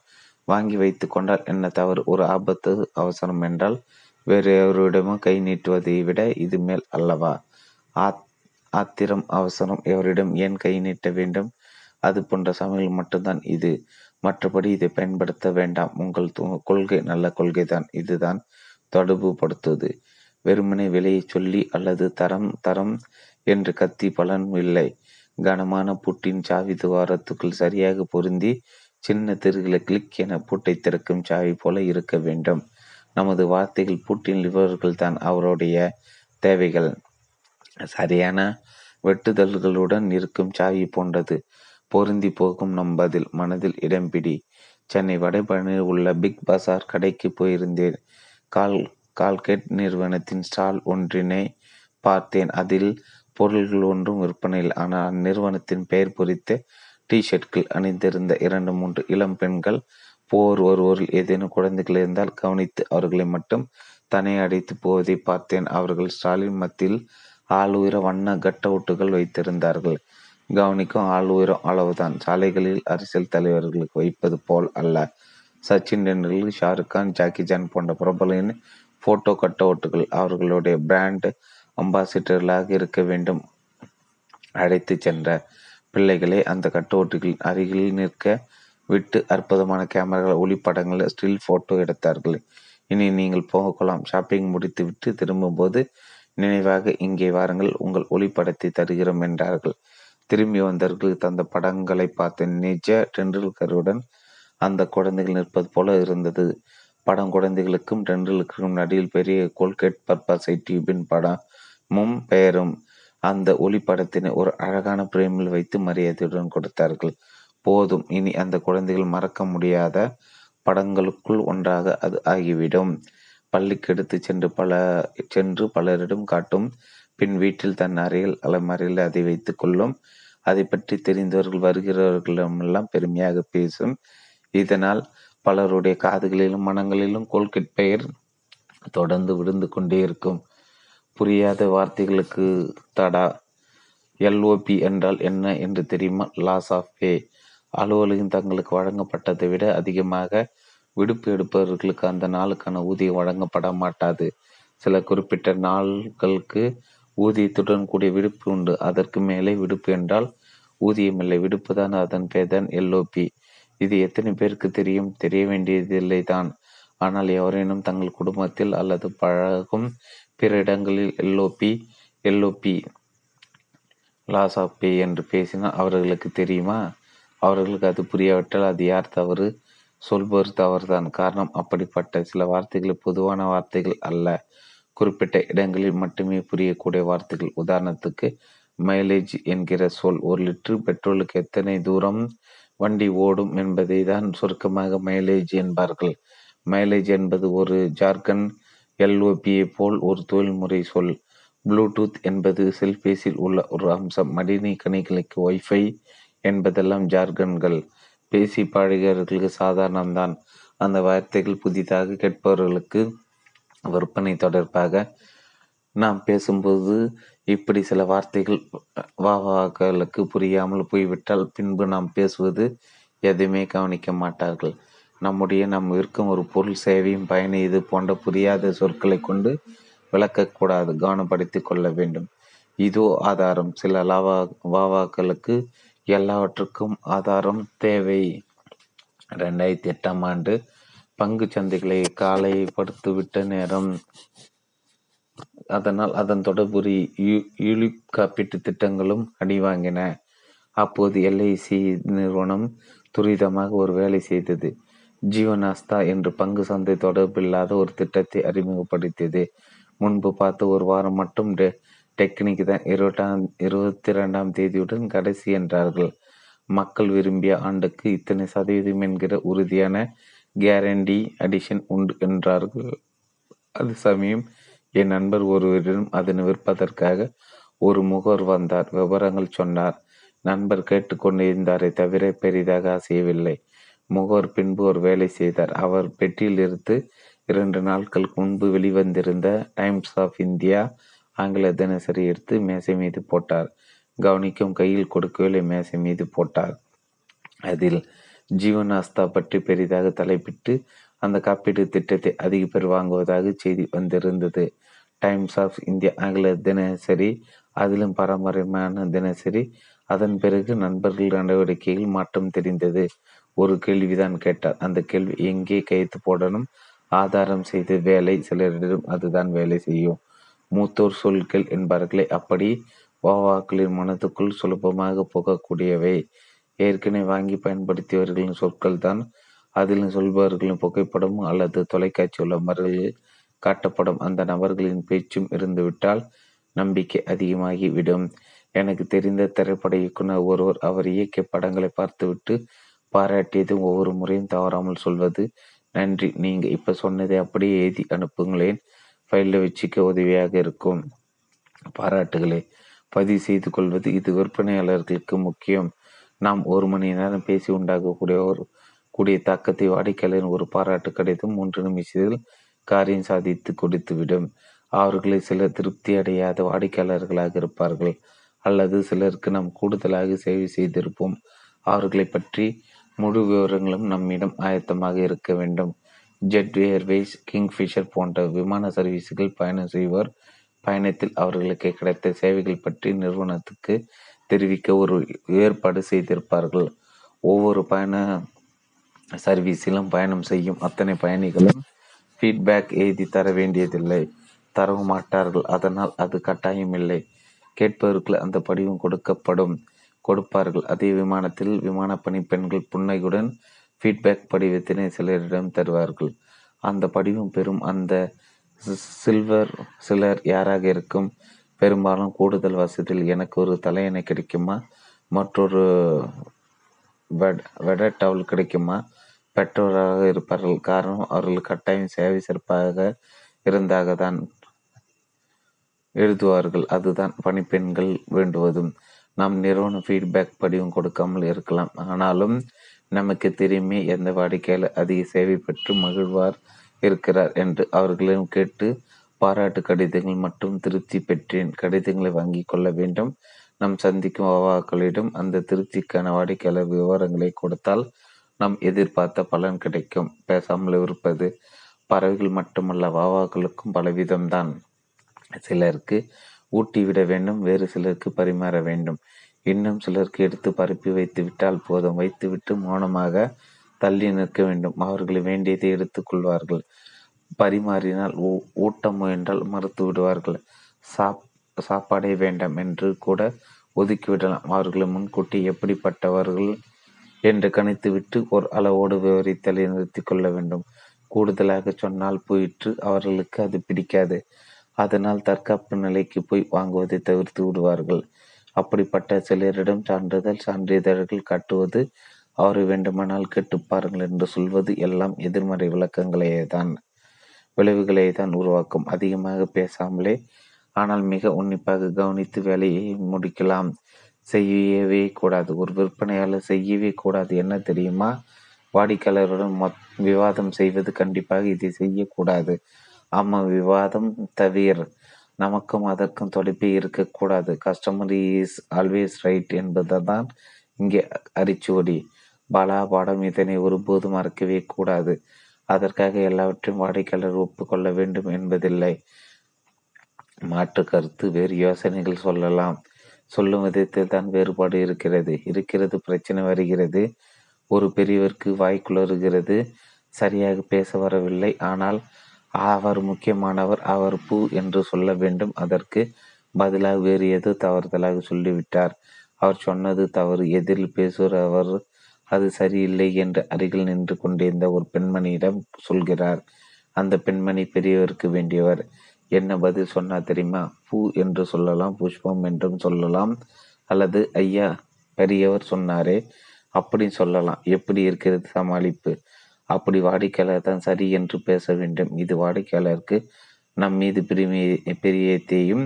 வாங்கி வைத்து கொண்டால் என்ன தவறு? ஒரு ஆபத்து அவசரம் என்றால் வேறு எவரிடமும் கை நீட்டுவதை விட இது மேல் அல்லவா? ஆத் ஆத்திரம் அவசரம் எவரிடம் ஏன் கை நீட்ட வேண்டும்? அது போன்ற சமையல் மட்டும்தான் இது. மற்றபடி இதை பயன்படுத்த வேண்டாம். உங்கள் கொள்கை நல்ல கொள்கை தான். இதுதான் தொடர்புபடுத்துவது. வெறுமனே விலையை சொல்லி அல்லது தரம் தரம் என்று கத்தி பலன் இல்லை. கனமான பூட்டின் சாவி துவாரத்துக்குள் சரியாக பொருந்தி சின்ன திருகளை கிளிக் என பூட்டை திறக்கும் சாவி போல இருக்க வேண்டும். நமது வார்த்தைகள் பூட்டின் லிவர்கள் தான். அவருடைய தேவைகள் சரியான வெட்டுதல்களுடன் இருக்கும் சாவி போன்றது. பொருந்தி போகும் நம் பதில் மனதில் இடம்பிடி. சென்னை வடபழனியில் உள்ள பிக் பசார் கடைக்கு போயிருந்தேன். கால் கால்கெட் நிறுவனத்தின் ஸ்டால் ஒன்றினை பார்த்தேன். அதில் பொருள்கள் ஒன்றும் விற்பனையில். ஆனால் அந்நிறுவனத்தின் பெயர் பொறித்த டிஷர்ட்கள் அணிந்திருந்த இரண்டு மூன்று இளம் பெண்கள் போர் ஒருவரில் ஏதேனும் குழந்தைகள் இருந்தால் கவனித்து அவர்களை மட்டும் தனி அடைத்து போவதை பார்த்தேன். அவர்கள் ஸ்டாலின் மத்தியில் ஆளுயர வண்ண கட்டவுட்டுகள் வைத்திருந்தார்கள். கவனிக்கும் ஆளுயரம் அளவுதான், சாலைகளில் அரசியல் தலைவர்களுக்கு வைப்பது போல் அல்ல. சச்சின் டெண்டுல்கர், ஷாருக்கான், ஜாக்கி ஜான் போன்ற பிரபலின் போட்டோ கட்டவுட்டுகள் அவர்களுடைய பிராண்ட் அம்பாசிடர்களாக இருக்க வேண்டும். அழைத்து சென்ற பிள்ளைகளை அந்த கட்டவுட்டுகளின் அருகில் நிற்க விட்டு அற்புதமான கேமராக்கள், ஒளிப்படங்கள், ஸ்டில் போட்டோ எடுத்தார்கள். இனி நீங்கள் போகலாம். ஷாப்பிங் முடித்து விட்டு திரும்பும்போது நினைவாக இங்கே வாருங்கள், உங்கள் ஒளிப்படத்தை தருகிறோம் என்றார்கள். திரும்பி வந்தவர்கள் தந்த படங்களை பார்த்து நிஜ டெண்டுல்கருடன் அந்த குழந்தைகள் நிற்பது போல இருந்தது. படம் குழந்தைகளுக்கும் டெண்டுல்கருக்கும் நடியில் பெரிய கோல்கேட் பர்பாசை டியூபின் படமும் பெயரும். அந்த ஒளிப்படத்தினை ஒரு அழகான பிரேமில் வைத்து மரியாதையுடன் கொடுத்தார்கள். போதும், இனி அந்த குழந்தைகள் மறக்க முடியாத படங்களுக்குள் ஒன்றாக அது ஆகிவிடும். பள்ளிக்கு எடுத்து சென்று பல சென்று பலரிடம் காட்டும். பின் வீட்டில் தன் அறையில் அலமறையில் அதை வைத்து கொள்ளும். அதை பற்றி தெரிந்தவர்கள் வருகிறவர்களிடமெல்லாம் பெருமையாக பேசும். இதனால் பலருடைய காதுகளிலும் மனங்களிலும் கோல்கெட் பெயர் தொடர்ந்து விழுந்து கொண்டே இருக்கும். புரியாத வார்த்தைகளுக்கு தடா. எல்ஓபி என்றால் என்ன என்று தெரியுமா? Loss of pay. அலுவலகம் தங்களுக்கு வழங்கப்பட்டதை விட அதிகமாக விடுப்பு எடுப்பவர்களுக்கு அந்த நாளுக்கான ஊதியம் வழங்கப்பட மாட்டாது. சில குறிப்பிட்ட நாள்களுக்கு ஊதியத்துடன் கூடிய விடுப்பு உண்டு. அதற்கு மேலே விடுப்பு என்றால் ஊதியமில்லை. விடுப்பு தான், அதன் பேர் தான் எல்ஓபி. இது எத்தனை பேருக்கு தெரியும்? தெரிய வேண்டியதில்லை தான். ஆனால் எவரேனும் தங்கள் குடும்பத்தில் அல்லது பழகும் பிற இடங்களில் LOP LOP loss of pay என்று பேசினால் அவர்களுக்கு தெரியுமா? அவர்களுக்கு அது புரியாவிட்டால் அது யார் தவறு? சொல்பவர் தவறுதான். காரணம், அப்படிப்பட்ட சில வார்த்தைகள் பொதுவான வார்த்தைகள் அல்ல. குறிப்பிட்ட இடங்களில் மட்டுமே புரியக்கூடிய வார்த்தைகள். உதாரணத்துக்கு மைலேஜ் என்கிற சொல் ஒரு லிட்டரு பெட்ரோலுக்கு எத்தனை தூரம் வண்டி ஓடும் என்பதை தான் சுருக்கமாக மைலேஜ் என்பார்கள். மைலேஜ் என்பது ஒரு ஜார்கன் எல்ஓபியை போல் ஒரு தொழில்முறை சொல். ப்ளூடூத் என்பது செல்பேசியில் உள்ள ஒரு அம்சம். மடிநீக்கணிகளுக்கு ஒய்ஃபை என்பதெல்லாம் ஜார்கன்கள். பேசி பழகிறவர்களுக்கு சாதாரணம்தான். அந்த வார்த்தைகள் புதிதாக கேட்பவர்களுக்கு விற்பனை தொடர்பாக நாம் பேசும்போது இப்படி சில வார்த்தைகள் வாவாக்களுக்கு புரியாமல் போய்விட்டால் பின்பு நாம் பேசுவது எதுவுமே கவனிக்க மாட்டார்கள். நம்முடைய நாம் விற்கும் ஒரு பொருள், சேவையும் பயனை இது போன்ற புரியாத சொற்களை கொண்டு விளக்கக்கூடாது, கவனப்படுத்தி கொள்ள வேண்டும். இதோ ஆதாரம். சில லாவா வாவாக்களுக்கு எல்லாவற்றுக்கும் ஆதாரம் தேவை. ரெண்டாயிரத்தி எட்டாம் ஆண்டு பங்கு சந்தைகளை காலை படுத்துவிட்ட நேரம். அதனால் அதன் தொடர்புடைய யூ யூலிப் காப்பீட்டு திட்டங்களும் அடிவாங்கின. அப்போது எல்ஐசி நிறுவனம் துரிதமாக ஒரு வேலை செய்தது. ஜீவனாஸ்தா என்று பங்கு சந்தை தொடர்பில்லாத ஒரு திட்டத்தை அறிமுகப்படுத்தியது. முன்பு பார்த்து ஒரு வாரம் மட்டும் டெ டெக்னிக் தான். இருபதாம் இருபத்தி ரெண்டாம் தேதியுடன் கடைசி என்றார்கள். மக்கள் விரும்பிய ஆண்டுக்கு இத்தனை சதவீதம் என்கிற உறுதியான கேரண்டி அடிஷன் உண்டு என்றார்கள். அது சமயம் என் நண்பர் ஒருவரிடம் அதனை விற்பதற்காக ஒரு முகவர் வந்தார். விவரங்கள் சொன்னார். நண்பர் கேட்டுக்கொண்டிருந்தாரை தவிர பெரிதாக ஆசையவில்லை. முகவர் பின்பு ஒரு வேலை செய்தார். அவர் பெட்டியிலிருந்து இரண்டு நாட்களுக்கு முன்பு வெளிவந்திருந்த டைம்ஸ் ஆஃப் இந்தியா ஆங்கில தினசரி எடுத்து மேசை மீது போட்டார். கவனிக்கும் கையில் கொடுக்கவில்லை, மேசை மீது போட்டார். அதில் ஜீவனாஸ்தா பற்றி பெரிதாக தலைப்பிட்டு அந்த காப்பீட்டு திட்டத்தை அதிக பேர் வாங்குவதாக செய்தி வந்திருந்தது. டைம்ஸ் ஆஃப் இந்தியா ஆங்கில தினசரி, அதிலும் பாரம்பரியமான தினசரி. அதன் பிறகு நண்பர்கள் நடவடிக்கையில் மாற்றம் தெரிந்தது. ஒரு கேள்விதான் கேட்டார். அந்த கேள்வி எங்கே கையெழுத்து போடணும்? ஆதாரம் செய்த வேலை சிலரிடம் அதுதான் வேலை செய்யும். மூத்தோர் சொல்கள் என்பார்களே, அப்படி வாவாக்களின் மனத்துக்குள் சுலபமாக போகக்கூடியவை. ஏற்கனவே வாங்கி பயன்படுத்தியவர்களின் சொற்கள் தான். அதில் சொல்பவர்களின் புகைப்படம் அல்லது தொலைக்காட்சி உள்ளவர்களில் காட்டப்படும் அந்த நபர்களின் பேச்சும் இருந்துவிட்டால் நம்பிக்கை அதிகமாகிவிடும். எனக்கு தெரிந்த திரைப்பட இயக்குனர் ஒருவர் அவர் இயக்கிய படங்களை பார்த்துவிட்டு பாராட்டியதும் ஒவ்வொரு முறையும் தவறாமல் சொல்வது, நன்றி, நீங்கள் இப்போ சொன்னதை அப்படியே எழுதி அனுப்புங்களேன், ஃபைலில் வச்சுக்க உதவியாக இருக்கும். பாராட்டுகளை பதிவு செய்து கொள்வது இது விற்பனையாளர்களுக்கு முக்கியம். நாம் ஒரு மணி நேரம் பேசி உண்டாகக்கூடிய ஒரு கூடிய தாக்கத்தை வாடிக்கையாளரின் ஒரு பாராட்டு கடிதம் மூன்று நிமிஷத்தில் காரியம் சாதித்து கொடுத்துவிடும். அவர்களை சிலர் திருப்தி அடையாத வாடிக்கையாளர்களாக இருப்பார்கள், அல்லது சிலருக்கு நாம் கூடுதலாக சேவை செய்திருப்போம். அவர்களை பற்றி முழு விவரங்களும் நம்மிடம் ஆயத்தமாக இருக்க வேண்டும். ஜெட் ஏர்வேஸ், கிங்ஃபிஷர் போன்ற விமான சர்வீஸுகள் பயணம் செய்வோர் பயணத்தில் அவர்களுக்கு கிடைத்த சேவைகள் பற்றி நிறுவனத்துக்கு தெரிவிக்க ஒரு ஏற்பாடு செய்திருப்பார்கள். ஒவ்வொரு பயண சர்வீஸிலும் பயணம் செய்யும் அத்தனை பயணிகளும் ஃபீட்பேக் எழுதி தர வேண்டியதில்லை, தரவு மாட்டார்கள். அதனால் அது கட்டாயம் இல்லை. கேட்பவர்கள் அந்த படிவம் கொடுக்கப்படும் கொடுப்பார்கள். அதே விமானத்தில் விமான பணிப்பெண்கள் புன்னகையுடன் ஃபீட்பேக் படிவத்தினை சிலரிடம் தருவார்கள். அந்த படிவம் பெறும் அந்த சில்வர் சிலர் யாராக இருக்கும்? பெரும்பாலும் கூடுதல் வசதியில் எனக்கு ஒரு தலையணை கிடைக்குமா, மற்றொரு வெட டவல் கிடைக்குமா பெற்றோராக இருப்பார்கள். காரணம், அவர்கள் கட்டாயம் சேவை சிறப்பாக இருந்தாக தான் எழுதுவார்கள். அதுதான் பணிப்பெண்கள் வேண்டுவதும். நாம் நிறுவனம் ஃபீட்பேக் படிவம் கொடுக்காமல் இருக்கலாம், ஆனாலும் நமக்கு தெரியுமே எந்த வாடிக்கையாளர் அதிக சேவை பெற்று மகிழ்வார் இருக்கிறார் என்று. அவர்களிடம் கேட்டு பாராட்டு கடிதங்கள் மற்றும் திருப்தி பெற்றேன் கடிதங்களை வாங்கி கொள்ள வேண்டும். நாம் சந்திக்கும் அவாக்களிடம் அந்த திருப்திக்கான வாடிக்கையாளர் விவரங்களை கொடுத்தால் நாம் எதிர்பார்த்த பலன் கிடைக்கும். பேசாமல் இருப்பது பறவைகள் மட்டுமல்ல, வாவாக்களுக்கும் பலவிதம்தான். சிலருக்கு ஊட்டி விட வேண்டும், வேறு சிலருக்கு பரிமாற வேண்டும், இன்னும் சிலருக்கு எடுத்து பரப்பி வைத்து விட்டால் போதும். வைத்துவிட்டு மௌனமாக தள்ளி நிற்க வேண்டும். அவர்கள் வேண்டியதை எடுத்துக்கொள்வார்கள். பரிமாறினால் ஊ ஊட்ட முயன்றால் மறுத்து விடுவார்கள். சாப் சாப்பாடே வேண்டாம் என்று கூட ஒதுக்கிவிடலாம். அவர்களை முன்கூட்டி எப்படிப்பட்டவர்கள் என்று கணித்துவிட்டு ஒரு அளவோடு விவரித்தலை நிறுத்தி கொள்ள வேண்டும். கூடுதலாக சொன்னால் போயிற்று, அவர்களுக்கு அது பிடிக்காது. அதனால் தற்காப்பு நிலைக்கு போய் வாங்குவதை தவிர்த்து விடுவார்கள். அப்படிப்பட்ட சிலரிடம் சான்றிதழ் சான்றிதழ்கள் காட்டுவது, அவரை வேண்டுமானால் கேட்டுப்பாருங்கள் என்று சொல்வது எல்லாம் எதிர்மறை விளக்கங்களையே தான் விளைவுகளை தான் உருவாக்கும். அதிகமாக பேசாமலே ஆனால் மிக உன்னிப்பாக கவனித்து வேலையை முடிக்கலாம். செய்யவே கூடாது, ஒரு விற்பனையாளர் செய்யவே கூடாது என்ன தெரியுமா? வாடிக்கையாளருடன் மொத் விவாதம் செய்வது. கண்டிப்பாக இதை செய்யக்கூடாது. ஆமாம், விவாதம் தவிர நமக்கும் அதற்கும் தொடர்பே இருக்கக்கூடாது. கஸ்டமர் இஸ் ஆல்வேஸ் ரைட் என்பதை தான் இங்கே அரிச்சுவடி பலாபாடம். இதனை ஒருபோதும் மறக்கவே கூடாது. அதற்காக எல்லாவற்றையும் வாடிக்கையாளர் ஒப்புக்கொள்ள வேண்டும் என்பதில்லை. மாற்று கருத்து, வேறு யோசனைகள் சொல்லலாம். சொல்லும் விதத்தில் தான் வேறுபாடு இருக்கிறது இருக்கிறது பிரச்சனை வருகிறது. ஒரு பெரியவருக்கு வாய்க்குளறுகிறது, சரியாக பேச வரவில்லை. ஆனால் அவர் முக்கியமானவர், அவர் பூ என்று சொல்ல வேண்டும். அதற்கு பதிலாக வேறு ஏதோ தவறுதலாக சொல்லிவிட்டார். அவர் சொன்னது தவறு. எதிரில் பேசுகிற அவர் அது சரியில்லை என்று அருகில் நின்று கொண்டிருந்த ஒரு பெண்மணியிடம் சொல்கிறார். அந்த பெண்மணி பெரியவருக்கு வேண்டியவர். என்ன பதில் சொன்னார் தெரியுமா? பூ என்று சொல்லலாம், புஷ்பம் என்றும் சொல்லலாம், அல்லது ஐயா பெரியவர் சொன்னாரே அப்படி சொல்லலாம். எப்படி இருக்கிறது சமாளிப்பு? அப்படி வாடிக்கையாளர் தான் சரி என்று பேச வேண்டும். இது வாடிக்கையாளருக்கு நம் மீது பிரிய பிரியத்தையும்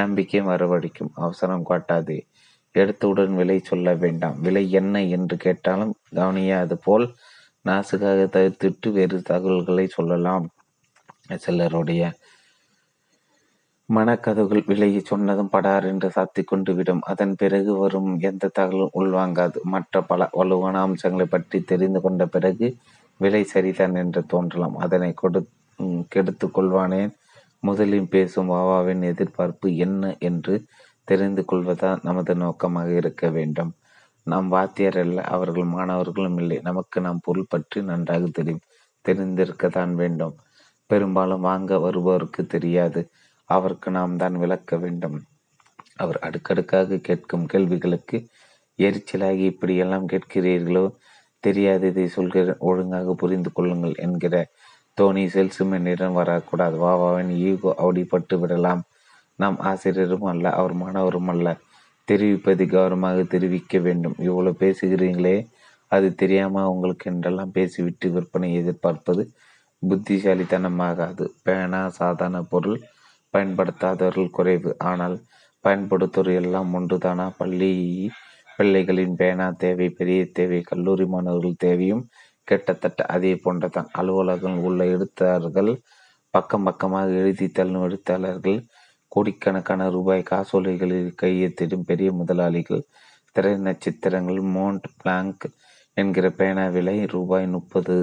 நம்பிக்கையும் வரவழைக்கும். அவசரம் காட்டாது, எடுத்தவுடன் விலை சொல்ல வேண்டாம். விலை என்ன என்று கேட்டாலும் கவனியாது போல் நாசுக்காக தவிர்த்துட்டு வேறு தகவல்களை சொல்லலாம். சிலருடைய மனக்கதவுகள் விலையை சொன்னதும் படார் என்று சாத்தி கொண்டு விடும். அதன் பிறகு வரும் எந்த தகவலும் உள்வாங்காது. மற்ற பல வலுவான அம்சங்களை பற்றி தெரிந்து கொண்ட பிறகு விலை சரிதான் என்று தோன்றலாம். அதனை கொடு கெடுத்து கொள்வானேன். முதலில் பேசும் வாவாவின் எதிர்பார்ப்பு என்ன என்று தெரிந்து கொள்வதால் நமது நோக்கமாக இருக்க வேண்டும். நாம் வாத்தியார் அல்ல, அவர்கள் மாணவர்களும் இல்லை. நமக்கு நாம் பொருள் பற்றி நன்றாக தெரியும் தெரிந்திருக்கத்தான் வேண்டும். பெரும்பாலும் வாங்க வருபவருக்கு தெரியாது. அவருக்கு நாம் தான் விளக்க வேண்டும். அவர் அடுக்கடுக்காக கேட்கும் கேள்விகளுக்கு எரிச்சலாகி இப்படியெல்லாம் கேட்கிறீர்களோ, தெரியாததை சொல்கிற, ஒழுங்காக புரிந்து கொள்ளுங்கள் என்கிற தோனி செல்சுமேனிடம் வரக்கூடாது. வாவாவின் ஈகோ அவடிப்பட்டு விடலாம். நாம் ஆசிரியரும் அல்ல, அவர் மாணவரும் அல்ல. தெரிவிப்பது கவனமாக தெரிவிக்க வேண்டும். இவ்வளோ பேசுகிறீங்களே, அது தெரியாமல் உங்களுக்கு என்றெல்லாம் பேசிவிட்டு விற்பனை எதிர்பார்ப்பது புத்திசாலித்தனமாகாது. பேனா சாதாரண பொருள், பயன்படுத்தாதவர்கள் குறைவு. ஆனால் பயன்படுத்துவோர் எல்லாம் ஒன்றுதானா? பள்ளி பிள்ளைகளின் பேனா தேவை பெரிய தேவை, கல்லூரி மாணவர்கள் தேவையும் கிட்டத்தட்ட அதே போன்ற தான். அலுவலகம் உள்ள எழுத்தாளர்கள், பக்கம் பக்கமாக எழுதி தள்ளும் எழுத்தாளர்கள், கோடிக்கணக்கான ரூபாய் காசோலைகளில் கையெத்திடும் பெரிய முதலாளிகள், திரை நட்சத்திரங்கள். மோண்ட் பிளாங்க் என்கிற பேனா விலை ரூபாய் முப்பது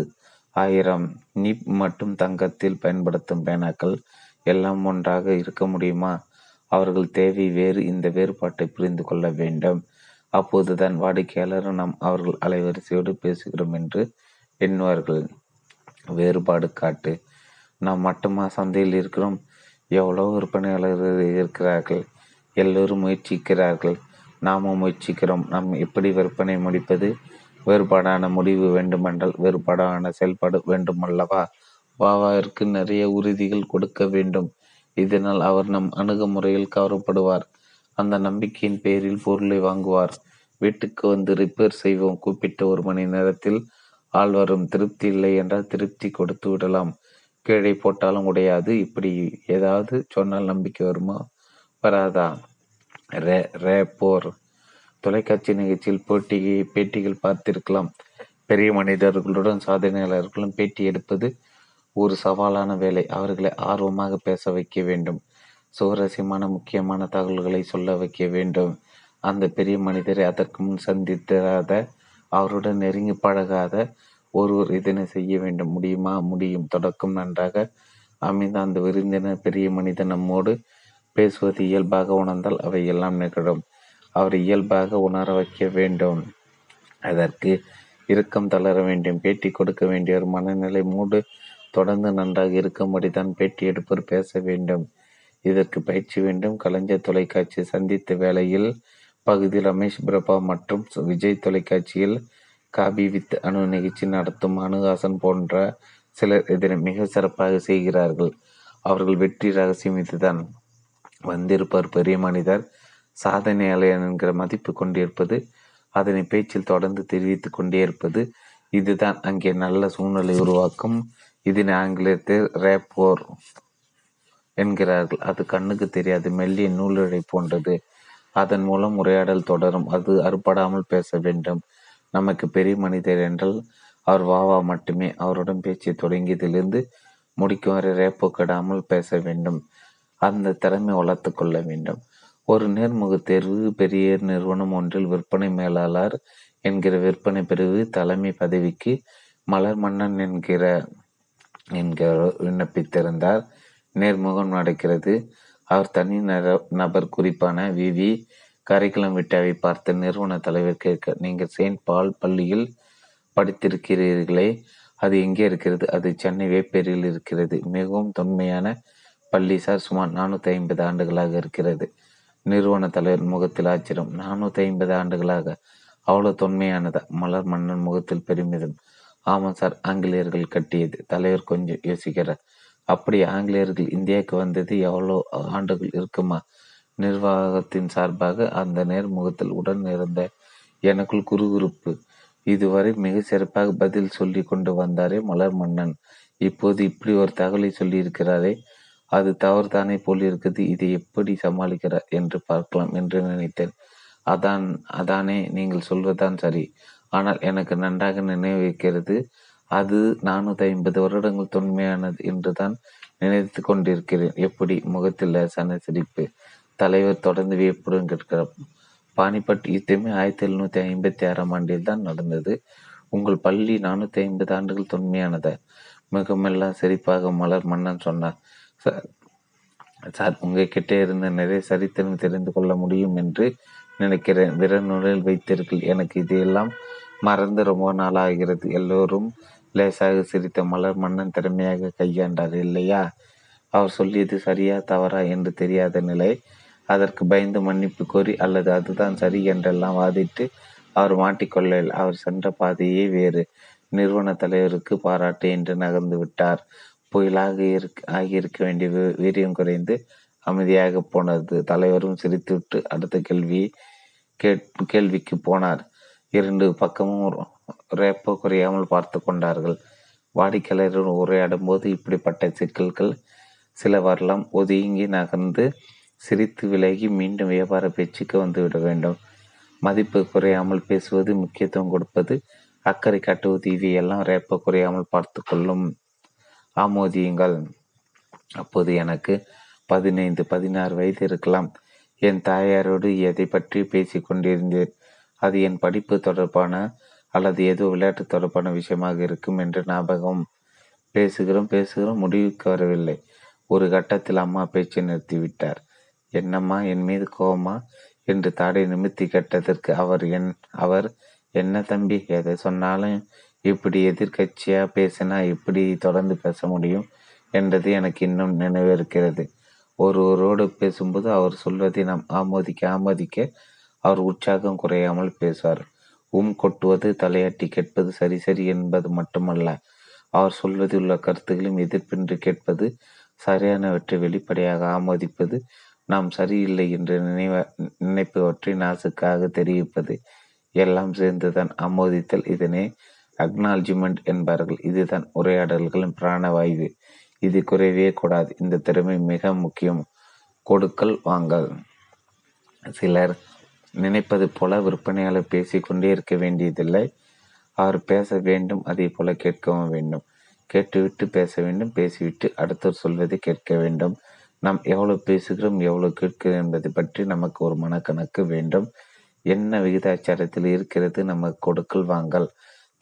ஆயிரம். நிப் மற்றும் தங்கத்தில் பயன்படுத்தும் பேனாக்கள் எல்லாம் ஒன்றாக இருக்க முடியுமா? அவர்கள் தேவை வேறு. இந்த வேறுபாட்டை புரிந்து கொள்ள வேண்டும். அப்போதுதான் வாடிக்கையாளர் நாம் அவர்கள் அலைவரிசையோடு பேசுகிறோம் என்று எண்ணுவார்கள். வேறுபாடு காட்டு. நாம் மட்டுமா சந்தையில் இருக்கிறோம்? எவ்வளோ விற்பனையாளர்கள் இருக்கிறார்கள். எல்லோரும் முயற்சிக்கிறார்கள், நாமும் முயற்சிக்கிறோம். நாம் எப்படி விற்பனை முடிப்பது? வேறுபாடான முடிவு வேண்டுமென்றால் வேறுபாடான செயல்பாடு வேண்டுமல்லவா? வாவாவிற்கு நிறைய உறுதிகள் கொடுக்க வேண்டும். இதனால் அவர் நம் அணுகுமுறையில் கவரப்படுவார். அந்த நம்பிக்கையின் பேரில் பொருளை வாங்குவார். வீட்டுக்கு வந்து ரிப்பேர் செய்வோம், கூப்பிட்ட ஒரு மணி நேரத்தில் ஆள் வரும். திருப்தி இல்லை என்றால் திருப்தி கொடுத்து விடலாம். கீழே போட்டாலும் உடையாது. இப்படி ஏதாவது சொன்னால் நம்பிக்கை வருமா? வராதா? ரே ரே போர் தொலைக்காட்சி நிகழ்ச்சியில் போட்டியை பேட்டிகள் பார்த்திருக்கலாம். பெரிய மனிதர்களுடன் சாதனையாளர்களும் பேட்டி எடுப்பது ஒரு சவாலான வேலை. அவர்களை ஆர்வமாக பேச வைக்க வேண்டும். சுவாரஸ்யமான முக்கியமான தகவல்களை சொல்ல வைக்க வேண்டும். அந்த பெரிய மனிதரை அதற்கு முன் சந்தித்திராத, அவருடன் நெருங்கி பழகாத ஒருவர் இதனை செய்ய வேண்டும். முடியுமா? முடியும். தொடக்கம் நன்றாக அமைந்த அந்த விருந்தினர் பெரிய மனிதன் நம்மோடு பேசுவது இயல்பாக உணர்ந்தால் அவை எல்லாம் நிகழும். அவர் இயல்பாக உணர வைக்க வேண்டும். அதற்கு இறுக்கம் தளர வேண்டும். பேட்டி கொடுக்க வேண்டிய ஒரு மனநிலை மூடு தொடர்ந்து நன்றாக இருக்கும்படிதான் பேட்டி எடுப்பவர் பேச வேண்டும். இதற்கு பயிற்சி வேண்டும். கலைஞர் தொலைக்காட்சியை சந்தித்த வேளையில் பகுதியில் ரமேஷ் பிரபா மற்றும் விஜய் தொலைக்காட்சியில் காபி வித் அணு நிகழ்ச்சி நடத்தும் அணுஹாசன் போன்ற சிலர் இதனை மிக சிறப்பாக செய்கிறார்கள். அவர்கள் வெற்றி ரகசியம் இதுதான். வந்திருப்பவர் பெரிய மனிதர், சாதனையாளர் என்கிற மதிப்பு கொண்டிருப்பது, அதனை பேச்சில் தொடர்ந்து தெரிவித்து கொண்டே இருப்பது. இதுதான் அங்கே நல்ல சூழ்நிலை உருவாக்கும். இதனை ஆங்கிலத்தில் ரேப்போர் என்கிறார்கள். அது கண்ணுக்கு தெரியாது மெல்லிய நூலிழை போன்றது. அதன் மூலம் உரையாடல் தொடரும். அது அறுபடாமல் பேச வேண்டும். நமக்கு பெரிய மனிதர் என்றால் அவர் வாவா மட்டுமே. அவருடன் பேச்சை தொடங்கியதிலிருந்து முடிக்கும் வரை ரேப்போ கெடாமல் பேச வேண்டும். அந்த திறமை வளர்த்து கொள்ள வேண்டும். ஒரு நேர்முக தேர்வு. பெரிய நிறுவனம் ஒன்றில் விற்பனை மேலாளர் என்கிற விற்பனை பிரிவு தலைமை பதவிக்கு மலர் மன்னன் என்கிற என்கிற விண்ணப்பித்திருந்தார். நேர்முகம் நடக்கிறது. அவர் தனி நபர் குறிப்பான விவி கரிக்குலம் விட்டாவை பார்த்த நிறுவன தலைவர் கேட்க, நீங்கள் செயின்ட் பால் பள்ளியில் படித்திருக்கிறீர்களே, அது எங்கே இருக்கிறது? அது சென்னை வேப்பேரியில் இருக்கிறது. மிகவும் தொன்மையான பள்ளி சார், சுமார் நானூற்றி ஐம்பது ஆண்டுகளாக இருக்கிறது. நிறுவன தலைவர் முகத்தில் ஆச்சரியம். நானூற்றி ஐம்பது ஆண்டுகளாக? அவ்வளோ தொன்மையானதா? மலர் மன்னன் முகத்தில் பெருமிதம். ஆமாம் சார், ஆங்கிலேயர்கள் கட்டியது. தலைவர் கொஞ்சம் யோசிக்கிறார். அப்படி ஆங்கிலேயர்கள் இந்தியாவுக்கு வந்தது எவ்வளோ ஆண்டுகள் இருக்குமா? நிர்வாகத்தின் சார்பாக அந்த நேர்முகத்தில் உடன் இருந்த எனக்குள் குறுகுறுப்பு. இதுவரை மிக சிறப்பாக பதில் சொல்லி கொண்டு வந்தாரே மலர் மன்னன், இப்போது இப்படி ஒரு தகவலை சொல்லியிருக்கிறாரே, அது தவறுதானே போல் இருக்குது. இதை எப்படி சமாளிக்கிறார் என்று பார்க்கலாம் என்று நினைத்தேன். அதான் அதானே நீங்கள் சொல்வதுதான் சரி. ஆனால் எனக்கு நன்றாக நினைவு வைக்கிறது, அது நானூற்றி ஐம்பது வருடங்கள் தொன்மையானது என்று தான் நினைத்து கொண்டிருக்கிறேன். எப்படி? முகத்தில் லேசான சிரிப்பு. தலைவர் தொடர்ந்து வியப்புடன் கேட்கிறார். பானிபட் யுத்தமே ஆயிரத்தி எழுநூற்றி ஐம்பத்தி ஆறாம் ஆண்டில் தான் நடந்தது. உங்கள் பள்ளி நானூற்றி ஐம்பது ஆண்டுகள் தொன்மையானத? மிகமெல்லாம் சிரிப்பாக மலர் மன்னன் சொன்னார். சார் சார் உங்ககிட்டே இருந்த நிறைய சரித்திரம் தெரிந்து கொள்ள முடியும் என்று நினைக்கிறேன். விரநூலில் வைத்தீர்கள். எனக்கு இதையெல்லாம் மறந்து ரொம்ப நாளாகிறது. எல்லோரும் லேசாக சிரித்த மலர் மன்னன் திறமையாக கையாண்டார் இல்லையா? அவர் சொல்லியது சரியா தவறா என்று தெரியாத நிலை. அதற்கு பயந்து மன்னிப்பு கோரி அல்லது அதுதான் சரி என்றெல்லாம் வாதிட்டு அவர் மாட்டிக்கொள்ள அவர் சென்ற பாதையே வேறு. நிறுவன தலைவருக்கு பாராட்டு என்று நகர்ந்து விட்டார். புயலாக இருக்க ஆகியிருக்க வேண்டிய வீரியம் குறைந்து அமைதியாக போனது. தலைவரும் சிரித்துவிட்டு அடுத்த கேள்வி கேள்விக்கு போனார். இரண்டு பக்கமும் ரேப்போ குறையாமல் பார்த்து கொண்டார்கள். வாடிக்கையாளருடன் உரையாடும் போது இப்படிப்பட்ட சிக்கல்கள் சில வரலாம். ஒதுங்கி நகர்ந்து சிரித்து விலகி மீண்டும் வியாபார பேச்சுக்கு வந்துவிட வேண்டும். மதிப்பு குறையாமல் பேசுவது, முக்கியத்துவம் கொடுப்பது, அக்கறை காட்டுவது, இவையெல்லாம் ரேப்போ குறையாமல் பார்த்து கொள்ளும். ஆமோதியுங்கள். அப்போது எனக்கு பதினைந்து பதினாறு வயது இருக்கலாம். என் தாயாரோடு எதை பற்றி பேசி கொண்டிருந்தேன். அது என் படிப்பு தொடர்பான அல்லது ஏதோ விளையாட்டு தொடர்பான விஷயமாக இருக்கும் என்று ஞாபகம். பேசுகிறோம் பேசுகிறோம் முடிவுக்கு வரவில்லை. ஒரு கட்டத்தில் அம்மா பேச்சை நிறுத்திவிட்டார். என்னம்மா, என் மீது கோபமா என்று தாடை நிமித்தி கேட்டதற்கு அவர் என் அவர் என்ன தம்பி, எதை சொன்னாலும் இப்படி எதிர்கட்சியாக பேசினா இப்படி தொடர்ந்து பேச முடியும் என்றது எனக்கு இன்னும் நினைவிருக்கிறது. ஒருவரோடு பேசும்போது அவர் சொல்வதை நாம் ஆமோதிக்க ஆமோதிக்க அவர் உற்சாகம் குறையாமல் பேசுவார். உம் கொட்டுவது, தலையாட்டி கேட்பது, சரி சரி என்பது மட்டுமல்ல, அவர் சொல்வதில் உள்ள கருத்துக்களையும் எதிர்ப்பின்றி கேட்பது, சரியானவற்றை வெளிப்படையாக ஆமோதிப்பது, நாம் சரியில்லை என்று நினைவ நினைப்பவற்றை நாசுக்காக தெரிவிப்பது, எல்லாம் சேர்ந்துதான் ஆமோதித்தல். இதனை அக்னாலஜ்மெண்ட் என்பார்கள். இதுதான் உரையாடல்களின் பிராணவாய்வு. இது குறைவே கூடாது. இந்த திறமை மிக முக்கியம். கொடுக்கல் வாங்கல். சிலர் நினைப்பது போல விற்பனையாளர் பேசிக்கொண்டே இருக்க வேண்டியதில்லை. அவர் பேச வேண்டும், அதே போல கேட்கவும் வேண்டும். கேட்டுவிட்டு பேச வேண்டும். பேசிவிட்டு அடுத்தவர் சொல்வதை கேட்க வேண்டும். நாம் எவ்வளவு பேசுகிறோம், எவ்வளவு கேட்கிறோம் என்பதை பற்றி நமக்கு ஒரு மனக்கணக்கு வேண்டும். என்ன விகிதாச்சாரத்தில் இருக்கிறது நமக்கு கொடுக்கல் வாங்கல்?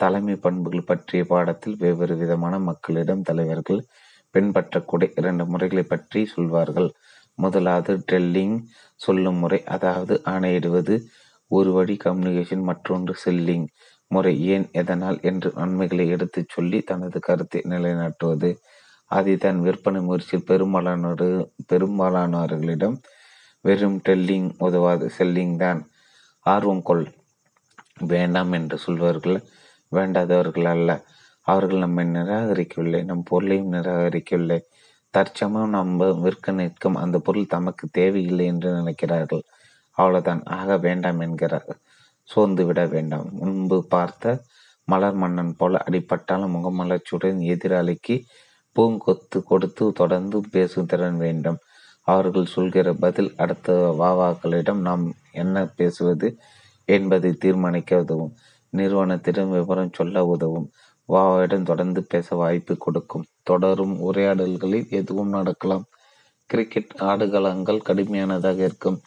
தலைமை பண்புகள் பற்றிய பாடத்தில் வெவ்வேறு விதமான மக்களிடம் தலைவர்கள் பின்பற்றக்கூடிய இரண்டு முறைகளை பற்றி சொல்வார்கள். முதலாவது டெல்லிங், சொல்லும் முறை, அதாவது ஆணையிடுவது, ஒரு வழி கம்யூனிகேஷன். மற்றொன்று செல்லிங் முறை, ஏன் எதனால் என்று நன்மைகளை எடுத்து சொல்லி தனது கருத்தை நிலைநாட்டுவது. அதைதான் விற்பனை முயற்சியில் பெரும்பாலானோர் பெரும்பாலானவர்களிடம் வெறும் டெல்லிங் உதவாது, செல்லிங் தான். ஆர்வம் கொள். வேண்டாம் என்று சொல்வர்கள் வேண்டாதவர்கள் அல்ல. அவர்கள் நம்மை நிராகரிக்கவில்லை, நம் பொருளையும் நிராகரிக்கவில்லை. தற்சமயம் நம்ம விற்க நிற்கும் அந்த பொருள் தமக்கு தேவையில்லை என்று நினைக்கிறார்கள். அவ்வளவுதான். ஆக வேண்டாம் என்கிறார்கள். சோர்ந்து விட வேண்டாம். முன்பு பார்த்த மலர் மன்னன் போல அடிப்பட்டாலும் முகமலர்ச்சியுடன் எதிராளிக்கு பூங்கொத்து கொடுத்து தொடர்ந்து பேசும் திறன் வேண்டும். அவர்கள் சொல்கிற பதில் அடுத்த வாவாக்களிடம் நாம் என்ன பேசுவது என்பதை தீர்மானிக்க உதவும். நிறுவனத்திடம் விவரம் சொல்ல உதவும். வாவாவிடம் தொடர்ந்து பேச வாய்ப்பு கொடுக்கும். தொடரும் உரையாடல்களில் எதுவும் நடக்கலாம். கிரிக்கெட் ஆடுகளங்கள் கடுமையானதாக இருக்கும்.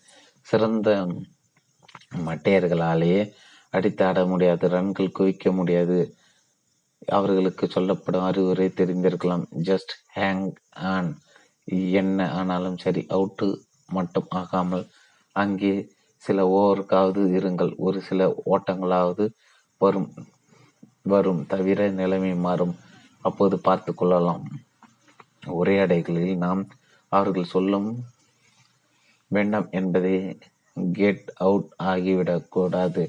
சிறந்த மட்டையர்களாலேயே அடித்தாட முடியாது, ரன்கள் குவிக்க முடியாது. அவர்களுக்கு சொல்லப்படும் அறிவுரை தெரிந்திருக்கலாம். ஜஸ்ட் ஹேங் ஆன், என்ன ஆனாலும் சரி, அவுட்டு மட்டும் ஆகாமல் அங்கே சில ஓவருக்காவது இருங்கள், ஒரு சில ஓட்டங்களாவது வரும் வரும் தவிர நிலைமை மாறும், அப்போது பார்த்து கொள்ளலாம். உரையாடைகளில் நாம் அவர்கள் சொல்லும் வேண்டாம் என்பதை கெட் அவுட் ஆகிவிடக்கூடாது.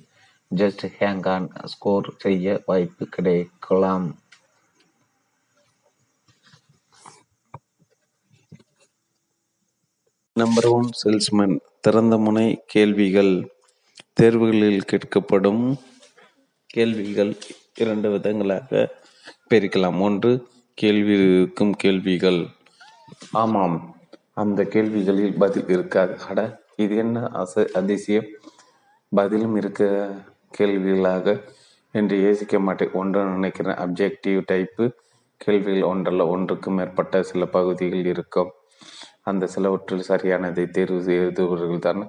ஜஸ்ட் ஹேங் ஆன் ஸ்கோர் செய்ய வாய்ப்பு கிடைக்கலாம். Number one salesman. திறந்த முனை கேள்விகள். தேர்வுகளில் கேட்கப்படும் கேள்விகள் இரண்டு விதங்களாக பிரிக்கலாம். ஒன்று, கேள்வி இருக்கும் கேள்விகள். ஆமாம், அந்த கேள்விகளில் பதில் இருக்காது. அட இது என்ன அச அதிசயம், பதிலும் இருக்க கேள்விகளாக என்று யோசிக்க மாட்டேன் ஒன்று நினைக்கிறேன். அப்ஜெக்டிவ் டைப்பு கேள்விகள் ஒன்றல்ல ஒன்றுக்கு மேற்பட்ட சில பகுதிகள் இருக்கும். அந்த சிலவற்றில் சரியானதை தேர்வு செய்தவர்கள் தான்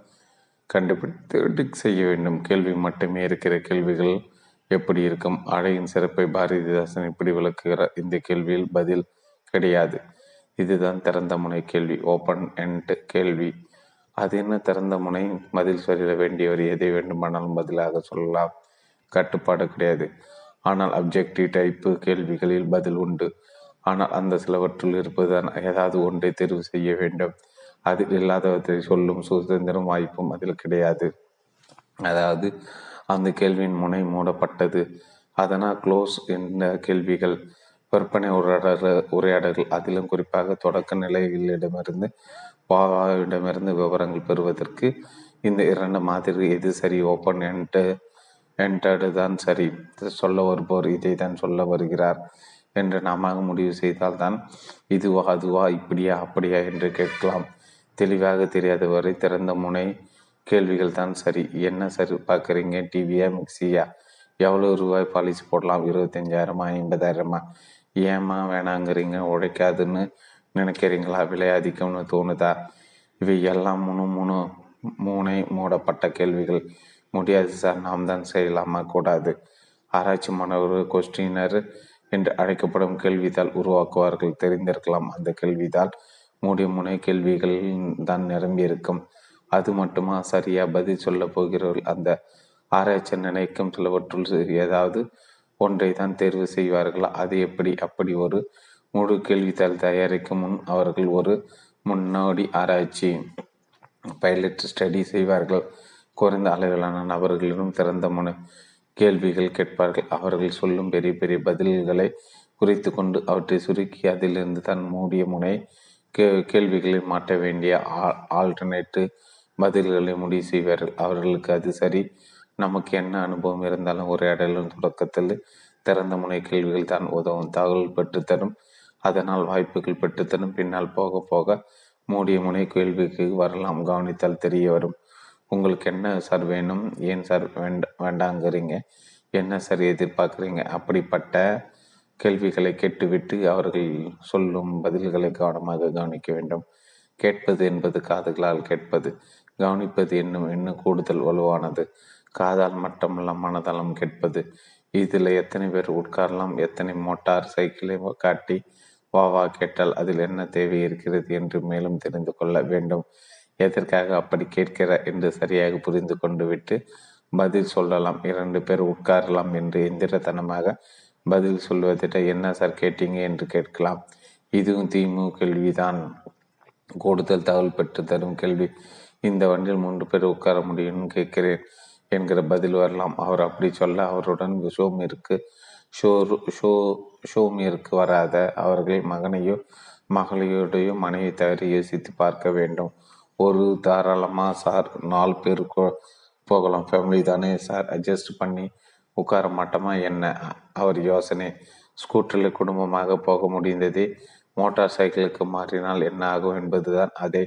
கண்டுபிடித்து டிக் செய்ய வேண்டும். கேள்வி மட்டுமே இருக்கிற கேள்விகள் எப்படி இருக்கும்? அழகின் சிறப்பை பாரதிதாசன் இப்படி விளக்குகிறார். இந்த கேள்வியில் பதில் கிடையாது. இதுதான் திறந்த முனை கேள்வி, ஓப்பன் எண்ட் கேள்வி. அது என்ன திறந்த முனை? பதில் சொல்ல வேண்டியவர் எதை வேண்டுமானாலும் பதிலாக சொல்லலாம், கட்டுப்பாடு கிடையாது. ஆனால் அப்ஜெக்டிவ் டைப்பு கேள்விகளில் பதில் உண்டு. ஆனால் அந்த சிலவற்றுள் இருப்பதுதான் ஏதாவது ஒன்றை தேர்வு செய்ய வேண்டும். அதில் இல்லாதவற்றை சொல்லும் சுதந்திரம் வாய்ப்பும் அதில் கிடையாது. அதாவது அந்த கேள்வியின் முனை மூடப்பட்டது. அதனால் க்ளோஸ் என்ற கேள்விகள், விற்பனை உரையாடல் உரையாடல்கள், அதிலும் குறிப்பாக தொடக்க நிலைகளிடமிருந்து பாவாவிடமிருந்து விவரங்கள் பெறுவதற்கு இந்த இரண்டு மாதிரி எது சரி? ஓப்பன் என்ட்டு என்டர்டு தான் சரி. சொல்ல வருபவர் இதை தான் சொல்ல வருகிறார் என்று நாம முடிவு செய்தால் தான் இதுவா அதுவா இப்படியா அப்படியா என்று கேட்கலாம். தெளிவாக தெரியாதவரை திறந்த முனை கேள்விகள் தான் சரி. என்ன சரி பார்க்குறீங்க? டிவியா மிக்சியா? எவ்வளோ ரூபாய் பாலிசி போடலாம்? இருபத்தஞ்சாயிரமா ஐம்பதாயிரமா? ஏமா வேணாங்கிறீங்க? உழைக்காதுன்னு நினைக்கிறீங்களா? விலை அதிகம்னு தோணுதா? இவை எல்லாம் மூணு மூணு மூனை மூடப்பட்ட கேள்விகள். முடியாது சார், நாம் தான் செய்யலாமா கூடாது? ஆராய்ச்சி மாணவர்கள் கொஸ்டினர் என்று அழைக்கப்படும் கேள்வித்தாள் உருவாக்குவார்கள். தெரிந்திருக்கலாம், அந்த கேள்வித்தாள் மூடி முனை கேள்விகள் தான் நிரம்பி இருக்கும். அது மட்டுமா சரியா பதில் சொல்ல போகிறவர்கள் அந்த ஆராய்ச்சி நினைக்கும் சிலவற்றுள் ஏதாவது ஒன்றை தான் தேர்வு செய்வார்கள். அது எப்படி? அப்படி ஒரு முழு கேள்வித்தாள் தயாரிக்கும் முன் அவர்கள் ஒரு முன்னோடி ஆராய்ச்சி பைலட் ஸ்டடி செய்வார்கள். குறைந்த அளவிலான நபர்களிடம் திறந்த முனை கேள்விகள் கேட்பார்கள். அவர்கள் சொல்லும் பெரிய பெரிய பதில்களை குறித்து கொண்டு அவற்றை சுருக்கி அதிலிருந்து தன் மூடிய முனை கே கேள்விகளை மாற்ற வேண்டிய ஆல்டர்னேட்டு பதில்களை முடிவு செய்வார்கள். அவர்களுக்கு அது சரி. நமக்கு என்ன அனுபவம் இருந்தாலும் ஒரு இடையிலும் தொடக்கத்தில் திறந்த முனை கேள்விகள் தான் உதவும். தகவல் பெற்றுத்தரும், அதனால் வாய்ப்புகள் பெற்றுத்தரும். பின்னால் போக போக மூடிய முனை கேள்விக்கு வரலாம். கவனித்தால் தெரிய வரும். உங்களுக்கு என்ன சார் வேணும்? ஏன் சார் வேண்ட வேண்டாங்கிறீங்க? என்ன சார் எதிர்பார்க்குறீங்க? அப்படிப்பட்ட கேள்விகளை கேட்டுவிட்டு அவர்கள் சொல்லும் பதில்களை கவனமாக கவனிக்க வேண்டும். கேட்பது என்பது காதுகளால் கேட்பது. கவனிப்பது என்னும் இன்னும் கூடுதல் வலுவானது. காதால் மட்டமல்ல, மனதாலும் கேட்பது. இதில் எத்தனை பேர் உட்காரலாம்? எத்தனை மோட்டார் சைக்கிளை காட்டி வா வா கேட்டால் அதில் என்ன தேவை இருக்கிறது என்று மேலும் தெரிந்து கொள்ள வேண்டும். எதற்காக அப்படி கேட்கிறார் என்று சரியாக புரிந்து கொண்டு விட்டு பதில் சொல்லலாம். இரண்டு பேர் உட்காரலாம் என்று எந்திரத்தனமாக பதில் சொல்வதிட்ட என்ன சார் கேட்டீங்க என்று கேட்கலாம். இதுவும் தீமு கேள்விதான். கூடுதல் தகவல் பெற்று தரும் கேள்வி. இந்த வண்டியில் மூன்று பேர் உட்கார முடியும்னு கேட்கிறேன் என்கிற பதில் வரலாம். அவர் அப்படி சொல்ல அவருடன் ஷோமிற்கு ஷோ ஷோ ஷோமிற்கு வராத அவர்கள் மகனையோ மகளையோடையோ மனைவி தவறி யோசித்து பார்க்க வேண்டும். ஒரு தாராளமாக சார் நாலு பேர் போகலாம், ஃபேமிலி தானே சார், அட்ஜஸ்ட் பண்ணி உட்கார மாட்டோமா என்ன? அவர் யோசனை. ஸ்கூட்டரில் குடும்பமாக போக முடிந்ததே மோட்டார் சைக்கிளுக்கு மாறினால் என்ன ஆகும் என்பதுதான். அதை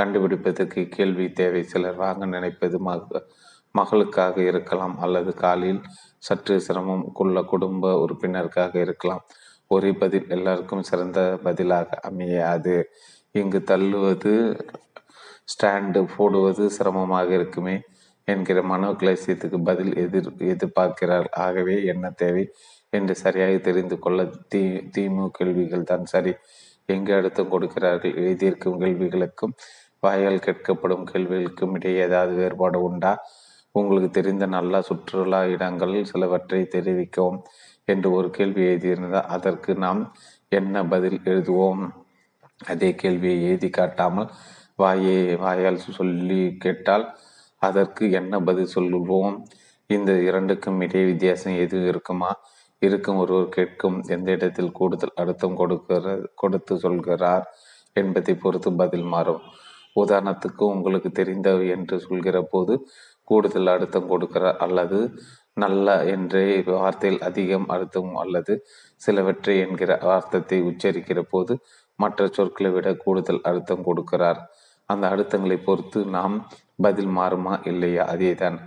கண்டுபிடிப்பதற்கு கேள்வி தேவை. சிலர் வாங்க நினைப்பது மக மகளுக்காக இருக்கலாம், அல்லது காலில் சற்று சிரமம் கொள்ள குடும்ப உறுப்பினருக்காக இருக்கலாம். ஒரே பதில் எல்லாருக்கும் சிறந்த பதிலாக அமையாது. இங்கு தள்ளுவது ஸ்டாண்டு போடுவது சிரமமாக இருக்குமே என்கிற மனோ கிளைசியத்துக்கு பதில் எதிர் எதிர்பார்க்கிறார். ஆகவே என்ன தேவை என்று சரியாக தெரிந்து கொள்ள தீ தீமு கேள்விகள் தான் சரி. எங்கு அடுத்தும் கொடுக்கிறார்கள். எழுதியிருக்கும் கேள்விகளுக்கும் வாயால் கேட்கப்படும் கேள்விகளுக்கும் இடையே ஏதாவது வேறுபாடு உண்டா? உங்களுக்கு தெரிந்த நல்ல சுற்றுலா இடங்களில் சிலவற்றை தெரிவிக்கவும் என்று ஒரு கேள்வி எழுதியிருந்தால் அதற்கு நாம் என்ன பதில் எழுதுவோம்? அதே கேள்வியை எழுதி காட்டாமல் வாயை வாயால் சொல்லி கேட்டால் அதற்கு என்ன பதில் சொல்லுவோம்? இந்த இரண்டுக்கும் இடையே வித்தியாசம் எதுவும் இருக்குமா? இருக்கும். ஒருவர் கேட்கும் எந்த இடத்தில் கூடுதல் அழுத்தம் கொடுக்கிற கொடுத்து சொல்கிறார் என்பதை பொறுத்து பதில் மாறும். உதாரணத்துக்கு உங்களுக்கு தெரிந்தவை என்று சொல்கிற போது கூடுதல் அழுத்தம் கொடுக்கிறார், அல்லது நல்ல என்ற வார்த்தையில் அதிகம் அழுத்தம், அல்லது சிலவற்றை என்கிற அர்த்தத்தை உச்சரிக்கிற போது மற்ற சொற்களை விட கூடுதல் அழுத்தம் கொடுக்கிறார். அந்த அழுத்தங்களை பொறுத்து நாம் பதில் மாறுமா இல்லையா? அதே தான்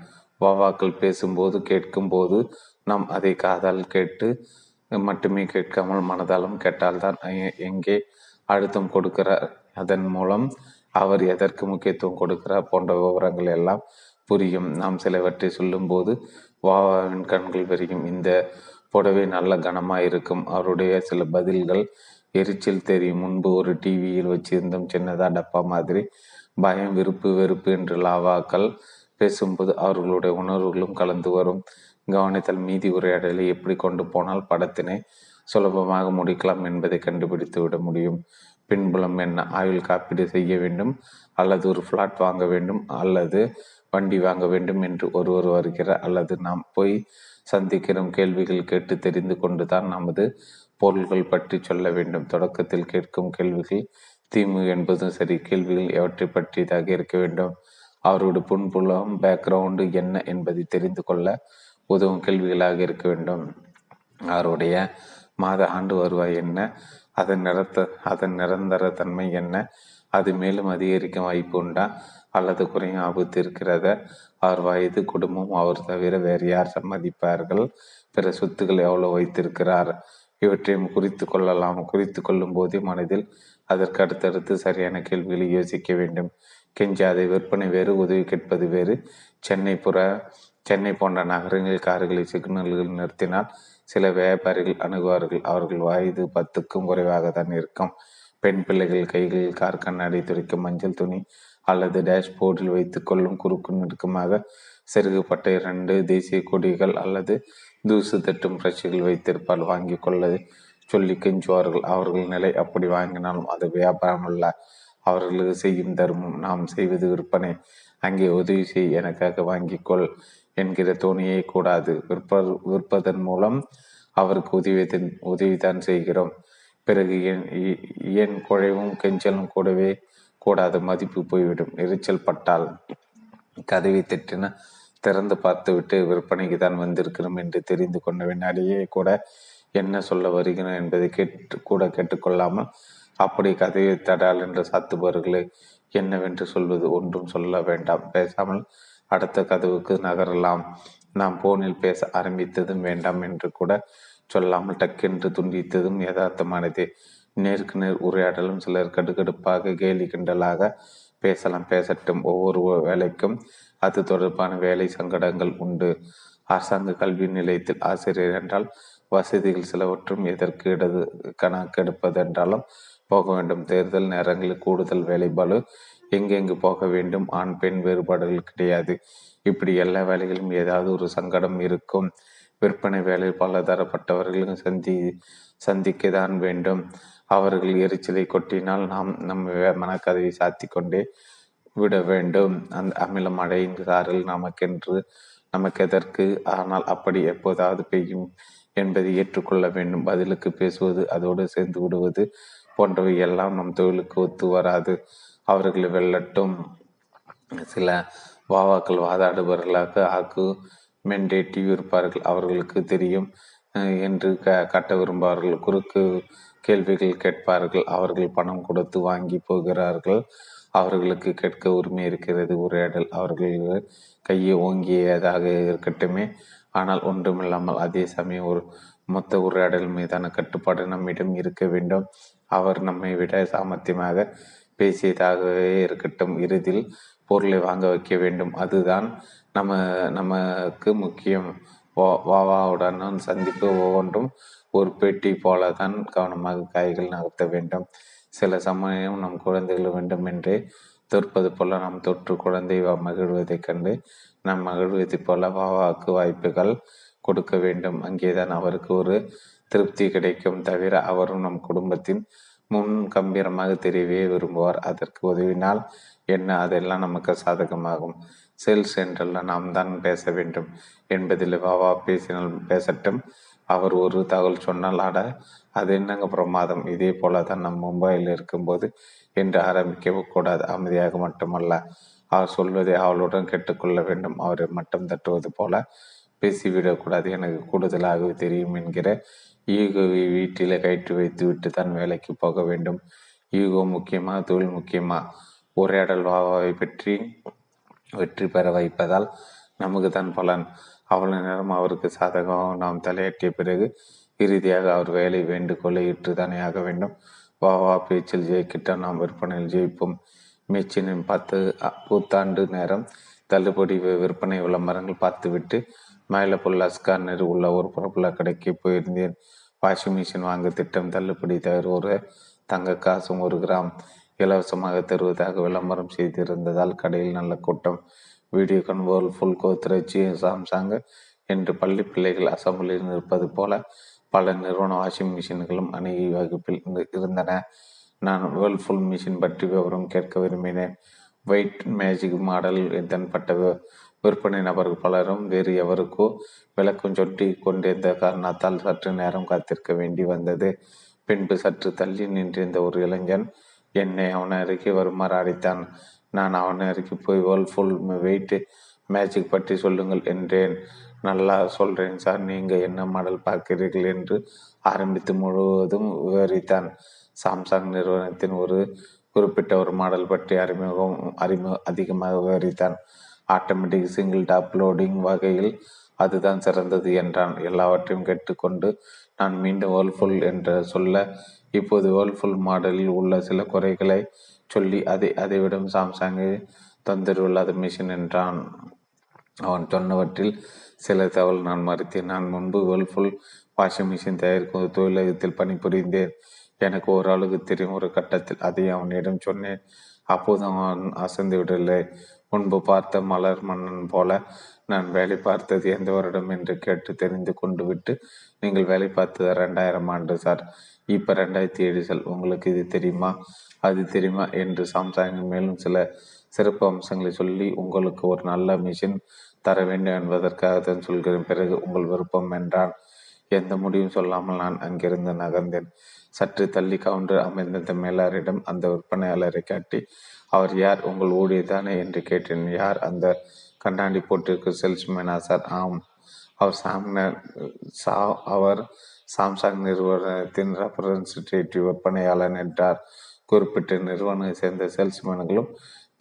வாவாக்கள் பேசும்போது கேட்கும் போது நாம் அதை காதால் கேட்டு மட்டுமே கேட்காமல் மனதாலும் கேட்டால்தான் எங்கே அழுத்தம் கொடுக்கிறார், அதன் மூலம் அவர் எதற்கு முக்கியத்துவம் கொடுக்கிறார் போன்ற விவரங்கள் எல்லாம் புரியும். நாம் சிலவற்றை சொல்லும்போது வாவாவின் கண்கள் விரியும். இந்த புடவை நல்ல கனமாக இருக்கும். அவருடைய சில பதில்கள் எரிச்சல் தெரியும். முன்பு ஒரு டிவியில் வச்சிருந்தோம் சின்னதாக டப்பா மாதிரி. பயம், விருப்பு, வெறுப்பு என்று லாவாக்கள் பேசும்போது அவர்களுடைய உணர்வுகளும் கலந்து வரும். கவனித்தல் மீதி உரையாடலை எப்படி கொண்டு போனால் படத்தினை சுலபமாக முடிக்கலாம் என்பதை கண்டுபிடித்து விட முடியும். பின்புலம் என்ன? ஆயுள் காப்பீடு செய்ய வேண்டும், அல்லது ஒரு ஃப்ளாட் வாங்க வேண்டும், அல்லது வண்டி வாங்க வேண்டும் என்று ஒருவர் வருகிற அல்லது நாம் போய் சந்திக்கிற கேள்விகள் கேட்டு தெரிந்து கொண்டு தான் நமது பொருள்கள் பற்றி சொல்ல வேண்டும். தொடக்கத்தில் கேட்கும் கேள்விகள் தீமு என்பதும் சரி. கேள்விகள் எவற்றை பற்றியதாக இருக்க வேண்டும்? அவர்களுடைய பொன்புலம் பேக்ரவுண்டு என்ன என்பதை தெரிந்து கொள்ள உதவும் கேள்விகளாக இருக்க வேண்டும். அவருடைய மாத ஆண்டு வருவாய் என்ன, அதன் நிறத்த அதன் நிரந்தர தன்மை என்ன, அது மேலும் அதிகரிக்கும் வாய்ப்பு உண்டா அல்லது குறையும் ஆபத்து இருக்கிறத, அவர் வயது, குடும்பம், அவர் தவிர வேறு யார் சம்மதிப்பார்கள், பிற சொத்துக்கள் எவ்வளோ வைத்திருக்கிறார் இவற்றையும் குறித்து கொள்ளலாம். குறித்து கொள்ளும் போதே மனதில் அதற்கு அடுத்தடுத்து சரியான கேள்விகளை யோசிக்க வேண்டும். கெஞ்சாதை விற்பனை வேறு, உதவி கேட்பது வேறு. சென்னை புற சென்னை போன்ற நகரங்களில் கார்களை சிக்னல்கள் நிறுத்தினால் சில வியாபாரிகள் அணுகுவார்கள். அவர்கள் வயது பத்துக்கும் குறைவாக தான் இருக்கும். பெண் பிள்ளைகள் கைகளில் கார் கண்ணாடி துடைக்கும் மஞ்சள் துணி அல்லது டேஷ்போர்டில் வைத்து கொள்ளும் குறுக்கு நெடுக்குமாக செருகப்பட்ட இரண்டு தேசிய கொடிகள் அல்லது தூசு தட்டும் பிரச்சனைகள் வைத்திருப்பால் வாங்கி கொள்ள சொல்லி கெஞ்சுவார்கள். அவர்கள் நிலை அப்படி வாங்கினாலும் அது வியாபாரம் அல்ல, அவர்களுக்கு செய்யும் தர்மம். நாம் செய்வது விற்பனை. அங்கே உதவி செய், எனக்காக வாங்கிக்கொள் என்கிற தோணியை கூடாது. விற்ப விற்பதன் மூலம் அவருக்கு உதவி உதவிதான் செய்கிறோம். பிறகு ஏன் ஏன் குழைவும் கெஞ்சலும் கூடவே கூடாது, மதிப்பு போய்விடும். எரிச்சல் பட்டால் கதவை திட்டின திறந்து பார்த்துவிட்டு விற்பனைக்கு தான் வந்திருக்கிறோம் என்று தெரிந்து கொண்ட வினாடியே கூட என்ன சொல்ல வருகிறோம் என்பதை கேட்டு கூட கேட்டுக்கொள்ளாமல் அப்படி கதவை தடால் என்று சாத்துபவர்களே என்னவென்று சொல்வது? ஒன்றும் சொல்ல வேண்டாம், பேசாமல் அடுத்த கதவுக்கு நகரலாம். நாம் போனில் பேச ஆரம்பித்ததும் வேண்டாம் என்று கூட சொல்லாமல் டக்கென்று துண்டித்ததும் யதார்த்தமானதே. நேருக்கு நேர் உரையாடலும் சிலர் கடுகடுப்பாக கேலி கிண்டலாக பேசலாம், பேசட்டும். ஒவ்வொரு வேலைக்கும் அது தொடர்பான வேலை சங்கடங்கள் உண்டு. அரசாங்க கல்வி நிலையத்தில் ஆசிரியர் என்றால் வசதிகள் சிலவற்றும் எதற்கு இடது கணக்கெடுப்பதென்றாலும் போக வேண்டும். தேர்தல் நேரங்களில் கூடுதல் வேலைபாடு, எங்கெங்கு போக வேண்டும், ஆண் பெண் வேறுபாடுகள் கிடையாது. இப்படி எல்லா வேலைகளிலும் ஏதாவது ஒரு சங்கடம் இருக்கும். விற்பனை வேலையில் பல தரப்பட்டவர்களும் சந்தி சந்திக்க தான் வேண்டும். அவர்கள் எரிச்சலை கொட்டினால் நாம் நம்ம மனக்கதவை சாத்தி கொண்டே விட வேண்டும். அந்த அமில மழையின் சாரல் நமக்கென்று நமக்கு எதற்கு? ஆனால் அப்படி எப்போதாவது பெய்யும் என்பதை ஏற்றுக்கொள்ள வேண்டும். பதிலுக்கு பேசுவது, அதோடு சேர்ந்து விடுவது போன்றவை எல்லாம் நம் தொழிலுக்கு ஒத்து வராது. அவர்களை வெல்லட்டும். சில வாவாக்கள் வாதாடுபவர்களாக ஆக்கு மெண்டேட்டி இருப்பார்கள். அவர்களுக்கு தெரியும் என்று க கட்ட விரும்புவார்கள். குறுக்கு கேள்விகள் கேட்பார்கள். அவர்கள் பணம் கொடுத்து வாங்கி போகிறார்கள். அவர்களுக்கு கேட்க உரிமை இருக்கிறது. உரையாடல் அவர்கள் கையை ஓங்கியதாக இருக்கட்டுமே. ஆனால் ஒன்றுமில்லாமல் அதே சமயம் ஒரு மொத்த உரையாடல் மீதான கட்டுப்பாடு நம்மிடம் இருக்க வேண்டும். அவர் நம்மை விட சாமர்த்தியமாக பேசியதாகவே இருக்கட்டும். இறுதியில் பொருளை வாங்க வைக்க வேண்டும். அதுதான் நம்ம நமக்கு முக்கியம். வா வாவாவுடனான சந்திப்பு ஒவ்வொன்றும் ஒரு பெட்டி போல தான். கவனமாக காய்கள் நகர்த்த வேண்டும். சில சமயம் நம் குழந்தைகள் வேண்டும் என்றே தோற்பது போல நாம் தொற்று குழந்தை மகிழ்வதைக் கண்டு நம் மகிழ்வதைப் போல வாவாவுக்கு வாய்ப்புகள் கொடுக்க வேண்டும். அங்கேதான் அவருக்கு ஒரு திருப்தி கிடைக்கும். தவிர அவரும் நம் குடும்பத்தின் முன் கம்பீரமாக தெரியவே விரும்புவார். அதற்கு உதவினால் என்ன, அதெல்லாம் நமக்கு சாதகமாகும். சேல்ஸ் என்றெல்லாம் நாம் தான் பேச வேண்டும் என்பதில் வாவா பேசினால் பேசட்டும். அவர் ஒரு தகவல் சொன்னால் ஆட அது என்னங்க பிரமாதம், இதே போல தான் நம் மும்பையில் இருக்கும்போது என்று ஆரம்பிக்கவும் கூடாது. அமைதியாக மட்டுமல்ல, அவர் சொல்வதை அவளுடன் கேட்டுக்கொள்ள வேண்டும். அவரை மட்டம் தட்டுவது போல பேசிவிடக்கூடாது. எனக்கு கூடுதலாகவே தெரியும் என்கிற ஈகோவை வீட்டில கயிற்று வைத்து விட்டு தான் வேலைக்கு போக வேண்டும். ஈகோ முக்கியமா, தொழில் முக்கியமா? உரையாடல் வாவாவை பற்றி வெற்றி பெற வைப்பதால் நமக்கு தான் பலன். அவ்வளவு நேரம் அவருக்கு சாதகமாக நாம் தலையாட்டிய பிறகு இறுதியாக அவர் வேலை வேண்டுகோளை இட்டு தானே ஆக வேண்டும். வாவா பேச்சில் ஜெயிக்கிட்டால் நாம் விற்பனையில் ஜெயிப்போம். மேச்சினின் பத்து புத்தாண்டு நேரம் தள்ளுபடி விற்பனை விளம்பரங்கள் பார்த்துவிட்டு மயிலப்புல் அஸ்கார் உள்ள ஒரு பிரபல கடைக்கு போயிருந்தேன். வாஷிங் மிஷின் வாங்க திட்டம், தள்ளுபடி தவிர ஒரு தங்க காசும் ஒரு கிராம் இலவசமாக தருவதாக விளம்பரம் செய்திருந்ததால் கடையில் நல்ல கூட்டம். வீடியோ கன்வோல், ஃபுல் கோத்ரேஜ், சாம்சங் என்று பள்ளி பிள்ளைகள் அசம்பிளில் இருப்பது போல பல நிறுவன வாஷிங் மிஷின்களும் அணுகி வகுப்பில் இருந்தன. நான் வேர்ல்ஃபுல் மிஷின் பற்றி விவரம் கேட்க விரும்பினேன். ஒயிட் மேஜிக் மாடல் தன்பட்ட விற்பனை நபர்கள் பலரும் வேறு எவருக்கோ விளக்கம் சொட்டி கொண்டிருந்த காரணத்தால் சற்று நேரம் காத்திருக்க வேண்டி வந்தது. பின்பு சற்று தள்ளி நின்றிருந்த ஒரு இளைஞன் என்னை அவனை அருகே வருமாறு அழைத்தான். நான் அவன் அறைக்கு போய் வேர்ல்ஃபுல் வெயிட் மேட்சுக்கு பற்றி சொல்லுங்கள் என்றேன். நல்லா சொல்கிறேன் சார், நீங்கள் என்ன மாடல் பார்க்கிறீர்கள் என்று ஆரம்பித்து முழுவதும் விவரித்தான். சாம்சங் நிறுவனத்தின் ஒரு குறிப்பிட்ட ஒரு மாடல் பற்றி அறிமுகம் அறிமு அதிகமாக விவரித்தான். ஆட்டோமேட்டிக் சிங்கிள் டாப் லோடிங் வகையில் அதுதான் சிறந்தது என்றான். எல்லாவற்றையும் கேட்டுக்கொண்டு நான் மீண்டும் வேர்ல்ஃபுல் என்று சொல்ல, இப்போது வேர்ல்ஃபுல் மாடலில் உள்ள சில குறைகளை சொல்லி அதை அதைவிடும் சாம்சங்கை தொந்தரவில்லாத மிஷின் என்றான். அவன் சொன்னவற்றில் சில தகவல் நான் மறுத்தேன். நான் முன்பு வேர்ல்ஃபுல் வாஷிங் மிஷின் தயாரிக்கும் தொழிலகத்தில் பணிபுரிந்தேன். எனக்கு ஒரு அளவுக்கு தெரியும். ஒரு கட்டத்தில் அதை அவனிடம் சொன்னேன். அப்போது அவன் அசந்து விடலை. முன்பு பார்த்த மலர் மன்னன் போல நான் வேலை பார்த்தது எந்த வருடம் என்று கேட்டு தெரிந்து கொண்டு விட்டு, நீங்கள் வேலை பார்த்தது ரெண்டாயிரம் ஆண்டு சார், இப்போ ரெண்டாயிரத்தி ஏழு சார், உங்களுக்கு இது தெரியுமா அது தெரியுமா என்று சாம்சங் மேலும் சில சிறப்பு அம்சங்களை சொல்லி, உங்களுக்கு ஒரு நல்ல மிஷின் தர வேண்டும் என்பதற்காகத்தான் சொல்கிறேன், பிறகு உங்கள் விருப்பம் என்றான். எந்த முடிவும் சொல்லாமல் நான் அங்கிருந்து நகர்ந்தேன். சற்று தள்ளி கவுண்டர் அமைந்திருந்த மேலாரிடம் அந்த விற்பனையாளரை காட்டி, அவர் யார், உங்கள் ஊழியர்தானே என்று கேட்டேன். யார், அந்த கண்ணாடி போட்டிருக்கு சேல்ஸ்மேனா சார்? ஆம், அவர் சாம்ன சா அவர் சாம்சங் நிறுவனத்தின் ரெப்ரசன்டேட்டிவ் விற்பனையாளர் என்றார். குறிப்பிட்ட நிறுவனத்தை சேர்ந்த சேல்ஸ்மேன்களும்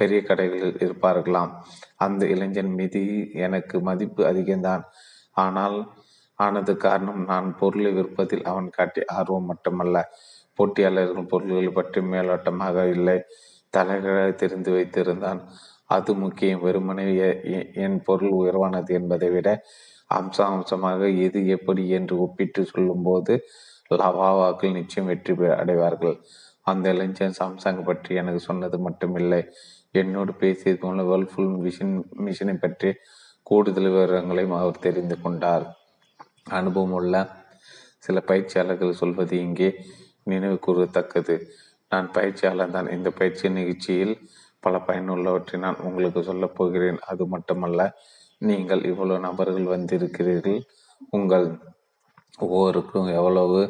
பெரிய கடைகளில் இருப்பார்களாம். அந்த இளைஞன் மீது எனக்கு மதிப்பு அதிகம்தான். ஆனால் ஆனது காரணம் நான் பொருளை விற்பதில் அவன் காட்டிய ஆர்வம் மட்டுமல்ல, போட்டியாளர்கள் பொருள்களை பற்றி மேலோட்டமாக இல்லை, தலைகளாக தெரிந்து வைத்திருந்தான். அது முக்கியம். வெறுமனை என் பொருள் உயர்வானது என்பதை விட அம்சம் அம்சமாக எது எப்படி என்று ஒப்பிட்டு சொல்லும்போது லவாவாக்கள் நிச்சயம் வெற்றி அடைவார்கள். அந்த இளைஞன் சாம்சங் பற்றி எனக்கு சொன்னது மட்டுமில்லை, என்னோடு பேசியது மூலம் வேர்ல்ஃபுல் மிஷின் மிஷினை பற்றி கூடுதல் விவரங்களையும் அவர் தெரிந்து கொண்டார். அனுபவம் உள்ள சில பயிற்சியாளர்கள் சொல்வது இங்கே நினைவு கூறத்தக்கது. நான் பயிற்சியாளர் தான். இந்த பயிற்சி நிகழ்ச்சியில் பல பயனுள்ளவற்றை நான் உங்களுக்கு சொல்லப் போகிறேன். அது மட்டுமல்ல, நீங்கள் இவ்வளவு நபர்கள் வந்திருக்கிறீர்கள், உங்கள் ஒவ்வொருக்கும் எவ்வளவு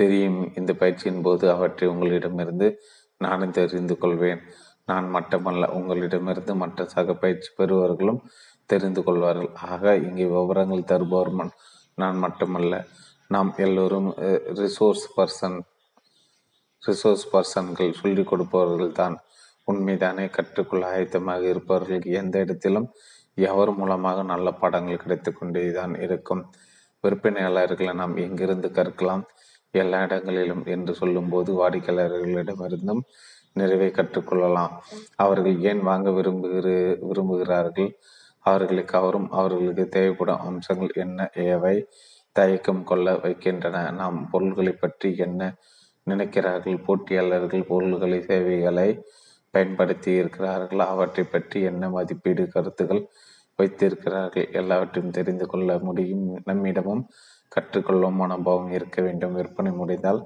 தெரியும் இந்த பயிற்சியின் போது அவற்றை உங்களிடமிருந்து நானும் தெரிந்து கொள்வேன். நான் மட்டுமல்ல, உங்களிடமிருந்து மற்ற சக பயிற்சி பெறுவர்களும் தெரிந்து கொள்வார்கள். ஆக இங்கே விவரங்கள் தருபவர் நான் மட்டுமல்ல, நாம் எல்லோரும் ரிசோர்ஸ் பர்சன் ரிசோர்ஸ் பர்சன்கள் சொல்லிக் கொடுப்பவர்கள் தான். உண்மைதானே? கற்றுக்கொள்ள ஆயத்தமாக இருப்பவர்களுக்கு எந்த இடத்திலும் எவர் மூலமாக நல்ல பாடங்கள் கிடைத்து கொண்டேதான் இருக்கும். விற்பனையாளர்களை நாம் எங்கிருந்து கற்கலாம், எல்லா இடங்களிலும் என்று சொல்லும்போது வாடிக்கையாளர்களிடமிருந்தும் நிறைவே கற்றுக்கொள்ளலாம். அவர்கள் ஏன் வாங்க விரும்புகிற விரும்புகிறார்கள் அவர்களை கவரும், அவர்களுக்கு தேவைப்படும் அம்சங்கள் என்ன, ஏவை தயக்கம் கொள்ள வைக்கின்றன, நாம் பொருள்களை பற்றி என்ன நினைக்கிறார்கள், போட்டியாளர்கள் பொருள்களை சேவைகளை பயன்படுத்தி இருக்கிறார்கள், அவற்றை பற்றி என்ன மதிப்பீடு கருத்துக்கள் வைத்திருக்கிறார்கள், எல்லாவற்றையும் தெரிந்து கொள்ள முடியும். நம்மிடமும் கற்றுக்கொள்ளும் மனோபாவம் இருக்க வேண்டும். விற்பனை முடிந்தால்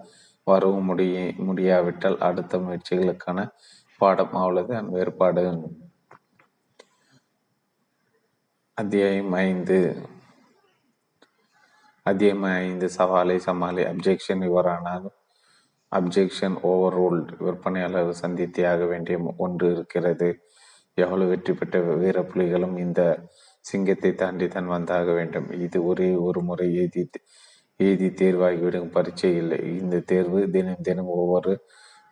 வரவும் முடிய முடியாவிட்டால் அடுத்த முயற்சிகளுக்கான பாடம். அவ்வளவுதான் வேறுபாடு. அத்தியாயம் ஐந்து அத்தியாயம் ஐந்து சவாலை சமாளி. அப்ஜெக்ஷன் இவரானால் அப்ஜெக்ஷன் ஓவர் ரூல்டு. விற்பனையாளர் சந்தித்தியாக வேண்டிய ஒன்று இருக்கிறது. எவ்வளவு வெற்றி பெற்ற வீரப்புலிகளும் இந்த சிங்கத்தை தாண்டி தான் வந்தாக வேண்டும். இது ஒரே ஒரு முறை எழுதி எழுதி தேர்வாகிவிடும் பரீட்சை இல்லை. இந்த தேர்வு தினம் தினம் ஒவ்வொரு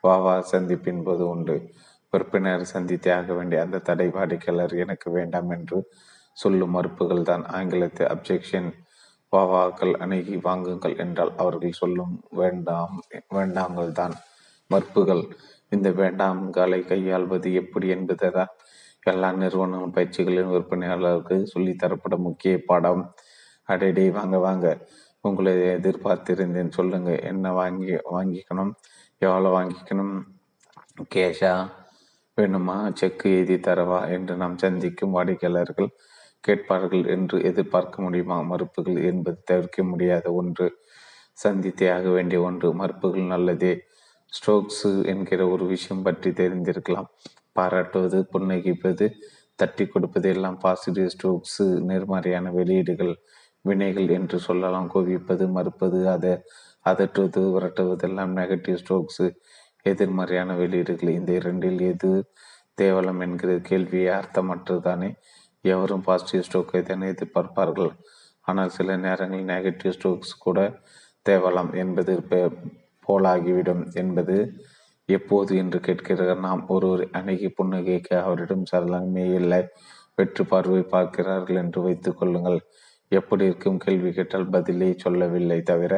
வாவா சந்திப்பின் போது உண்டு. விற்பனையாளர் சந்தித்தியாக வேண்டிய அந்த தடை வாடிக்கையாளர் எனக்கு வேண்டாம் என்று சொல்லும் மறுப்புகள் தான் ஆங்கிலத்தை அப்ஜெக்ஷன். வாவாக்கள் அணுகி வாங்குங்கள் என்றால் அவர்கள் சொல்லும் வேண்டாம் வேண்டாம்கள் தான் மறுப்புகள். இந்த வேண்டாம்களை கையாள்வது எப்படி என்பதுதான் எல்லா நிறுவன பயிற்சிகளின் விற்பனையாளருக்கு சொல்லித்தரப்பட முக்கிய பாடம். அடையடி, வாங்க வாங்க, உங்களை எதிர்பார்த்திருந்தேன், சொல்லுங்க, என்ன வாங்கி வாங்கிக்கணும், எவ்வளோ வாங்கிக்கணும், கேஷா வேணுமா, செக்கு எழுதி தரவா என்று நாம் சந்திக்கும் வாடிக்கையாளர்கள் கேட்பார்கள் என்று எதிர்பார்க்க முடியுமா? மறுப்புகள் என்பது தவிர்க்க முடியாத ஒன்று, சந்தித்தேயாக வேண்டிய ஒன்று. மறுப்புகள் நல்லதே. ஸ்ட்ரோக்ஸு என்கிற ஒரு விஷயம் பற்றி தெரிந்திருக்கலாம். பாராட்டுவது, புன்னகிப்பது, தட்டி கொடுப்பது எல்லாம் பாசிட்டிவ் ஸ்ட்ரோக்ஸு, நேர்மறையான வெளியீடுகள், வினைகள் என்று சொல்லலாம். கோபிப்பது, மறுப்பது, அதை அதற்றுவது, விரட்டுவதெல்லாம் நெகட்டிவ் ஸ்ட்ரோக்ஸு, எதிர்மறையான வெளியீடுகள். இந்த இரண்டில் எது தேவலம் என்கிற கேள்வியை அர்த்தமற்றுதானே. எவரும் பாசிட்டிவ் ஸ்ட்ரோக்கை தானே எதிர்பார்ப்பார்கள். ஆனால் சில நேரங்களில் நெகட்டிவ் ஸ்ட்ரோக்ஸ் கூட தேவலம் என்பது போலாகிவிடும் என்பது எப்போது என்று கேட்கிறார். நாம் ஒருவர் அணுகி புன்னகைக்கு அவரிடம் சரளமே இல்லை வெற்று பார்வை பார்க்கிறார்கள் என்று வைத்துக் கொள்ளுங்கள். எப்படி இருக்கும் கேள்வி கேட்டால் பதிலே சொல்லவில்லை, தவிர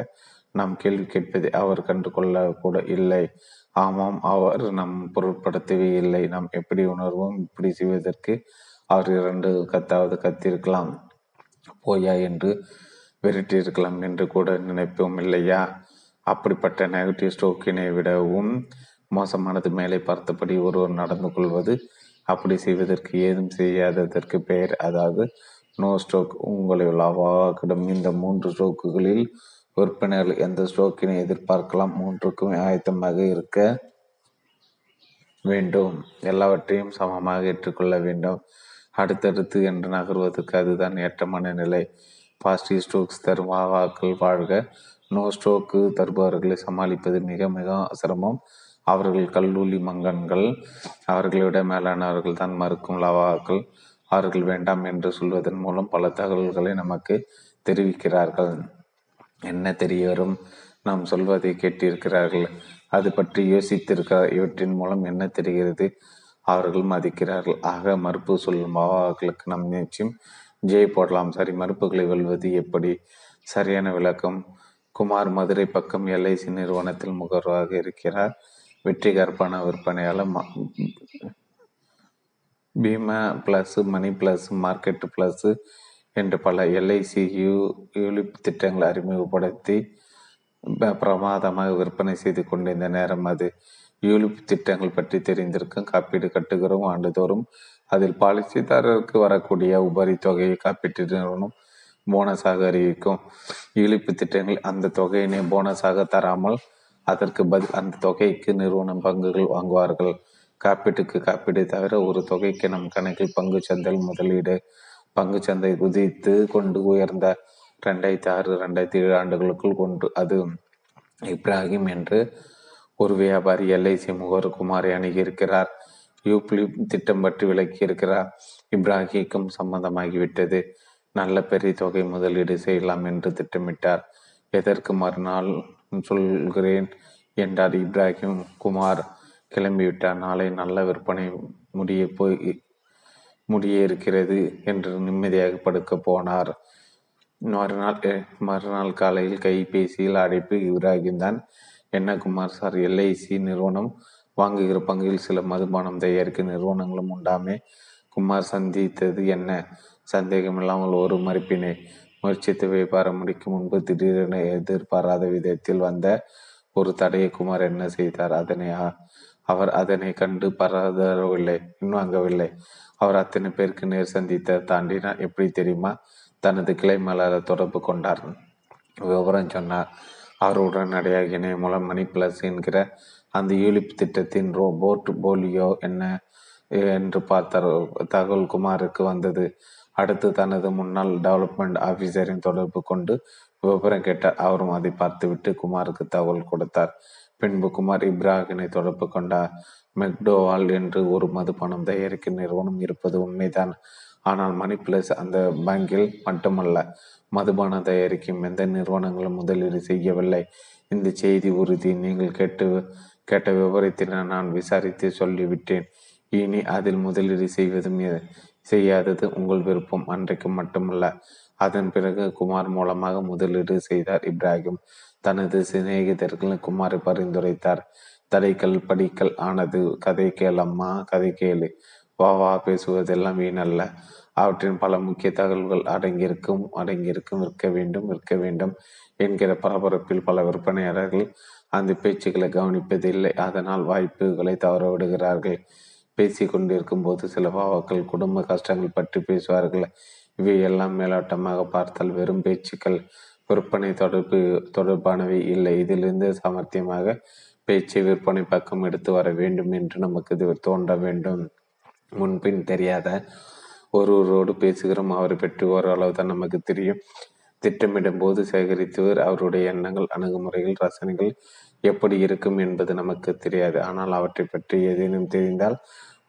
நாம் கேள்வி கேட்பதை அவர் கண்டு கொள்ள கூட இல்லை. ஆமாம், அவர் நாம் பொருட்படுத்தவே இல்லை. நாம் எப்படி உணர்வோம் இப்படி செய்வதற்கு அவர் இரண்டு கத்தாவது கத்திருக்கலாம், போயா என்று விரட்டியிருக்கலாம் என்று கூட நினைப்போம் இல்லையா. அப்படிப்பட்ட நெகட்டிவ் ஸ்ட்ரோக்கினை விடவும் மோசமானது மேலே பார்த்தபடி ஒருவர் நடந்து கொள்வது. அப்படி செய்வதற்கு ஏதும் செய்யாததற்கு பெயர், அதாவது நோ ஸ்ட்ரோக். உங்களை லாவாக்கிடும் இந்த மூன்று ஸ்ட்ரோக்குகளில் விற்பனைகள் எந்த ஸ்ட்ரோக்கினை எதிர்பார்க்கலாம். மூன்றுக்கும் ஆயத்தமாக இருக்க வேண்டும், எல்லாவற்றையும் சமமாக ஏற்றுக்கொள்ள வேண்டும். அடுத்தடுத்து என்று நகர்வதற்கு அதுதான் ஏற்றமான நிலை. பாசிட்டிவ் ஸ்ட்ரோக்ஸ் தரும் வாக்கள் வாழ்க. நோ ஸ்ட்ரோக்கு தருபவர்களை சமாளிப்பது மிக மிக சிரமம். அவர்கள் கல்லூலி மங்கன்கள், அவர்களிட மேலானவர்கள் தான் மறுக்கும் லவாக்கள். அவர்கள் வேண்டாம் என்று சொல்வதன் மூலம் பல தகவல்களை நமக்கு தெரிவிக்கிறார்கள். என்ன தெரிய வரும்? நாம் சொல்வதை கேட்டிருக்கிறார்கள், அது பற்றி யோசித்திருக்கிறார். இவற்றின் மூலம் என்ன தெரிகிறது? அவர்கள் மதிக்கிறார்கள். ஆக மறுப்பு சொல்லும் லவாக்களுக்கு நம் நிச்சயம் ஜெய போடலாம். சரி, மறுப்புகளை வெல்வது எப்படி? சரியான விளக்கம். குமார் மதுரை பக்கம் எல்ஐசி நிறுவனத்தில் முகர்வாக இருக்கிறார். வெற்றிகரமான விற்பனையாளர். Bima plus, money plus, market plus என்று பல எல்ஐசி யூ யூலிப் திட்டங்களை அறிமுகப்படுத்தி பிரமாதமாக விற்பனை செய்து கொண்டிருந்த நேரம் அது. யூலிப் திட்டங்கள் பற்றி தெரிந்திருக்கும். காப்பீடு கட்டுகிறோம் ஆண்டுதோறும். அதில் பாலிசிதாரருக்கு வரக்கூடிய உபரி தொகையை காப்பீட்டு நிறுவனம் போனஸாக அறிவிக்கும். இழிப்பு திட்டங்கள் அந்த தொகையினை போனஸாக தராமல் அதற்கு பதில் அந்த தொகைக்கு நிறுவனம் பங்குகள் வாங்குவார்கள். காப்பீட்டுக்கு காப்பீடு தவிர ஒரு தொகைக்கு நம் கணக்கில் பங்கு சந்தையில் முதலீடு. பங்கு சந்தை குதித்து கொண்டு உயர்ந்த ரெண்டாயிரத்தி ஆறு ரெண்டாயிரத்தி ஏழு ஆண்டுகளுக்குள் கொண்டு அது இப்ராஹிம் என்று ஒரு வியாபாரி எல்ஐசி முகவர் குமாரை அணுகியிருக்கிறார். யூப்ளிப் திட்டம் பற்றி விளக்கியிருக்கிறார். இப்ராஹிக்கும் சம்மந்தமாகிவிட்டது. நல்ல பெரிய தொகை முதலீடு செய்யலாம் என்று திட்டமிட்டார். எதற்கு மறுநாள் சொல்கிறேன் என்றார் இப்ராஹிம். குமார் கிளம்பிவிட்டார். நாளை நல்ல விற்பனை முடிய போய் முடிய இருக்கிறது என்று நிம்மதியாக படுக்க போனார். மறுநாள் மறுநாள் காலையில் கைபேசியில் அழைப்பு. இப்ராஹிம் தான். என்ன குமார் சார், எல்ஐசி நிறுவனம் வாங்குகிற பங்குகளில் சில மதுபானம் தயாரிக்கும் நிறுவனங்களும் உண்டாமே. குமார் சந்தித்தது என்ன சந்தேகமில்லாமல் ஒரு மறுப்பினை. முயற்சித்து வியாபாரம் முடிக்கும் முன்பு திடீரென எதிர்பாராத விதத்தில் வந்த ஒரு தடையை குமார் என்ன செய்தார்? அதனை அவர் அதனை கண்டு பரதவில்லை, பின்வாங்கவில்லை. அவர் அத்தனை பேருக்கு நேர் சந்தித்த தாண்டினார். எப்படி தெரியுமா? தனது கிளை மேலாளர் தொடர்பு கொண்டார், விவரம் சொன்னார். அவர் உடனடியாக இணைய மூலம் மணி பிளஸ் என்கிற அந்த யூலிப் திட்டத்தின் ரோபோட் போலியோ என்ன என்று பார்த்தார். தகவல் குமாருக்கு வந்தது. அடுத்து தனது முன்னாள் டெவலப்மெண்ட் ஆஃபீஸரின் தொடர்பு கொண்டு விவரம் கேட்டார். அவரும் அதை பார்த்துவிட்டு குமாருக்கு தகவல் கொடுத்தார். பின்பு குமார் இப்ராஹிமை தொடர்பு கொண்டார். மெக்டோவால் என்று ஒரு மதுபானம் தயாரிக்கும் நிறுவனம் இருப்பது உண்மைதான். ஆனால் மணி பிளஸ் அந்த பேங்கில் மட்டுமல்ல, மதுபானம் தயாரிக்கும் எந்த நிறுவனங்களும் முதலீடு செய்யவில்லை. இந்த செய்தி உறுதி. நீங்கள் கேட்டு கேட்ட விவரத்தினை நான் விசாரித்து சொல்லிவிட்டேன். இனி அதில் முதலீடு செய்வதும் செய்யாதது உங்கள் விருப்பம். அன்றைக்கு மட்டுமல்ல, அதன் பிறகு குமார் மூலமாக முதலீடு செய்தார் இப்ராஹிம். தனது சிநேகிதர்கள் குமாரை பரிந்துரைத்தார். தடைக்கல் படிக்கல் ஆனது. கதை கேளம்மா, கதை கேளு. வா வா பேசுவதெல்லாம் வீணல்ல. அவற்றின் பல முக்கிய தகவல்கள் அடங்கியிருக்கும் அடங்கியிருக்கும் விற்க வேண்டும் விற்க வேண்டும் என்கிற பரபரப்பில் பல விற்பனையாளர்கள் அந்த பேச்சுக்களை கவனிப்பதில்லை. அதனால் வாய்ப்புகளை தவறவிடுகிறார்கள். பேசி கொண்டிருக்கும் போது சில பாவாக்கள் குடும்ப கஷ்டங்கள் பற்றி பேசுவார்கள். இவையெல்லாம் மேலோட்டமாக பார்த்தால் வெறும் பேச்சுக்கள், விற்பனை தொடர்பு தொடர்பானவை இல்லை. இதிலிருந்து சாமர்த்தியமாக பேச்சை விற்பனை பக்கம் எடுத்து வர வேண்டும் என்று நமக்கு தோன்ற வேண்டும். முன்பின் தெரியாத ஒருவரோடு பேசுகிறோம். அவரை பற்றி ஓரளவு தான் நமக்கு தெரியும். திட்டமிடும் போது சேகரித்தவர் அவருடைய எண்ணங்கள், அணுகுமுறைகள், ரசனைகள் எப்படி இருக்கும் என்பது நமக்கு தெரியாது. ஆனால் அவற்றை பற்றி ஏதேனும் தெரிந்தால்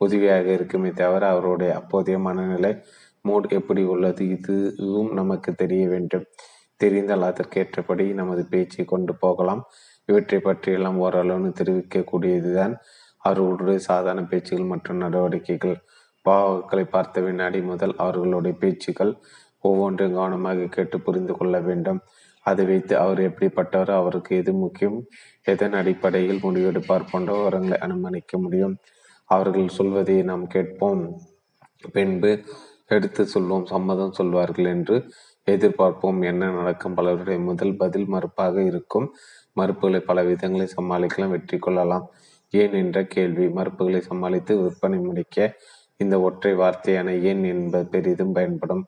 உதவியாக இருக்குமே தவிர அவருடைய அப்போதைய மனநிலை மூட் எப்படி உள்ளது இதுவும் நமக்கு தெரிய வேண்டும். தெரிந்தால் அதற்கேற்றபடி நமது பேச்சை கொண்டு போகலாம். இவற்றை பற்றியெல்லாம் ஓரளவு தெரிவிக்கக்கூடியதுதான் அவர்களுடைய சாதாரண பேச்சுகள் மற்றும் நடவடிக்கைகள். பாவக்களை பார்த்த வினாடி முதல் அவர்களுடைய பேச்சுக்கள் ஒவ்வொன்றையும் கவனமாக கேட்டு புரிந்து கொள்ள வேண்டும். அதை வைத்து அவர் எப்படிப்பட்டவரோ, அவருக்கு எது முக்கியம், எதன் அடிப்படையில் முடிவெடுப்பார் போன்ற விவரங்களை அனுமானிக்க முடியும். அவர்கள் சொல்வதை நாம் கேட்போம், பின்பு எடுத்து சொல்வோம், சம்மதம் சொல்வார்கள் என்று எதிர்பார்ப்போம். என்ன நடக்கும்? பலருடைய முதல் பதில் மறுப்பாக இருக்கும். மறுப்புகளை பல விதங்களை சமாளிக்கலாம், வெற்றி கொள்ளலாம். ஏன் என்ற கேள்வி மறுப்புகளை சமாளித்து விற்பனை முடிக்க இந்த ஒற்றை வார்த்தையான ஏன் என்பது பெரிதும் பயன்படும்.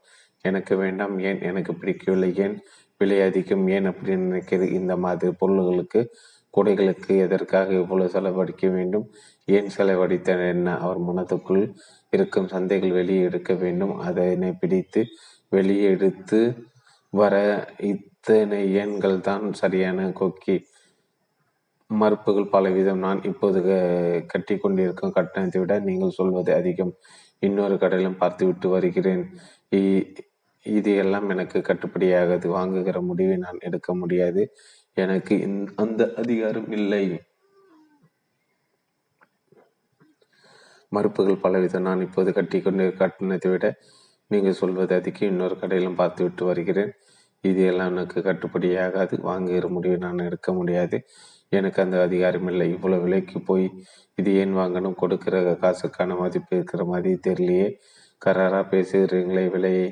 எனக்கு வேண்டாம், ஏன் எனக்கு பிடிக்கவில்லை, ஏன் விலை அதிகம், ஏன் அப்படின்னு நினைக்கிறது, இந்த மாதிரி பொருள்களுக்கு குடைகளுக்கு எதற்காக இவ்வளவு செலவழிக்க வேண்டும், ஏன் செலவழித்த என்ன, அவர் மனதுக்குள் இருக்கும் சந்தைகள் வெளியே எடுக்க வேண்டும், அதனை பிடித்து வெளியே எடுத்து வர இத்தனை ஏன்கள் தான் சரியான கொக்கி. மறுப்புகள் பலவிதம். நான் இப்போது கட்டி கொண்டிருக்கும் கட்டணத்தை விட நீங்கள் சொல்வது அதிகம், இன்னொரு கடையிலும் பார்த்து விட்டு வருகிறேன், இது எல்லாம் எனக்கு கட்டுப்படியாகாது, வாங்குகிற முடிவை நான் எடுக்க முடியாது, எனக்கு அந்த அதிகாரம் இல்லை. மறுப்புகள் பலவிதம். நான் இப்போது கட்டி கொண்டிருக்க கட்டணத்தை விட நீங்கள் சொல்வது அதிகம், இன்னொரு கடையிலும் பார்த்து விட்டு வருகிறேன், இது எல்லாம் எனக்கு கட்டுப்படியாகாது, வாங்குகிற முடிவை நான் எடுக்க முடியாது, எனக்கு அந்த அதிகாரம் இல்லை. இவ்வளோ விலைக்கு போய் இது ஏன் வாங்கணும்? கொடுக்கிற காசுக்கான மதிப்பு இருக்கிற மாதிரி தெரியலையே, கராராக பேசுகிறீங்களே, விலையை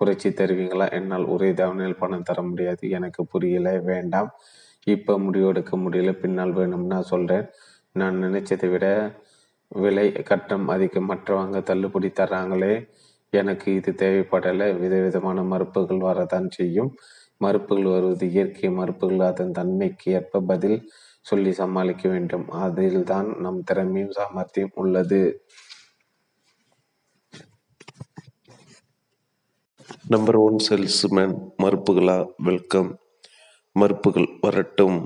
குறைச்சி தருவீங்களா? என்னால் ஒரே தவணையில் பணம் தர முடியாது, எனக்கு புரியல, வேண்டாம், இப்போ முடிவெடுக்க முடியல, பின்னால் வேணும்னா சொல்கிறேன், நான் நினைச்சதை விட விலை கட்டம் அதிகம், மற்றவங்க தள்ளுபடி தர்றாங்களே, எனக்கு இது தேவைப்படலை. விதவிதமான மறுப்புகள் வரத்தான் செய்யும். மறுப்புகள் வருவது இயற்கை. மறுப்புகள் அதன் தன்மைக்கு ஏற்ப பதில் சொல்லி சமாளிக்க வேண்டும். அதில் தான் நம் திறமையும் சாமர்த்தியம் உள்ளது. Number one salesman. மறுப்புகளா? வெல்கம். மறுப்புகள் வரட்டும்,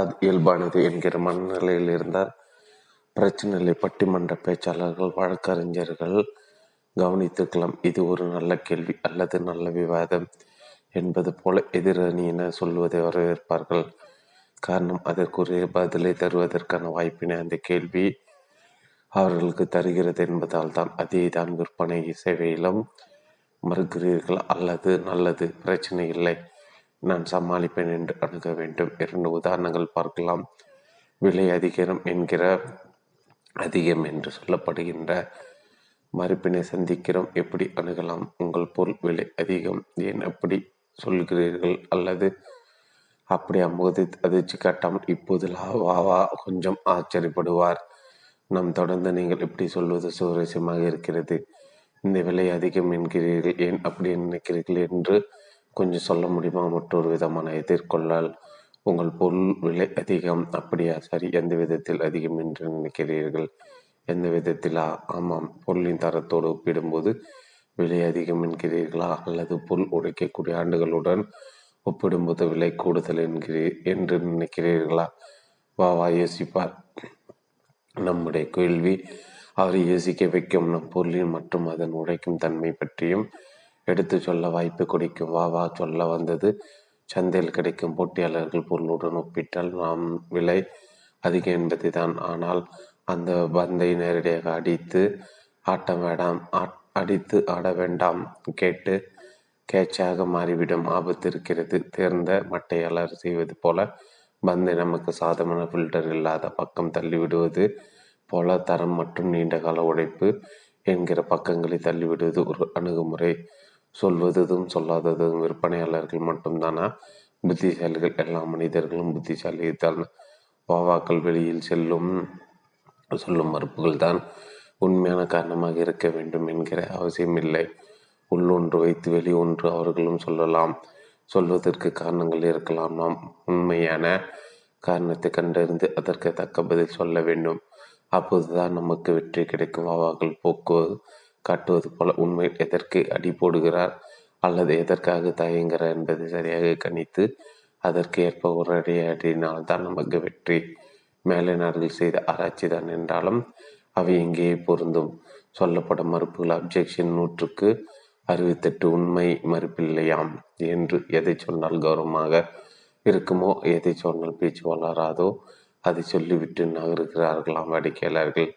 அது இயல்பானது என்கிற மனநிலையில் இருந்தார் பிரச்சனைகளை பட்டிமன்ற பேச்சாளர்கள் வழக்கறிஞர்கள் கவனித்திருக்கலாம். இது ஒரு நல்ல கேள்வி அல்லது நல்ல விவாதம் என்பது போல எதிரணியினர் சொல்வதை வரவேற்பார்கள். காரணம், அதற்குரிய பதிலை தருவதற்கான வாய்ப்பினை அந்த கேள்வி அவர்களுக்கு தருகிறது என்பதால் தான். அதே தான் விற்பனை சேவையிலும் மறுக்கிறீர்கள் அல்லது நல்லது, பிரச்சனை இல்லை, நான் சமாளிப்பேன் என்று அணுக வேண்டும். இரண்டு உதாரணங்கள் பார்க்கலாம். விலை அதிகாரம் என்கிற அதிகம் என்று சொல்லப்படுகின்ற மறுப்பினை சந்திக்கிறோம். எப்படி அணுகலாம்? உங்கள் பொருள் விலை அதிகம், ஏன் அப்படி சொல்கிறீர்கள்? அல்லது அப்படி அம்போது அதிர்ச்சி காட்டாமல் இப்போது லாவாவா? கொஞ்சம் ஆச்சரியப்படுவார் நாம். தொடர்ந்து, நீங்கள் எப்படி சொல்வது சுவாரஸ்யமாக இருக்கிறது, இந்த விலை அதிகம் என்கிறீர்கள், ஏன் அப்படி நினைக்கிறீர்கள் என்று கொஞ்சம் சொல்ல முடியுமா? மற்றொரு விதமான எதிர்கொள்ளால், உங்கள் பொருள் விலை அதிகம், அப்படியா, சரி, எந்த விதத்தில் அதிகம் என்று நினைக்கிறீர்கள், எந்த விதத்தில், ஆமாம், பொருளின் தரத்தோடு ஒப்பிடும்போது விலை அதிகம் என்கிறீர்களா, அல்லது பொருள் உடைக்கக்கூடிய ஆண்டுகளுடன் ஒப்பிடும்போது விலை கூடுதல் என்கிறீ என்று நினைக்கிறீர்களா? வா வா யோசிப்பார். நம்முடைய கேள்வி அவரை யோசிக்க வைக்கும். நம் பொருளின் மற்றும் அதன் உடைக்கும் தன்மை பற்றியும் எடுத்து சொல்ல வாய்ப்பு கொடுக்கும். வா வா சொல்ல வந்தது, சந்தையில் கிடைக்கும் போட்டியாளர்கள் பொருளுடன் ஒப்பிட்டால் நாம் விலை அதிகம் என்பதை தான். ஆனால் அந்த பந்தை நேரடியாக அடித்து ஆட்ட வேண்டாம், அடித்து ஆட வேண்டாம், கேட்டு கேட்சாக மாறிவிடும் ஆபத்து இருக்கிறது. தேர்ந்த மட்டையாளர் செய்வது போல பந்தை நமக்கு சாதமான ஃபில்டர் இல்லாத பக்கம் தள்ளிவிடுவது போல தரம் மற்றும் நீண்டகால உழைப்பு என்கிற பக்கங்களை தள்ளிவிடுவது ஒரு அணுகுமுறை. சொல்வதும் சொல்லாததும் விற்பனையாளர்கள் மட்டும்தானா? புத்திசாலிகள் எல்லா மனிதர்களும் புத்திசாலி தான். வாவாக்கள் வெளியில் செல்லும் சொல்லும் மறுப்புகள் தான் உண்மையான காரணமாக இருக்க வேண்டும் என்கிற அவசியமில்லை. உள்ளொன்று வைத்து வெளி ஒன்று அவர்களும் சொல்லலாம். சொல்வதற்கு காரணங்கள் இருக்கலாம். நாம் உண்மையான காரணத்தை கண்டறிந்து அதற்கு தக்க பதில் சொல்ல வேண்டும். அப்போதுதான் நமக்கு வெற்றி கிடைக்கும். வாவாக்கள் போக்கு காட்டுவது போல உண்மையில் எதற்கு அடி போடுகிறார் அல்லது எதற்காக தயங்குகிறார் என்பதை சரியாக கணித்து அதற்கு ஏற்ப உரையாடினால்தான் நமக்கு வெற்றி. மேலை நாடுகள் செய்த ஆராய்ச்சி தான் என்றாலும் அவை எங்கே பொருந்தும்? சொல்லப்படும் மறுப்புகள் அப்ஜெக்ஷன் நூற்றுக்கு அறுபத்தெட்டு உண்மை மறுப்பில்லையாம் என்று எதை சொன்னால் கௌரவமாக இருக்குமோ, எதை சொன்னால் பேச்சு வளராதோ அதை சொல்லிவிட்டு நகருகிறார்களாம் வாடிக்கையாளர்கள்.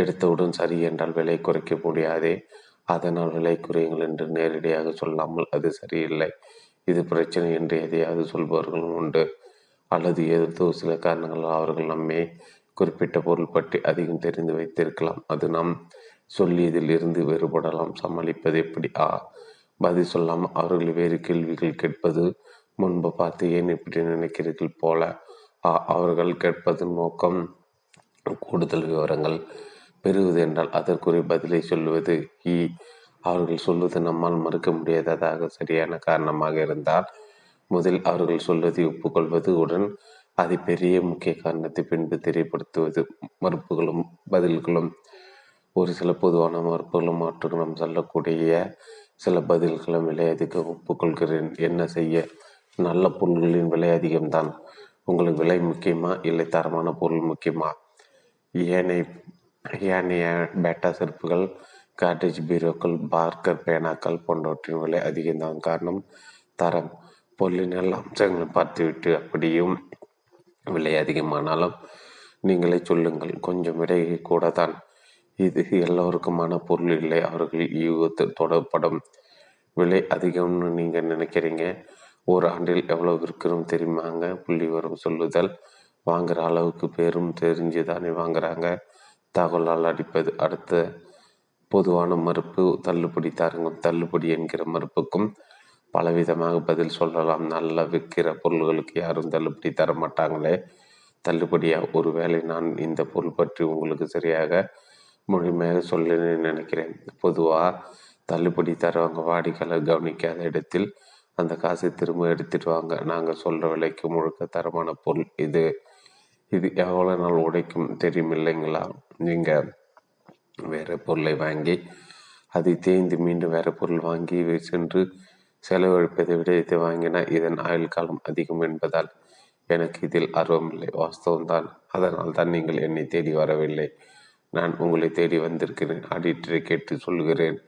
எடுத்தவுடன் சரி என்றால் விலை குறைக்க முடியாதே, அதனால் விலை குறையுங்கள் என்று நேரடியாக சொல்லாமல் அது சரியில்லை, இது பிரச்சனை என்று எதையாவது சொல்பவர்களும் உண்டு. அல்லது ஏதோ சில காரணங்களால் அவர்கள் நம்மை குறிப்பிட்ட பொருள் பற்றி அதிகம் தெரிந்து வைத்திருக்கலாம், அது நாம் சொல்லியதில் இருந்து வேறுபடலாம். சமாளிப்பது எப்படி? ஆ பதில் சொல்லாமல் அவர்கள் வேறு கேள்விகள் கேட்பது. முன்பு பார்த்து ஏன் இப்படி நினைக்கிறீர்கள் போல. ஆ அவர்கள் கேட்பது நோக்கம் கூடுதல் விவரங்கள் பெறுவது என்றால் அதற்குரிய பதிலை சொல்லுவது. இ அவர்கள் சொல்வது நம்மால் மறுக்க முடியாததாக சரியான காரணமாக இருந்தால் முதல் அவர்கள் சொல்வதை ஒப்புக்கொள்வது, உடன் அதை பெரிய முக்கிய காரணத்தை பின்பு தெரியப்படுத்துவது. மறுப்புகளும் பதில்களும். ஒரு சில பொதுவான மறுப்புகளும் மற்றும் நாம் சொல்லக்கூடிய சில பதில்களும் விலை அதிகம். ஒப்புக்கொள்கிறேன், என்ன செய்ய, நல்ல பொருள்களின் விலை அதிகம்தான். உங்களுக்கு விலை முக்கியமா இல்லை தரமான பொருள் முக்கியமா? ஏனை ஏனைய பேட்டா செருப்புகள், காட்டேஜ் பீரோக்கள், பார்க்கர் பேனாக்கள் போன்றவற்றின் விலை அதிகம்தான். காரணம் தரம். பொருளின் எல்லா அம்சங்களும் பார்த்துவிட்டு அப்படியும் விலை அதிகமானாலும் நீங்களே சொல்லுங்கள், கொஞ்சம் விலை கூட தான். இது எல்லோருக்குமான பொருள் இல்லை, அவர்கள் ஈகத்து தொடப்படும். விலை அதிகம்னு நீங்கள் நினைக்கிறீங்க, ஒரு ஆண்டில் எவ்வளோ விற்கிறோம் தெரியுமாங்க? புள்ளி வரும் சொல்லுதல். வாங்குகிற அளவுக்கு பேரும் தெரிஞ்சு தானே வாங்குகிறாங்க, தகவலால் அடிப்பது. அடுத்த பொதுவான மறுப்பு தள்ளுபடி தாருங்க. தள்ளுபடி என்கிற மறுப்புக்கும் பலவிதமாக பதில் சொல்லலாம். நல்லா விற்கிற பொருள்களுக்கு யாரும் தள்ளுபடி தர மாட்டாங்களே, தள்ளுபடியாக ஒருவேளை நான் இந்த பொருள் பற்றி உங்களுக்கு சரியாக முழுமையாக சொல்லணும்னு நினைக்கிறேன். பொதுவாக தள்ளுபடி தருவாங்க. வாடிக்கையாளர் கவனிக்காத இடத்தில் அந்த காசை திரும்ப எடுத்துட்டு வாங்க, நாங்கள் சொல்கிற விலைக்கு முழுக்க தரமான பொருள் இது, இது எவ்வளோ நாள் உடைக்கும் தெரியும் இல்லைங்களா? நீங்கள் வேறு பொருளை வாங்கி அதை தேய்ந்து மீண்டும் வேறு பொருள் வாங்கி சென்று செலவழிப்பதை விட இதை வாங்கினால் இதன் ஆயுள் காலம் அதிகம் என்பதால் எனக்கு இதில் ஆர்வமில்லை. வாஸ்தவம்தான், அதனால் தான் நீங்கள் என்னை தேடி வரவில்லை, நான் உங்களை தேடி வந்திருக்கிறேன். ஆடிட்டரை கேட்டு சொல்கிறேன்.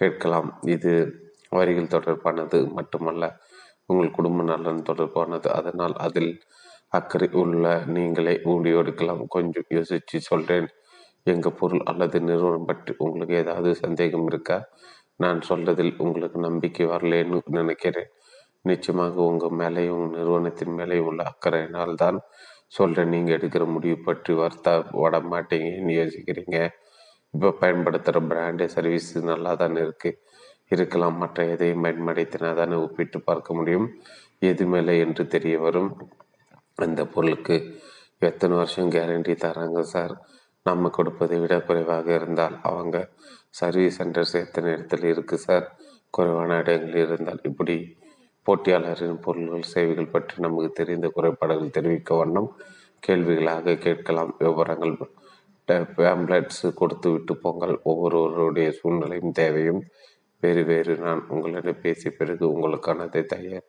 கேட்கலாம். இது வரிகள் தொடர்பானது மட்டுமல்ல, உங்கள் குடும்ப நலன் தொடர்பானது. அதனால் அதில் அக்கறை உள்ள நீங்களே முடிவெடுக்கலாம். கொஞ்சம் யோசித்து சொல்கிறேன். எங்கள் பொருள் அல்லது நிறுவனம் பற்றி உங்களுக்கு ஏதாவது சந்தேகம் இருக்கா? நான் சொல்றதில் உங்களுக்கு நம்பிக்கை வரலேன்னு நினைக்கிறேன். நிச்சயமாக உங்கள் மேலேயும் உங்கள் நிறுவனத்தின் மேலேயும் உள்ள அக்கறையினால்தான் சொல்கிறேன். நீங்கள் எடுக்கிற முடிவு பற்றி வருத்தா வட மாட்டீங்கன்னு யோசிக்கிறீங்க. இப்போ பயன்படுத்துகிற பிராண்டு சர்வீஸ் நல்லா தானே இருக்குது இருக்கலாம் மற்ற எதையும் பயன்படுத்தினா தானே ஒப்பிட்டு பார்க்க முடியும், எது மேலே என்று தெரிய வரும். அந்த பொருளுக்கு எத்தனை வருஷம் கேரண்டி தராங்க சார்? நம்ம கொடுப்பதை விட குறைவாக இருந்தால் அவங்க சர்வீஸ் சென்டர்ஸ் எத்தனை இடத்துல இருக்குது சார்? குறைவான இடங்களில் இருந்தால் இப்படி போட்டியாளரின் பொருள்கள் சேவைகள் பற்றி நமக்கு தெரிந்த குறைபாடுகள் தெரிவிக்க வண்ணம் கேள்விகளாக கேட்கலாம். விவரங்கள் பேம்ப்ளெட்ஸ் கொடுத்து விட்டு போங்கள். ஒவ்வொருவருடைய சூழ்நிலையும் தேவையும் வேறு வேறு. நான் உங்களிடம் பேசிய பிறகு உங்களுக்கானதை தயார்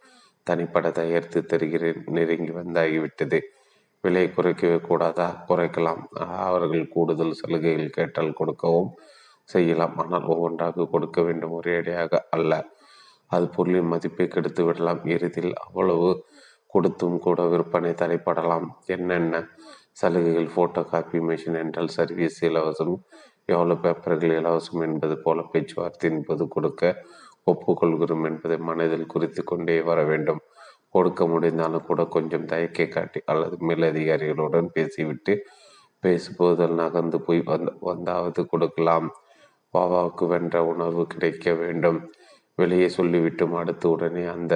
தனிப்பட தயாரித்து தருகிறேன். நெருங்கி வந்தாகிவிட்டது. விலை குறைக்கவே கூடாதா? குறைக்கலாம். அவர்கள் கூடுதல் சலுகைகள் கேட்டால் கொடுக்கவும் செய்யலாம், ஆனால் ஒவ்வொன்றாக கொடுக்க வேண்டும், ஒரேடியாக அல்ல. அது பொருளின் மதிப்பை கெடுத்து விடலாம். இறுதியில் அவ்வளவு கொடுத்தும் கூட விற்பனை தடைப்படலாம். என்னென்ன சலுகைகள்? ஃபோட்டோ காப்பி மிஷின் என்றால் சர்வீஸ் இலவசம், எவ்வளோ பேப்பர்கள் இலவசம் என்பது போல பேச்சுவார்த்தை என்பது கொடுக்க ஒப்புக்கொள்கிறோம் என்பதை மனதில் குறித்து கொண்டே வர வேண்டும். கொடுக்க முடிந்தாலும் கூட கொஞ்சம் தயக்கை காட்டி அல்லது மேலதிகாரிகளுடன் பேசிவிட்டு பேசுபோதல் நகர்ந்து போய் வந்த வந்தாவது கொடுக்கலாம். வாவாவுக்கு வென்ற உணர்வு கிடைக்க வேண்டும். விலையை சொல்லிவிட்டும் அடுத்து உடனே அந்த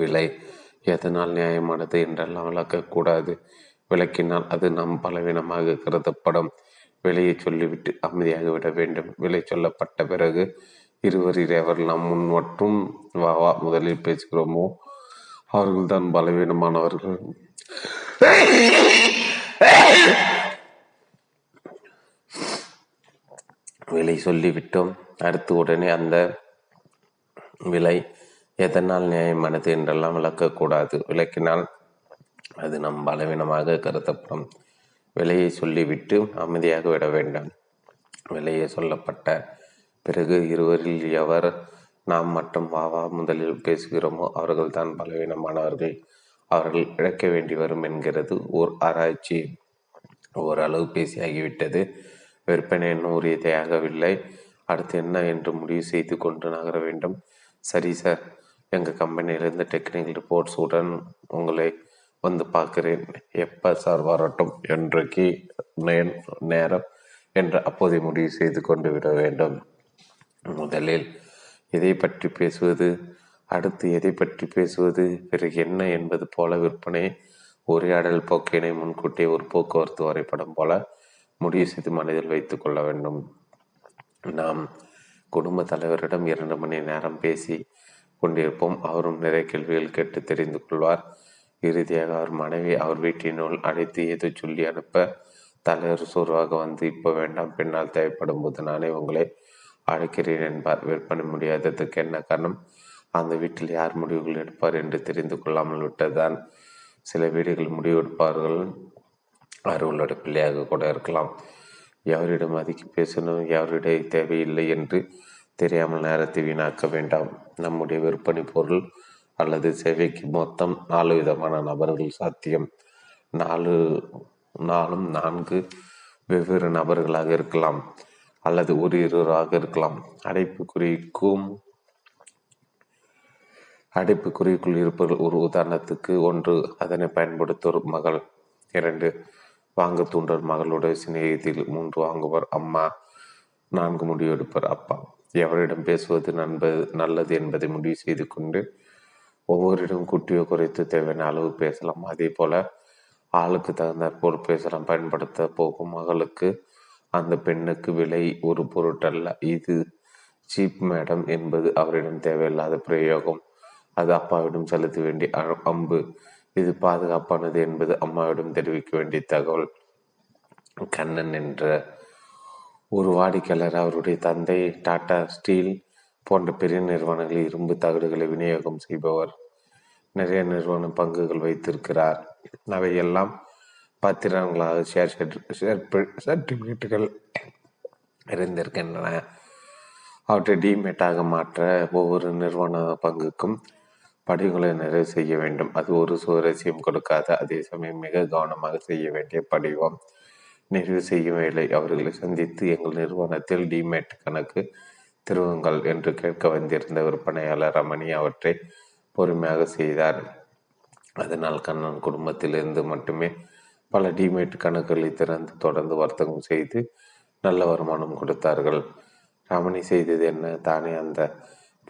விலை எதனால் நியாயமானது என்றெல்லாம் விளக்கக்கூடாது. விளக்கினால் அது நாம் பலவீனமாக கருதப்படும். விலையை சொல்லிவிட்டு அமைதியாக விட வேண்டும். விலை சொல்லப்பட்ட பிறகு இருவரில் எவர் நாம் முன் மற்றும் வாவா முதலில் பேசுகிறோமோ அவர்கள்தான் பலவீனமானவர்கள். விலை சொல்லிவிட்டோம் அடுத்து உடனே அந்த விலை எதனால் நியாயமானது என்றெல்லாம் விளக்கக்கூடாது. விளக்கினால் அது நம் பலவீனமாக கருதப்படும். விலையை சொல்லிவிட்டு அமைதியாக விட வேண்டாம். விலையை சொல்லப்பட்ட பிறகு இருவரில் எவர் நாம் மற்றும் வாவா முதலில் பேசுகிறோமோ அவர்கள் தான் பலவீனமானவர்கள், அவர்கள் இழக்க வேண்டி வரும் என்கிறது ஓர் ஆராய்ச்சி. ஓரளவு பேசியாகிவிட்டது. விற்பனை நூறியதையாகவில்லை. அடுத்து என்ன என்று முடிவு செய்து கொண்டு நகர வேண்டும். சரி சார், எங்கள் கம்பெனியிலிருந்து டெக்னிக்கல் ரிப்போர்ட்ஸ் உடன் உங்களை வந்து பார்க்கிறேன். எப்போ சார் வரட்டும்? என்றைக்கு நேரம் என்று அப்போதை முடிவு செய்து கொண்டு விட வேண்டும். முதலில் எதை பற்றி பேசுவது, அடுத்து எதை பற்றி பேசுவது, பிறகு என்ன என்பது போல விற்பனை உரையாடல் போக்கினை முன்கூட்டியே ஒரு போக்குவரத்து வரைபடம் போல முடிவு செய்து மனதில் வைத்து கொள்ள வேண்டும். நாம் குடும்ப தலைவரிடம் இரண்டு மணி நேரம் பேசி கொண்டிருப்போம். அவரும் நிறைய கேள்விகள் கேட்டு தெரிந்து கொள்வார். இறுதியாக அவர் மனைவி அவர் வீட்டினுள் அழைத்து ஏதோ சொல்லி அனுப்ப தலைவர் சோர்வாக வந்து இப்போ வேண்டாம், பின்னால் தேவைப்படும் போது நானே உங்களை அழைக்கிறேன் என்பார். விற்பனை முடியாததுக்கு என்ன காரணம்? அந்த வீட்டில் யார் முடிவுகள் எடுப்பார் என்று தெரிந்து கொள்ளாமல் விட்டதுதான். சில வீடுகள் முடிவெடுப்பார்கள் அவர்களோட பிள்ளையாக கூட இருக்கலாம். எவரிடம் அதிக பேசணும், எவரிடம் தேவையில்லை என்று தெரியாமல் நேரத்தை வீணாக்க வேண்டாம். நம்முடைய விற்பனை பொருள் அல்லது சேவைக்கு மொத்தம் நாலு விதமான நபர்கள் சாத்தியம். நாலு நாளும் நான்கு வெவ்வேறு நபர்களாக இருக்கலாம் அல்லது ஒரு இருவராக இருக்கலாம். அடைப்பு குறிக்கும் அடைப்பு குறிக்குள் இருப்பவர்கள் ஒரு உதாரணத்துக்கு ஒன்று, அதனை பயன்படுத்தோர் மகள். இரண்டு, வாங்க தூண்டர் மகளுடைய சிநேகத்தில். மூன்று, வாங்குவர் அம்மா. நான்கு, முடிவெடுப்பர் அப்பா. எவரிடம் பேசுவது நண்பது நல்லது என்பதை முடிவு செய்து கொண்டு ஒவ்வொருடம் குட்டியோ குறைத்து தேவையான அளவு பேசலாம். அதே போல ஆளுக்கு தகுந்தாற்போல் பேசலாம். பயன்படுத்த போகும் மகளுக்கு அந்த பெண்ணுக்கு விலை ஒரு பொருட்டல்ல. இது சீப் மேடம் என்பது அவரிடம் தேவையில்லாத பிரயோகம். அது அப்பாவிடம் செலுத்த வேண்டிய அம்பு. இது பாதுகாப்பானது என்பது அம்மாவிடம் தெரிவிக்க வேண்டிய தகவல். கண்ணன் என்ற ஒரு வாடிக்கையாளர் அவருடைய தந்தை டாடா ஸ்டீல் போன்ற பெரிய நிறுவனங்களில் இரும்பு தகடுகளை விநியோகம் செய்பவர். நிறைய நிறுவன பங்குகள் வைத்திருக்கிறார். அவையெல்லாம் பத்திரங்களாக ஷேர் சர்டிஃபிகேட்டுகள் இருந்திருக்கின்றன. அவற்றை டிமேட்டாக மாற்ற ஒவ்வொரு நிறுவன பங்குக்கும் படிகளை நிறைவு செய்ய வேண்டும். அது ஒரு சுவரசியம் கொடுக்காத, அதே சமயம் மிக கவனமாக செய்ய வேண்டிய படிவம். நிறைவு செய்யும் வேலை அவர்களை சந்தித்து எங்கள் நிறுவனத்தில் டிமேட் கணக்கு திருவுங்கள் என்று கேட்க வந்திருந்த விற்பனையாளர் ரமணி அவற்றை பொறுமையாக செய்தார். அதனால் கண்ணன் குடும்பத்திலிருந்து மட்டுமே பல டிமேட் கணக்குகளை திறந்து தொடர்ந்து வர்த்தகம் செய்து நல்ல வருமானம் கொடுத்தார்கள். ரமணி செய்தது என்ன, தானே அந்த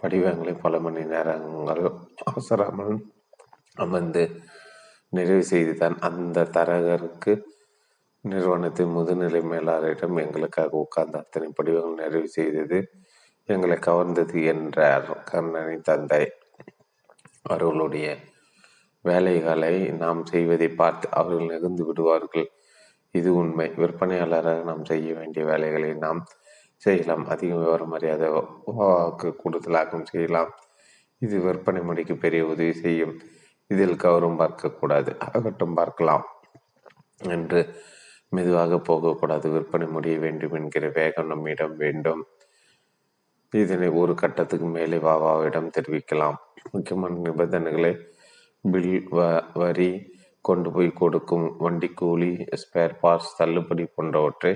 படிவங்களை பல மணி நேரங்கள் அவசராமல் அமர்ந்து நிறைவு செய்துதான் அந்த தரகருக்கு நிறுவனத்தின் முதுநிலை மேலாளரிடம் எங்களுக்காக உட்கார்ந்து அத்தனை படிவங்கள் நிறைவு செய்தது எங்களை கவர்ந்தது என்றார் கண்ணனை தந்தை. அவர்களுடைய வேலைகளை நாம் செய்வதை பார்த்து அவர்கள் நெகிழ்ந்து விடுவார்கள். இது உண்மை. விற்பனையாளராக நாம் செய்ய வேண்டிய வேலைகளை நாம் செய்யலாம். அதிக விவரம் அறியாத வாக்கு கூடுதலாகவும் செய்யலாம். இது விற்பனை மணிக்கு பெரிய உதவி செய்யும். இதில் கவரும் பார்க்கக்கூடாது, அகட்டும் பார்க்கலாம் என்று மெதுவாக போகக்கூடாது. விற்பனை முடிய வேண்டும் என்கிற வேகம் நம்மிடம் வேண்டும். இதனை ஒரு கட்டத்துக்கு மேலே வாவாவிடம் தெரிவிக்கலாம். முக்கியமான நிபந்தனைகளை பில் வ வரி கொண்டு போய் கொடுக்கும் வண்டி கூலி ஸ்பேர் பார்ட்ஸ் தள்ளுபடி போன்றவற்றை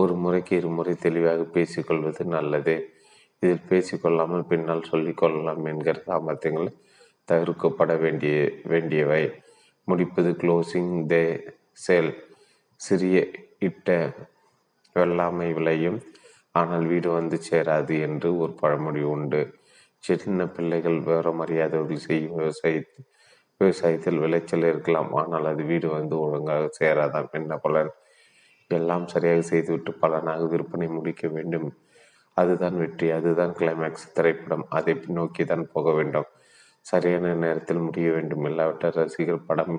ஒரு முறைக்கு இருமுறை தெளிவாக பேசிக்கொள்வது நல்லது. இதில் பேசிக்கொள்ளாமல் பின்னால் சொல்லிக்கொள்ளலாம் என்கிற சாமர்த்தியங்கள் தவிர்க்கப்பட வேண்டிய வேண்டியவை முடிப்பது க்ளோசிங் தே சேல். சிறிய இட்ட வெள்ளாமை விளையும், ஆனால் வீடு வந்து சேராது என்று ஒரு பழமொழி உண்டு. சின்ன பிள்ளைகள் விவரம் அறியாதவர்கள் செய்யும் விவசாய விவசாயத்தில் விளைச்சல் இருக்கலாம், ஆனால் அது வீடு வந்து ஒழுங்காக சேராதாம். என்ன பலன்? எல்லாம் சரியாக செய்துவிட்டு பலனாக விற்பனை முடிக்க வேண்டும். அதுதான் வெற்றி, அதுதான் கிளைமேக்ஸ் திரைப்படம். அதை நோக்கி தான் போக வேண்டும். சரியான நேரத்தில் முடிய வேண்டும். இல்லாவிட்ட ரசிகர் படம்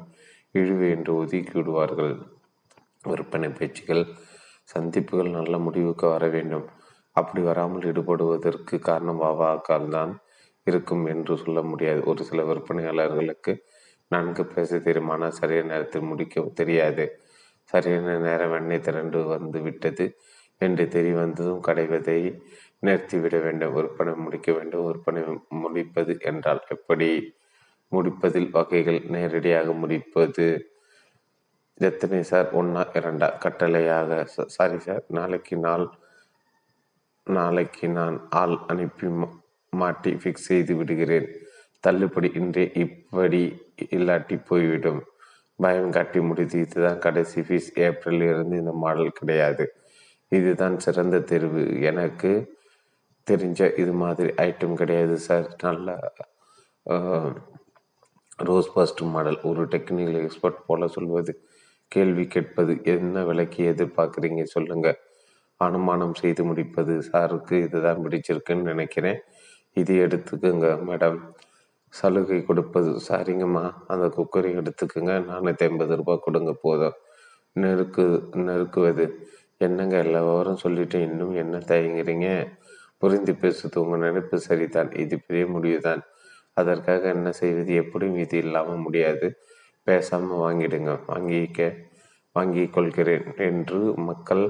இழிவு என்று ஒதுக்கி விடுவார்கள். விற்பனை பேச்சுகள் சந்திப்புகள் நல்ல முடிவுக்கு வர வேண்டும். அப்படி வராமல் ஈடுபடுவதற்கு காரணம் வாவாக்கால் தான் இருக்கும் என்று சொல்ல முடியாது. ஒரு சில விற்பனையாளர்களுக்கு நன்கு பேச தெரியுமானால் சரியான நேரத்தில் முடிக்க தெரியாது. சரியான நேரம் எண்ணெய் திரண்டு வந்து விட்டது என்று தெரிய வந்ததும் கடைவதை நிறுத்திவிட வேண்டும். விற்பனை முடிக்க வேண்டும். விற்பனை முடிப்பது என்றால் எப்படி? முடிப்பதில் வகைகள்: நேரடியாக முடிப்பது. எத்தனை சார்? ஒன்னா இரண்டா? கட்டளையாக: சாரி சார், நாளைக்கு நாள் நாளைக்கு நான் ஆள் அனுப்பி மாட்டி ஃபிக்ஸ் செய்து விடுகிறேன். தள்ளுபடி இன்றே, இப்படி இல்லாட்டி போய்விடும். பயம் காட்டி முடித்து இதுதான் கடைசி ஃபீஸ். ஏப்ரலில் இருந்து இந்த மாடல் கிடையாது. இதுதான் சிறந்த தேர்வு. எனக்கு தெரிஞ்ச இது மாதிரி ஐட்டம் கிடையாது சார். நல்லா ரோஸ் பஸ்ட் மாடல். ஒரு டெக்னிக்கல் எக்ஸ்பர்ட் போல சொல்வது, கேள்வி கேட்பது, என்ன விலைக்கு எதிர்பார்க்குறீங்க சொல்லுங்கள், அனுமானம் செய்து முடிப்பது. சாருக்கு இதுதான் பிடிச்சிருக்குன்னு நினைக்கிறேன், இது எடுத்துக்கோங்க மேடம். சலுகை கொடுப்பது. சாரிங்கம்மா, அந்த குக்கரை எடுத்துக்கோங்க, நானூற்றி ஐம்பது ரூபாய் கொடுங்க போதும். நெருக்கு நெருக்குவது. என்னங்க எல்லா விவரம் சொல்லிவிட்டு இன்னும் என்ன தயங்குறீங்க? புரிந்து பேசுது. உங்கள் நினைப்பு சரிதான், இது பெரிய முடிவு தான். அதற்காக என்ன செய்வது? எப்படியும் இது இல்லாமல் முடியாது. பேசாமல் வாங்கிடுங்க. வாங்கிக்க வாங்கிக் கொள்கிறேன் என்று மக்கள்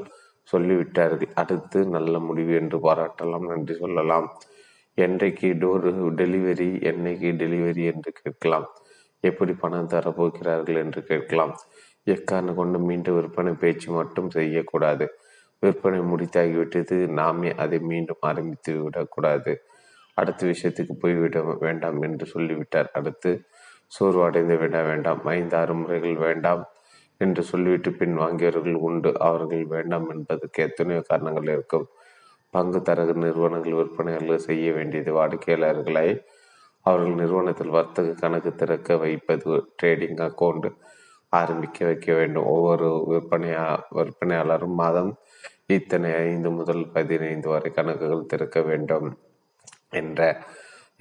சொல்லிவிட்டார்கள். அடுத்து நல்ல முடிவு என்று பாராட்டலாம், நன்றி சொல்லலாம். என்றைக்கு டோர் டெலிவரி, என்னைக்கு டெலிவரி என்று கேட்கலாம். எப்படி பணம் தரப்போகிறார்கள் என்று கேட்கலாம். எக்காரணம் கொண்டு மீண்டும் விற்பனை பேச்சு மட்டும் செய்யக்கூடாது. விற்பனை முடித்தாகிவிட்டது, நாமே அதை மீண்டும் ஆரம்பித்து விடக்கூடாது. அடுத்த விஷயத்துக்கு போய்விட வேண்டாம் என்று சொல்லிவிட்டார். அடுத்து சோர்வு அடைந்து விட வேண்டாம். ஐந்து ஆறு முறைகள் வேண்டாம் என்று சொல்லிவிட்டு பின் வாங்கியவர்கள் உண்டு. அவர்கள் வேண்டாம் என்பதற்கு எத்தனையோ காரணங்கள் இருக்கும். பங்கு தரகு நிறுவனங்கள் விற்பனைகள் செய்ய வேண்டியது வாடிக்கையாளர்களை. அவர்கள் நிறுவனத்தில் வர்த்தக கணக்கு திறக்க வைப்பது, ட்ரேடிங் அக்கௌண்ட் ஆரம்பிக்க வைக்க வேண்டும். ஒவ்வொரு விற்பனையா விற்பனையாளரும் மாதம் இத்தனை ஐந்து முதல் பதினைந்து வரை கணக்குகள் திறக்க வேண்டும் என்ற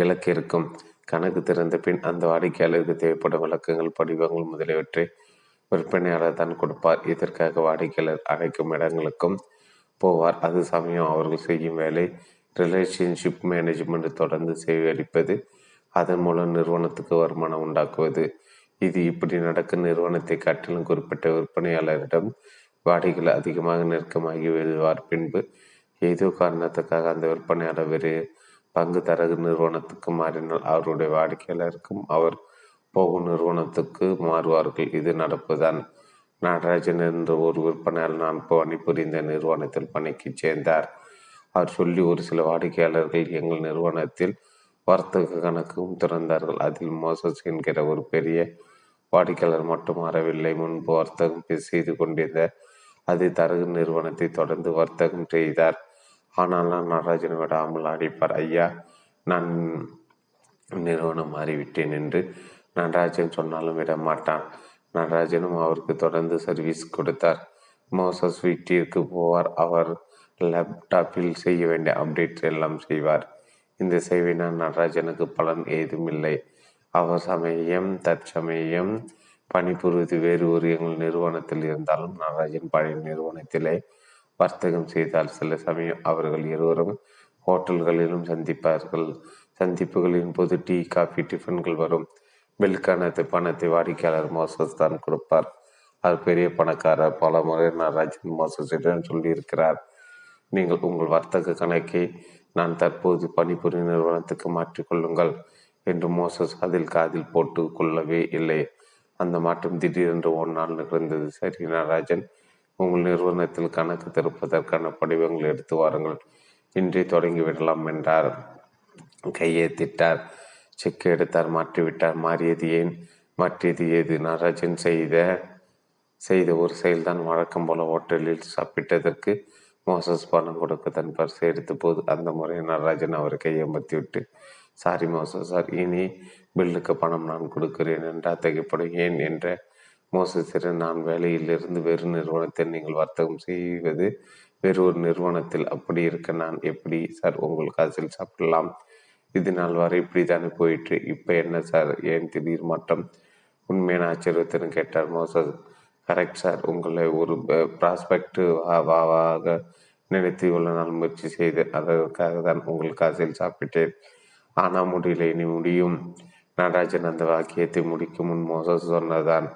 இலக்கு இருக்கும். கணக்கு திறந்த பின் அந்த வாடிக்கையாளருக்கு தேவைப்படும் விளக்கங்கள், படிவங்கள் முதலியவற்றை விற்பனையாளர் தான் கொடுப்பார். இதற்காக வாடிக்கையாளர் அழைக்கும் இடங்களுக்கும் போவார். அது சமயம் அவர்கள் செய்யும் வேலை ரிலேஷன்ஷிப் மேனேஜ்மெண்ட், தொடர்ந்து சேகரிப்பது, அதன் மூலம் நிறுவனத்துக்கு வருமானம் உண்டாக்குவது. இது இப்படி நடக்கும். நிறுவனத்தை காட்டிலும் குறிப்பிட்ட விற்பனையாளரிடம் வாடிக்கையாளர் அதிகமாக நெருக்கமாகி விடுவார். பின்பு ஏதோ காரணத்துக்காக அந்த விற்பனையாளர் வேறு பங்கு தரகு நிறுவனத்துக்கு மாறினால் அவருடைய வாடிக்கையாளருக்கும் அவர் போகும் நிறுவனத்துக்கு மாறுவார்கள். இது நடப்புதான். நடராஜன் என்ற ஒரு விற்பனையாளர் நான் பணிபுரிந்த நிறுவனத்தில் பணிக்கு சேர்ந்தார். அவர் சொல்லி ஒரு சில வாடிக்கையாளர்கள் எங்கள் நிறுவனத்தில் வர்த்தக கணக்கும் திறந்தார்கள். அதில் மோசஸ் என்கிற ஒரு பெரிய வாடிக்கையாளர் மட்டும் வரவில்லை. முன்பு வர்த்தகம் செய்து கொண்டிருந்த அதே தரகு நிறுவனத்தை தொடர்ந்து வர்த்தகம் செய்தார். ஆனால் நான் நடராஜன் விடாமல் அடிப்பார். ஐயா, நான் நிறுவனம் மாறிவிட்டேன் என்று நடராஜன் சொன்னாலும் விட மாட்டான். நடராஜனும் அவருக்கு தொடர்ந்து சர்வீஸ் கொடுத்தார். மோசஸ் வீட்டிற்கு போவார். அவர் லேப்டாப்பில் செய்ய வேண்டிய அப்டேட்ஸ் எல்லாம் செய்வார். இந்த சேவையினால் நடராஜனுக்கு பலன் ஏதும் இல்லை. அவர் சமயம் தற்சமயம் பணிபுரிவது வேறு ஒரு எங்கள் நிறுவனத்தில் இருந்தாலும் நடராஜன் பழைய நிறுவனத்திலே வர்த்தகம் செய்தால் சில சமயம் அவர்கள் இருவரும் ஹோட்டல்களிலும் சந்திப்பார்கள். சந்திப்புகளின் போது டீ, காஃபி, டிஃபன்கள் வரும். பில்லுக்கான பணத்தை வாடிக்கையாளர் மோசஸ் தான் கொடுப்பார். அது பெரிய பணக்காரர். பல முறை நடராஜன் மோசஸிடம் சொல்லியிருக்கிறார், நீங்கள் உங்கள் வர்த்தக கணக்கை நான் தற்போது பணிபுரியும் நிறுவனத்துக்கு மாற்றிக்கொள்ளுங்கள் என்று. மோசஸ் அதில் காதில் போட்டு கொள்ளவே இல்லை. அந்த மாற்றம் திடீரென்று ஒரு நாள் நிகழ்ந்தது. சரி நடராஜன், உங்கள் நிறுவனத்தில் கணக்கு திறப்பதற்கான படிவங்கள் எடுத்து வாருங்கள், இன்றே தொடங்கிவிடலாம் என்றார். கையை திட்டார். செக் எடுத்தார். மாற்றிவிட்டார். மாறியது ஏன்? மாற்றியது ஏது? நடராஜன் செய்த செய்த ஒரு செயல்தான். வழக்கம் போல ஹோட்டலில் சாப்பிட்டதற்கு மோசஸ் பணம் கொடுக்க தன் பரிசை எடுத்த போது அந்த முறை நடராஜன் அவரை கையமர்த்தி விட்டு, சாரி மோசஸ் சார், இனி பில்லுக்கு பணம் நான் கொடுக்கிறேன் என்றால் தகைப்படும். ஏன் என்ற மோசஸிற, நான் வேலையிலிருந்து வேறு நிறுவனத்தில், நீங்கள் வர்த்தகம் செய்வது வேறு ஒரு நிறுவனத்தில், அப்படி இருக்க நான் எப்படி சார் உங்கள் காசில் சாப்பிடலாம்? இது நாள் வரை இப்படி தானே போயிட்டு, இப்போ என்ன சார் ஏன் திடீர் மாற்றம்? உண்மையான ஆச்சரியத்தின்னு கேட்டார் மோசஸ். கரெக்ட் சார், உங்களை ஒரு ப்ராஸ்பெக்ட் வாவாக நினைத்து இவ்வளோ நாள் முயற்சி செய்து அதற்காக தான் உங்கள் காசில் சாப்பிட்டேன். ஆனால் முடியல, இனி முடியும். நடராஜன் அந்த வாக்கியத்தை முடிக்கும் முன் மோசஸ் சொன்னதான்.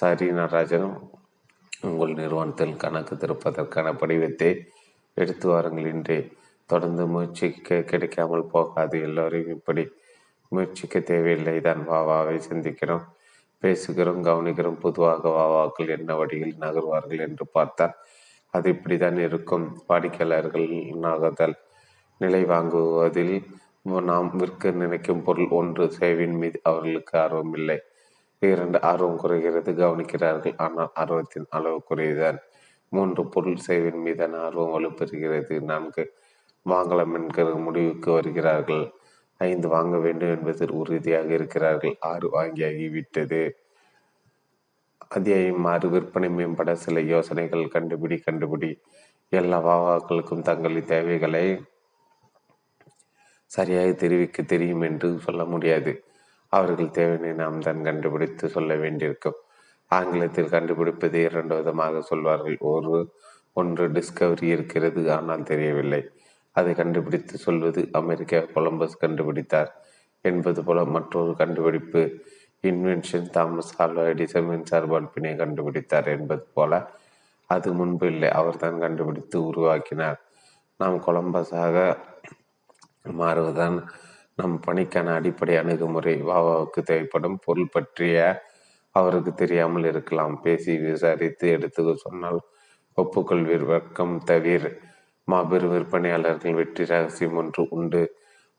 சரி நடராஜன், உங்கள் நிறுவனத்தில் கணக்கு திறப்பதற்கான படிவத்தை எடுத்து வாருங்கள் இன்றே. தொடர்ந்து முயற்சிக்க கிடைக்காமல் போகாது. எல்லோரையும் இப்படி முயற்சிக்க தேவையில்லை தான். வாவாவை சிந்திக்கிறோம், பேசுகிறோம், கவனிக்கிறோம். பொதுவாக வாவாக்கள் என்ன வழியில் நகர்வார்கள் என்று பார்த்தால் அது இப்படி தான் இருக்கும். வாடிக்கையாளர்கள் நகர்தல் நிலை வாங்குவதில் நாம் விற்க நினைக்கும் பொருள் ஒன்று, சேவையின் மீது அவர்களுக்கு ஆர்வம் இல்லை. இரண்டு, ஆர்வம் குறைகிறது, கவனிக்கிறார்கள் ஆனால் ஆர்வத்தின் அளவு குறைவுதான். மூன்று, பொருள் சேவையின் மீதான ஆர்வம் வலுப்பெறுகிறது. நான்கு, வாங்கலாம் என்கிற முடிவுக்கு வருகிறார்கள். ஐந்து, வாங்க வேண்டும் என்பதில் உறுதியாக இருக்கிறார்கள். ஆறு, வாங்கியாகிவிட்டது. அத்தியாயம் ஆறு, விற்பனை மேம்பட சில யோசனைகள். கண்டுபிடி கண்டுபிடி. எல்லா வாவாக்களுக்கும் தங்களின் தேவைகளை சரியாக தெரிவிக்க தெரியும் என்று சொல்ல முடியாது. அவர்கள் தேவையை நாம் தான் கண்டுபிடித்து சொல்ல வேண்டியிருக்கும். ஆங்கிலத்தில் கண்டுபிடிப்பது இரண்டு விதமாக சொல்வார்கள். ஒரு ஒன்று டிஸ்கவரி இருக்கிறது ஆனால் தெரியவில்லை, அதை கண்டுபிடித்து சொல்வது அமெரிக்கா கொலம்பஸ் கண்டுபிடித்தார் என்பது போல. மற்றொரு கண்டுபிடிப்பு இன்வென்ஷன் தாமஸ் ஆல்வா எடிசன் மின்சார பல்பினை கண்டுபிடித்தார் என்பது போல. அது முன்பு இல்லை, அவர் தான் கண்டுபிடித்து உருவாக்கினார். நாம் கொலம்பஸாக மாறுவதுதான் நம் பணிக்கான அடிப்படை அணுகுமுறை. வாவாவுக்கு தேவைப்படும் பொருள் பற்றிய அவருக்கு தெரியாமல் இருக்கலாம். பேசி விசாரித்து எடுத்து சொன்னால் ஒப்புக்கொள்வீர். வர்க்கம் தவிர மாபெரும் விற்பனையாளர்கள் வெற்றி ரகசியம் ஒன்று உண்டு,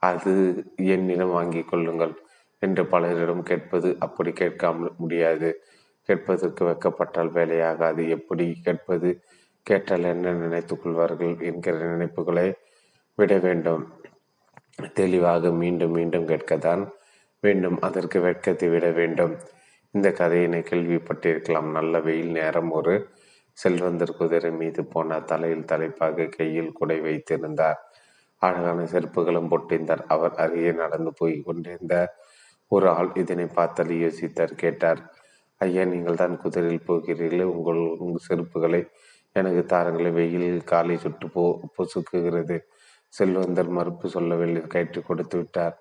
அது என்னிடம் வாங்கி கொள்ளுங்கள் என்று பலரிடம் கேட்பது. அப்படி கேட்காமல் முடியாது. கேட்பதற்கு வைக்கப்பட்டால் வேலையாகாது. எப்படி கேட்பது, கேட்டால் என்ன நினைத்துக் கொள்வார்கள் என்கிற நினைப்புகளை விட வேண்டும். தெளிவாக மீண்டும் மீண்டும் கேட்கத்தான் வேண்டும். அதற்கு வெட்கத்தை விட வேண்டும். இந்த கதையினை கேள்விப்பட்டிருக்கலாம். நல்ல வெயில் நேரம் ஒரு செல்வந்தர் குதிரை மீது போனார். தலையில் தலைப்பாக கையில் குடை வைத்திருந்தார். அழகான செருப்புகளும் போட்டிருந்தார். அவர் அருகே நடந்து போய் கொண்டிருந்த ஒரு ஆள் இதனை பார்த்தால் யோசித்தார். கேட்டார், ஐயா, நீங்கள் தான் குதிரையில் போகிறீர்களே, உங்கள் உங்கள் செருப்புகளை எனக்கு தாரங்களை, வெயிலில் காலை சுட்டு போ பொசுக்குகிறது. செல்வந்தர் மறுப்பு சொல்லவில்லை, கயிற்று கொடுத்து விட்டார்.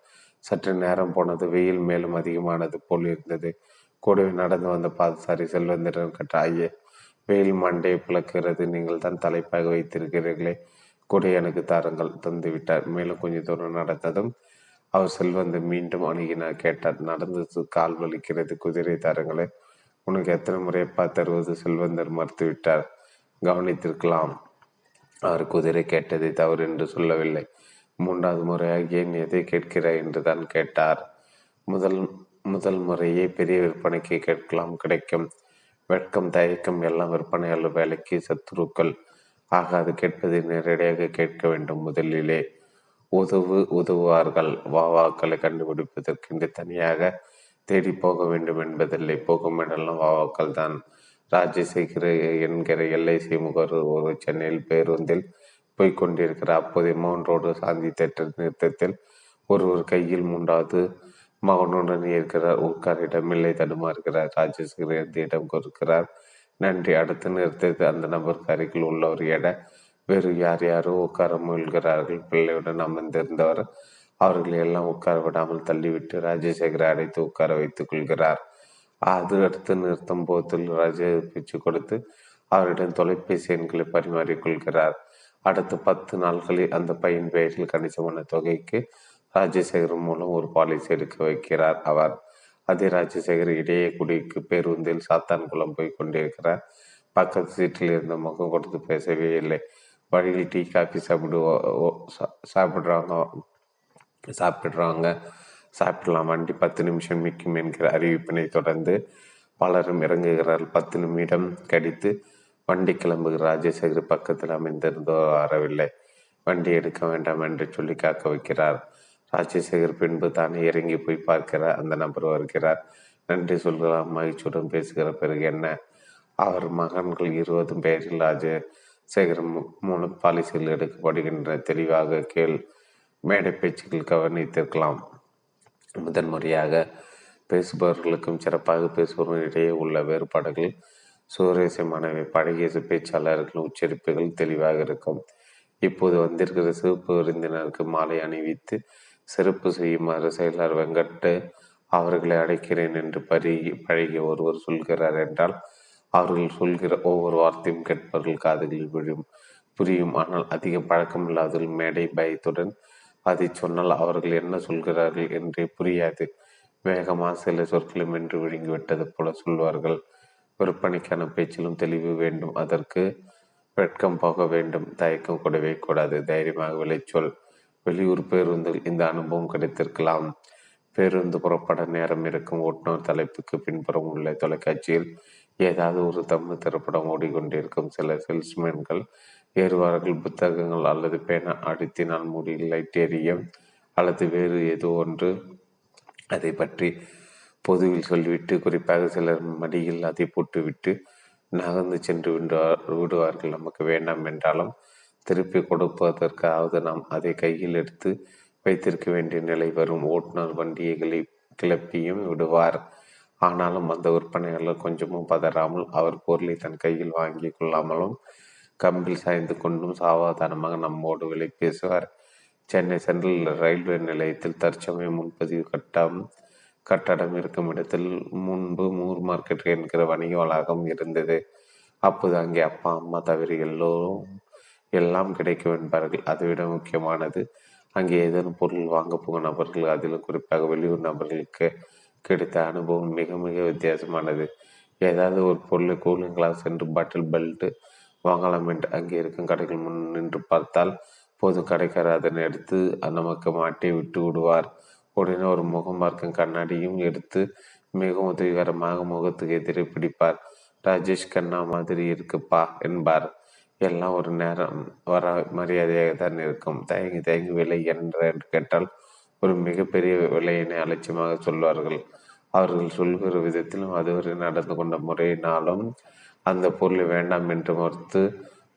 சற்று நேரம் போனது. வெயில் மேலும் அதிகமானது போல் இருந்தது. கூடவே நடந்து வந்த பாதசாரி செல்வந்தரிடம் கேட்டார், ஐயே, வெயில் மண்டையை பிளக்கிறது, நீங்கள் தான் தலைப்பாக வைத்திருக்கிறீர்களே, கொடை எனக்கு தாருங்கள், தந்து விட்டார். மேலும் கொஞ்சம் தூரம் நடந்ததும் அவர் செல்வந்தர் மீண்டும் அணுகினார். கேட்டார், நடந்தது கால் வலிக்கிறது, குதிரை தாருங்களே, உனக்கு எத்தனை முறையப்பா தருவது? செல்வந்தர் மறுத்துவிட்டார். கவனித்திருக்கலாம், அவர் குதிரை கேட்டதை தவறு என்று சொல்லவில்லை. மூன்றாவது முறையாக ஏன் எதை கேட்கிறார் என்று தான் கேட்டார். முதல் முதல் முறையே பெரிய விற்பனைக்கு கேட்கலாம், கிடைக்கும். வெட்கம் தயக்கம் எல்லாம் விற்பனையாளர் வேலைக்கு சத்துருக்கள். ஆக அது கேட்பதை நேரடியாக கேட்க வேண்டும். முதலிலே உதவு உதவுவார்கள். வாவாக்களை கண்டுபிடிப்பதற்கென்று தனியாக தேடி போக வேண்டும் என்பதில்லை. போகும் இடெல்லாம் வாவாக்கள் தான். ராஜசேகர் என்கிற எல்ஐசி முகவர் ஒரு சென்னையில் பேருந்தில் போய்கொண்டிருக்கிறார். அப்போதைய மவுண்ட் ரோடு சாந்தி தேட்டர் நிறுத்தத்தில் ஒருவர் கையில் மூன்றாவது மகனுடன் இருக்கிறார். ஊர்க்காரிடம் இல்லை, தடுமாறுகிறார். ராஜசேகர் இடம் கொடுக்கிறார். நன்றி. அடுத்து நிறுத்தது அந்த நபருக்கு அருகில் உள்ள ஒரு எடை. வேறு யார் யாரோ உட்கார முயல்கிறார்கள். பிள்ளையுடன் அமர்ந்திருந்தவர் அவர்களை எல்லாம் உட்கார விடாமல் தள்ளிவிட்டு ராஜசேகரை அடைத்து உட்கார வைத்துக் கொள்கிறார். அது அடுத்து நிறுத்தும் போதில் ராஜ பேச்சு கொடுத்து அவரிடம் தொலைபேசி எண்களை பரிமாறிக்கொள்கிறார். அடுத்த பத்து நாட்களில் அந்த பையன் பெயரில் கணிசமான தொகைக்கு ராஜசேகர் மூலம் ஒரு பாலிசி எடுக்க வைக்கிறார் அவர். அதே ராஜசேகர் இடையே குடிக்கு பேருந்தில் சாத்தான்குளம் போய் கொண்டிருக்கிறார். பக்கத்து சீட்டில் இருந்த முகம் கொடுத்து பேசவே இல்லை. வழியில் டீ காஃபி சாப்பிடுவோ சாப்பிட்றாங்க சாப்பிட்றாங்க சாப்பிடலாம், வண்டி பத்து நிமிஷம் நிற்கும் என்கிற அறிவிப்பினை தொடர்ந்து பலரும் இறங்குகிறார்கள். பத்து நிமிடம் கடித்து வண்டி கிளம்புகிற ராஜசேகர் பக்கத்தில் அமைந்திருந்தோ வரவில்லை. வண்டி எடுக்க வேண்டாம் என்று சொல்லி காக்க வைக்கிறார். ராஜசேகர் பின்பு தானே இறங்கி போய் பார்க்கிறார். அந்த நபர் வருகிறார். நன்றி சொல்கிறார். மகிழ்ச்சியுடன் பேசுகிற பிறகு என்ன, அவர் மகன்கள் இருவதும் பெயரில் ராஜசேகர் மூலம் பாலிசிகள் எடுக்கப்படுகின்றன. தெளிவாக கேள். மேடை பேச்சுக்கள் கவனித்திருக்கலாம். முதன் முறையாக பேசுபவர்களுக்கும் சிறப்பாக பேசுபவர்களிடையே உள்ள வேறுபாடுகள் சுவாரஸ்யமானவை. பழகிய பேச்சாளர்கள் உச்சரிப்புகள் தெளிவாக இருக்கும். இப்போது வந்திருக்கிற சிறப்பு விருந்தினருக்கு மாலை அணிவித்து சிறப்பு செய்யுமாறு செயலர் வெங்கட்டு அவர்களை அழைக்கிறேன் என்று பருகி பழகிய ஒருவர் சொல்கிறார் என்றால் அவர்கள் சொல்கிற ஒவ்வொரு வார்த்தையும் கேட்பவர்கள் காதுகளில் விழும், புரியும். ஆனால் அதிக பழக்கம் இல்லாதவர்கள் மேடை பயத்துடன் அதை சொன்னால் அவர்கள் என்ன சொல்கிறார்கள் என்றே புரியாது. வேகமாக சில சொற்களும் என்று விழுங்கிவிட்டது போல சொல்வார்கள். விற்பனைக்கான பேச்சிலும் தெளிவு வேண்டும். அதற்கு வெட்கம் போக வேண்டும். தயக்கம் கூடவே கூடாது. தைரியமாக விளைச்சொல். வெளியூர் பேருந்தில் இந்த அனுபவம் கிடைத்திருக்கலாம். பேருந்து புறப்பட நேரம் இருக்கும். ஓட்டுநர் தலைப்புக்கு பின்புறம் உள்ள தொலைக்காட்சியில் ஏதாவது ஒரு தமிழ் திரைப்படம் ஓடிக்கொண்டிருக்கும். சில சேல்ஸ்மேன்கள் ஏறுவார்கள். புத்தகங்கள் அல்லது பேனா அடித்தினால் மூடியில் லைட் எரிய அல்லது வேறு ஏதோ ஒன்று அதை பற்றி பொதுவில் சொல்லிவிட்டு, குறிப்பாக சிலர் மடியில் அதை போட்டுவிட்டு நகர்ந்து சென்று விடுவார்கள். நமக்கு வேண்டாம் என்றாலும் திருப்பி கொடுப்பதற்காவது நாம் அதை கையில் எடுத்து வைத்திருக்க வேண்டிய நிலை வரும். ஓட்டுநர் வண்டியை கிளை கிளப்பியும் விடுவார். ஆனாலும் அந்த விற்பனையாளர் கொஞ்சமும் பதறாமல் அவர் பொருளை தன் கையில் வாங்கி கொள்ளாமலும் கம்பில் சாய்ந்து கொண்டும் சாவதானமாக நம்மோடு விலை பேசுவார். சென்னை சென்ட்ரல் ரயில்வே நிலையத்தில் தற்சமயம் முன்பதிவு கட்டம் கட்டடம் இருக்கும் இடத்தில் முன்பு மூர் மார்க்கெட் என்கிற வணிக வளாகம் இருந்தது. அப்போது அங்கே அப்பா அம்மா தவிர எல்லோரும் எல்லாம் கிடைக்கும் என்பார்கள். அதைவிட முக்கியமானது, அங்கே ஏதேனும் பொருள் வாங்க போகும் நபர்கள், அதிலும் குறிப்பாக வெளியூர் நபர்களுக்கு கிடைத்த அனுபவம் மிக மிக வித்தியாசமானது. ஏதாவது ஒரு பொருளை கூலிங் கிளாஸ் என்று பாட்டில் பெல்ட்டு வாங்கலாம் என்று அங்கே இருக்கும் கடைகள் முன் நின்று பார்த்தால் போது கடைக்காரர் அதனை எடுத்து நமக்கு மாட்டி விட்டு விடுவார். உடனே ஒரு முகம் பார்க்கும் கண்ணாடியும் எடுத்து மிகவும் உதவிகரமாக முகத்துக்கு எதிரே பிடிப்பார். ராஜேஷ் கண்ணா மாதிரி இருக்குப்பா என்பார். எல்லாம் ஒரு நேரம் வர மரியாதையாக தான் இருக்கும். தயங்கி தயங்கி விலை என்ற கேட்டால் ஒரு மிகப்பெரிய விலையினை அலட்சியமாக சொல்வார்கள். அவர்கள் சொல்கிற விதத்திலும் அதுவரை நடந்து கொண்ட முறையினாலும் அந்த பொருளை வேண்டாம் என்று மறுத்து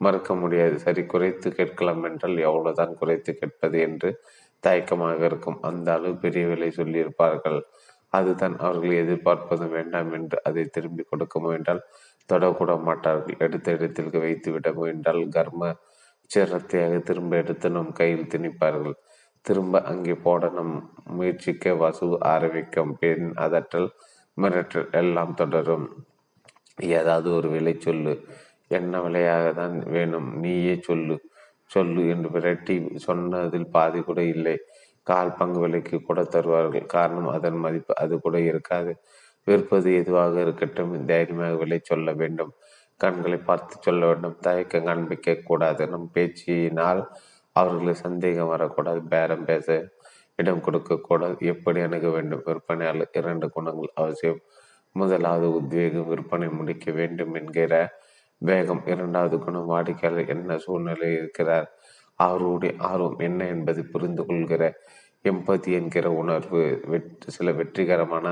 மறுக்க முடியாது. சரி, குறைத்து கேட்கலாம் என்றால் எவ்வளவுதான் குறைத்து கேட்பது என்று தயக்கமாக இருக்கும். அந்த அளவு பெரிய விலை சொல்லியிருப்பார்கள். அதுதான் அவர்கள் எதிர்பார்ப்பதும். வேண்டாம் என்று அதை திரும்பி கொடுக்க முயன்றால் தொடக்கூட மாட்டார்கள். எடுத்த இடத்திற்கு வைத்து விட முயன்றால் கர்ம சிரத்தையாக திரும்ப எடுத்து நம் கையில் திணிப்பார்கள். திரும்ப அங்கே போட நம் முயற்சிக்க வசு ஆரம்பிக்கும். பெண் அதற்றல் மிரட்டல் எல்லாம் தொடரும். ஏதாவது ஒரு விலை சொல்லு, என்ன விலையாக தான் வேணும், நீயே சொல்லு சொல்லு என்று விரட்டி சொன்னதில் பாதி கூட இல்லை. கால் பங்கு விலைக்கு கூட தருவார்கள். காரணம், அதன் மதிப்பு அது கூட இருக்காது. விற்பது எதுவாக இருக்கட்டும், தைரியமாக விலை சொல்ல வேண்டும். கண்களை பார்த்து சொல்ல வேண்டும். தயக்கம் காண்பிக்க கூடாது. நம் பேச்சினால் அவர்களுக்கு சந்தேகம் வரக்கூடாது. பேரம் பேச இடம் கொடுக்கக்கூடாது. எப்படி அணுக வேண்டும்? விற்பனையாளர் இரண்டு குணங்கள் அவசியம். முதலாவது உத்வேகம், விற்பனை முடிக்க வேண்டும் என்கிற வேகம். இரண்டாவது குணம், வாடிக்கையாளர் என்ன சூழ்நிலையில் இருக்கிறார், அவருடைய ஆர்வம் என்ன என்பதை புரிந்து கொள்கிற எம்பதி என்கிற உணர்வு. வெற்றி சில வெற்றிகரமான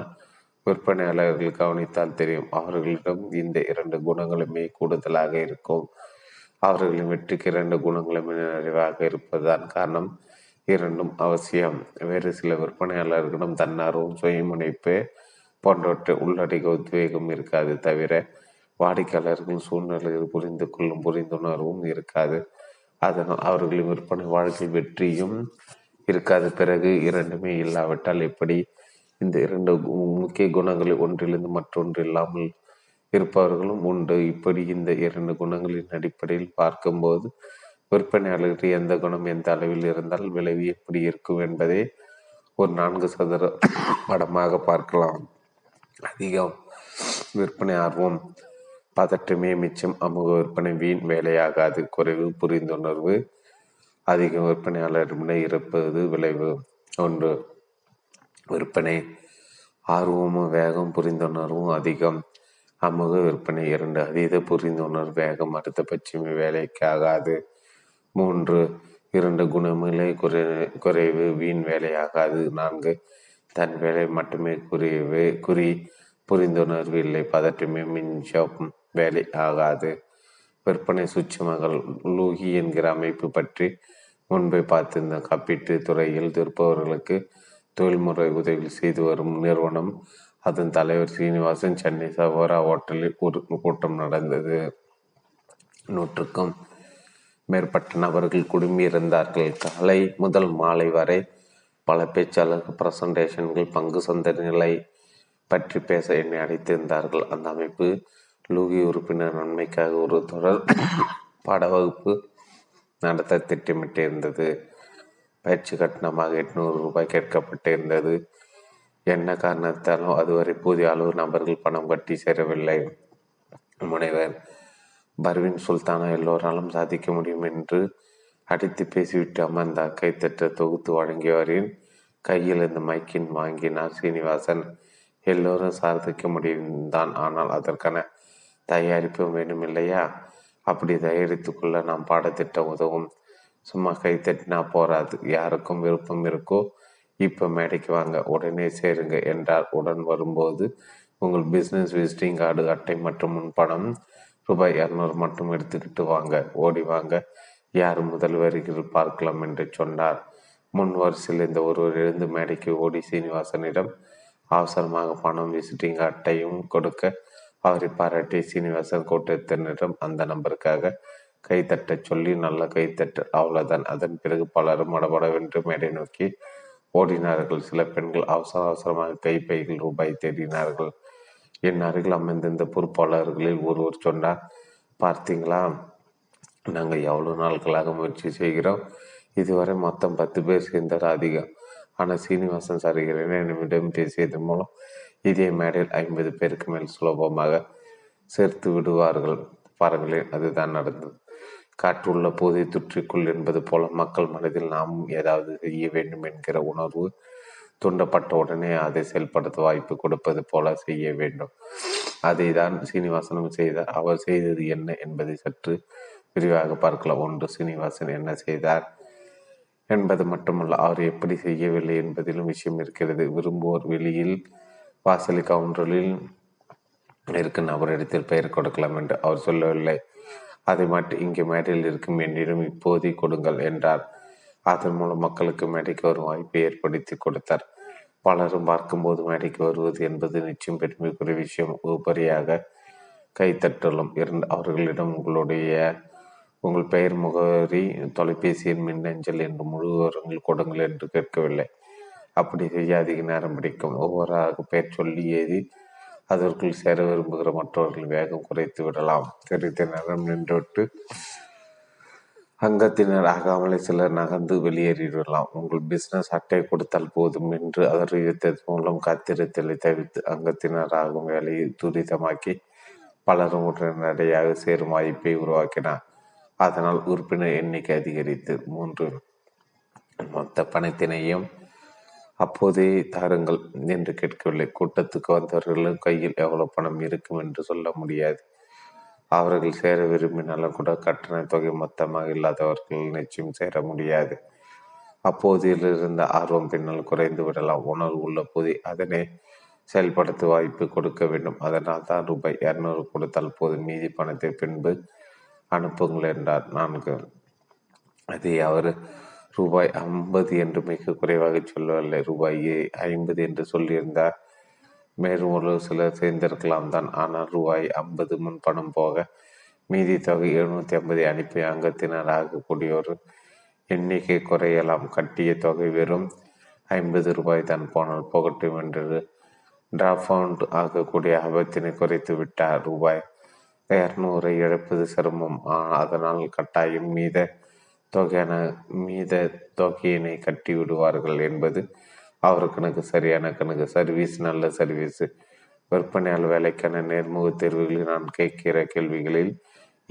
விற்பனையாளர்கள் கவனித்தால் தெரியும். அவர்களிடம் இந்த இரண்டு குணங்களுமே கூடுதலாக இருக்கும். அவர்களின் வெற்றிக்கு இரண்டு குணங்களுமே நிறைவாக இருப்பதுதான் காரணம். இரண்டும் அவசியம். வேறு சில விற்பனையாளர்களிடம் தன்னார்வம், சுயமுனைப்பு போன்றவற்றை உள்ளடக்க உத்வேகம் இருக்காது. தவிர வாடிக்கையாளர்கள் சூழ்நிலைகள் புரிந்து கொள்ளும் புரிந்துணர்வும் இருக்காது. அதனால் அவர்களின் விற்பனை வாழ்க்கை வெற்றியும் இருக்காது. பிறகு இரண்டுமே இல்லாவிட்டால் எப்படி? இந்த இரண்டு முக்கிய குணங்களை ஒன்றிலிருந்து மற்றொன்று இல்லாமல் இருப்பவர்களும் உண்டு. இப்படி இந்த இரண்டு குணங்களின் அடிப்படையில் பார்க்கும்போது விற்பனையாளர்கள் எந்த குணம் எந்த அளவில் இருந்தால் விளைவு எப்படி இருக்கும் என்பதை ஒரு நான்கு சதுர படமாக பார்க்கலாம். அதிகம் விற்பனை ஆர்வம், பதற்றமே மிச்சம். அமுக விற்பனை வீண் வேலையாகாது. குறைவு புரிந்துணர்வு. அதிக விற்பனையாளரிடமே இருப்பது விளைவு. ஒன்று, விற்பனை ஆர்வமும் வேகம் புரிந்துணர்வும் அதிகம். அமுக விற்பனை. இரண்டு, அதீத புரிந்துணர்வு வேகம் அடுத்த பட்சமே வேலைக்கு ஆகாது. மூன்று, இரண்டு குணமில்லை குறை குறைவு வீண் வேலையாகாது. நான்கு, தன் வேலை மட்டுமே குறிவு குறி புரிந்துணர்வு இல்லை. பதற்றமே மின்சம் வேலை ஆகாது. விற்பனை சூட்சமங்கள் லூகி என்கிற அமைப்பு பற்றி முன்பை பார்த்திருந்த காப்பீட்டு துறையில் இருப்பவர்களுக்கு தொழில்முறை உதவி செய்து வரும் நிறுவனம் அதன் தலைவர் சீனிவாசன் சென்னை சவோரா ஹோட்டலில் ஒரு கூட்டம் நடந்தது. நூற்றுக்கும் மேற்பட்ட நபர்கள் குடும்பியிருந்தார்கள். காலை முதல் மாலை வரை பல பேச்சாளர்கள், பிரசன்டேஷன்கள், பங்கு சந்தை நிலை பற்றி பேச என்னை அழைத்திருந்தார்கள். அந்த அமைப்பு லூகி உறுப்பினர் நன்மைக்காக ஒரு தொடர் பாடவகுப்பு நடத்த திட்டமிட்டிருந்தது. பயிற்சி கட்டணமாக எட்நூறு ரூபாய் கேட்கப்பட்டிருந்தது. என்ன காரணத்தாலும் அதுவரை போதிய அளவு நபர்கள் பணம் கட்டி சேரவில்லை. முனைவர் பர்வின் சுல்தானா எல்லோராலும் சாதிக்க முடியும் என்று அடித்து பேசிவிட்டு அமர்ந்த அக்கை திட்ட தொகுத்து வழங்கியவரின் கையில் இந்த மைக்கின் வாங்கினார் சீனிவாசன். எல்லோரும் சாதிக்க முடியும்தான், ஆனால் அதற்கான தயாரிப்பு வேணும் இல்லையா? அப்படி தயாரித்துக்குள்ள நாம் பாடத்திட்டம் உதவும். சும்மா கை தட்டினா போராது, யாருக்கும் விருப்பம் இருக்கோ இப்போ மேடைக்கு வாங்க, உடனே சேருங்க என்றார். உடன் வரும்போது உங்கள் பிஸ்னஸ் விசிட்டிங் கார்டு, அட்டை மற்றும் முன்பணம் ரூபாய் இரநூறு மட்டும் எடுத்துக்கிட்டு வாங்க, ஓடி வாங்க, யார் முதல் வருகிற பார்க்கலாம் என்று சொன்னார். முன் வரிசையில் இந்த ஒருவர் எழுந்து மேடைக்கு ஓடி சீனிவாசனிடம் அவசரமாக பணம் விசிட்டிங் அட்டையும் கொடுக்க அவரை பாராட்டி சீனிவாசன் கோட்டத்தினரிடம் அந்த நம்பருக்காக கைத்தட்ட சொல்லி நல்ல கைத்தட்டு, அவ்வளோதான். அதன் பிறகு பலரும் மடபடவென்று மேடை நோக்கி ஓடினார்கள். சில பெண்கள் அவசர அவசரமாக கைப்பைகள் ரூபாய் தேடினார்கள். என் அருகில் அமைந்திருந்த பொறுப்பாளர்களில் ஒருவர் சொன்னார், பார்த்தீங்களா, நாங்கள் எவ்வளோ நாட்களாக முயற்சி செய்கிறோம், இதுவரை மொத்தம் பத்து பேர் சேர்ந்தார் அதிகம். ஆனால் சீனிவாசன் சாரிகிறேன் என்னிடம் பேசியதன் மூலம் இதே மேடையில் ஐம்பது பேருக்கு மேல் சுலபமாக சேர்த்து விடுவார்கள். பாருங்களேன், அதுதான் நடந்தது. காற்றுள்ள போதை துற்றிக்குள் என்பது போல மக்கள் மனதில் நாமும் ஏதாவது செய்ய வேண்டும் என்கிற உணர்வு தூண்டப்பட்ட உடனே அதை செயல்படுத்த வாய்ப்பு கொடுப்பது போல செய்ய வேண்டும். அதை தான் சீனிவாசனும் செய்தார். அவர் செய்தது என்ன என்பதை சற்று விரிவாக பார்க்கலாம். ஒன்று, சீனிவாசன் என்ன செய்தார் என்பது மட்டுமல்ல, அவர் எப்படி செய்யவில்லை என்பதிலும் விஷயம் இருக்கிறது. விரும்புவோர் வெளியில் வாசலி கவுண்டரில் இருக்கு நபரிடத்தில் பெயர் கொடுக்கலாம் என்று அவர் சொல்லவில்லை. அதை மட்டும் இங்கே மேடையில் இருக்கும் என்னிடம் இப்போதை கொடுங்கள் என்றார். அதன் மூலம் மக்களுக்கு மேடைக்கு வரும் வாய்ப்பை ஏற்படுத்தி கொடுத்தார். பலரும் பார்க்கும்போது மேடைக்கு வருவது என்பது நிச்சயம் பெருமைக்குரிய விஷயம். உபரியாக கைத்தட்டலும் இருந்து அவர்களிடம் உங்களுடைய உங்கள் பெயர், முகவரி, தொலைபேசியின் மின்னஞ்சல் என்று முழு விவரங்கள் கொடுங்கள் என்று கேட்கவில்லை. அப்படி செய்ய அதிக நேரம் பிடிக்கும். ஒவ்வொருவராக பெயர் சொல்லி ஏதி அதற்குள் சேர விரும்புகிற மற்றவர்கள் வேகம் குறைத்து விடலாம். சிறிது நேரம் நின்றுவிட்டு அங்கத்தினர் ஆகாமலே சிலர் நகர்ந்து வெளியேறிவிடலாம். உங்கள் பிஸ்னஸ் அட்டை கொடுத்தால் போதும் என்று அதறிவித்தது மூலம் காத்திரத்தலை தவிர்த்து அங்கத்தினராகும் வேலையை துரிதமாக்கி பலரும் உடனடியாக சேரும் வாய்ப்பை உருவாக்கினார். அதனால் உறுப்பினர் எண்ணிக்கை அதிகரித்து மூன்று மொத்த பணத்தினையும் அப்போதே தாருங்கள் என்று கேட்கவில்லை. கூட்டத்துக்கு வந்தவர்களும் கையில் எவ்வளவு பணம் இருக்கும் என்று சொல்ல முடியாது. அவர்கள் சேர விரும்பினாலும் கூட கட்டண தொகை மொத்தமாக இல்லாதவர்கள் நிச்சயம் சேர முடியாது. அப்போதிலிருந்த ஆர்வம் பின்னால் குறைந்து விடலாம். உணர்வு உள்ள போது அதனை செயல்படுத்த வாய்ப்பு கொடுக்க வேண்டும். அதனால் தான் ரூபாய் இரநூறு கொடுத்தால் போது, மீதி பணத்தை பின்பு அனுப்புங்கள் என்றார். நான்கு, அதை அவர் ரூபாய் ஐம்பது என்று மிக குறைவாக சொல்லவில்லை, ரூபாய் ஐம்பது என்று சொல்லியிருந்தார். மேலும் ஒரு சிலர் சேர்ந்திருக்கலாம் தான், ஆனால் ரூபாய் ஐம்பது முன் பணம் போக மீதி தொகை எழுநூற்றி ஐம்பதை அனுப்பி அங்கத்தினர் ஆகக்கூடியவர் எண்ணிக்கை குறையலாம். கட்டிய தொகை வெறும் ஐம்பது ரூபாய் தான் போனால் போகட்டும் என்று டிராப் அவுண்ட் ஆகக்கூடிய ஆபத்தினை குறைத்து விட்டார். ரூபாய் இரநூறை இழப்பது சிரமம், அதனால் கட்டாயம் மீத தொகையான மீத தொகையினை கட்டி விடுவார்கள் என்பது அவர் கணக்கு. சரியான கணக்கு. சர்வீஸ், நல்ல சர்வீஸு. விற்பனையாளர் வேலைக்கான நேர்முக தேர்வுகளில் நான் கேட்கிற கேள்விகளில்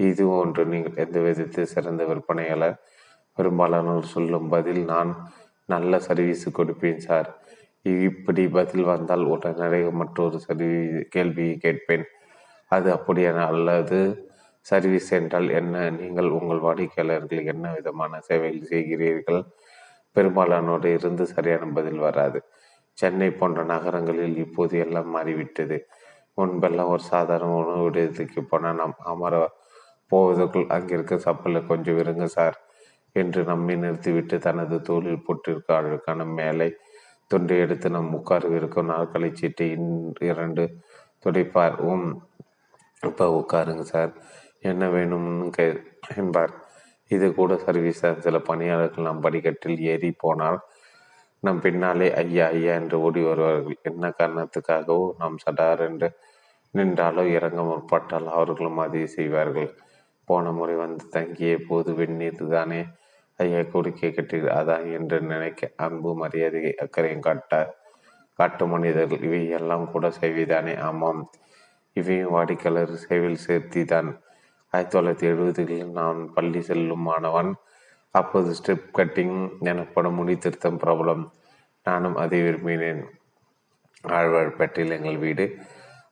இது ஒன்று. நீங்கள் எந்த விதத்தில் சிறந்த விற்பனையாளர்? பெரும்பாலானோர் சொல்லும் பதில், நான் நல்ல சர்வீஸு கொடுப்பேன் சார். இப்படி பதில் வந்தால் உடனடியாக மற்றொரு சர்வீ கேள்வியை கேட்பேன். அது அப்படியான அல்லது சர்வீஸ் என்றால் என்ன? நீங்கள் உங்கள் வாடிக்கையாளர்களுக்கு என்ன விதமான சேவைகள் செய்கிறீர்கள்? பெரும்பாலானோடு இருந்து சரியான பதில் வராது. சென்னை போன்ற நகரங்களில் இப்போது எல்லாம் மாறிவிட்டது. முன்பெல்லாம் ஒரு சாதாரண உணவு விடயத்துக்கு போனால் நாம் அமர போவதற்குள் அங்கிருக்க சப்பலில் கொஞ்சம் விருங்க சார் என்று நம்மை நிறுத்திவிட்டு தனது தோளில் போட்டிருக்க அழகான மேலை துண்டை எடுத்து நம் உட்கார்விருக்கும் நாற்காலி சீட்டை இரண்டு துடைப்பார். உம் இப்போ உட்காருங்க சார், என்ன வேணும்னு கே என்பார். இது கூட சர்வீஸ் தான். சில பணியாளர்கள் நாம் படிக்கட்டில் ஏறி போனால் நம் பின்னாலே ஐயா ஐயா என்று ஓடி வருவார்கள். என்ன காரணத்துக்காகவோ நாம் சடார் என்று நின்றாலோ இறங்க முற்பட்டால் அவர்களும் அதை செய்வார்கள். போன முறை வந்து தங்கிய போது வெந்நீர் தானே ஐயா கோரிக்கை கட்டீர், அதான் என்று நினைக்க அன்பு மரியாதை அக்கறையும் காட்ட காட்டு மனிதர்கள். இவை எல்லாம் கூட செய்விதானே? ஆமாம், இவையும் வாடிக்கையாளர் சேவையில் சேர்த்தி தான். ஆயிரத்தி தொள்ளாயிரத்தி எழுபதுகளில் நான் பள்ளி செல்லும் மாணவன். அப்போது ஸ்ட்ரிப் கட்டிங் எனப்படும் முடி திருத்தம் பிரபலம். நானும் அதை விரும்பினேன். ஆழ்வார்பேட்டையில் எங்கள் வீடு.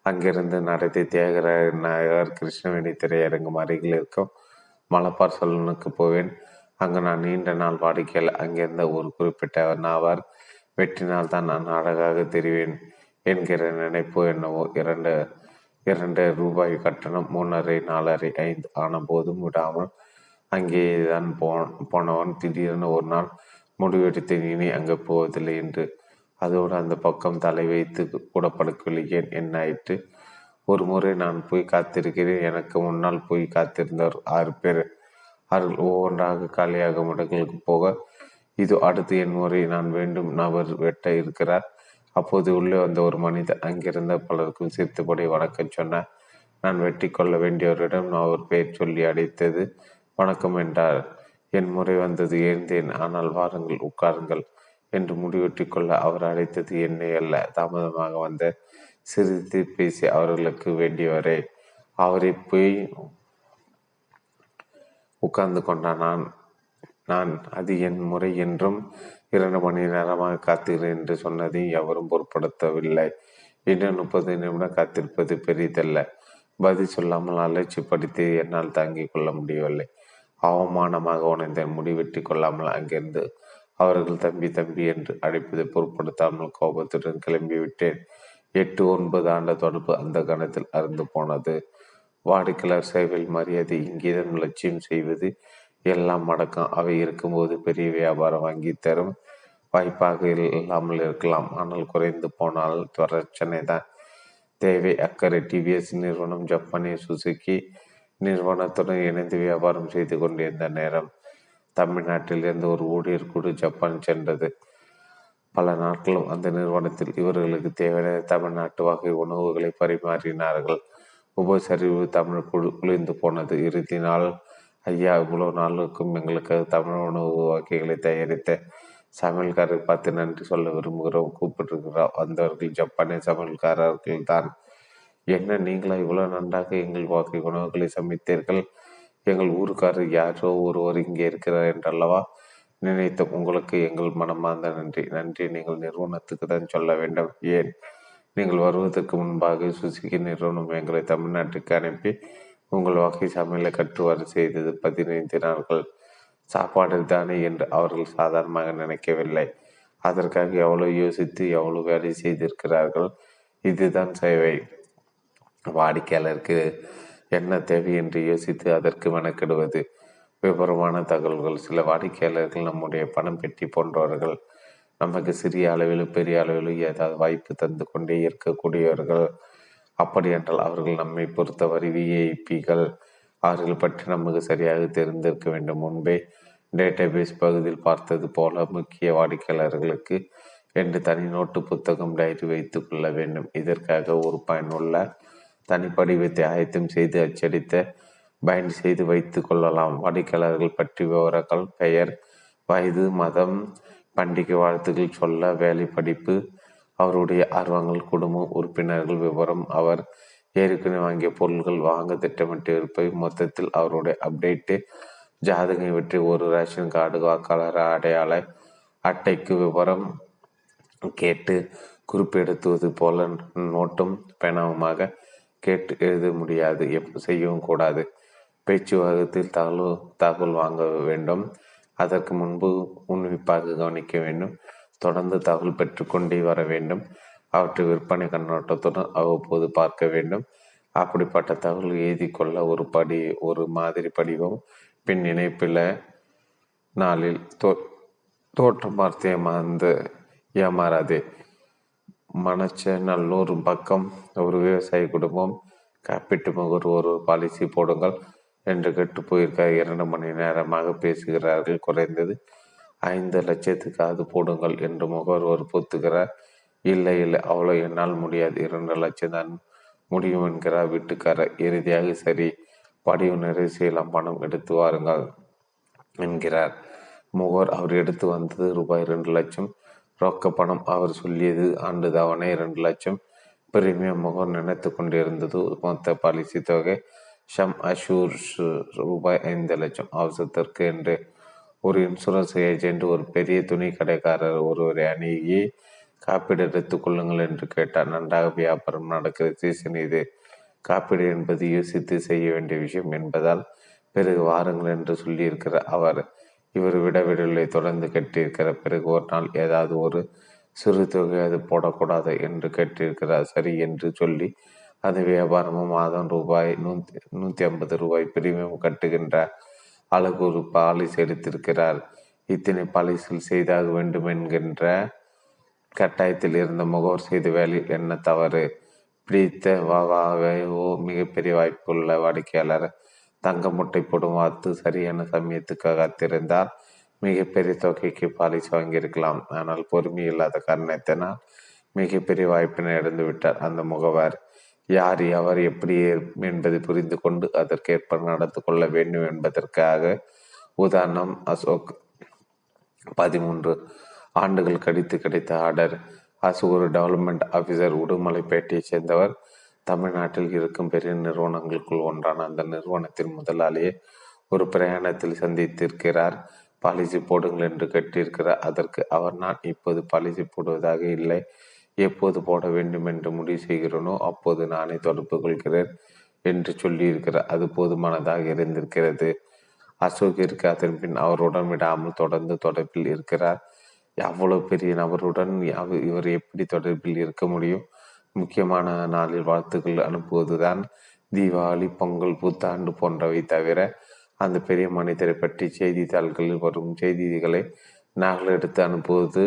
அங்கிருந்து நடத்தி தியாகராய நாயகர் கிருஷ்ணவேணி திரையரங்கம் அருகில் இருக்கும் மலப்பார் சலூனுக்கு போவேன். அங்கு நான் நீண்ட நாள் வாடிக்கையாளர். அங்கிருந்த ஒரு குறிப்பிட்ட நாவார் வெற்றினால் தான் நான் அழகாக தெரிவேன் என்கிற நினைப்போ என்னவோ. இரண்டு இரண்டு ரூபாய் கட்டணம் மூணரை நாலரை ஐந்து ஆன போதும் விடாமல் அங்கேதான் போனவன். திடீரென ஒரு நாள் முடிவெடுத்து இனி அங்கே போவதில்லை என்று. அதோடு அந்த பக்கம் தலை வைத்து கூட படுக்கவில்லை. ஏன் என்ன ஆயிற்று? ஒரு முறை நான் போய் காத்திருக்கிறேன். எனக்கு முன்னால் போய் காத்திருந்தவர் ஆறு பேர். அவர்கள் ஒவ்வொன்றாக காலியாக முடங்களுக்கு போக, இது அடுத்து என் முறை நான் வேண்டும் நபர் வெட்ட இருக்கிறார். அப்போது உள்ளே வந்த ஒரு மனிதர். அங்கிருந்த பலருக்கும் சிரித்தபடி வணக்கம் சொன்னார். நான் வெட்டி கொள்ள வேண்டியவரிடம் நான் ஒரு பெயர் சொல்லி அடைத்தது வணக்கம் என்றார். என் முறை வந்தது, ஏந்தேன். ஆனால் வாருங்கள், உட்காருங்கள் என்று முடிவெட்டி கொள்ள அவர் அழைத்தது என்னை அல்ல, தாமதமாக வந்த சிரித்து பேசி அவர்களுக்கு வேண்டியவரே. அவரை போய் உட்கார்ந்து கொண்டான். நான் நான் அது என் முறை என்றும் இரண்டு மணி நேரமாக காத்திரு என்று சொன்னதை எவரும் பொருட்படுத்தவில்லை. இன்னும் முப்பது நிமிடம் காத்திருப்பது பெரியதல்ல. பதில் சொல்லாமல் அலட்சி படித்து என்னால் தாங்கிக் கொள்ள முடியவில்லை. அவமானமாக உணர்ந்தேன். முடிவெட்டி கொள்ளாமல் அங்கிருந்து அவர்கள் தம்பி தம்பி என்று அழைப்பதை பொருட்படுத்தாமல் கோபத்துடன் கிளம்பிவிட்டேன். எட்டு ஒன்பது ஆண்டு தொடர்பு அந்த கணத்தில் அறுந்து போனது. வாடிக்கையாளர் சேவையில் மரியாதை இங்கேதான் லட்சியம் செய்வது எல்லாம் அடக்கம். அவை இருக்கும்போது பெரிய வியாபாரம் வாங்கி தரும் வாய்ப்பாக இல்லாமல் இருக்கலாம். ஆனால் குறைந்து போனால் பிரச்சனை தான். தேவை அக்கறை. டிவிஎஸ் நிறுவனம் ஜப்பானிய சுசுகி நிறுவனத்துடன் இணைந்து வியாபாரம் செய்து கொண்டிருந்த நேரம் தமிழ்நாட்டிலிருந்து ஒரு ஊழியர் குழு ஜப்பான் சென்றது. பல நாட்களும் அந்த நிறுவனத்தில் இவர்களுக்கு தேவையான தமிழ்நாட்டு வகை உணவுகளை பரிமாறினார்கள். உபசரிவு தமிழ் குழு குளிர்ந்து போனது. இறுதி நாள், ஐயா, இவ்வளோ நாளுக்கும் எங்களுக்கு தமிழ் உணவு வகைகளை தயாரித்த சமையல்காரரை பார்த்து நன்றி சொல்ல விரும்புகிறோம். கூப்பிட்டுருக்கிறோம். வந்தவர்கள் ஜப்பானிய சமையல்காரர்கள் தான். என்ன, நீங்களா இவ்வளோ நன்றாக எங்கள் வகை உணவுகளை சமைத்தீர்கள்? எங்கள் ஊருக்காரர் யாரோ ஒருவர் இங்கே இருக்கிறார் என்றல்லவா நினைத்தோம். உங்களுக்கு எங்கள் மனமார்ந்த நன்றி. நன்றி நீங்கள் நிறுவனத்துக்கு தான் சொல்ல வேண்டும். ஏன், நீங்கள் வருவதற்கு முன்பாக சுசுகி நிறுவனம் எங்களை தமிழ்நாட்டுக்கு அனுப்பி உங்கள் வகை சமையலை கற்றுவாறு செய்தது பதினைந்து நாட்கள். சாப்பாடு தானே என்று அவர்கள் சாதாரணமாக நினைக்கவில்லை. அதற்காக எவ்வளோ யோசித்து எவ்வளோ வேலை செய்திருக்கிறார்கள். இதுதான் சேவை. வாடிக்கையாளருக்கு என்ன தேவை என்று யோசித்து அதற்கு மெனக்கெடுவது. விபரமான தகவல்கள். சில வாடிக்கையாளர்கள் நம்முடைய பணம் பெட்டி போன்றவர்கள். நமக்கு சிறிய அளவிலும் பெரிய அளவிலும் ஏதாவது வாய்ப்பு தந்து கொண்டே இருக்கக்கூடியவர்கள். அப்படி என்றால் அவர்கள் நம்மை பொறுத்தவரை விஐபிகள். அவர்கள் பற்றி நமக்கு சரியாக தெரிந்திருக்க வேண்டும். முன்பே டேட்டாபேஸ் பகுதியில் பார்த்தது போல முக்கிய வாடிக்கையாளர்களுக்கு என்று தனி நோட்டு புத்தகம் டைரி வைத்து கொள்ள வேண்டும். இதற்காக ஒரு பயனுள்ள தனிப்படிவத்தை ஆயத்தம் செய்து அச்சடித்த பயன் செய்து வைத்து கொள்ளலாம். வாடிக்கையாளர்கள் பற்றி விவரங்கள், பெயர், வயது, மதம், பண்டிகை வாழ்த்துக்கள் சொல்ல, வேலை, படிப்பு, அவருடைய ஆர்வங்கள், குடும்ப உறுப்பினர்கள் விவரம், அவர் ஏற்கனவே வாங்கிய பொருட்கள், வாங்க திட்டமிட்டு இருப்பவை, மொத்தத்தில் அவருடைய அப்டேட்டு, ஜாதகம் பற்றி ஒரு ரேஷன் கார்டு, வாக்காளர் அடையாள அட்டைக்கு விவரம் கேட்டு குறிப்பெடுத்துவது போல நோட்டும் பேனாவுமாக கேட்டு எழுத முடியாது, எப்போ செய்யவும் கூடாது. பேச்சுவாகத்தில் தகவல் தகவல் வாங்க வேண்டும். அதற்கு முன்பு உன்னிப்பாக கவனிக்க வேண்டும். தொடர்ந்து தகவல் பெற்று கொண்டே வர வேண்டும். அவற்றை விற்பனை கண்ணோட்டத்துடன் அவ்வப்போது பார்க்க வேண்டும். அப்படிப்பட்ட தகவல் எழுதி கொள்ள ஒரு படி ஒரு மாதிரி படிவம் பின் இணைப்பில் நாளில் தோ தோற்றம் பார்த்து ஏமாந்து ஏமாறாதே. மனச்ச நல்லூர் பக்கம் ஒரு விவசாய குடும்பம். காப்பீட்டு முகர் ஒரு பாலிசி போடுங்கள் என்று கேட்டு போயிருக்கார். இரண்டு மணி நேரமாக பேசுகிறார்கள். குறைந்தது ஐந்து லட்சத்துக்கு அது போடுங்கள் என்று முகவர் ஒரு பொத்துக்கிறார். இல்லை இல்லை, அவ்வளோ என்னால் முடியாது, இரண்டு லட்சம் தான் முடியும் என்கிறார் வீட்டுக்காரர். இறுதியாக, சரி படியுணரை செய்யலாம், பணம் எடுத்து வாருங்கள் என்கிறார் முகவர். அவர் எடுத்து வந்தது ரூபாய் இரண்டு லட்சம் ரொக்க பணம். அவர் சொல்லியது ஆண்டு தவணை இரண்டு லட்சம் பிரீமியம். முகவர் நினைத்து கொண்டிருந்தது மொத்த பாலிசி தொகை ஷம் அஷூர் ரூபாய் ஐந்து லட்சம். அவசரத்திற்கு என்று ஒரு இன்சூரன்ஸ் ஏஜென்ட் ஒரு பெரிய துணி கடைக்காரர் ஒருவரை அணுகி காப்பீடு எடுத்துக் கொள்ளுங்கள் என்று கேட்டார். நன்றாக வியாபாரம் நடக்கிற சீசன் இது. காப்பீடு என்பது யோசித்து செய்ய வேண்டிய விஷயம் என்பதால் பிறகு வாருங்கள் என்று சொல்லியிருக்கிறார் அவர். இவர் விடவிடலை தொடர்ந்து கேட்டிருக்கிற பிறகு ஒரு நாள் ஏதாவது ஒரு சிறு தொகை அது போடக்கூடாது என்று கேட்டிருக்கிறார். சரி என்று சொல்லி அது வியாபாரமும் மாதம் ரூபாய் நூத்தி நூற்றி ஐம்பது ரூபாய் பிரீமியம் கட்டுகின்ற அளவுக்கு ஒரு பாலிசி எடுத்திருக்கிறார். இத்தனை பாலிசில் செய்தாக வேண்டும் என்கின்ற கட்டாயத்தில் இருந்த முகவர் செய்த வேலையில் என்ன தவறு? பிடித்த வாவாவோ மிகப்பெரிய வாய்ப்புள்ள வாடிக்கையாளர் தங்க முட்டை போடும் வாத்து சரியான சமயத்துக்காக காத்திருந்தால் மிகப்பெரிய தொகைக்கு பாலிசி வாங்கியிருக்கலாம். ஆனால் பொறுமை இல்லாத காரணத்தினால் மிகப்பெரிய வாய்ப்பினை இழந்து விட்டார் அந்த முகவர். யார் அவர் எப்படி என்பதை புரிந்து கொண்டு அதற்கேற்ப நடந்து கொள்ள வேண்டும் என்பதற்காக உதாரணம் அசோக். பதிமூன்று ஆண்டுகள் கழித்து கிடைத்த ஆர்டர். அசோக் ஒரு டெவலப்மெண்ட் ஆஃபீஸர், உடுமலைப்பேட்டையை சேர்ந்தவர். தமிழ்நாட்டில் இருக்கும் பெரிய நிறுவனங்களுக்குள் ஒன்றான அந்த நிறுவனத்தின் முதலாளியை ஒரு பிரயாணத்தில் சந்தித்திருக்கிறார். பாலிசி போடுங்கள் என்று கேட்டிருக்கிறார். அதற்கு அவர், நான் இப்போது பாலிசி போடுவதாக இல்லை, எப்போது போட வேண்டும் என்று முடிவு செய்கிறேனோ அப்போது நானே தொடர்பு கொள்கிறேன் என்று சொல்லியிருக்கிறார். அது போதுமானதாக இருந்திருக்கிறது. அசோக் இருக்க அதன் பின் அவருடன் விடாமல் தொடர்ந்து தொடர்பில் இருக்கிறார். அவ்வளவு பெரிய நபருடன் இவர் எப்படி தொடர்பில் இருக்க முடியும்? முக்கியமான நாளில் வாழ்த்துக்கள் அனுப்புவதுதான், தீபாவளி, பொங்கல், புத்தாண்டு போன்றவை தவிர. அந்த பெரிய மனிதரை பற்றி செய்தித்தாள்களில் வரும் செய்திகளை நாங்கள் எடுத்து அனுப்புவது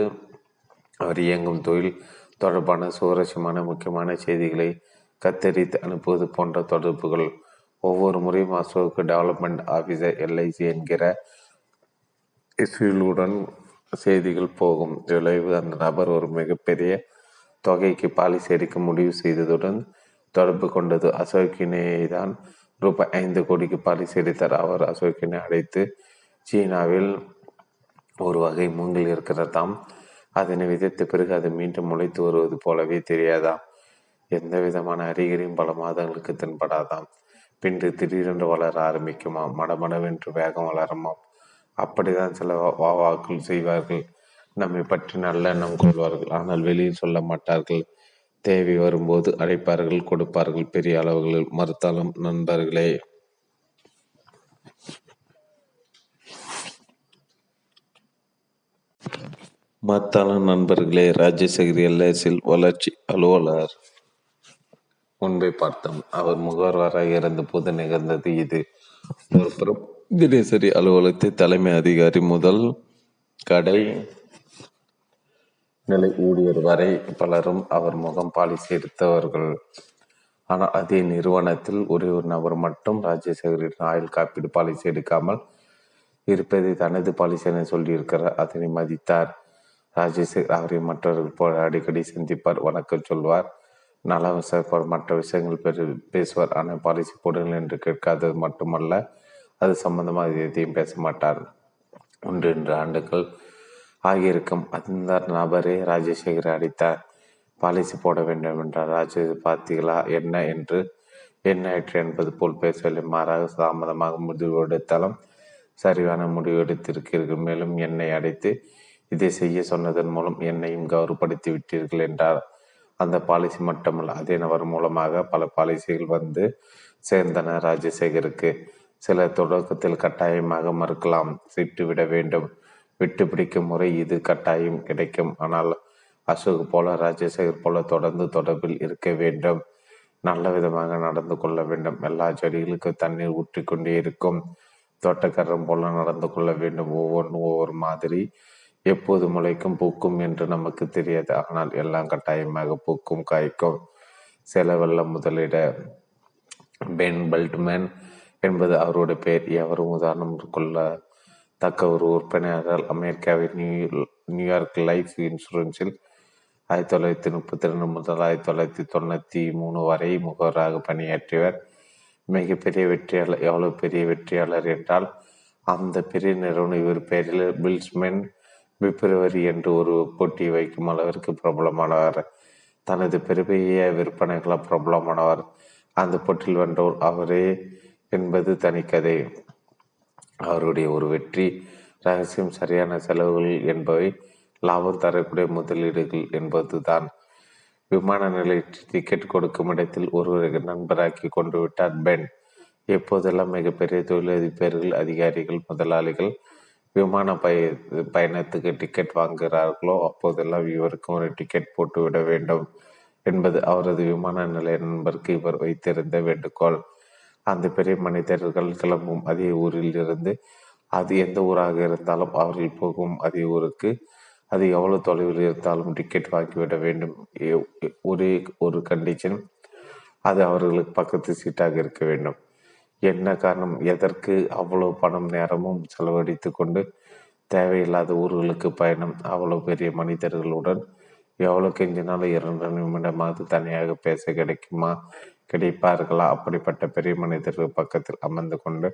அவர் இயங்கும் தொழில் தொடர்பான சுவாரஸ்யமான முக்கியமான செய்திகளை கத்தரித்து அனுப்புவது போன்ற தொடர்புகள். ஒவ்வொரு முறையும் அசோக்கு டெவலப்மெண்ட் ஆஃபீஸர் எல்ஐசி என்கிற இஸ்ரேலுடன் செய்திகள் போகும். விளைவு, அந்த நபர் ஒரு மிகப்பெரிய தொகைக்கு பாலிசி அடிக்க முடிவு செய்ததுடன் தொடர்பு கொண்டது. அசோக்கினையை தான் ரூபாய் ஐந்து கோடிக்கு பாலிசி அடித்தார். அவர் அசோக்கினை அடைத்து சீனாவில் ஒரு வகை மூங்கில் இருக்கிறதாம். அதனை விதைத்த பிறகு அது மீண்டும் முளைத்து வருவது போலவே தெரியாதாம். எந்த விதமான அறிகுறியும் பல மாதங்களுக்கு தென்படாதாம். பின்பு திடீரென்று வளர ஆரம்பிக்குமாம். மடமடவென்று வேகம் வளருமாம். அப்படிதான் சில வாவாக்கள் செய்வார்கள். நம்மை பற்றி நல்ல எண்ணம் கொள்வார்கள், ஆனால் வெளியில் சொல்ல மாட்டார்கள். தேவை வரும்போது அழைப்பார்கள், கொடுப்பார்கள் பெரிய அளவுகளில். மறுத்தாலும் நண்பர்களே, மத்தாள நண்பர்களே ராஜசேகரி எல்ஐசியில் வளர்ச்சி அலுவலர் முன்பை பார்த்தோம். அவர் முகவராக இருந்த போது நிகழ்ந்தது இது. ஒருபுறம் தினசரி அலுவலகத்தை தலைமை அதிகாரி முதல் கடை நிலை ஊழியர் வரை பலரும் அவர் முகம் பாலிசி எடுத்தவர்கள். ஆனால் அதே நிறுவனத்தில் ஒரே ஒரு நபர் மட்டும் ராஜசேகரின் ஆயுள் காப்பீடு பாலிசி எடுக்காமல் இருப்பதை தனது பாலிசி என சொல்லியிருக்கிறார். அதனை மதித்தார் ராஜேஷ். அவரை மற்றவர்கள் போல அடிக்கடி சந்திப்பார், வணக்கம் சொல்வார், நல விசாரிப்பார், மற்ற விஷயங்கள் பேசுவார். ஆனால் பாலிசி போடுங்கள் என்று கேட்காதது மட்டுமல்ல, அது சம்பந்தமாக எதையும் பேச மாட்டார். ஒன்று இரண்டு ஆண்டுகள் ஆகியிருக்கும். அந்த நபரே ராஜசேகரை அடித்தார். பாலிசி போட வேண்டும் என்றார். ராஜேஷ், பார்த்தீங்களா என்ன என்று என்ன ஆயிற்று என்பது போல் பேசவில்லை. மாறாக தாமதமாக முடிவு எடுத்தாலும் சரிவான முடிவு எடுத்திருக்கிறீர்கள். மேலும் என்னை அடைத்து இதை செய்ய சொன்னதன் மூலம் என்னையும் கௌரவப்படுத்தி விட்டீர்கள் என்றார். அந்த பாலிசி மட்டுமல்ல, அதே நபர் மூலமாக பல பாலிசிகள் வந்து சேர்ந்தன ராஜசேகருக்கு. சில தொடக்கத்தில் கட்டாயமாக மறுக்கலாம், விட்டு விட வேண்டும், விட்டு பிடிக்கும் முறை இது கட்டாயம் கிடைக்கும். ஆனால் அசோக் போல ராஜசேகர் போல தொடர்ந்து தொடர்பில் இருக்க வேண்டும், நல்ல விதமாக நடந்து கொள்ள வேண்டும், எல்லா செடிகளுக்கும் தண்ணீர் ஊற்றி கொண்டே இருக்கும் தோட்டக்காரன் போல நடந்து கொள்ள வேண்டும். ஒவ்வொன்றும் ஒவ்வொரு மாதிரி எப்போது முளைக்கும் பூக்கும் என்று நமக்கு தெரியாது. ஆனால் எல்லாம் கட்டாயமாக பூக்கும், காய்க்கும். செலவெல்ல முதலிட பென் பெல்ட்மேன் என்பது அவரோட பெயர். எவரும் உதாரணம் கொள்ள தக்க ஒரு உறுப்பினரால் அமெரிக்காவின் நியூ நியூயார்க் லைஃப் இன்சூரன்ஸில் ஆயிரத்தி தொள்ளாயிரத்தி முப்பத்தி ரெண்டு முதல் ஆயிரத்தி தொள்ளாயிரத்தி தொண்ணூற்றி மூணு வரை முகவராக பணியாற்றியவர். மிகப்பெரிய வெற்றியாளர். எவ்வளவு பெரிய வெற்றியாளர் என்றால், அந்த பெரிய நிறுவனம் இவர் பெயரில் பில்ஸ்மென் பிப்ரவரி என்று ஒரு போட்டி வைக்கும் அளவிற்கு பிரபலமானவர். தனது பெருமையை விற்பனைகளால் பிரபலமானவர். அந்த போட்டியில் வென்றோர் அவரே என்பது தனிக்கதை. அவருடைய ஒரு வெற்றி ரகசியம் சரியான செலவுகள் என்பவை லாபம் தரக்கூடிய முதலீடுகள் என்பதுதான். விமான நிலையத்தில் டிக்கெட் கொடுக்கும் இடத்தில் ஒருவருக்கு நண்பராக்கி கொண்டு விட்டார் பென். எப்போதெல்லாம் மிகப்பெரிய தொழிலதிபர்கள், அதிகாரிகள், முதலாளிகள் விமான பய பயணத்துக்கு டிக்கெட் வாங்குகிறார்களோ அப்போதெல்லாம் இவருக்கு ஒரு டிக்கெட் போட்டுவிட வேண்டும் என்பது அவரது விமான நிலைய நண்பருக்கு இவர் வைத்திருந்த வேண்டுகோள். அந்த பெரிய மனிதர்கள் கிளம்பும் அதே ஊரில் இருந்து, அது எந்த ஊராக இருந்தாலும் அவர்கள் போகும் அதே ஊருக்கு அது எவ்வளவு தொலைவில் இருந்தாலும் டிக்கெட் வாங்கிவிட வேண்டும். ஒரே ஒரு கண்டிஷன், அது அவர்களுக்கு பக்கத்து சீட்டாக இருக்க வேண்டும். என்ன காரணம், எதற்கு அவ்வளவு பணம் நேரமும் செலவழித்து கொண்டு தேவையில்லாத ஊர்களுக்கு பயணம்? அவ்வளவு பெரிய மனிதர்களுடன் எவ்வளோ கெஞ்சினாலும் இரண்டு நிமிடமாவது தனியாக பேச கிடைக்குமா, கிடைப்பார்களா? அப்படிப்பட்ட பெரிய மனிதர்கள் பக்கத்தில் அமர்ந்து கொண்டு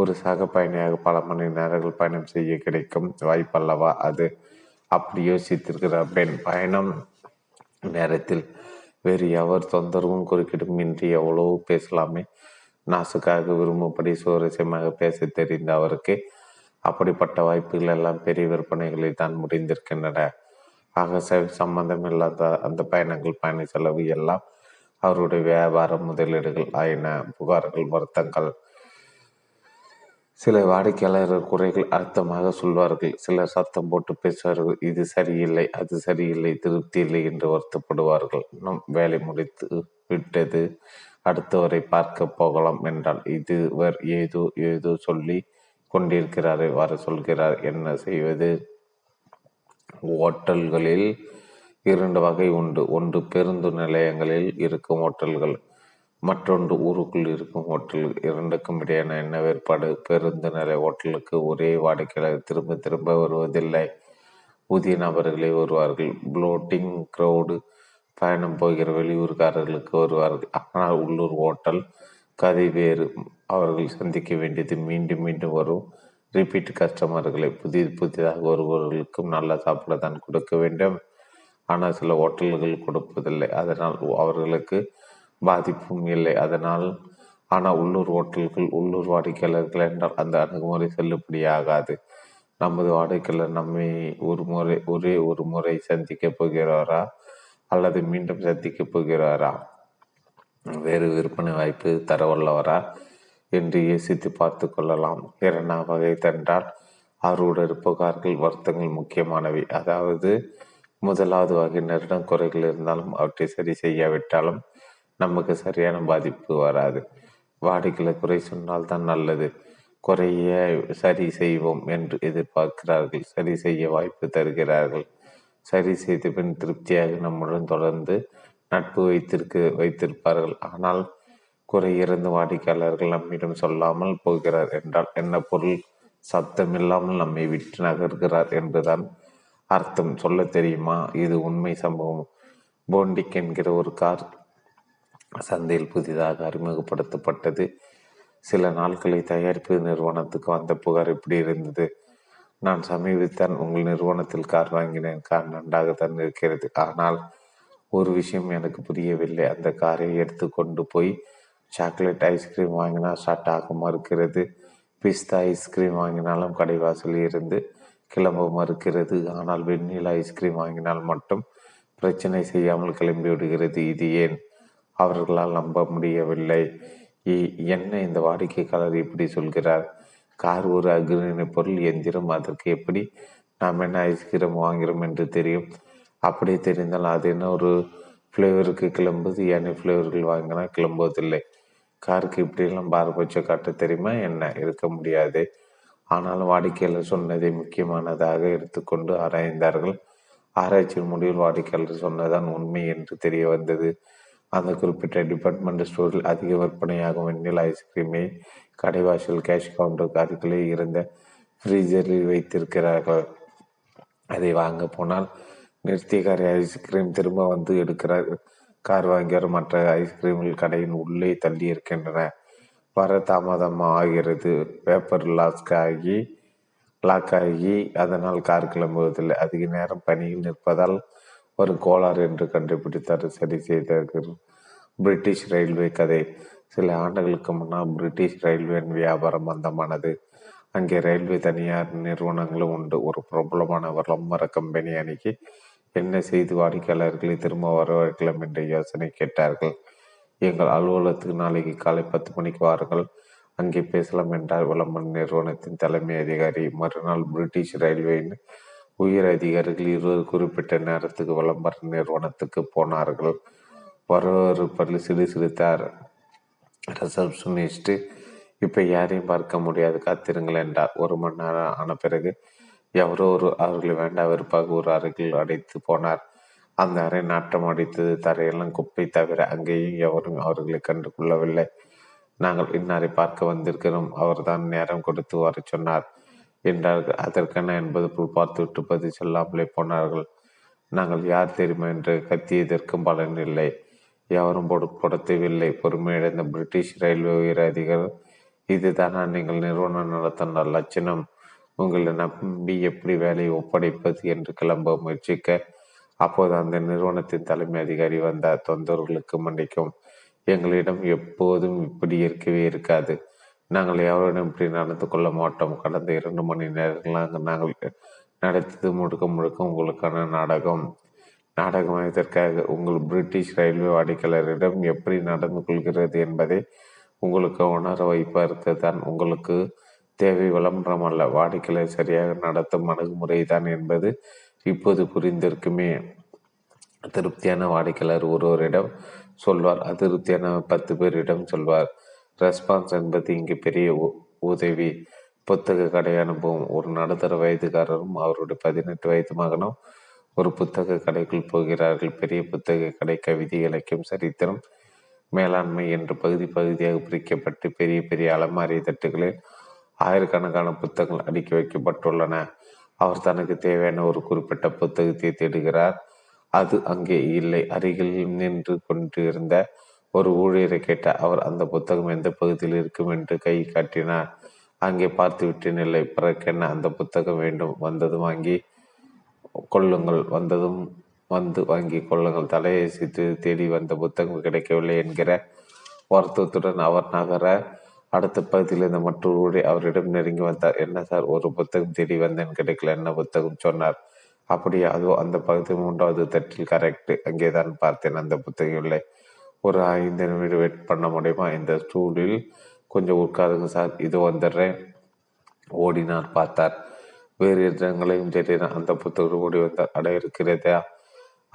ஒரு சக பயணியாக பல மணி நேரங்கள் பயணம் செய்ய கிடைக்கும் வாய்ப்பல்லவா அது? அப்படி யோசித்திருக்கிறார் பெண். பயணம் நேரத்தில் வேறு எவர் தொந்தரவும் குறுக்கிடும் இன்றி எவ்வளவோ பேசலாமே. நாசுக்காக விரும்பும்படி சுவாரஸ்யமாக பேச தெரிந்த அவருக்கு அப்படிப்பட்ட வாய்ப்புகள் எல்லாம் பெரிய விற்பனைகளை தான் முடிந்திருக்கின்றன. ஆக சம்பந்தம் இல்லாத அந்த பயணங்கள், பயண செலவு எல்லாம் அவருடைய வியாபார முதலீடுகள் ஆயின. புகார்கள், வருத்தங்கள், சில வாடிக்கையாளர்கள் குறைகள் அர்த்தமாக சொல்வார்கள். சிலர் சத்தம் போட்டு பேசுவார்கள். இது சரியில்லை, அது சரியில்லை, திருப்தி இல்லை என்று வருத்தப்படுவார்கள். நம் வேலை முடித்து விட்டது, அடுத்தவரை பார்க்க போகலாம் என்றால் இதுவர் ஏதோ ஏதோ சொல்லி கொண்டிருக்கிறாரே, வர சொல்கிறார், என்ன செய்வது? ஓட்டல்களில் இரண்டு வகை உண்டு. ஒன்று பேருந்து நிலையங்களில் இருக்கும் ஓட்டல்கள், மற்றொன்று ஊருக்குள் இருக்கும் ஹோட்டல். இரண்டுக்கும் இடையான என்ன வேறுபாடு? பேருந்து நிலை ஹோட்டலுக்கு ஒரே வாடிக்கையாளர் திரும்ப திரும்ப வருவதில்லை, புதிய நபர்களே வருவார்கள். புளோட்டிங் க்ரௌடு பயணம் போகிற வெளியூர்காரர்களுக்கு வருவார்கள். ஆனால் உள்ளூர் ஹோட்டல் கதை வேறு. அவர்கள் சந்திக்க வேண்டியது மீண்டும் மீண்டும் வரும் ரிப்பீட் கஸ்டமர்களை. புதிய புதிதாக வருபவர்களுக்கும் நல்லா சாப்பிட தான் கொடுக்க வேண்டும். ஆனால் சில ஹோட்டல்கள் கொடுப்பதில்லை, அதனால் அவர்களுக்கு பாதிப்பும் இல்லை. அதனால் ஆனால் உள்ளூர் ஹோட்டல்கள் உள்ளூர் வாடிக்கையாளர்கள் என்றால் அந்த அணுகுமுறை செல்லுபடியாகாது. நமது வாடிக்கையாளர் நம்மை ஒரு முறை ஒரே ஒரு முறை சந்திக்கப் போகிறாரா அல்லது மீண்டும் சந்திக்கப் போகிறாரா, வேறு விற்பனை வாய்ப்பு தரவல்லவரா என்று யோசித்து பார்த்து கொள்ளலாம். இரண்டாம் வகை தென்றால் அவருடைய புகார்கள், வருத்தங்கள் முக்கியமானவை. அதாவது முதலாவது வகையினரிடம் குறைகள் இருந்தாலும் அவற்றை சரி செய்யாவிட்டாலும் நமக்கு சரியான பாதிப்பு வராது. வாடிக்கையாளர் குறை சொன்னால் தான் நல்லது, குறைய சரி செய்வோம் என்று எதிர்பார்க்கிறார்கள். சரி செய்ய வாய்ப்பு தருகிறார்கள். சரி செய்த பின் திருப்தியாக நம்முடன் தொடர்ந்து நட்பு வைத்திருக்கு வைத்திருப்பார்கள். ஆனால் குறை இருந்து வாடிக்கையாளர்கள் நம்மிடம் சொல்லாமல் போகிறார் என்றால் என்ன பொருள்? சப்தம் இல்லாமல் நம்மை விட்டு நகர்கிறார் என்றுதான் அர்த்தம். சொல்ல தெரியுமா? இது உண்மை சம்பவம். போண்டிக் என்கிற ஒரு கார் சந்தையில் புதிதாக அறிமுகப்படுத்தப்பட்டது. சில நாட்களை தயாரிப்பு நிறுவனத்துக்கு வந்த புகார் இப்படி இருந்தது. நான் சமீபத்தான் உங்கள் நிறுவனத்தில் கார் வாங்கினேன். கார் நன்றாக தான் இருக்கிறது. ஆனால் ஒரு விஷயம் எனக்கு புரியவில்லை. அந்த காரை எடுத்து கொண்டு போய் சாக்லேட் ஐஸ்கிரீம் வாங்கினா ஷார்ட் ஆக மறுக்கிறது. பிஸ்தா ஐஸ்கிரீம் வாங்கினாலும் கடைவாசலில் இருந்து கிளம்ப மறுக்கிறது. ஆனால் வெண்ணிலா ஐஸ்கிரீம் வாங்கினால் மட்டும் பிரச்சனை செய்யாமல் கிளம்பி விடுகிறது. இது ஏன்? அவர்களால் நம்ப முடியவில்லை. என்ன இந்த வாடிக்கையாளர் இப்படி சொல்கிறார்? கார் ஒரு அக்ரிணை பொருள் எந்திரம். அதற்கு எப்படி நாம் என்ன ஐஸ்கிரீம் வாங்கிறோம் என்று தெரியும்? அப்படி தெரிந்தால் அது என்ன ஒரு ஃப்ளேவருக்கு கிளம்புது, ஏனைய ஃப்ளேவர்கள் வாங்கினா கிளம்புவதில்லை. காருக்கு இப்படியெல்லாம் பாரபட்சம் காட்ட தெரியுமா? என்ன இருக்க முடியாது. ஆனால் வாடிக்கையாளர் சொன்னதை முக்கியமானதாக எடுத்துக்கொண்டு ஆராய்ந்தார்கள். ஆராய்ச்சியின் முடிவில் வாடிக்கையாளர் சொன்னதான் உண்மை என்று தெரிய வந்தது. அந்த குறிப்பிட்ட டிபார்ட்மெண்ட் ஸ்டோரில் அதிக விற்பனையாகும் வெண்ணிலா ஐஸ்கிரீமை கடைவாசல் கேஷ் கவுண்டருக்கு அருகிலே இருந்த ஃப்ரீசரில் வைத்திருக்கிறார்கள். அதை வாங்க போனால் நிறுத்தியக்காரி ஐஸ்கிரீம் திரும்ப வந்து எடுக்கிறார். கார் வாங்கியவர் மற்ற ஐஸ்கிரீமில் கடையின் உள்ளே தள்ளி இருக்கின்றன. வர தாமதமாக ஆகிறது. பேப்பர் லாஸ்க் ஆகி லாக் ஆகி அதனால் கார் கிளம்புவதில்லை. அதிக நேரம் பணியில் நிற்பதால் ஒரு கோளாறு என்று கண்டுபிடித்தார். சரி செய்தார்கள். பிரிட்டிஷ் ரயில்வே கதை. சில ஆண்டுகளுக்கு முன்னால் பிரிட்டிஷ் ரயில்வேயின் வியாபாரம் மந்தமானது. அங்கே ரயில்வே தனியார் நிறுவனங்களும் உண்டு. ஒரு பிரபலமான விளம்பர கம்பெனி அணுகி என்ன செய்து வாடிக்கையாளர்களை திரும்ப வரவேற்கலாம் என்ற யோசனை கேட்டார்கள். எங்கள் அலுவலகத்துக்கு நாளைக்கு காலை பத்து மணிக்கு வாருங்கள், அங்கே பேசலாம் என்றார் விளம்பர நிறுவனத்தின் தலைமை அதிகாரி. மறுநாள் பிரிட்டிஷ் ரயில்வேயின் உயர் அதிகாரிகள் இருவர் குறிப்பிட்ட நேரத்துக்கு விளம்பர நிறுவனத்துக்கு போனார்கள். வரவேற்பதில் சிறு சிரித்தார் ரிசப்ஷனிஸ்ட். இப்போ யாரையும் பார்க்க முடியாது, காத்திருங்கள் என்றார். ஒரு மணி நேரம் ஆன பிறகு எவரோ ஒரு அவர்களை வேண்டா வெறுப்பாக ஒரு அறையில் அடைத்து போனார். அந்த அறை நாட்டம் அடித்தது. தரையெல்லாம் குப்பை தவிர அங்கேயும் எவரும் அவர்களை கண்டு கொள்ளவில்லை. நாங்கள் இன்னாரை பார்க்க வந்திருக்கிறோம், அவர்தான் நேரம் கொடுத்து வர சொன்னார் என்றார்கள். அதற்கென என்பது போல் பார்த்து விட்டு பதில் சொல்லாமலே போனார்கள். நாங்கள் யார் தெரியுமா என்று கத்தியதற்கும் பலன் இல்லை. எவரும் பொருத்தவில்லை. பொறுமையடைந்த பிரிட்டிஷ் ரயில்வே உயர் அதிகாரி, இதுதானா நீங்கள் நிறுவனம் நடத்தின லட்சணம்? உங்களை நம்பி எப்படி வேலையை ஒப்படைப்பது என்று கிளம்ப முயற்சிக்க அப்போது அந்த நிறுவனத்தின் தலைமை அதிகாரி வந்த தொந்தரவுகளுக்கு மன்னிக்கும், எங்களிடம் எப்போதும் இப்படி இருக்கவே இருக்காது. நாங்கள் எவரிடம் இப்படி நடந்து கொள்ள மாட்டோம். கடந்த இரண்டு மணி நேரங்களாக நாங்கள் நடத்தது முழுக்க முழுக்க உங்களுக்கான நாடகம். நாடகம் இதற்காக உங்கள் பிரிட்டிஷ் ரயில்வே வாடிக்கையாளரிடம் எப்படி நடந்து கொள்கிறது என்பதை உங்களுக்கு உணர வைப்பதற்கு தான். உங்களுக்கு தேவை விளம்பரம் அல்ல, வாடிக்கையை சரியாக நடத்தும் அணுகுமுறை தான் என்பது இப்போது புரிந்திருக்குமே. திருப்தியான வாடிக்கையாளர் ஒருவரிடம் சொல்வார், அதிருப்தியான பத்து பேரிடம் சொல்வார். ரெஸ்பான்ஸ் என்பது இங்கு பெரிய உதவி. புத்தக கடை அனுபவம். ஒரு நடுத்தர வயதுக்காரரும் அவருடைய பதினெட்டு வயது மகனும் ஒரு புத்தக கடைக்குள் போகிறார்கள். பெரிய புத்தக கடை கவிதை, இலக்கியம், சரித்திரம், மேலாண்மை என்று பகுதி பகுதியாக பிரிக்கப்பட்டு பெரிய பெரிய அலமாரி தட்டுகளில் ஆயிரக்கணக்கான புத்தகங்கள் அடுக்கி வைக்கப்பட்டுள்ளன. அவர் தனக்கு தேவையான ஒரு குறிப்பிட்ட புத்தகத்தை தேடுகிறார். அது அங்கே இல்லை. அருகில் நின்று கொண்டிருந்த ஒரு ஊழியரை கேட்டார். அவர் அந்த புத்தகம் எந்த பகுதியில் இருக்கும் என்று கை காட்டினார். அங்கே பார்த்து விட்டேன், இல்லை பிறக்கென்ன, அந்த புத்தகம் வேண்டும், வந்தது வாங்கி கொள்ளுங்கள், வந்ததும் வந்து வாங்கி கொள்ளுங்கள். தலையை சித்து தேடி வந்த புத்தகம் கிடைக்கவில்லை என்கிற வருத்தத்துடன் அவர் நகர அடுத்த பகுதியில் இருந்த மற்றொரு அவரிடம் நெருங்கி வந்தார். என்ன சார், ஒரு புத்தகம் தேடி வந்தேன், கிடைக்கல, என்ன புத்தகம் சொன்னார். அப்படியே, அதோ அந்த பகுதி மூன்றாவது தட்டில், கரெக்ட், அங்கே தான் பார்த்தேன், அந்த புத்தகம் இல்லை. ஒரு ஐந்து நிமிடம் வெயிட் பண்ண முடியுமா? இந்த ஸ்டூலில் கொஞ்சம் உட்காருங்க சார், இது வந்துடுறேன். ஓடினார். பார்த்தார், வேறு இடங்களையும் தேடினார். அந்த புத்தகம் ஓடி வந்தார். அடைய இருக்கிறதா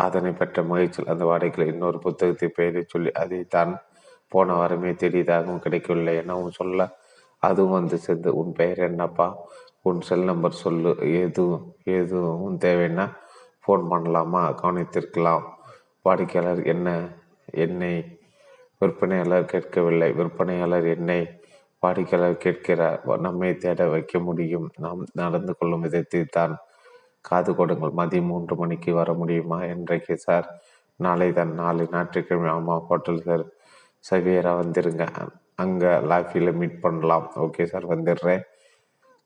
அதனை பெற்ற மகிழ்ச்சியில் அந்த வாடகையில் இன்னொரு புத்தகத்தை பெயரை சொல்லி அதை தான் போன வாரமே தேடியதாகவும் கிடைக்கவில்லை எனவும் சொல்ல அதுவும் வந்து சேர்ந்து, உன் பெயர் என்னப்பா, உன் செல் நம்பர் சொல்லு, எதுவும் எதுவும் தேவைன்னா ஃபோன் பண்ணலாமா, கவனித்திருக்கலாம். வாடிக்கையாளர் என்ன என்னை விற்பனையாளர் கேட்கவில்லை, விற்பனையாளர் என்னை வாடிக்கையாளர் கேட்கிறார். நம்மை தேட வைக்க முடியும் நாம் நடந்து கொள்ளும் விதத்தை தான். காது கொடுங்கள், மதியம் மூன்று மணிக்கு வர முடியுமா? இன்றைக்கு சார், நாளை தான், நாளை ஞாயிற்றுக்கிழமை. ஆமாம், ஹோட்டல் சார், சவேரா வந்துடுங்க, அங்கே லாஃபியில் மீட் பண்ணலாம். ஓகே சார், வந்துடுறேன்.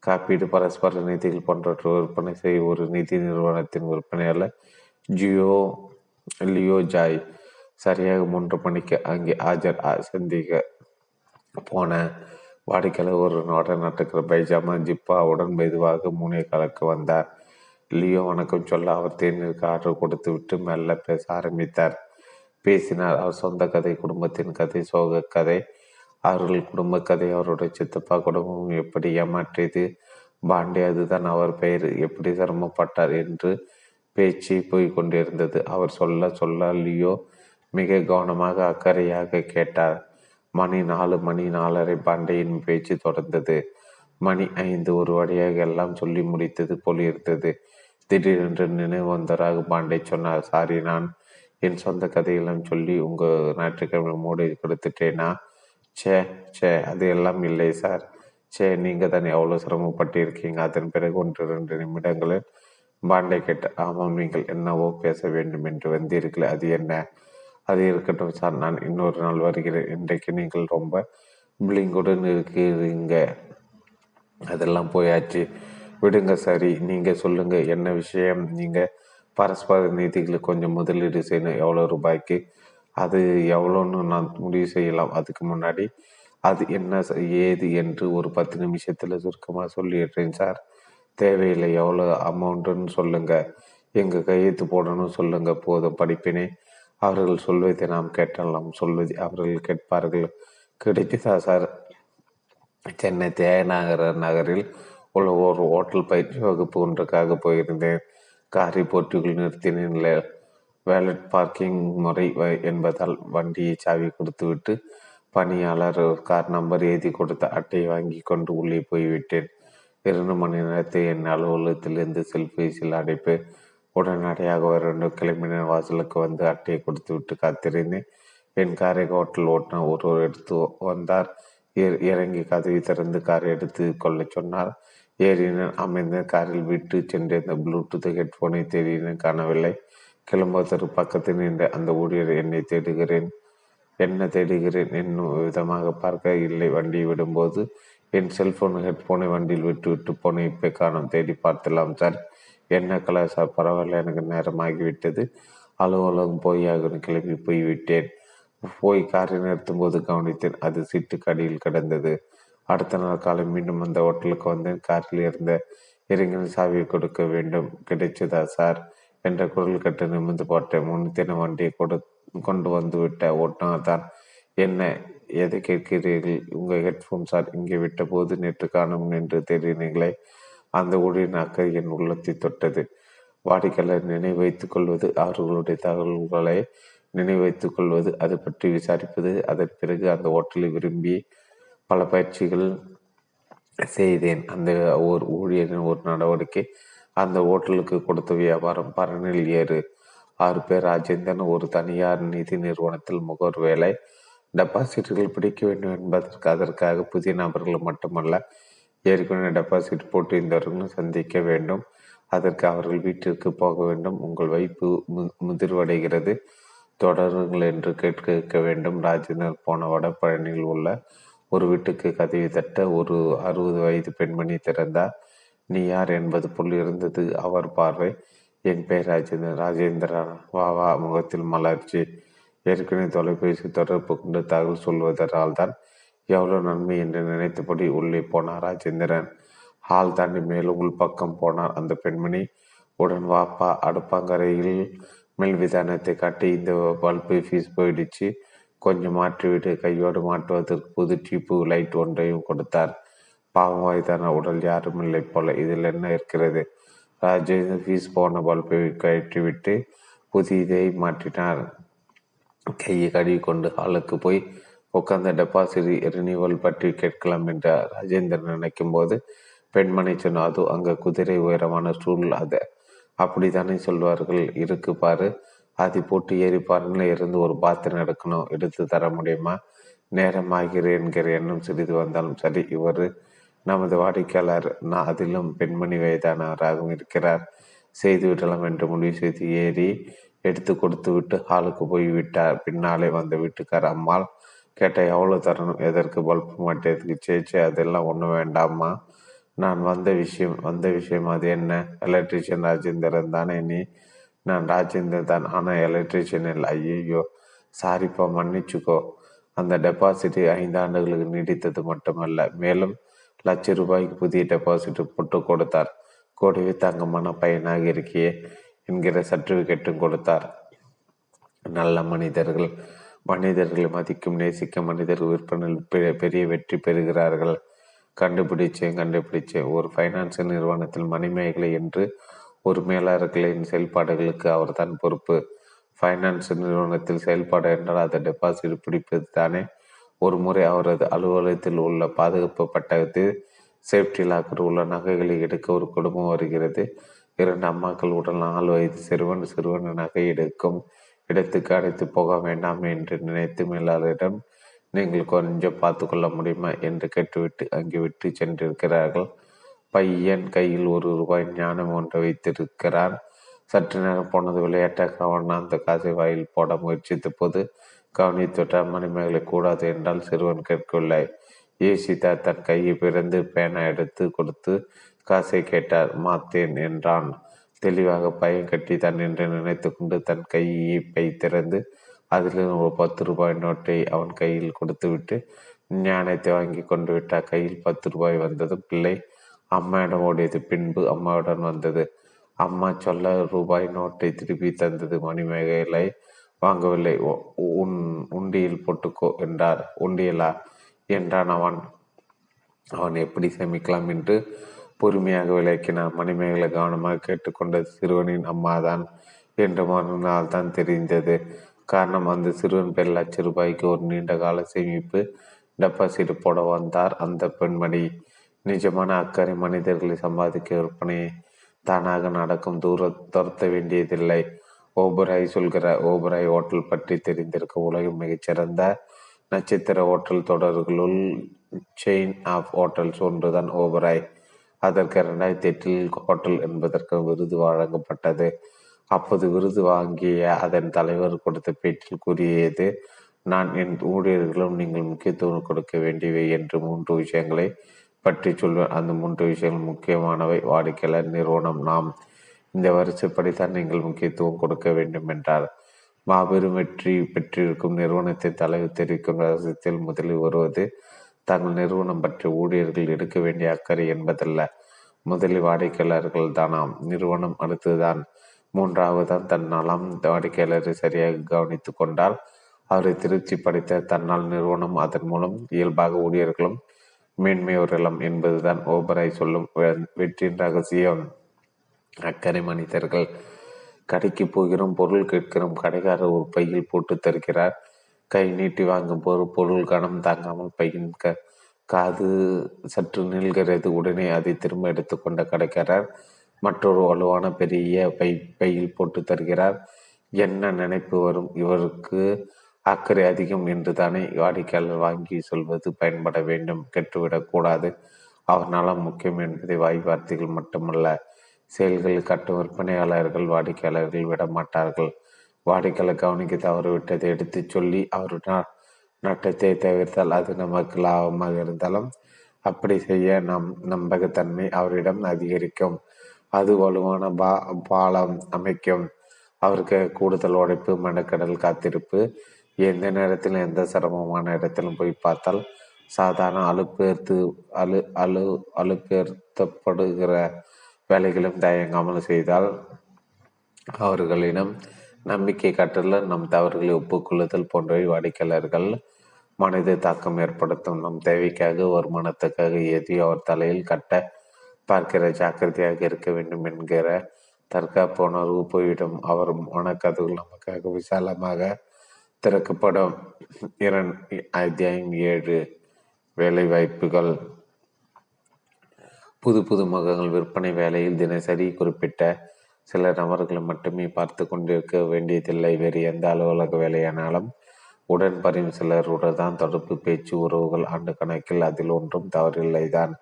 காப்பீடு, பரஸ்பர நிதிகள் போன்றவற்றை விற்பனை செய்ய ஒரு நிதி நிறுவனத்தின் விற்பனையாளர் ஜியோ லியோ ஜாய் சரியாக மூன்று மணிக்கு அங்கே ஆஜர். சந்திக்க போன வாடிக்கையாளர் ஒரு நோட நட்டுக்கிற பைஜாமா ஜிப்பாவுடன் மெதுவாக மூணே காலுக்கு வந்தார். லியோ வணக்கம் சொல்ல அவர் தேநீருக்கு ஆர்டர் கொடுத்து விட்டு மெல்ல பேச ஆரம்பித்தார். பேசினார். அவர் சொந்த கதை, குடும்பத்தின் கதை, சோக கதை, அவர்கள் குடும்ப கதை, அவருடைய சித்தப்பா குடும்பம் எப்படி ஏமாற்றியது, பாண்டே அதுதான் அவர் பெயர், எப்படி சிரமப்பட்டார் என்று பேச்சு போய்கொண்டிருந்தது. அவர் சொல்ல சொல்ல லியோ மிக கவனமாக அக்கறையாக கேட்டார். மணி நாலு மணி நாலரை பாண்டேயின் பேச்சு தொடர்ந்தது. மணி ஐந்து. ஒரு வழியாக எல்லாம் சொல்லி முடித்தது போல் இருந்தது. திடீரென்று நினைவு வந்தவராக பாண்டே சொன்னார், சாரி, நான் என் சொந்த கதையெல்லாம் சொல்லி உங்கள் ஞாயிற்றுக்கிழமை மூடி கொடுத்துட்டேனா? சே சே அது எல்லாம் இல்லை சார். சே நீங்கள் தான் எவ்வளோ சிரமப்பட்டு இருக்கீங்க. அதன் பிறகு ஒன்று இரண்டு நிமிடங்களில் பாண்டை கேட்டு, ஆமாம், நீங்கள் என்னவோ பேச வேண்டும் என்று வந்தீர்களே, அது என்ன? அது இருக்கட்டும் சார், நான் இன்னொரு நாள் வருகிறேன். இன்றைக்கு நீங்கள் ரொம்ப பிள்ளைங்குடன் இருக்கிறீங்க. அதெல்லாம் போயாச்சு, விடுங்க. சரி, நீங்கள் சொல்லுங்கள், என்ன விஷயம்? நீங்கள் பரஸ்பர நீதிகளை கொஞ்சம் முதலீடு செய்யணும். எவ்வளோ ரூபாய்க்கு? அது எவ்வளோன்னு நான் முடிவு செய்யலாம். அதுக்கு முன்னாடி அது என்ன ஏது என்று ஒரு பத்து நிமிஷத்தில் சுருக்கமாக சொல்லிடுறேன் சார். தேவையில்லை. எவ்வளோ அமௌண்ட்டுன்னு சொல்லுங்கள், எங்கள் கையெழுத்து போடணும் சொல்லுங்கள், போதும். படிப்பினை அவர்கள் சொல்வதை நாம் கேட்டலாம், சொல்வதை அவர்கள் கேட்பார்கள். கிடைக்குதா சார்? சென்னை தியாகநகர நகரில் உள்ள ஒரு ஹோட்டல் பயிற்சி வகுப்பு ஒன்றுக்காக போயிருந்தேன். காரை போட்டிக்குள் நிறுத்தின. வேலட் பார்க்கிங் முறை என்பதால் வண்டியை சாவி கொடுத்துவிட்டு பணியாளர் கார் நம்பர் எழுதி கொடுத்த அட்டையை வாங்கி கொண்டு உள்ளே போய்விட்டேன். இரண்டு மணி நேரத்தை என் அலுவலகத்திலிருந்து செல்பேசியில் அடைப்பு. உடனடியாக இரண்டு கிளம்பின வாசலுக்கு வந்து அட்டையை கொடுத்து விட்டு காத்திருந்தேன். என் காரை ஹோட்டல் ஓட்டுநர் ஒருவர் எடுத்து வந்தார். இறங்கி கதவை திறந்து காரை எடுத்து கொள்ள சொன்னார். ஏறினேன், அமைந்த காரில் விட்டு சென்றிருந்த ப்ளூடூத் ஹெட்ஃபோனை தேடினேன், காணவில்லை. கிளம்புவதற்கு பக்கத்தில் நின்று அந்த ஊழியர், என்னை தேடுகிறேன் என்ன தேடுகிறேன் என்னும் விதமாக பார்க்க, இல்லை, வண்டியை விடும்போது என் செல்போன் ஹெட்ஃபோனை வண்டியில் விட்டு விட்டு போனேன், இப்போ காணும், தேடி பார்த்துலாம் சார். என்ன கலர் சார்? பரவாயில்ல, எனக்கு நேரமாகிவிட்டது, அலுவலகம் போயாகணும், கிளம்பி போய்விட்டேன். போய் காரை நிறுத்தும் போது கவனித்தேன், அது சீட்டுக்கு அடியில் கிடந்தது. அடுத்த நாள் காலை மீண்டும் அந்த ஹோட்டலுக்கு வந்தேன். காரில் இருந்த இறங்கின சாவியை கொடுக்க வேண்டும். கிடைச்சதா சார் என்ற குரல் கட்டு நிமிர்ந்து போட்டேன். முன்தின வண்டியை கொடு கொண்டு வந்து விட்ட ஓட்டுநர் தான், என்ன எதை கேட்கிறீர்கள்? உங்கள் ஹெட்ஃபோன் சார், இங்கே விட்ட போது நேற்று காணும் என்று தெரியுங்களே. அந்த ஊழியின் அக்கறை என் உள்ளத்தை தொட்டது. வாடிக்கையாளர் நினைவு வைத்துக் கொள்வது, அவர்களுடைய தகவல்களை நினைவு வைத்துக் கொள்வது, அதை பற்றி விசாரிப்பது. அதன் பிறகு அந்த ஹோட்டலை விரும்பி பல பயிற்சிகள் செய்தேன். அந்த ஒரு ஊழியரின் ஒரு நடவடிக்கை அந்த ஹோட்டலுக்கு கொடுத்த வியாபாரம். பரணில் ஏறு ஆறு பேர் ராஜேந்திரன் ஒரு தனியார் நிதி நிறுவனத்தில் முகவர் வேலை. டெபாசிட்டுகள் பிடிக்க வேண்டும் என்பதற்கு அதற்காக புதிய நபர்கள் மட்டுமல்ல, ஏற்கனவே டெபாசிட் போட்டிருந்தவர்களும் சந்திக்க வேண்டும். அதற்கு அவர்கள் வீட்டிற்கு போக வேண்டும். உங்கள் வைப்பு முதிர்வடைகிறது, தொடருங்கள் என்று கேட்க வேண்டும். ராஜேந்திரன் போன வடபழனியில் உள்ள ஒரு வீட்டுக்கு கதவி தட்ட ஒரு அறுபது வயது பெண்மணி திறந்தார். நீ யார் என்பது போல் இருந்தது அவர் பார்வை. என் பெயர் ராஜேந்திரன். ராஜேந்திரன் வா வா முகத்தில் மலர்ச்சி. ஏற்கனவே தொலைபேசி தொடர்பு கொண்டு தகவல் சொல்வதால் தான் எவ்வளோ நன்மை என்று நினைத்தபடி உள்ளே போனார் ராஜேந்திரன். ஹால் தாண்டி மேலும் உள்பக்கம் போனார் அந்த பெண்மணி. உடன் வாப்பா அடுப்பாங்கரையில் மேல் விதானத்தை காட்டி, இந்த பல்பு ஃபீஸ் போயிடுச்சு, கொஞ்சம் மாற்றிவிட்டு கையோடு மாற்றுவதற்கு புது டியூப்பு லைட் ஒன்றையும் கொடுத்தார். பாவம் வயதான உடல், யாரும் இல்லை போல. இதில் என்ன இருக்கிறது? ராஜேந்திரன் ஃபீஸ் போன பல்பை கயற்றிவிட்டு புதியதை மாற்றினார். கையை கழுவி கொண்டு ஹாலுக்கு போய் உட்கார்ந்த டெபாசிட் ரினியூவல் பற்றி கேட்கலாம் என்று ராஜேந்திரன் நினைக்கும் போது பெண்மணி சொன்ன, அது அங்கே குதிரை உயரமான ஸ்டூல், அதை அப்படித்தானே சொல்வார்கள், இருக்கு பாரு, அதை போட்டு ஏறி பாருன்னு இருந்து ஒரு பாத்திரம் எடுக்கணும், எடுத்து தர முடியுமா? நேரமாகிறேன் என்கிற எண்ணம் சிறிது வந்தாலும் சரி, இவர் நமது வாடிக்கையாளர், நான் அதிலும் பெண்மணி வயதானவராகவும் இருக்கிறார், செய்து விடலாம் என்று முடிவு செய்து ஏறி எடுத்து கொடுத்து விட்டு ஹாலுக்கு போய்விட்டார். பின்னாலே வந்த வீட்டுக்கார் அம்மாள் கேட்ட, எவ்வளோ தரணும், எதற்கு பல்பு மாட்டேதுக்கு? சேச்சு அதெல்லாம் ஒன்றும் வேண்டாமா, நான் வந்த விஷயம் வந்த விஷயம் அது என்ன? எலக்ட்ரிஷியன் ராஜேந்திரன் தானே? நீ? நான் ராஜேந்திரன் தான், ஆனால் எலக்ட்ரிஷியன் இல்லை. ஐயோ சாரிப்பா, மன்னிச்சுக்கோ. அந்த டெபாசிட் ஐந்து ஆண்டுகளுக்கு நீடித்தது மட்டுமல்ல, மேலும் லட்ச ரூபாய்க்கு புதிய டெபாசிட் போட்டு கொடுத்தார். கூடவே தங்கமான பையனாக இருக்கியே என்கிற சர்டிஃபிகேட்டும் கொடுத்தார். நல்ல மனிதர்கள், மனிதர்களை மதிக்கும் நேசிக்க மனிதர்கள் விற்பனையில் பெரிய வெற்றி பெறுகிறார்கள். கண்டுபிடிச்சேன் கண்டுபிடிச்சேன் ஒரு ஃபைனான்சியல் நிறுவனத்தில் மணிமேகலை என்று ஒரு மேலாளர்களின் செயல்பாடுகளுக்கு அவர் தான் பொறுப்பு. ஃபைனான்சியல் நிறுவனத்தில் செயல்பாடு என்றால் அதை டெபாசிட் பிடிப்பது தானே. ஒரு முறை அவரது அலுவலகத்தில் உள்ள பாதுகாப்பு பட்டகத்தில் சேஃப்டி லாக்கர் உள்ள நகைகளை எடுக்க ஒரு குடும்பம் வருகிறது. இரண்டு அம்மாக்கள் உடல் நாலு வயது சிறுவன் சிறுவன் நகை எடுக்கும் இடத்துக்கு அடைத்து போக வேண்டாம் என்று நினைத்து மேலாளரிடம், நீங்கள் கொஞ்சம் பார்த்து கொள்ள முடியுமா என்று கேட்டுவிட்டு அங்கே விட்டு சென்றிருக்கிறார்கள். பையன் கையில் ஒரு ரூபாய் ஞானம் ஒன்று வைத்திருக்கிறான். சற்று நேரம் போனது விளையாட்டாக அவன் அந்த காசை வாயில் போட முயற்சித்த போது கவனித்துட்ட மணிமேகலை கூடாது என்றால் சிறுவன் கேட்கவில்லை. ஏ சீதா தன் கையை பிறந்து பேனா எடுத்து கொடுத்து காசை கேட்டார். மாத்தேன் என்றான். தெளிவாக பையன் கட்டித்தான் என்று நினைத்து கொண்டு தன் கையை பை திறந்து அதில் ஒரு பத்து ரூபாய் நோட்டை அவன் கையில் கொடுத்துவிட்டு ஞானத்தை வாங்கி கொண்டு விட்டார். கையில் பத்து ரூபாய் வந்தது. பிள்ளை அம்மாவிடம் ஓடியது. பின்பு அம்மாவுடன் வந்தது. அம்மா சொல்ல ரூபாய் நோட்டை திருப்பி தந்தது. மணிமேகலை வாங்கவில்லை. உன் உண்டியில் போட்டுக்கோ என்றார். உண்டியலா என்றான் அவன். அவன் எப்படி சேமிக்கலாம் என்று பொறுமையாக விளக்கினான். மணிமேகலை கவனமாக கேட்டுக்கொண்டது சிறுவனின் அம்மாதான் என்று மறுநாள் தான் தெரிந்தது. காரணம், அந்த சிறுவன் பெண் லட்ச ரூபாய்க்கு ஒரு நீண்ட கால சேமிப்பு டெபாசிட் போட வந்தார். அந்த பெண்மணி நிஜமான அக்கறை மனிதர்களை சம்பாதிக்க விற்பனையை தானாக நடக்கும். தூர துரத்த வேண்டியதில்லை. ஓபராய் சொல்கிற ஓபராய் ஹோட்டல் பற்றி தெரிந்திருக்க உலகின் மிகச்சிறந்த நட்சத்திர ஹோட்டல் தொடர்களுள் செயின் ஆஃப் ஹோட்டல்ஸ் ஒன்றுதான் ஓபராய். அதற்கு இரண்டாயிரத்தி எட்டில் ஹோட்டல் என்பதற்கு விருது வழங்கப்பட்டது. அப்போது விருது வாங்கிய அதன் தலைவர் கொடுத்த பேட்டில் கூறியது, நான் என் ஊழியர்களும் நீங்கள் முக்கியத்துவம் கொடுக்க வேண்டியவை என்று மூன்று விஷயங்களை பற்றி சொல்வேன். அந்த மூன்று விஷயங்கள் முக்கியமானவை. வாடிக்கையாளர், நிறுவனம், நாம். இந்த வரிசைப்படித்தான் நீங்கள் முக்கியத்துவம் கொடுக்க வேண்டும் என்றார். மாபெரும் வெற்றி பெற்றிருக்கும் நிறுவனத்தின் தலைவர் தெரிவிக்கும் ரகசியத்தில் முதலில் வருவது தங்கள் நிறுவனம் பற்றி ஊழியர்கள் எடுக்க வேண்டிய அக்கறை என்பதல்ல, முதலில் வாடிக்கையாளர்கள் தானாம், நிறுவனம் அடுத்துதான், மூன்றாவதுதான் தன் நலம். வாடிக்கையாளரை சரியாக கவனித்து கொண்டால் அவரை திருப்தி படைத்த தன்னால் நிறுவனம், அதன் மூலம் இயல்பாக ஊழியர்களும் மேன்மையுறலாம் என்பதுதான் ஓபராய் சொல்லும் வெற்றியின் ரகசியம். அக்கறை மனிதர்கள். கடைக்கு போகிறோம், பொருள் கேட்கிறோம், கடைக்காரர் ஒரு பையில் போட்டு தருகிறார். கை நீட்டி வாங்கும் போது பொருள் கணம் தாங்காமல் பையின் க காது சற்று நீள்கிறது. உடனே அதை திரும்ப எடுத்துக்கொண்ட கடைக்காரர் மற்றொரு வலுவான பெரிய பை பையில் போட்டு தருகிறார். என்ன நினைப்பு வரும்? இவருக்கு அக்கறை அதிகம் என்று தானே வாடிக்கையாளர் வாங்கி சொல்வது பயன்பட வேண்டும், கெட்டுவிடக்கூடாது. அவர் நலம் முக்கியம் என்பதை வாய் வார்த்தைகள் மட்டுமல்ல, செயல்களில் கட்டும் விற்பனையாளர்கள் வாடிக்கையாளர்கள் விடமாட்டார்கள். வாடிக்கையாளர் கவனிக்க தவறுவிட்டதை எடுத்து சொல்லி அவருடன் நட்டத்தை தவிர்த்தால் அது நமக்கு லாபமாக இருந்தாலும் அப்படி செய்ய நம் நம்பகத்தன்மை அவரிடம் அதிகரிக்கும். அது வலுவான பா பாலம் அமைக்கும். அவருக்கு கூடுதல் உழைப்பு, மனக்கடல் காத்திருப்பு, எந்த நேரத்திலும் எந்த சிரமமான இடத்திலும் போய் பார்த்தால் சாதாரண அலுப்பேர்த்து அலு அலு அலுப்பேர்த்தப்படுகிற வேலைகளும் தயங்காமல் செய்தால் அவர்களிடம் நம்பிக்கை காட்டுதல், நம் தவறுகளை ஒப்புக்கொள்ளுதல் போன்றவை வாடிக்கையாளர்கள் மனித தாக்கம் ஏற்படுத்தும். நம் தேவைக்காக வருமானத்துக்காக எதையும் அவர் தலையில் கட்ட பார்க்கிற ஜாக்கிரதையாக இருக்க வேண்டும் என்கிற தற்காப்பு உணர்வு போய்விடும். அவர் மனக்கதவுகள் நமக்காக விசாலமாக திறக்கப்படும். இரண்டு அத்தியாயம் ஏழு வேலை வாய்ப்புகள். புது புது முகங்கள். விற்பனை வேலையில் தினசரி குறிப்பிட்ட சில நபர்களை மட்டுமே பார்த்து கொண்டிருக்க வேண்டியதில்லை. வேறு எந்த அலுவலக வேலையானாலும் உடன் பறியும் சிலருடன் தான் தொடர்பு, பேச்சு, உறவுகள். ஆண்டு கணக்கில் அதில் ஒன்றும் தவறில்லை தான்.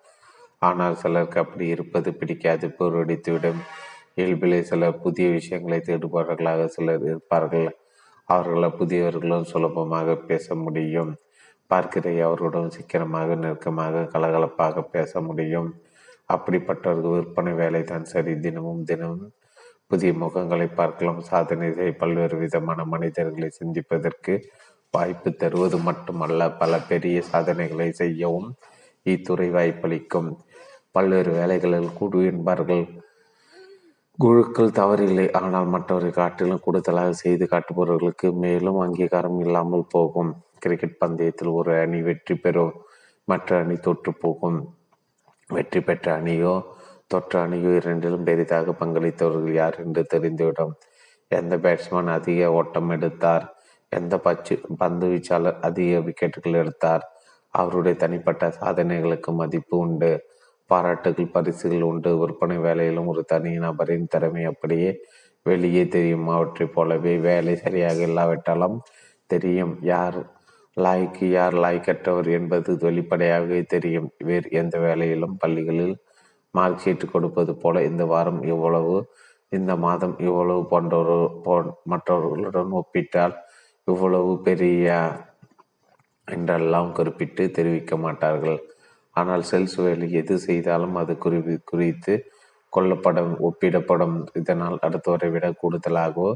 ஆனால் சிலருக்கு அப்படி இருப்பது பிடிக்காது, போர் அடித்துவிடும். இயல்பிலே சிலர் புதிய விஷயங்களை தேடுபவர்களாக சிலர் இருப்பார்கள். அவர்களை புதியவர்களும் சுலபமாக பேச முடியும். பார்க்கிற அவர்களுடன் சீக்கிரமாக, நெருக்கமாக, கலகலப்பாக பேச முடியும். அப்படிப்பட்டவர்கள் விற்பனை வேலை தான் சரி. தினமும் தினமும் புதிய முகங்களை பார்க்கலாம். சாதனை செய்ய பல்வேறு விதமான மனிதர்களை சிந்திப்பதற்கு வாய்ப்பு தருவது மட்டுமல்ல, பல பெரிய சாதனைகளை செய்யவும் இத்துறை வாய்ப்பளிக்கும். பல்வேறு வேலைகளில் குழு என்பார்கள். குழுக்கள் தவறில்லை, ஆனால் மற்றவரை காட்டிலும் கூடுதலாக செய்து காட்டுபவர்களுக்கு மேலும் அங்கீகாரம் இல்லாமல் போகும். கிரிக்கெட் பந்தயத்தில் ஒரு அணி வெற்றி பெறும், மற்ற அணி தோற்று போகும். வெற்றி பெற்ற அணியோ தொற்ற அணியோ இரண்டிலும் பெரிதாக பங்களித்தவர்கள் யார் என்று தெரிந்துவிடும். எந்த பேட்ஸ்மேன் அதிக ஓட்டம் எடுத்தார், எந்த பச்சு பந்து வீச்சாளர் அதிக விக்கெட்டுகள் எடுத்தார், அவருடைய தனிப்பட்ட சாதனைகளுக்கு மதிப்பு உண்டு, பாராட்டுகள், பரிசுகள் உண்டு. விற்பனை வேலையிலும் ஒரு தனி நபரின் திறமை அப்படியே வெளியே தெரியும். அவற்றைப் போலவே வேலை சரியாக இல்லாவிட்டாலும் தெரியும். யார் லாய்க்கு, யார் லாய்க்கற்றவர் என்பது வெளிப்படையாகவே தெரியும். வேறு எந்த வேலையிலும் பள்ளிகளில் மார்க் ஷீட் கொடுப்பது போல இந்த வாரம் இவ்வளவு, இந்த மாதம் இவ்வளவு போன்றவரு போ மற்றவர்களுடன் ஒப்பிட்டால் இவ்வளவு பெரிய என்றெல்லாம் குறிப்பிட்டு தெரிவிக்க மாட்டார்கள். ஆனால் செல்ஸ் வேலை எது செய்தாலும் அது குறி குறித்து கொல்லப்படும் ஒப்பிடப்படும். இதனால் அடுத்தவரை விட கூடுதலாகவோ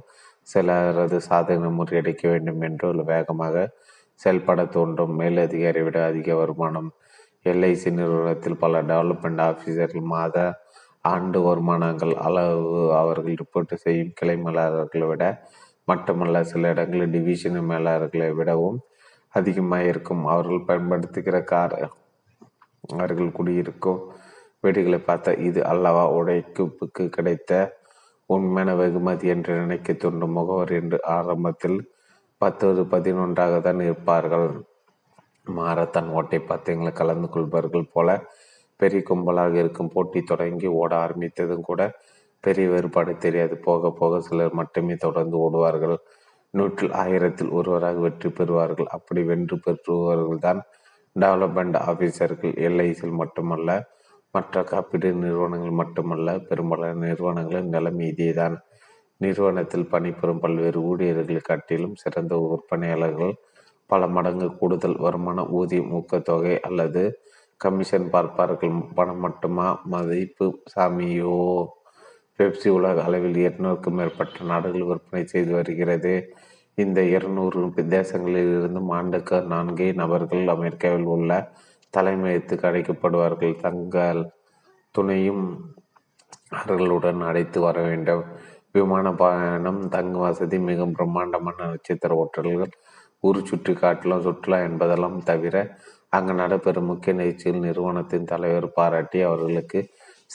சிலரது சாதனை முறியடிக்க வேண்டும் என்று வேகமாக செயல்பட தோன்றும். மேலதிகாரி விட அதிக வருமானம். எல்ஐசி நிறுவனத்தில் பல டெவலப்மெண்ட் ஆஃபீஸர்கள் மாத ஆண்டு வருமானங்கள் அளவு அவர்கள் ரிப்போர்ட் செய்யும் கிளை மேலாளர்களை விட மட்டுமல்ல சில இடங்களில் டிவிஷன் மேலாளர்களை விடவும் அதிகமாக இருக்கும். அவர்கள் பயன்படுத்துகிற கார், அவர்கள் குடியிருக்கும் வீடுகளை பார்த்தா இது அல்லவா உழைப்புக்கு கிடைத்த உண்மையான வெகுமதி என்று நினைக்க தோன்றும். முகவர் என்று ஆரம்பத்தில் பத்தொரு பதினொன்றாக தான் இருப்பார்கள். மாரத்தான் ஓட்டை பத்தியங்களை கலந்து கொள்பவர்கள் போல பெரிய கும்பலாக இருக்கும். போட்டி தொடங்கி ஓட ஆரம்பித்ததும் கூட பெரிய வேறுபாடு தெரியாது. போக போக சிலர் மட்டுமே தொடர்ந்து ஓடுவார்கள். நூற்றில் ஆயிரத்தில் ஒருவராக வெற்றி பெறுவார்கள். அப்படி வென்று பெற்றுவர்கள் தான் டெவலப்மெண்ட் ஆஃபீஸர்கள். எல்ஐசியில் மட்டுமல்ல மற்ற காப்பீடு நிறுவனங்கள் மட்டுமல்ல பெரும்பாலான நிறுவனங்களின் நிலைமை இதேதான். நிறுவனத்தில் பணிபுரியும் பல்வேறு ஊழியர்கள் காட்டிலும் சிறந்த விற்பனையாளர்கள் பல மடங்கு கூடுதல் வருமான ஊதிய ஊக்கத்தொகை அல்லது கமிஷன் பார்ப்பார்கள். பணம் மட்டுமா மதிப்பு சாமியோ? பெப்சி உலக அளவில் இருநூறுக்கும் மேற்பட்ட நாடுகள் விற்பனை செய்து வருகிறது. இந்த இருநூறு தேசங்களில் இருந்தும் ஆண்டுக்கு நான்கே நபர்கள் அமெரிக்காவில் உள்ள தலைமையத்துக்கு அழைக்கப்படுவார்கள். தங்கள் துணையும் அவர்களுடன் அழைத்து வர வேண்டும். விமான பயணம், தங்கு வசதி, மிகவும் பிரம்மாண்டமான நட்சத்திர ஓட்டல்கள், ஊர் சுற்றி காட்டலாம், சுற்றுலா என்பதெல்லாம் தவிர அங்கு நடைபெறும் முக்கிய நிகழ்ச்சியில் நிறுவனத்தின் தலைவர் பாராட்டி அவர்களுக்கு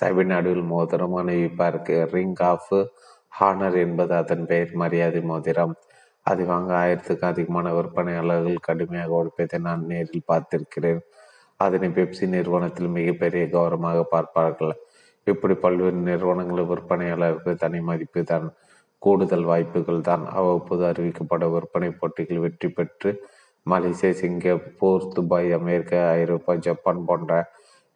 சபை நடுவில் மோதிரம் அணிவிப்பார்கள். ரிங் ஆஃப் ஹானர் என்பது அதன் பெயர். மரியாதை மோதிரம். அது வாங்க ஆயிரத்துக்கும் அதிகமான விற்பனையாளர்கள் கடுமையாக உழைப்பதை நான் நேரில் பார்த்திருக்கிறேன். அதனை பெப்சி நிறுவனத்தில் மிகப்பெரிய கௌரவமாக பார்ப்பார்கள். இப்படி பல்வேறு நிறுவனங்களில் விற்பனையாளர்கள் தனி மதிப்பு தான், கூடுதல் வாய்ப்புகள் தான். அவ்வப்போது அறிவிக்கப்படும் விற்பனை போட்டிகள் வெற்றி பெற்று மலேசியா, சிங்கப்பூர், துபாய், அமெரிக்கா, ஐரோப்பா, ஜப்பான் போன்ற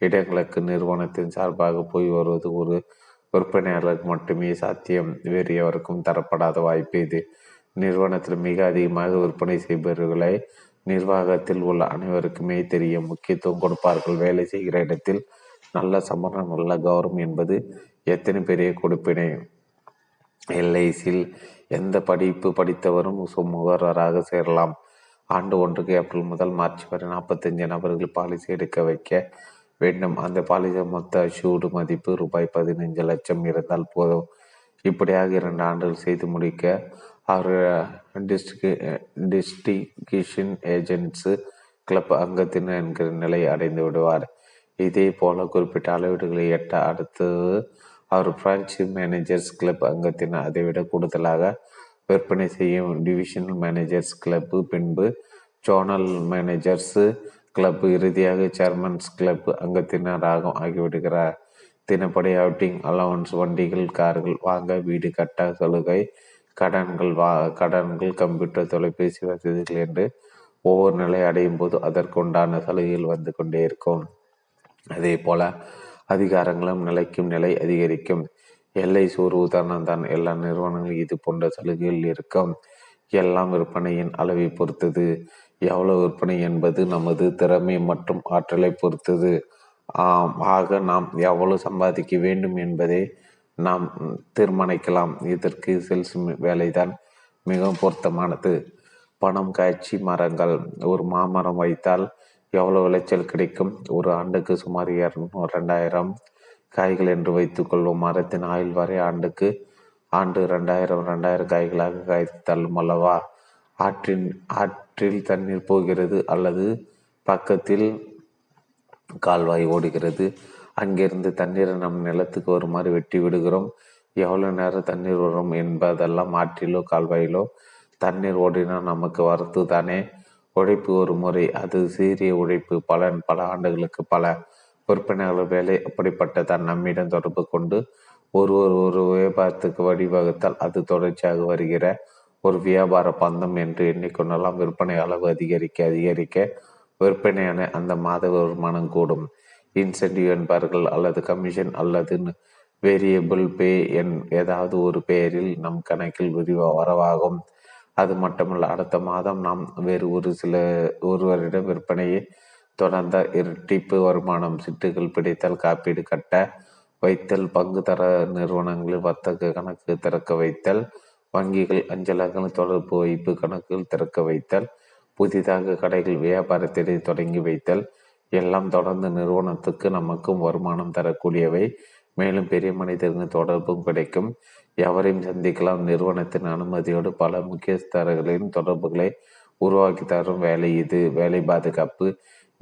இடங்களுக்கு நிறுவனத்தின் சார்பாக போய் வருவது ஒரு விற்பனையாளருக்கு மட்டுமே சாத்தியம். வேறு எவருக்கும் தரப்படாத வாய்ப்பு இது. நிறுவனத்தில் மிக அதிகமாக விற்பனை செய்பவர்களை நிர்வாகத்தில் உள்ள அனைவருக்குமே தெரிய முக்கியத்துவம் கொடுப்பார்கள். வேலை செய்கிற இடத்தில் நல்ல சம்பளம், நல்ல கௌரவம் என்பது எத்தனை பெரிய கொடுப்பினை. எல்ஐசியில் எந்த படிப்பு படித்தவரும் முகவராக சேரலாம். ஆண்டு ஒன்றுக்கு ஏப்ரல் முதல் மார்ச் வரை நாற்பத்தஞ்சு நபர்கள் பாலிசி எடுக்க வைக்க வேண்டும். அந்த பாலிசி மொத்த ஷூடு மதிப்பு ரூபாய் பதினைஞ்சு லட்சம் இருந்தால் போதும். இப்படியாக இரண்டு ஆண்டுகள் செய்து முடிக்க அவர் டிஸ்டி டிஸ்டிகிஷன் ஏஜென்ட்ஸு கிளப் அங்கத்தினர் என்கிற நிலை அடைந்து விடுவார். இதே போல குறிப்பிட்ட அளவீடுகளை எட்ட அடுத்து அவர் பிரான்ச்சு மேனேஜர்ஸ் கிளப் அங்கத்தினர், அதைவிட கூடுதலாக விற்பனை செய்யும் டிவிஷனல் மேனேஜர்ஸ் கிளப்பு, பின்பு ஜோனல் மேனேஜர்ஸு கிளப்பு, இறுதியாக சேர்மன்ஸ் கிளப்பு அங்கத்தினர் ஆகும் ஆகிவிடுகிறார். தினப்படி அவுட்டிங், அலவன்ஸ், வண்டிகள், கார்கள் வாங்க, வீடு கட்ட சலுகை, கடன்கள் வா கடன்கள் கம்ப்யூட்டர், தொலைபேசி வசதிகள் என்று ஒவ்வொரு நிலை அடையும் போது அதற்குண்டான சலுகைகள் வந்து கொண்டே இருக்கும். அதே போல அதிகாரங்களும் நிலைக்கும் நிலை அதிகரிக்கும். எல்ஐசி ஒரு உதாரணம் தான். எல்லா நிறுவனங்களும் இது போன்ற சலுகைகள் இருக்கும். எல்லாம் விற்பனையின் அளவை பொறுத்தது. எவ்வளவு விற்பனை என்பது நமது திறமை மற்றும் ஆற்றலை பொறுத்தது. ஆக நாம் எவ்வளவு சம்பாதிக்க வேண்டும் என்பதை நாம் தீர்மானிக்கலாம். இதற்கு செல்ஸ் வேலைதான் மிகவும் பொருத்தமானது. பணம் காய்ச்சி மரங்கள். ஒரு மாமரம் வைத்தால் எவ்வளவு விளைச்சல் கிடைக்கும்? ஒரு ஆண்டுக்கு சுமார் இரண்டாயிரம் காய்கள் என்று வைத்துக்கொள்வோம். மரத்தின் ஆயுள் வரை ஆண்டுக்கு ஆண்டு ரெண்டாயிரம் ரெண்டாயிரம் காய்களாக காய்த்து தள்ளும் அல்லவா? ஆற்றின் ஆற்றில் தண்ணீர் போகிறது அல்லது பக்கத்தில் கால்வாய் ஓடுகிறது. அங்கிருந்து தண்ணீரை நம் நிலத்துக்கு வருமாறு வெட்டி விடுகிறோம். எவ்வளோ நேரம் தண்ணீர் வரும் என்பதெல்லாம் ஆற்றிலோ கால்வாயிலோ தண்ணீர் ஓடினால் நமக்கு வரத்து தானே. உழைப்பு ஒரு முறை, அது சீரிய உழைப்பு. பல பல ஆண்டுகளுக்கு பல விற்பனையாளர் வேலை அப்படிப்பட்டதான். நம்மிடம் தொடர்பு கொண்டு ஒரு ஒரு ஒரு வியாபாரத்துக்கு வழிவகுத்தால் அது தொடர்ச்சியாக வருகிற ஒரு வியாபார பந்தம் என்று எண்ணிக்கொள்ளலாம். விற்பனை அளவு அதிகரிக்க அதிகரிக்க விற்பனையான அந்த மாத வருமானம் கூடும். இன்சென்டிவ் என்பார்கள், அல்லது கமிஷன் அல்லது வேரியபிள் பே என் ஏதாவது ஒரு பெயரில் நம் கணக்கில் விரிவ வரவாகும். அது மட்டுமல்ல, அடுத்த மாதம் நாம் வேறு ஒரு சில ஒருவரிடம் விற்பனையை தொடர்ந்த இரட்டிப்பு வருமானம், சிட்டுகள் பிடித்தல், காப்பீடு கட்ட வைத்தல், பங்கு தர நிறுவனங்களில் வர்த்தக கணக்கு திறக்க வைத்தல், வங்கிகள் அஞ்சலகங்கள் தொடர்பு வைப்பு கணக்குகள் திறக்க வைத்தல், புதிதாக கடைகள் வியாபாரத்தை தொடங்கி வைத்தல் எல்லாம் தொடர்ந்து நிறுவனத்துக்கு நமக்கும் வருமானம் தரக்கூடியவை. மேலும் பெரிய மனிதர்கள் தொடர்பும் கிடைக்கும், எவரையும் சந்திக்கலாம். நிறுவனத்தின் அனுமதியோடு பல முக்கியஸ்தர்களின் தொடர்புகளை உருவாக்கி தரும் வேலை இது. வேலை பாதுகாப்பு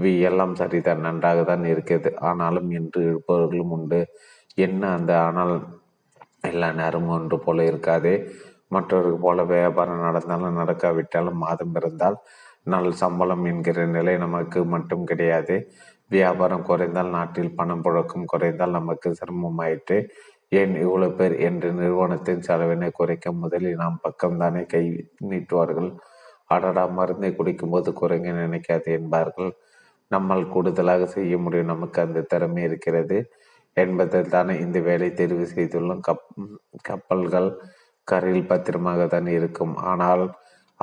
வி எல்லாம் சரிதான், நன்றாக தான் இருக்கிறது. ஆனாலும் என்று இருப்பவர்களும் உண்டு. என்ன அந்த ஆனால் எல்லா நேரமும் ஒன்று போல இருக்காதே. மற்றவர்கள் போல வியாபாரம் நடந்தாலும் நடக்காவிட்டாலும் மாதம் இருந்தால் நல்ல சம்பளம் என்கிற நிலை நமக்கு மட்டும் கிடையாது. வியாபாரம் குறைந்தால், நாட்டில் பணம் புழக்கம் குறைந்தால் நமக்கு சிரமமாயிற்று. ஏன் இவ்வளவு பேர் என்று நிறுவனத்தின் செலவினை குறைக்க முதலில் நாம் பக்கம்தானே கை நீட்டுவார்கள். அடடா, மருந்தை குடிக்கும்போது குறைங்க நினைக்காது என்பார்கள். நம்மால் கூடுதலாக செய்ய முடியும், நமக்கு அந்த திறமை இருக்கிறது என்பதில் தானே இந்த வேலை தெரிவு செய்துள்ளோம். கப் கப்பல்கள் கரையில் பத்திரமாக தான் இருக்கும், ஆனால்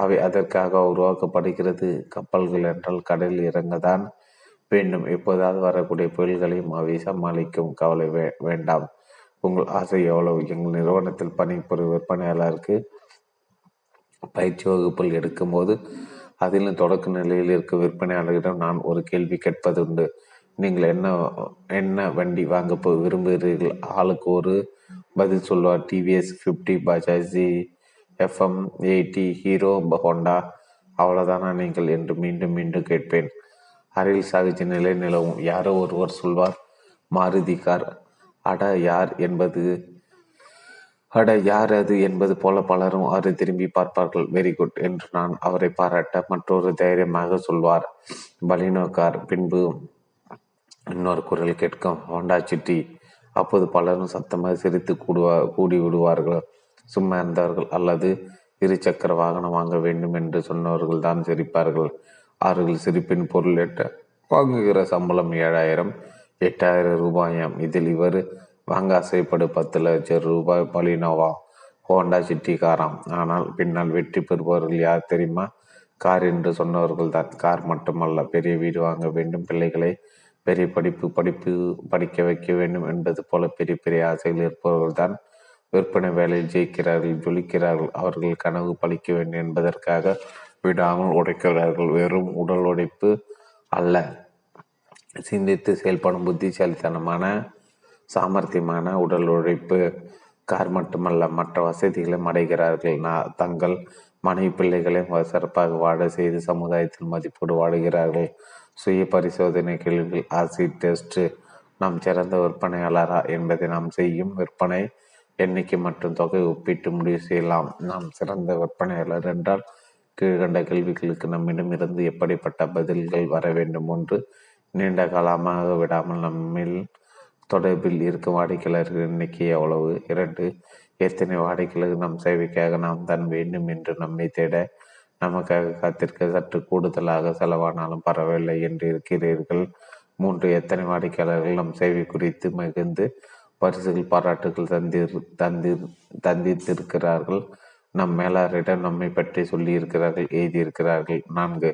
அவை அதற்காக உருவாக்கப்படுகிறது. கப்பல்கள் என்றால் கடலில் இறங்கதான் வேண்டும். எப்போதாவது வரக்கூடிய புயல்களையும் அவை சமாளிக்கும். கவலை வே வேண்டாம் உங்கள் ஆசை எவ்வளவு? எங்கள் நிறுவனத்தில் பணிபுரியும் விற்பனையாளருக்கு பயிற்சி வகுப்புகள் எடுக்கும்போது அதிலும் தொடக்க நிலையில் இருக்கும் விற்பனையாளர்களிடம் நான் ஒரு கேள்வி கேட்பதுண்டு. நீங்கள் என்ன என்ன வண்டி வாங்க போ விரும்புகிறீர்கள்? ஆளுக்கு ஒரு பதில் சொல்வார். TVS fifty, Bajaj, FM eighty, Hero, Honda. அவ்வளோதானா நீங்கள் என்று மீண்டும் மீண்டும் கேட்பேன். அருகில் சாகிச்ச நிலை நிலவும். யாரோ ஒருவர் சொல்வார், மாருதி கார். அட யார் என்பது அட யார் அது என்பது போல பலரும் அவரை திரும்பி பார்ப்பார்கள். வெரி குட் என்று நான் அவரை பாராட்ட, மற்றொரு தைரியமாக சொல்வார், பலினோ கார். பின்பு இன்னொரு குரல் கேட்கும், ஹோண்டா சிட்டி. அப்போது பலரும் சத்தமாக சிரித்து கூடுவா கூடி விடுவார்கள். சும்மா இருந்தவர்கள் அல்லது இரு சக்கர வாகனம் வாங்க வேண்டும் என்று சொன்னவர்கள் தான் சிரிப்பார்கள். அவர்கள் சிரிப்பின் பொருள் எட்ட வாங்குகிற சம்பளம் ஏழாயிரம் எட்டாயிரம் ரூபாயாம். இதில் இவர் வாங்க ஆசைப்படு பத்து லட்சம் ரூபாய் பலினோவா, ஹோண்டா சிட்டி காராம். ஆனால் பின்னால் வெற்றி பெறுபவர்கள் யார் தெரியுமா? கார் என்று சொன்னவர்கள் தான். கார் மட்டுமல்ல, பெரிய வீடு வாங்க வேண்டும், பிள்ளைகளை பெரிய படிப்பு படிப்பு படிக்க வைக்க வேண்டும் என்பது போல பெரிய பெரிய ஆசைகள் இருப்பவர்கள் தான் விற்பனை வேலையில் ஜெயிக்கிறார்கள், ஜொலிக்கிறார்கள். அவர்கள் கனவு பழிக்க வேண்டும் என்பதற்காக விடாமல் உடைக்கிறார்கள். வெறும் உடல் உடைப்பு அல்ல, சிந்தித்து செயல்படும் புத்திசாலித்தனமான சாமர்த்தியமான உடல் உழைப்பு. கார் மட்டுமல்ல, மற்ற வசதிகளையும் அடைகிறார்கள். நான் தங்கள் மனைவி பிள்ளைகளையும் சிறப்பாக வாழ செய்து சமுதாயத்தில் மதிப்போடு வாழுகிறார்கள். சுய பரிசோதனை கேள்விகள், ஆசிட் டெஸ்ட். நாம் சிறந்த விற்பனையாளரா என்பதை நாம் செய்யும் விற்பனை எண்ணிக்கை மற்றும் தொகை ஒப்பிட்டு முடிவு செய்யலாம். நாம் சிறந்த விற்பனையாளர் என்றால் கீழ்கண்ட கேள்விகளுக்கு நம்மிடம் இருந்து எப்படிப்பட்ட பதில்கள் வர வேண்டும். ஒன்று, நீண்ட காலமாக விடாமல் நம்மில் தொடர்பில் இருக்கும் வாடிக்கையாளர்கள் எண்ணிக்கை எவ்வளவு? இரண்டு, எத்தனை வாடிக்கையாளர்கள் நம் சேவைக்காக நாம் தான் வேண்டும் என்று நம்மை தேட நமக்காக காத்திருக்க சற்று கூடுதலாக செலவானாலும் பரவாயில்லை என்று இருக்கிறீர்கள்? மூன்று, எத்தனை வாடிக்கையாளர்கள் நம் சேவை குறித்து மிகுந்து பரிசுகள் பாராட்டுகள் தந்திரு தந்திர் தந்தித்திருக்கிறார்கள், நம் மேலாளரிடம் நம்மை பற்றி சொல்லியிருக்கிறார்கள், எழுதியிருக்கிறார்கள்? நான்கு,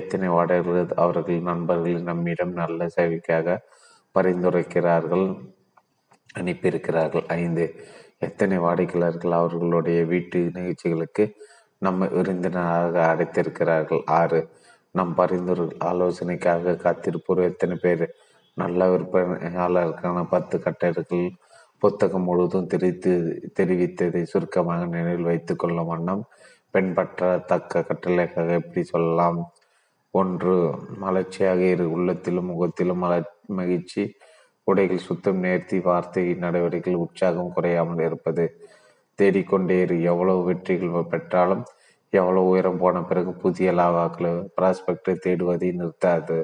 எத்தனை வாடகைகள் அவர்கள் நண்பர்கள் நம்மிடம் நல்ல சேவைக்காக பரிந்துரைக்கிறார்கள், அனுப்பியிருக்கிறார்கள்? ஐந்து, எத்தனை வாடிக்கையாளர்கள் அவர்களுடைய வீட்டு நிகழ்ச்சிகளுக்கு நம்ம விருந்தினராக அடைத்திருக்கிறார்கள்? ஆறு, நம் பரிந்துரை ஆலோசனைக்காக காத்திருப்போர் எத்தனை பேர்? நல்ல விற்பனையாளருக்கான பத்து கட்டர்கள் புத்தகம் முழுவதும் தெரிவித்து தெரிவித்ததை சுருக்கமாக நினைவில் வைத்து கொள்ளும் வண்ணம் பின்பற்றத்தக்க கட்டளைக்காக எப்படி சொல்லலாம்? ஒன்று, மலர்ச்சியாக இரு. உள்ளத்திலும் முகத்திலும் மலர் மகிழ்ச்சி. உடைகள் சுத்தம், நேர்த்தி, வார்த்தை, நடவடிக்கைகள் உற்சாகம் குறையாமல் இருப்பது. தேடிக்கொண்டே இரு. எவ்வளவு வெற்றிகள் பெற்றாலும் எவ்வளவு உயரம் போன பிறகு புதிய லாவாக்களை ப்ராஸ்பெக்டை தேடுவதை நிறுத்தாது.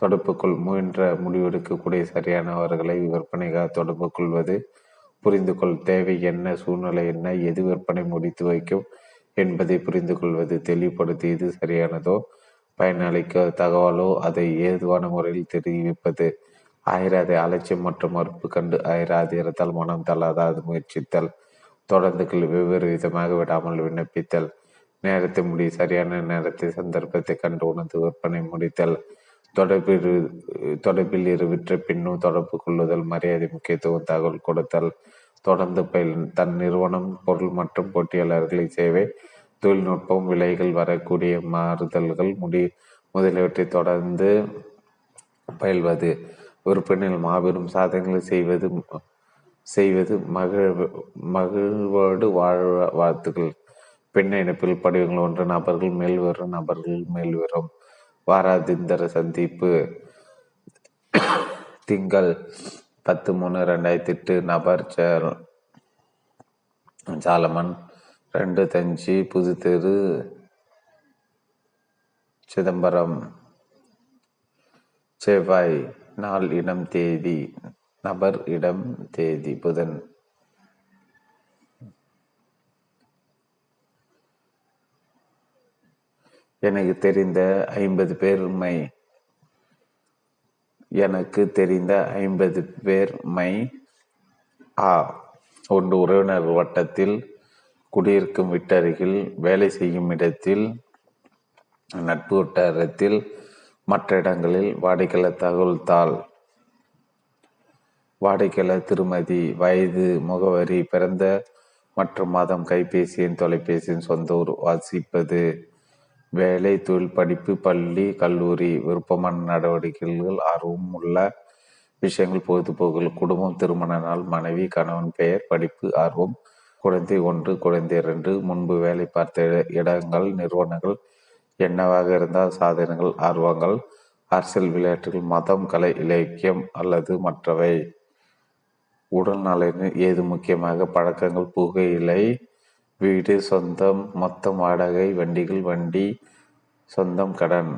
தொடர்புக்குள் முயன்ற முடிவெடுக்கக்கூடிய சரியானவர்களை விற்பனைக்காக தொடர்பு கொள்வது. புரிந்து கொள், தேவை என்ன, சூழ்நிலை என்ன, எது விற்பனை முடித்து வைக்கும் என்பதை புரிந்து கொள்வது, தெளிவுபடுத்தி எது சரியானதோ பயனளிக்க தகவலோ அதை ஏதுவான முறையில் தெரிவிப்பது. அயராதை அலட்சியம் மற்றும் மறுப்பு கண்டு அயராதிரத்தால் மனம் தள்ளாதாது முயற்சித்தல். தொடர்ந்துகள் வெவ்வேறு விதமாக விடாமல் விண்ணப்பித்தல். நேரத்தை முடி சரியான நேரத்தை சந்தர்ப்பத்தை கண்டு உணர்ந்து விற்பனை முடித்தல். தொடர்பில் தொடர்பில் இருவிற்ற பின்னும் தொடர்பு கொள்ளுதல். மரியாதை முக்கியத்துவம் தகவல் கொடுத்தல். தொடர்ந்து பயில் தன் நிறுவனம் பொருள் மற்றும் போட்டியாளர்களை சேவை தொழில்நுட்பம் விலைகள் வரக்கூடிய மாறுதல்கள் முடி முதலியவற்றை தொடர்ந்து பயில்வது. விற்பனையில் மாபெரும் சாதனைகளை செய்வது செய்வது மகிழ் மகிழ்வோடு வாழ வாழ்த்துக்கள். பெண் இணைப்பில் படிவங்கள் ஒன்று நபர்கள் மேல்வரும் நபர்கள் மேல்வரும் வாராந்திர சந்திப்பு. திங்கள் பத்து மூணு ரெண்டாயிரத்தி எட்டு நபர் சாலமன் ரெண்டு தஞ்சி புது தெரு சிதம்பரம். செவ்வாய் நாள் இடம் தேதி நபர் இடம் தேதி புதன். எனக்கு தெரிந்த ஐம்பது பேர் மை. எனக்கு தெரிந்த ஐம்பது பேர் மை ஆ. ஒன்று உறவினர் வட்டத்தில், குடியிருக்கும் வீட்டருகில், வேலை செய்யும் இடத்தில், நட்பு வட்டாரத்தில், மற்ற இடங்களில். வாடிக்கையாளர் தகவல் தாள். வாடிக்கையாளர் திருமதி, வயது, முகவரி, பிறந்த மற்றும் மாதம், கைபேசியின் தொலைபேசியின், சொந்த ஊர். வாசிப்பது வேலை, தொழில், படிப்பு, பள்ளி, கல்லூரி, விருப்பமான நடவடிக்கைகள், ஆர்வம் உள்ள விஷயங்கள், பொழுதுபோக்குகள், குடும்பம், திருமண நாள், மனைவி, கணவன் பெயர், படிப்பு, ஆர்வம், குழந்தை ஒன்று, குழந்தை இரண்டு, முன்பு வேலை பார்த்த இடங்கள், நிறுவனங்கள் என்னவாக இருந்தால், சாதனைகள், ஆர்வங்கள், அரசியல், விளையாட்டுகள், மதம், கலை, இலக்கியம் அல்லது மற்றவை, உடல் நலனில் ஏது முக்கியமாக பழக்கங்கள், புகையிலை, வீடு, சொந்தம், மொத்தம், வாடகை, வண்டிகள், வண்டி, சொந்தம், கடன்.